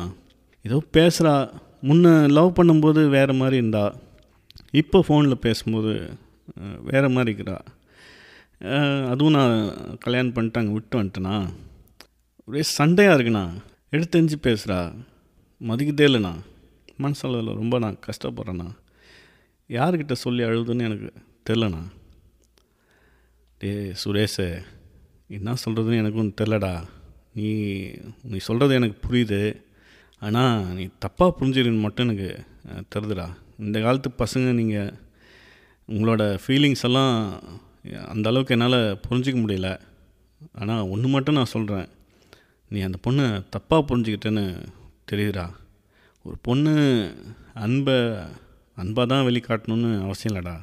ஏதோ பேசுகிறா. முன்னே லவ் பண்ணும்போது வேறு மாதிரி இருந்தா, இப்போ ஃபோனில் பேசும்போது வேறு மாதிரி இருக்கிறா. அதுவும் நான் கல்யாணம் பண்ணிட்டு அங்கே விட்டு வந்துட்டேண்ணா. ஒரே சண்டையாக இருக்குண்ணா. எடுத்தெஞ்சு பேசுகிறா, மதிக்கதே இல்லைண்ணா. மனசளவில் ரொம்ப நான் கஷ்டப்படுறேண்ணா. யார்கிட்ட சொல்லி அழுதுன்னு எனக்கு தெரிலண்ணா. டே சுரேஷே, என்ன சொல்கிறதுன்னு எனக்கும் தெரிலடா. நீ நீ சொல்கிறது எனக்கு புரியுது, ஆனால் நீ தப்பாக புரிஞ்சிருன்னு மட்டும் எனக்கு தெரிதுடா. இந்த காலத்து பசங்க நீங்கள் உங்களோட ஃபீலிங்ஸ் எல்லாம் அந்தளவுக்கு என்னால் புரிஞ்சிக்க முடியல. ஆனால் ஒன்று மட்டும் நான் சொல்கிறேன், நீ அந்த பொண்ணை தப்பாக புரிஞ்சுக்கிட்டேன்னு தெரியுதுடா. ஒரு பொண்ணு அன்பை அன்பாக தான் வெளிக்காட்டணுன்னு அவசியம் இல்லைடா.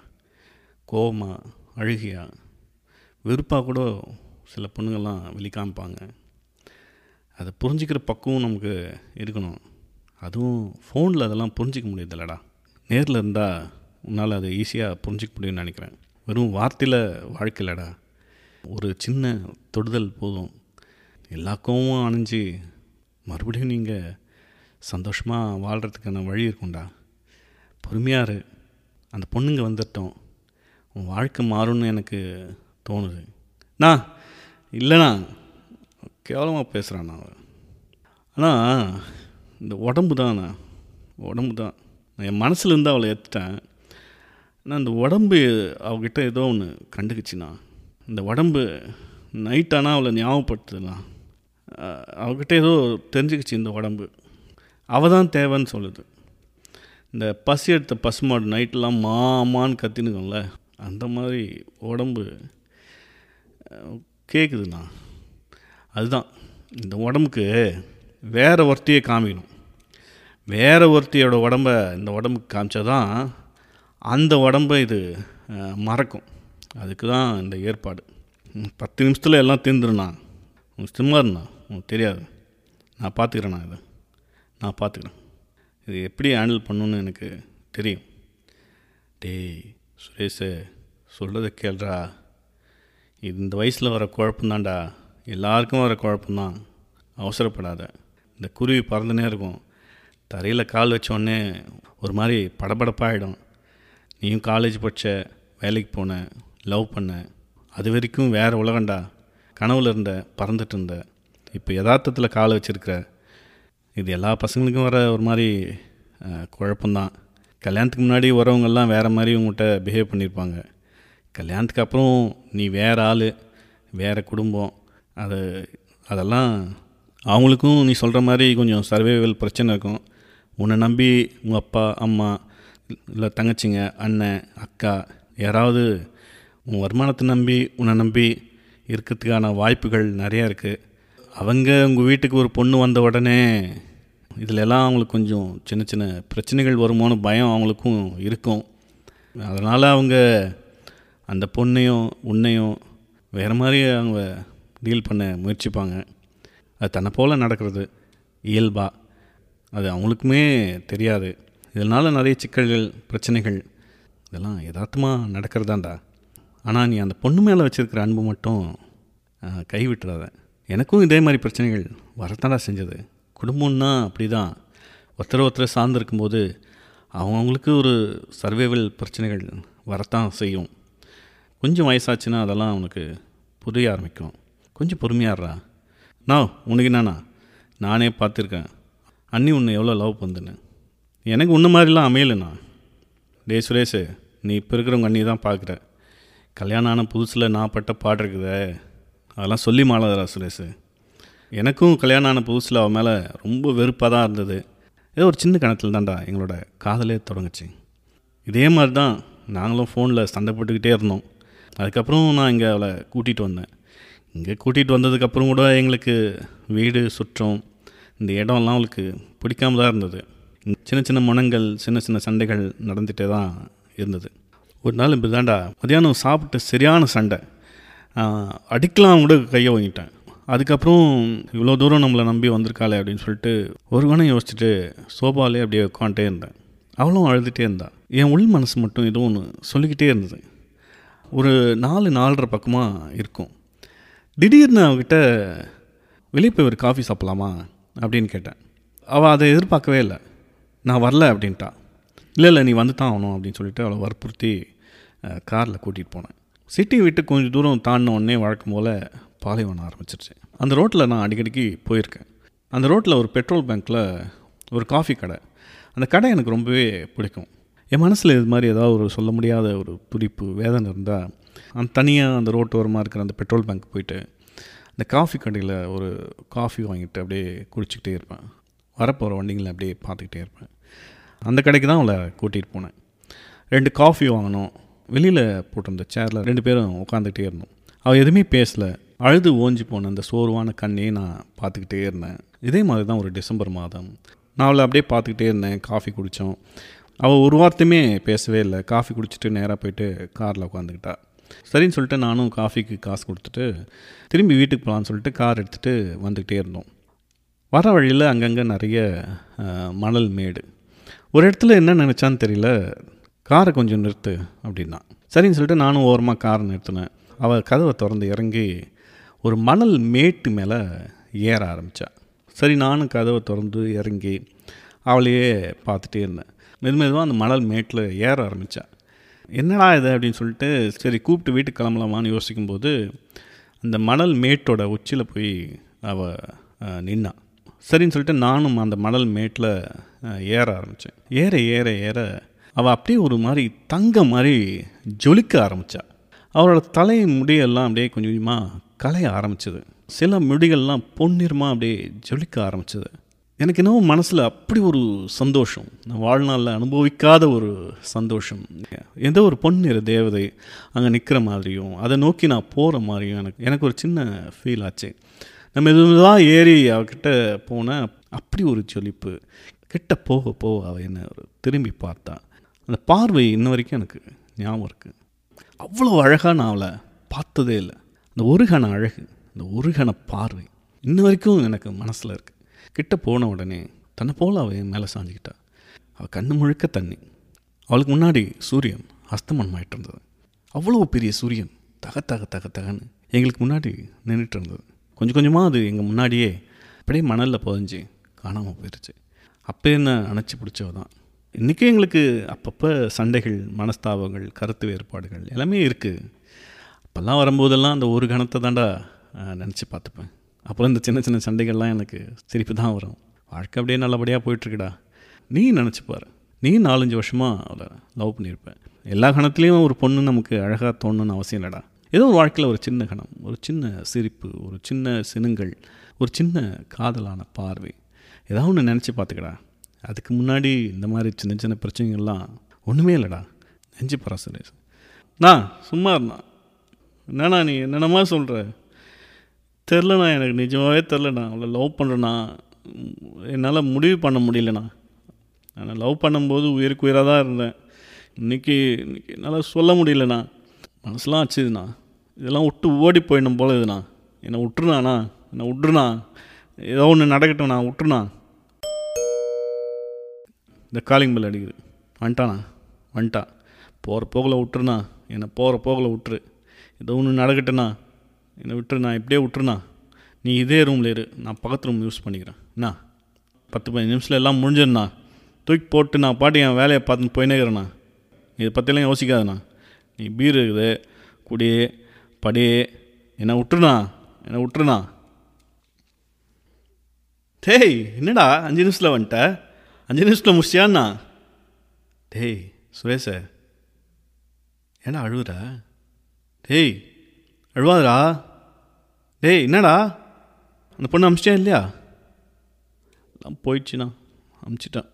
கோவமாக, அழுகியா, வெறுப்பாக கூட சில பொண்ணுங்கள்லாம் வெளிக்காமிப்பாங்க. அதை புரிஞ்சிக்கிற பக்குவம் நமக்கு இருக்கணும். அதுவும் ஃபோனில் அதெல்லாம் புரிஞ்சிக்க முடியுதில்லடா. நேரில் இருந்தால் உன்னால் அதை ஈஸியாக புரிஞ்சிக்க முடியும்னு நினைக்கிறேன். வெறும் வார்த்தையில் வாழ்க்கை இல்லைடா. ஒரு சின்ன தொடுதல் போதும். எல்லா கோவமும் அணிஞ்சு மறுபடியும் நீங்கள் சந்தோஷமாக வாழ்கிறதுக்கான வழி இருக்கும்டா. பொறுமையாக இரு. அந்த பொண்ணுங்க வந்துட்டோம், உன் வாழ்க்கை மாறும்னு எனக்கு தோணுது. அண்ணா இல்லைண்ணா, கேவலமாக பேசுகிறாண்ணா. ஆனால் இந்த உடம்பு தான்ண்ணா, உடம்பு தான். நான் என் மனசுலேருந்து அவளை ஏற்றுட்டேன். ஆனால் இந்த உடம்பு அவகிட்ட ஏதோ ஒன்று கண்டுக்குச்சுண்ணா. இந்த உடம்பு நைட்டானா அவளை ஞாபகப்படுத்துதுண்ணா. அவகிட்ட ஏதோ தெரிஞ்சுக்கிச்சு இந்த உடம்பு, அவள் தான் தேவைன்னு சொல்லுது. இந்த பசி எடுத்த பசுமாடு நைட்டெலாம் மாமான்னு கத்தினுக்கோங்கள, அந்த மாதிரி உடம்பு கேட்குதுண்ணா. அதுதான் இந்த உடம்புக்கு வேறு ஒருத்தையே காமிக்கணும். வேறு ஒருத்தையோட உடம்பை இந்த உடம்புக்கு காமிச்சா தான் அந்த உடம்பை இது மறக்கும். அதுக்கு தான் இந்த ஏற்பாடு. பத்து நிமிஷத்தில் எல்லாம் தீர்ந்துருண்ணா. உங்களுக்கு சும்மாருண்ணா, உங்களுக்கு தெரியாது. நான் பார்த்துக்கிறேண்ணா, இதை நான் பார்த்துக்கிறேன். இது எப்படி ஹேண்டில் பண்ணணுன்னு எனக்கு தெரியும். டேய் சுரேஷே, சொல்கிறத கேள்றா. இது இந்த வயசில் வர குழப்பந்தான்டா, எல்லாருக்கும் வர குழப்பந்தான். அவசரப்படாத. இந்த குருவி பறந்துனே இருக்கும், தரையில் கால் வச்சோடனே ஒரு மாதிரி படபடப்பாகிடும். நீயும் காலேஜ் படித்த, வேலைக்கு போன, லவ் பண்ண, அது வரைக்கும் வேறு உலகண்டா. கனவில் இருந்த, பறந்துட்டு இருந்த, இப்போ யதார்த்தத்தில் காலை வச்சுருக்கிற. இது எல்லா பசங்களுக்கும் வர ஒரு மாதிரி குழப்பந்தான். கல்யாணத்துக்கு முன்னாடி வரவங்கெல்லாம் வேறு மாதிரி உங்கள்கிட்ட பிஹேவ் பண்ணியிருப்பாங்க. கல்யாணத்துக்கு அப்புறம் நீ வேறு ஆள், வேறு குடும்பம், அது அதெல்லாம் அவங்களுக்கும் நீ சொல்கிற மாதிரி கொஞ்சம் சர்வைவல் பிரச்சனை இருக்கும். உன்னை நம்பி உங்கள் அப்பா, அம்மா, இல்லை தங்கச்சிங்க, அண்ணன், அக்கா, யாராவது உன் வருமானத்தை நம்பி உன்னை நம்பி இருக்கிறதுக்கான வாய்ப்புகள் நிறையா இருக்குது. அவங்க உங்கள் வீட்டுக்கு ஒரு பொண்ணு வந்த உடனே இதிலெல்லாம் அவங்களுக்கு கொஞ்சம் சின்ன சின்ன பிரச்சனைகள் வருமோன்னு பயம் அவங்களுக்கும் இருக்கும். அதனால் அவங்க அந்த பொண்ணையும் உன்னையும் வேறு மாதிரி அவங்க டீல் பண்ண முயற்சிப்பாங்க. அது தன்னை போல் நடக்கிறது இயல்பா, அது அவங்களுக்குமே தெரியாது. இதனால் நிறைய சிக்கல்கள், பிரச்சனைகள், இதெல்லாம் யதார்த்தமாக நடக்கிறதாண்டா. ஆனால் நீ அந்த பொண்ணு மேலே வச்சுருக்கிற அன்பு மட்டும் கைவிட்டுறாத. எனக்கும் இதே மாதிரி பிரச்சனைகள் வரத்தாண்டா செஞ்சது. குடும்பம்னா அப்படி தான். ஒருத்தர் ஒருத்தர் சார்ந்திருக்கும்போது அவங்கவுங்களுக்கு ஒரு சர்வைவல் பிரச்சனைகள் வரத்தான் செய்யும். கொஞ்சம் வயசாச்சுன்னா அதெல்லாம் அவனுக்கு புரிய ஆரம்பிக்கும். கொஞ்சம் பொறுமையாடுறா. நான் உனக்கு என்னண்ணா, நானே பார்த்துருக்கேன். அண்ணி உன்னை எவ்வளோ லவ் பண்ணுன்னு. எனக்கு உன்ன மாதிரிலாம் அமையலைண்ணா. டே சுரேஷ், நீ இப்போ இருக்கிறவங்க அண்ணி தான் பார்க்குற. கல்யாணம் ஆன புதுசில் நான் பட்ட பாட்டு இருக்குதே, அதெல்லாம் சொல்லி மாலாதரா சுரேஷ். எனக்கும் கல்யாணம் ஆன புதுசில் அவன் மேலே ரொம்ப வெறுப்பாக தான் இருந்தது. ஏதோ ஒரு சின்ன கணத்தில் தான்டா எங்களோட காதலே தொடங்குச்சு. இதே மாதிரி தான் நாங்களும் ஃபோனில் சண்டை போட்டுக்கிட்டே இருந்தோம். அதுக்கப்புறம் நான் இங்கே அவளை கூட்டிகிட்டு வந்தேன். இங்கே கூட்டிகிட்டு வந்ததுக்கப்புறம் கூட எங்களுக்கு வீடு சுற்றம் இந்த இடம்லாம் அவளுக்கு பிடிக்காம தான் இருந்தது. சின்ன சின்ன மனங்கள், சின்ன சின்ன சண்டைகள் நடந்துகிட்டே தான் இருந்தது. ஒரு நாள் இப்படி தாண்டா மதியானம் சாப்பிட்டு சரியான சண்டை, அடிக்கலாம் கூட கையை வாங்கிட்டேன். அதுக்கப்புறம் இவ்வளோ தூரம் நம்மளை நம்பி வந்திருக்காளே அப்படின்னு சொல்லிட்டு ஒரு கணம் யோசிச்சுட்டு சோபாலே அப்படியே உட்காந்துட்டே இருந்தேன். அவளும் அழுதுகிட்டே இருந்தாள். என் உள் மனசு மட்டும் ஏதோ ஒன்று சொல்லிக்கிட்டே இருந்தது. ஒரு நாலு நாலரை பக்கமாக இருக்கும். திடீர்னு அவகிட்ட வெளியே போய் ஒரு காஃபி சாப்பிட்லாமா அப்படின்னு கேட்டேன். அவள் அதை எதிர்பார்க்கவே இல்லை. நான் வரல அப்படின்ட்டா. இல்லை இல்லை நீ வந்து தான் ஆகணும் அப்படின்னு சொல்லிவிட்டு அவளை வற்புறுத்தி காரில் கூட்டிகிட்டு போனேன். சிட்டி விட்டு கொஞ்சம் தூரம் தாண்டின உடனே வழக்கம் போல் பாலைவனம் ஆரம்பிச்சிருச்சு. அந்த ரோட்டில் நான் அடிக்கடிக்கு போயிருக்கேன். அந்த ரோட்டில் ஒரு பெட்ரோல் பங்க்கில் ஒரு காஃபி கடை. அந்த கடை எனக்கு ரொம்பவே பிடிக்கும். என் மனசில் இது மாதிரி ஏதாவது ஒரு சொல்ல முடியாத ஒரு துடிப்பு வேதனை இருந்தால் அந்த தனியாக அந்த ரோட்டோரமாக இருக்கிற அந்த பெட்ரோல் பங்க் போயிட்டு அந்த காஃபி கடையில் ஒரு காஃபி வாங்கிட்டு அப்படியே குடிச்சிக்கிட்டே இருப்பேன். வரப்போகிற வண்டிங்களை அப்படியே பார்த்துக்கிட்டே இருப்பேன். அந்த கடைக்கு தான் அவளை கூட்டிகிட்டு போனேன். ரெண்டு காஃபி வாங்கினோம். வெளியில் போட்டிருந்த சேரில் ரெண்டு பேரும் உட்காந்துக்கிட்டே இருந்தோம். அவள் எதுவுமே பேசலை. அழுது ஓஞ்சி போன அந்த சோர்வான கண்ணையே நான் பார்த்துக்கிட்டே இருந்தேன். இதே மாதிரி தான் ஒரு டிசம்பர் மாதம் நான் அவளை அப்படியே பார்த்துக்கிட்டே இருந்தேன். காஃபி குடித்தோம். அவள் ஒரு வார்த்தையுமே பேசவே இல்லை. காஃபி குடிச்சிட்டு நேராக போயிட்டு காரில் உட்காந்துக்கிட்டா. சரின்னு சொல்லிட்டு நானும் காஃபிக்கு காசு கொடுத்துட்டு திரும்பி வீட்டுக்கு போகலான்னு சொல்லிட்டு கார் எடுத்துகிட்டு வந்துக்கிட்டே இருந்தோம். வர வழியில் அங்கங்கே நிறைய மணல் மேடு. ஒரு இடத்துல என்ன நினச்சான்னு தெரியல, காரை கொஞ்சம் நிறுத்து அப்படின்னா. சரின்னு சொல்லிட்டு நானும் ஓரமாக காரை நிறுத்தினேன். அவள் கதவை திறந்து இறங்கி ஒரு மணல் மேட்டு மேலே ஏற ஆரம்பித்தா. சரி நானும் கதவை திறந்து இறங்கி அவளையே பார்த்துட்டே இருந்தேன். மெது மெதுவாக அந்த மணல் மேட்டில் ஏற ஆரம்பித்தா. என்னடா இது அப்படின்னு சொல்லிட்டு சரி கூப்பிட்டு வீட்டுக்கு கிளம்பலாமான்னு யோசிக்கும்போது அந்த மணல் மேட்டோட உச்சியில் போய் அவள் நின்னா. சரின்னு சொல்லிட்டு நானும் அந்த மணல் மேட்டில் ஏற ஆரம்பித்தேன். ஏற ஏற ஏற அவள் அப்படியே ஒரு மாதிரி தங்க மாதிரி ஜொலிக்க ஆரம்பித்தா. அவளோட தலை முடியெல்லாம் அப்படியே கொஞ்சம் கொஞ்சமாக கலைய ஆரம்பிச்சது. சில முடிகள்லாம் பொன்னிறமாக அப்படியே ஜொலிக்க ஆரம்பிச்சது. எனக்கு இன்னும் மனசில் அப்படி ஒரு சந்தோஷம், நான் வாழ்நாளில் அனுபவிக்காத ஒரு சந்தோஷம். ஏதோ ஒரு பொன்னிற தேவதை அங்கே நிற்கிற மாதிரியும் அதை நோக்கி நான் போகிற மாதிரியும் எனக்கு எனக்கு ஒரு சின்ன ஃபீல் ஆச்சு. நம்ம இதுதான் ஏறி அவகிட்ட போனேன். அப்படி ஒரு ஜொலிப்பு. கிட்ட போக போக அவள் என்னை திரும்பி பார்த்தா. அந்த பார்வை இன்ன வரைக்கும் எனக்கு ஞாபகம் இருக்குது. அவ்வளோ அழகாக நான் அவளை பார்த்ததே இல்லை. அந்த ஒருகன அழகு, அந்த ஒருகன பார்வை இன்ன வரைக்கும் எனக்கு மனசில் இருக்குது. கிட்ட போன உடனே தன்னை போல் அவள் மேலே சாஞ்சிக்கிட்டா. அவள் கண்ணு முழுக்க தண்ணி. அவளுக்கு முன்னாடி சூரியன் அஸ்தமனம் ஆகிட்டு இருந்தது. அவ்வளோ பெரிய சூரியன் தக தக தக தகன்னு எங்களுக்கு முன்னாடி நின்றுட்டு இருந்தது. கொஞ்சம் கொஞ்சமாக அது எங்கள் முன்னாடியே அப்படியே மணலில் புதஞ்சி காணாமல் போயிடுச்சு. அப்போ என்ன அணைச்சி பிடிச்சவ தான். இன்றைக்கி எங்களுக்கு அப்பப்போ சண்டைகள், மனஸ்தாபங்கள், கருத்து வேறுபாடுகள் எல்லாமே இருக்குது. அப்போல்லாம் வரும்போதெல்லாம் அந்த ஒரு கணத்தை தாண்டா நினச்சி பார்த்துப்பேன். அப்புறம் இந்த சின்ன சின்ன சண்டைகள்லாம் எனக்கு சிரிப்பு தான் வரும். வாழ்க்கை அப்படியே நல்லபடியாக போயிட்டுருக்குடா. நீ நினச்சிப்பார், நீ நாலஞ்சு வருஷமாக அவளை லவ் பண்ணியிருப்பேன். எல்லா கணத்துலேயும் ஒரு பொண்ணு நமக்கு அழகாக தோணுன்னு அவசியம் இல்லைடா. ஏதோ ஒரு வாழ்க்கையில் ஒரு சின்ன கணம், ஒரு சின்ன சிரிப்பு, ஒரு சின்ன சினுங்கள், ஒரு சின்ன காதலான பார்வை ஏதாவது ஒன்று நினச்சி பார்த்துக்கடா. அதுக்கு முன்னாடி இந்த மாதிரி சின்ன சின்ன பிரச்சனைகள்லாம் ஒன்றுமே இல்லைடா. நெஞ்சு பரா சுரேஷ், நான் சும்மா இருந்தா என்னண்ணா நீ என்னென்னமா சொல்கிற தெரிலண்ணா. எனக்கு நிஜமாகவே தெரிலண்ணா. அவளை லவ் பண்ணுறேண்ணா. என்னால் முடிவு பண்ண முடியலண்ணா. நான் லவ் பண்ணும்போது உயிருக்கு உயிராக தான் இருந்தேன். இன்றைக்கி இன்றைக்கி என்னால் சொல்ல முடியலண்ணா. மனசுலாம் ஆச்சுதுண்ணா. இதெல்லாம் விட்டு ஓடி போயிடணும் போல் இதுண்ணா. என்னை விட்டுருண்ணாண்ணா, என்னை விட்ருண்ணா. ஏதோ ஒன்று நடக்கட்டும்ண்ணா, விட்டுருண்ணா. இந்த காலிங் பெல் அடிக்குது. வந்துட்டாண்ணா, வந்துட்டா. போகிற போகலை விட்டுருண்ணா. என்னை போகிற போகலை விட்டுரு. ஏதோ ஒன்று நடக்கட்டுண்ணா. என்னை விட்டுருண்ணா, இப்படியே விட்டுருண்ணா. நீ இதே ரூமில் இரு, நான் பக்கத்து ரூம் யூஸ் பண்ணிக்கிறேன். அண்ணா பத்து பதினஞ்சு நிமிஷத்தில் எல்லாம் முடிஞ்சிருண்ணா. தூக்கி போட்டு நான் பாட்டி என் வேலையை பார்த்துன்னு போயினேக்கிறேண்ணா. இதை பற்றிலாம் யோசிக்காதுண்ணா. நீ பீர் இருக்குது குடி படி. என்னை விட்டுருண்ணா, என்னை விட்டுருண்ணா. டேய் என்னடா அஞ்சு நிமிஷத்தில் வந்துட்ட, அஞ்சு நிமிஷத்தில் முடிச்சியாண்ணா? டேய் சுரேஷ, ஏன்னா அழுவுறா? டேய் அழுவாதரா. டேய் என்னடா அந்த பொண்ணு அமிச்சிட்டேன் இல்லையா? நான் போயிடுச்சுண்ணா, அமிச்சிட்டேன்.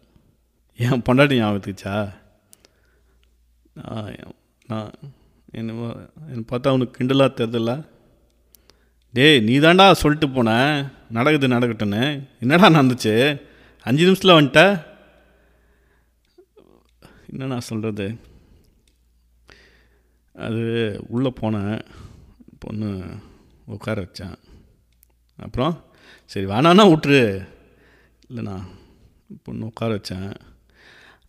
ஏன் பொண்டாட்டி ஞாபகத்துக்குச்சா? நான் என்ன என்னை பார்த்தா அவனுக்கு கிண்டலாக தெரிதில்ல. டேய் நீ தாண்டா சொல்லிட்டு போனேன் நடக்குது நடக்கட்டுன்னு. என்னடா நடந்துச்சு? அஞ்சு நிமிஷத்தில் வந்துட்ட. என்னண்ணா சொல்கிறது? அது உள்ளே போனேன், பொண்ணு உட்கார வச்சேன். அப்புறம் சரி வேணான்னா விட்ரு. இல்லைண்ணா, பொண்ணு உட்கார வச்சேன்,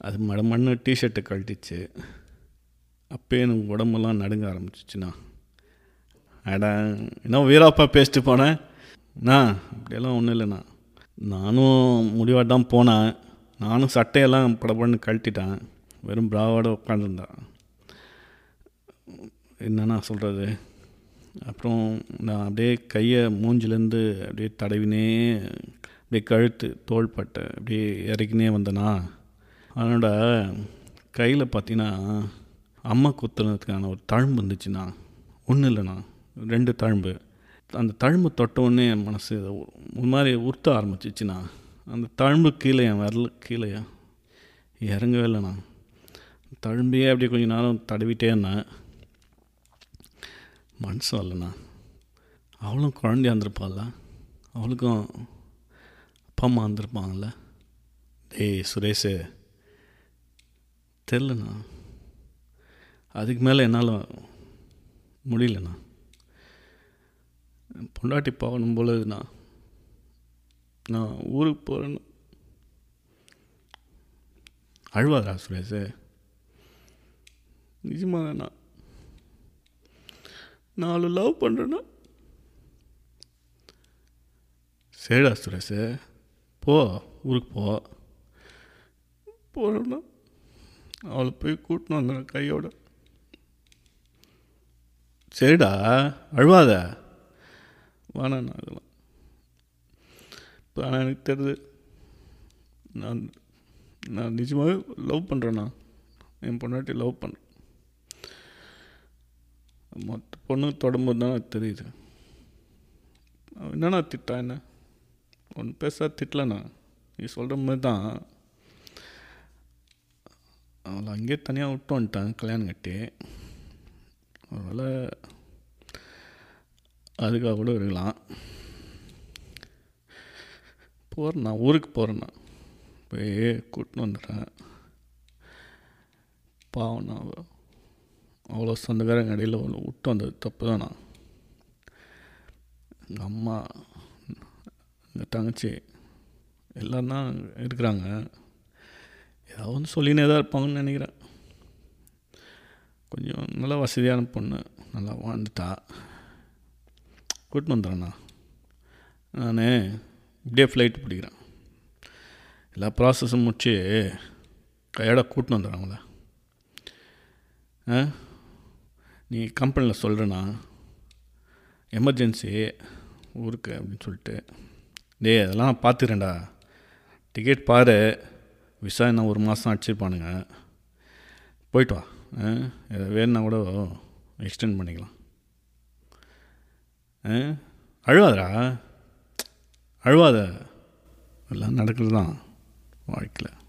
அது மடமண்ணு டிஷர்ட்டு கழட்டிச்சு. அப்போயே எனக்கு உடம்பெல்லாம் நடுங்க ஆரம்பிச்சிச்சுண்ணா. அட இன்னும் வீராப்பா பேசிட்டு போனேன். அண்ணா அப்படியெல்லாம் ஒன்றும் இல்லைண்ணா, நானும் முடிவாக தான் போனேன். நானும் சட்டையெல்லாம் படப்படன்னு கழட்டிட்டேன், வெறும் பிராவோட உட்காந்துருந்தேன். என்னண்ணா சொல்கிறது? அப்புறம் நான் அப்படியே கையை மூஞ்சிலேருந்து அப்படியே தடவினே அப்படியே கழுத்து தோள்பட்டை அப்படியே இறக்கினே வந்தேண்ணா. அதனோட கையில் பார்த்தீங்கன்னா அம்மா குத்துறதுக்கான ஒரு தழும்பு இருந்துச்சுண்ணா. ஒன்றும் இல்லைண்ணா, ரெண்டு தழும்பு. அந்த தழும்பு தொட்டவுடனே என் மனசு ஒரு மாதிரி உறுத்த ஆரம்பிச்சிச்சுண்ணா. அந்த தழும்பு கீழே என் விரல கீழே இறங்கவே இல்லைண்ணா. தழும்பையே அப்படியே கொஞ்சம் நேரம் தடவிட்டே இருந்தேன், மனசு வரலண்ணா. அவளும் குழந்தையா இருந்திருப்பாள்ல, அவளுக்கும் அப்பா அம்மா இருந்திருப்பாங்கள்ல. டேய் சுரேஷு, தெரிலண்ணா, அதுக்கு மேலே என்னால் முடியலண்ணா. பொண்டாட்டி போகணும் போலதுண்ணா, நான் ஊருக்கு போகிறேன்னு. அழுவாதா சுரேஷு? நிஜமாதாண்ணா, நாலு லவ் பண்ணுறேண்ணா. சரிடா சுரேஷு, போ ஊருக்கு போ. போகிறேண்ணா, அவளை போய் கூட்டின்னு வந்தேண்ணா கையோட. சரிடா அழுவாத, வேணாண்ணா அதெல்லாம். இப்போ ஆனால் எனக்கு தெரியுது, நான் நான் நிஜமாகவே லவ் பண்ணுறேண்ணா, என் பொண்ணாட்டி லவ் பண்ணுறேன். மற்ற பொண்ணு தொடங்கும்போது தான் எனக்கு தெரியுது. என்னண்ணா திட்டா என்ன? ஒன்று பேசா திட்டலண்ணா, நீ சொல்கிற மாதிரி தான். அவளை அங்கேயே தனியாக விட்டு வந்துட்டான் கல்யாணம் கட்டி. அதனால் அதுக்காக கூட இருக்கலாம். போகிறேண்ணா, ஊருக்கு போகிறேண்ணா, போய் கூட்டின்னு வந்துடுறேன். பாவண்ணா, அவ்வளோ சொந்தக்காரங்க இடையில் விட்டு வந்தது தப்பு தாண்ணா. எங்கள் அம்மா, எங்கள் தங்கச்சி எல்லாம் தான் இருக்கிறாங்க, ஏதாவது வந்து சொல்லினே தான் இருப்பாங்கன்னு நினைக்கிறேன். கொஞ்சம் நல்லா வசதியான பொண்ணு, நல்லா வாழ்ந்துட்டா. கூட்டின்னு வந்துடுறேண்ணா, நான் இப்படியே ஃப்ளைட்டு பிடிக்கிறேன், எல்லா ப்ராசஸும் முடிச்சு கையோட கூட்டின்னு வந்துடுறாங்களே. ஆ நீ கம்பெனியில் சொல்கிறேண்ணா எமர்ஜென்சி ஊருக்கு அப்படின்னு சொல்லிட்டு. டே அதெல்லாம் நான் பார்த்துக்கிறேன்டா, டிக்கெட் பாரு, விசா என்ன ஒரு மாதம் அடிச்சிருப்பானுங்க, போயிட்டு வா, வேணுன்னா கூட எக்ஸ்டெண்ட் பண்ணிக்கலாம். அழுவாதரா, அழுவாத, எல்லாம் நடக்கிறது தான் வாழ்க்கையில்.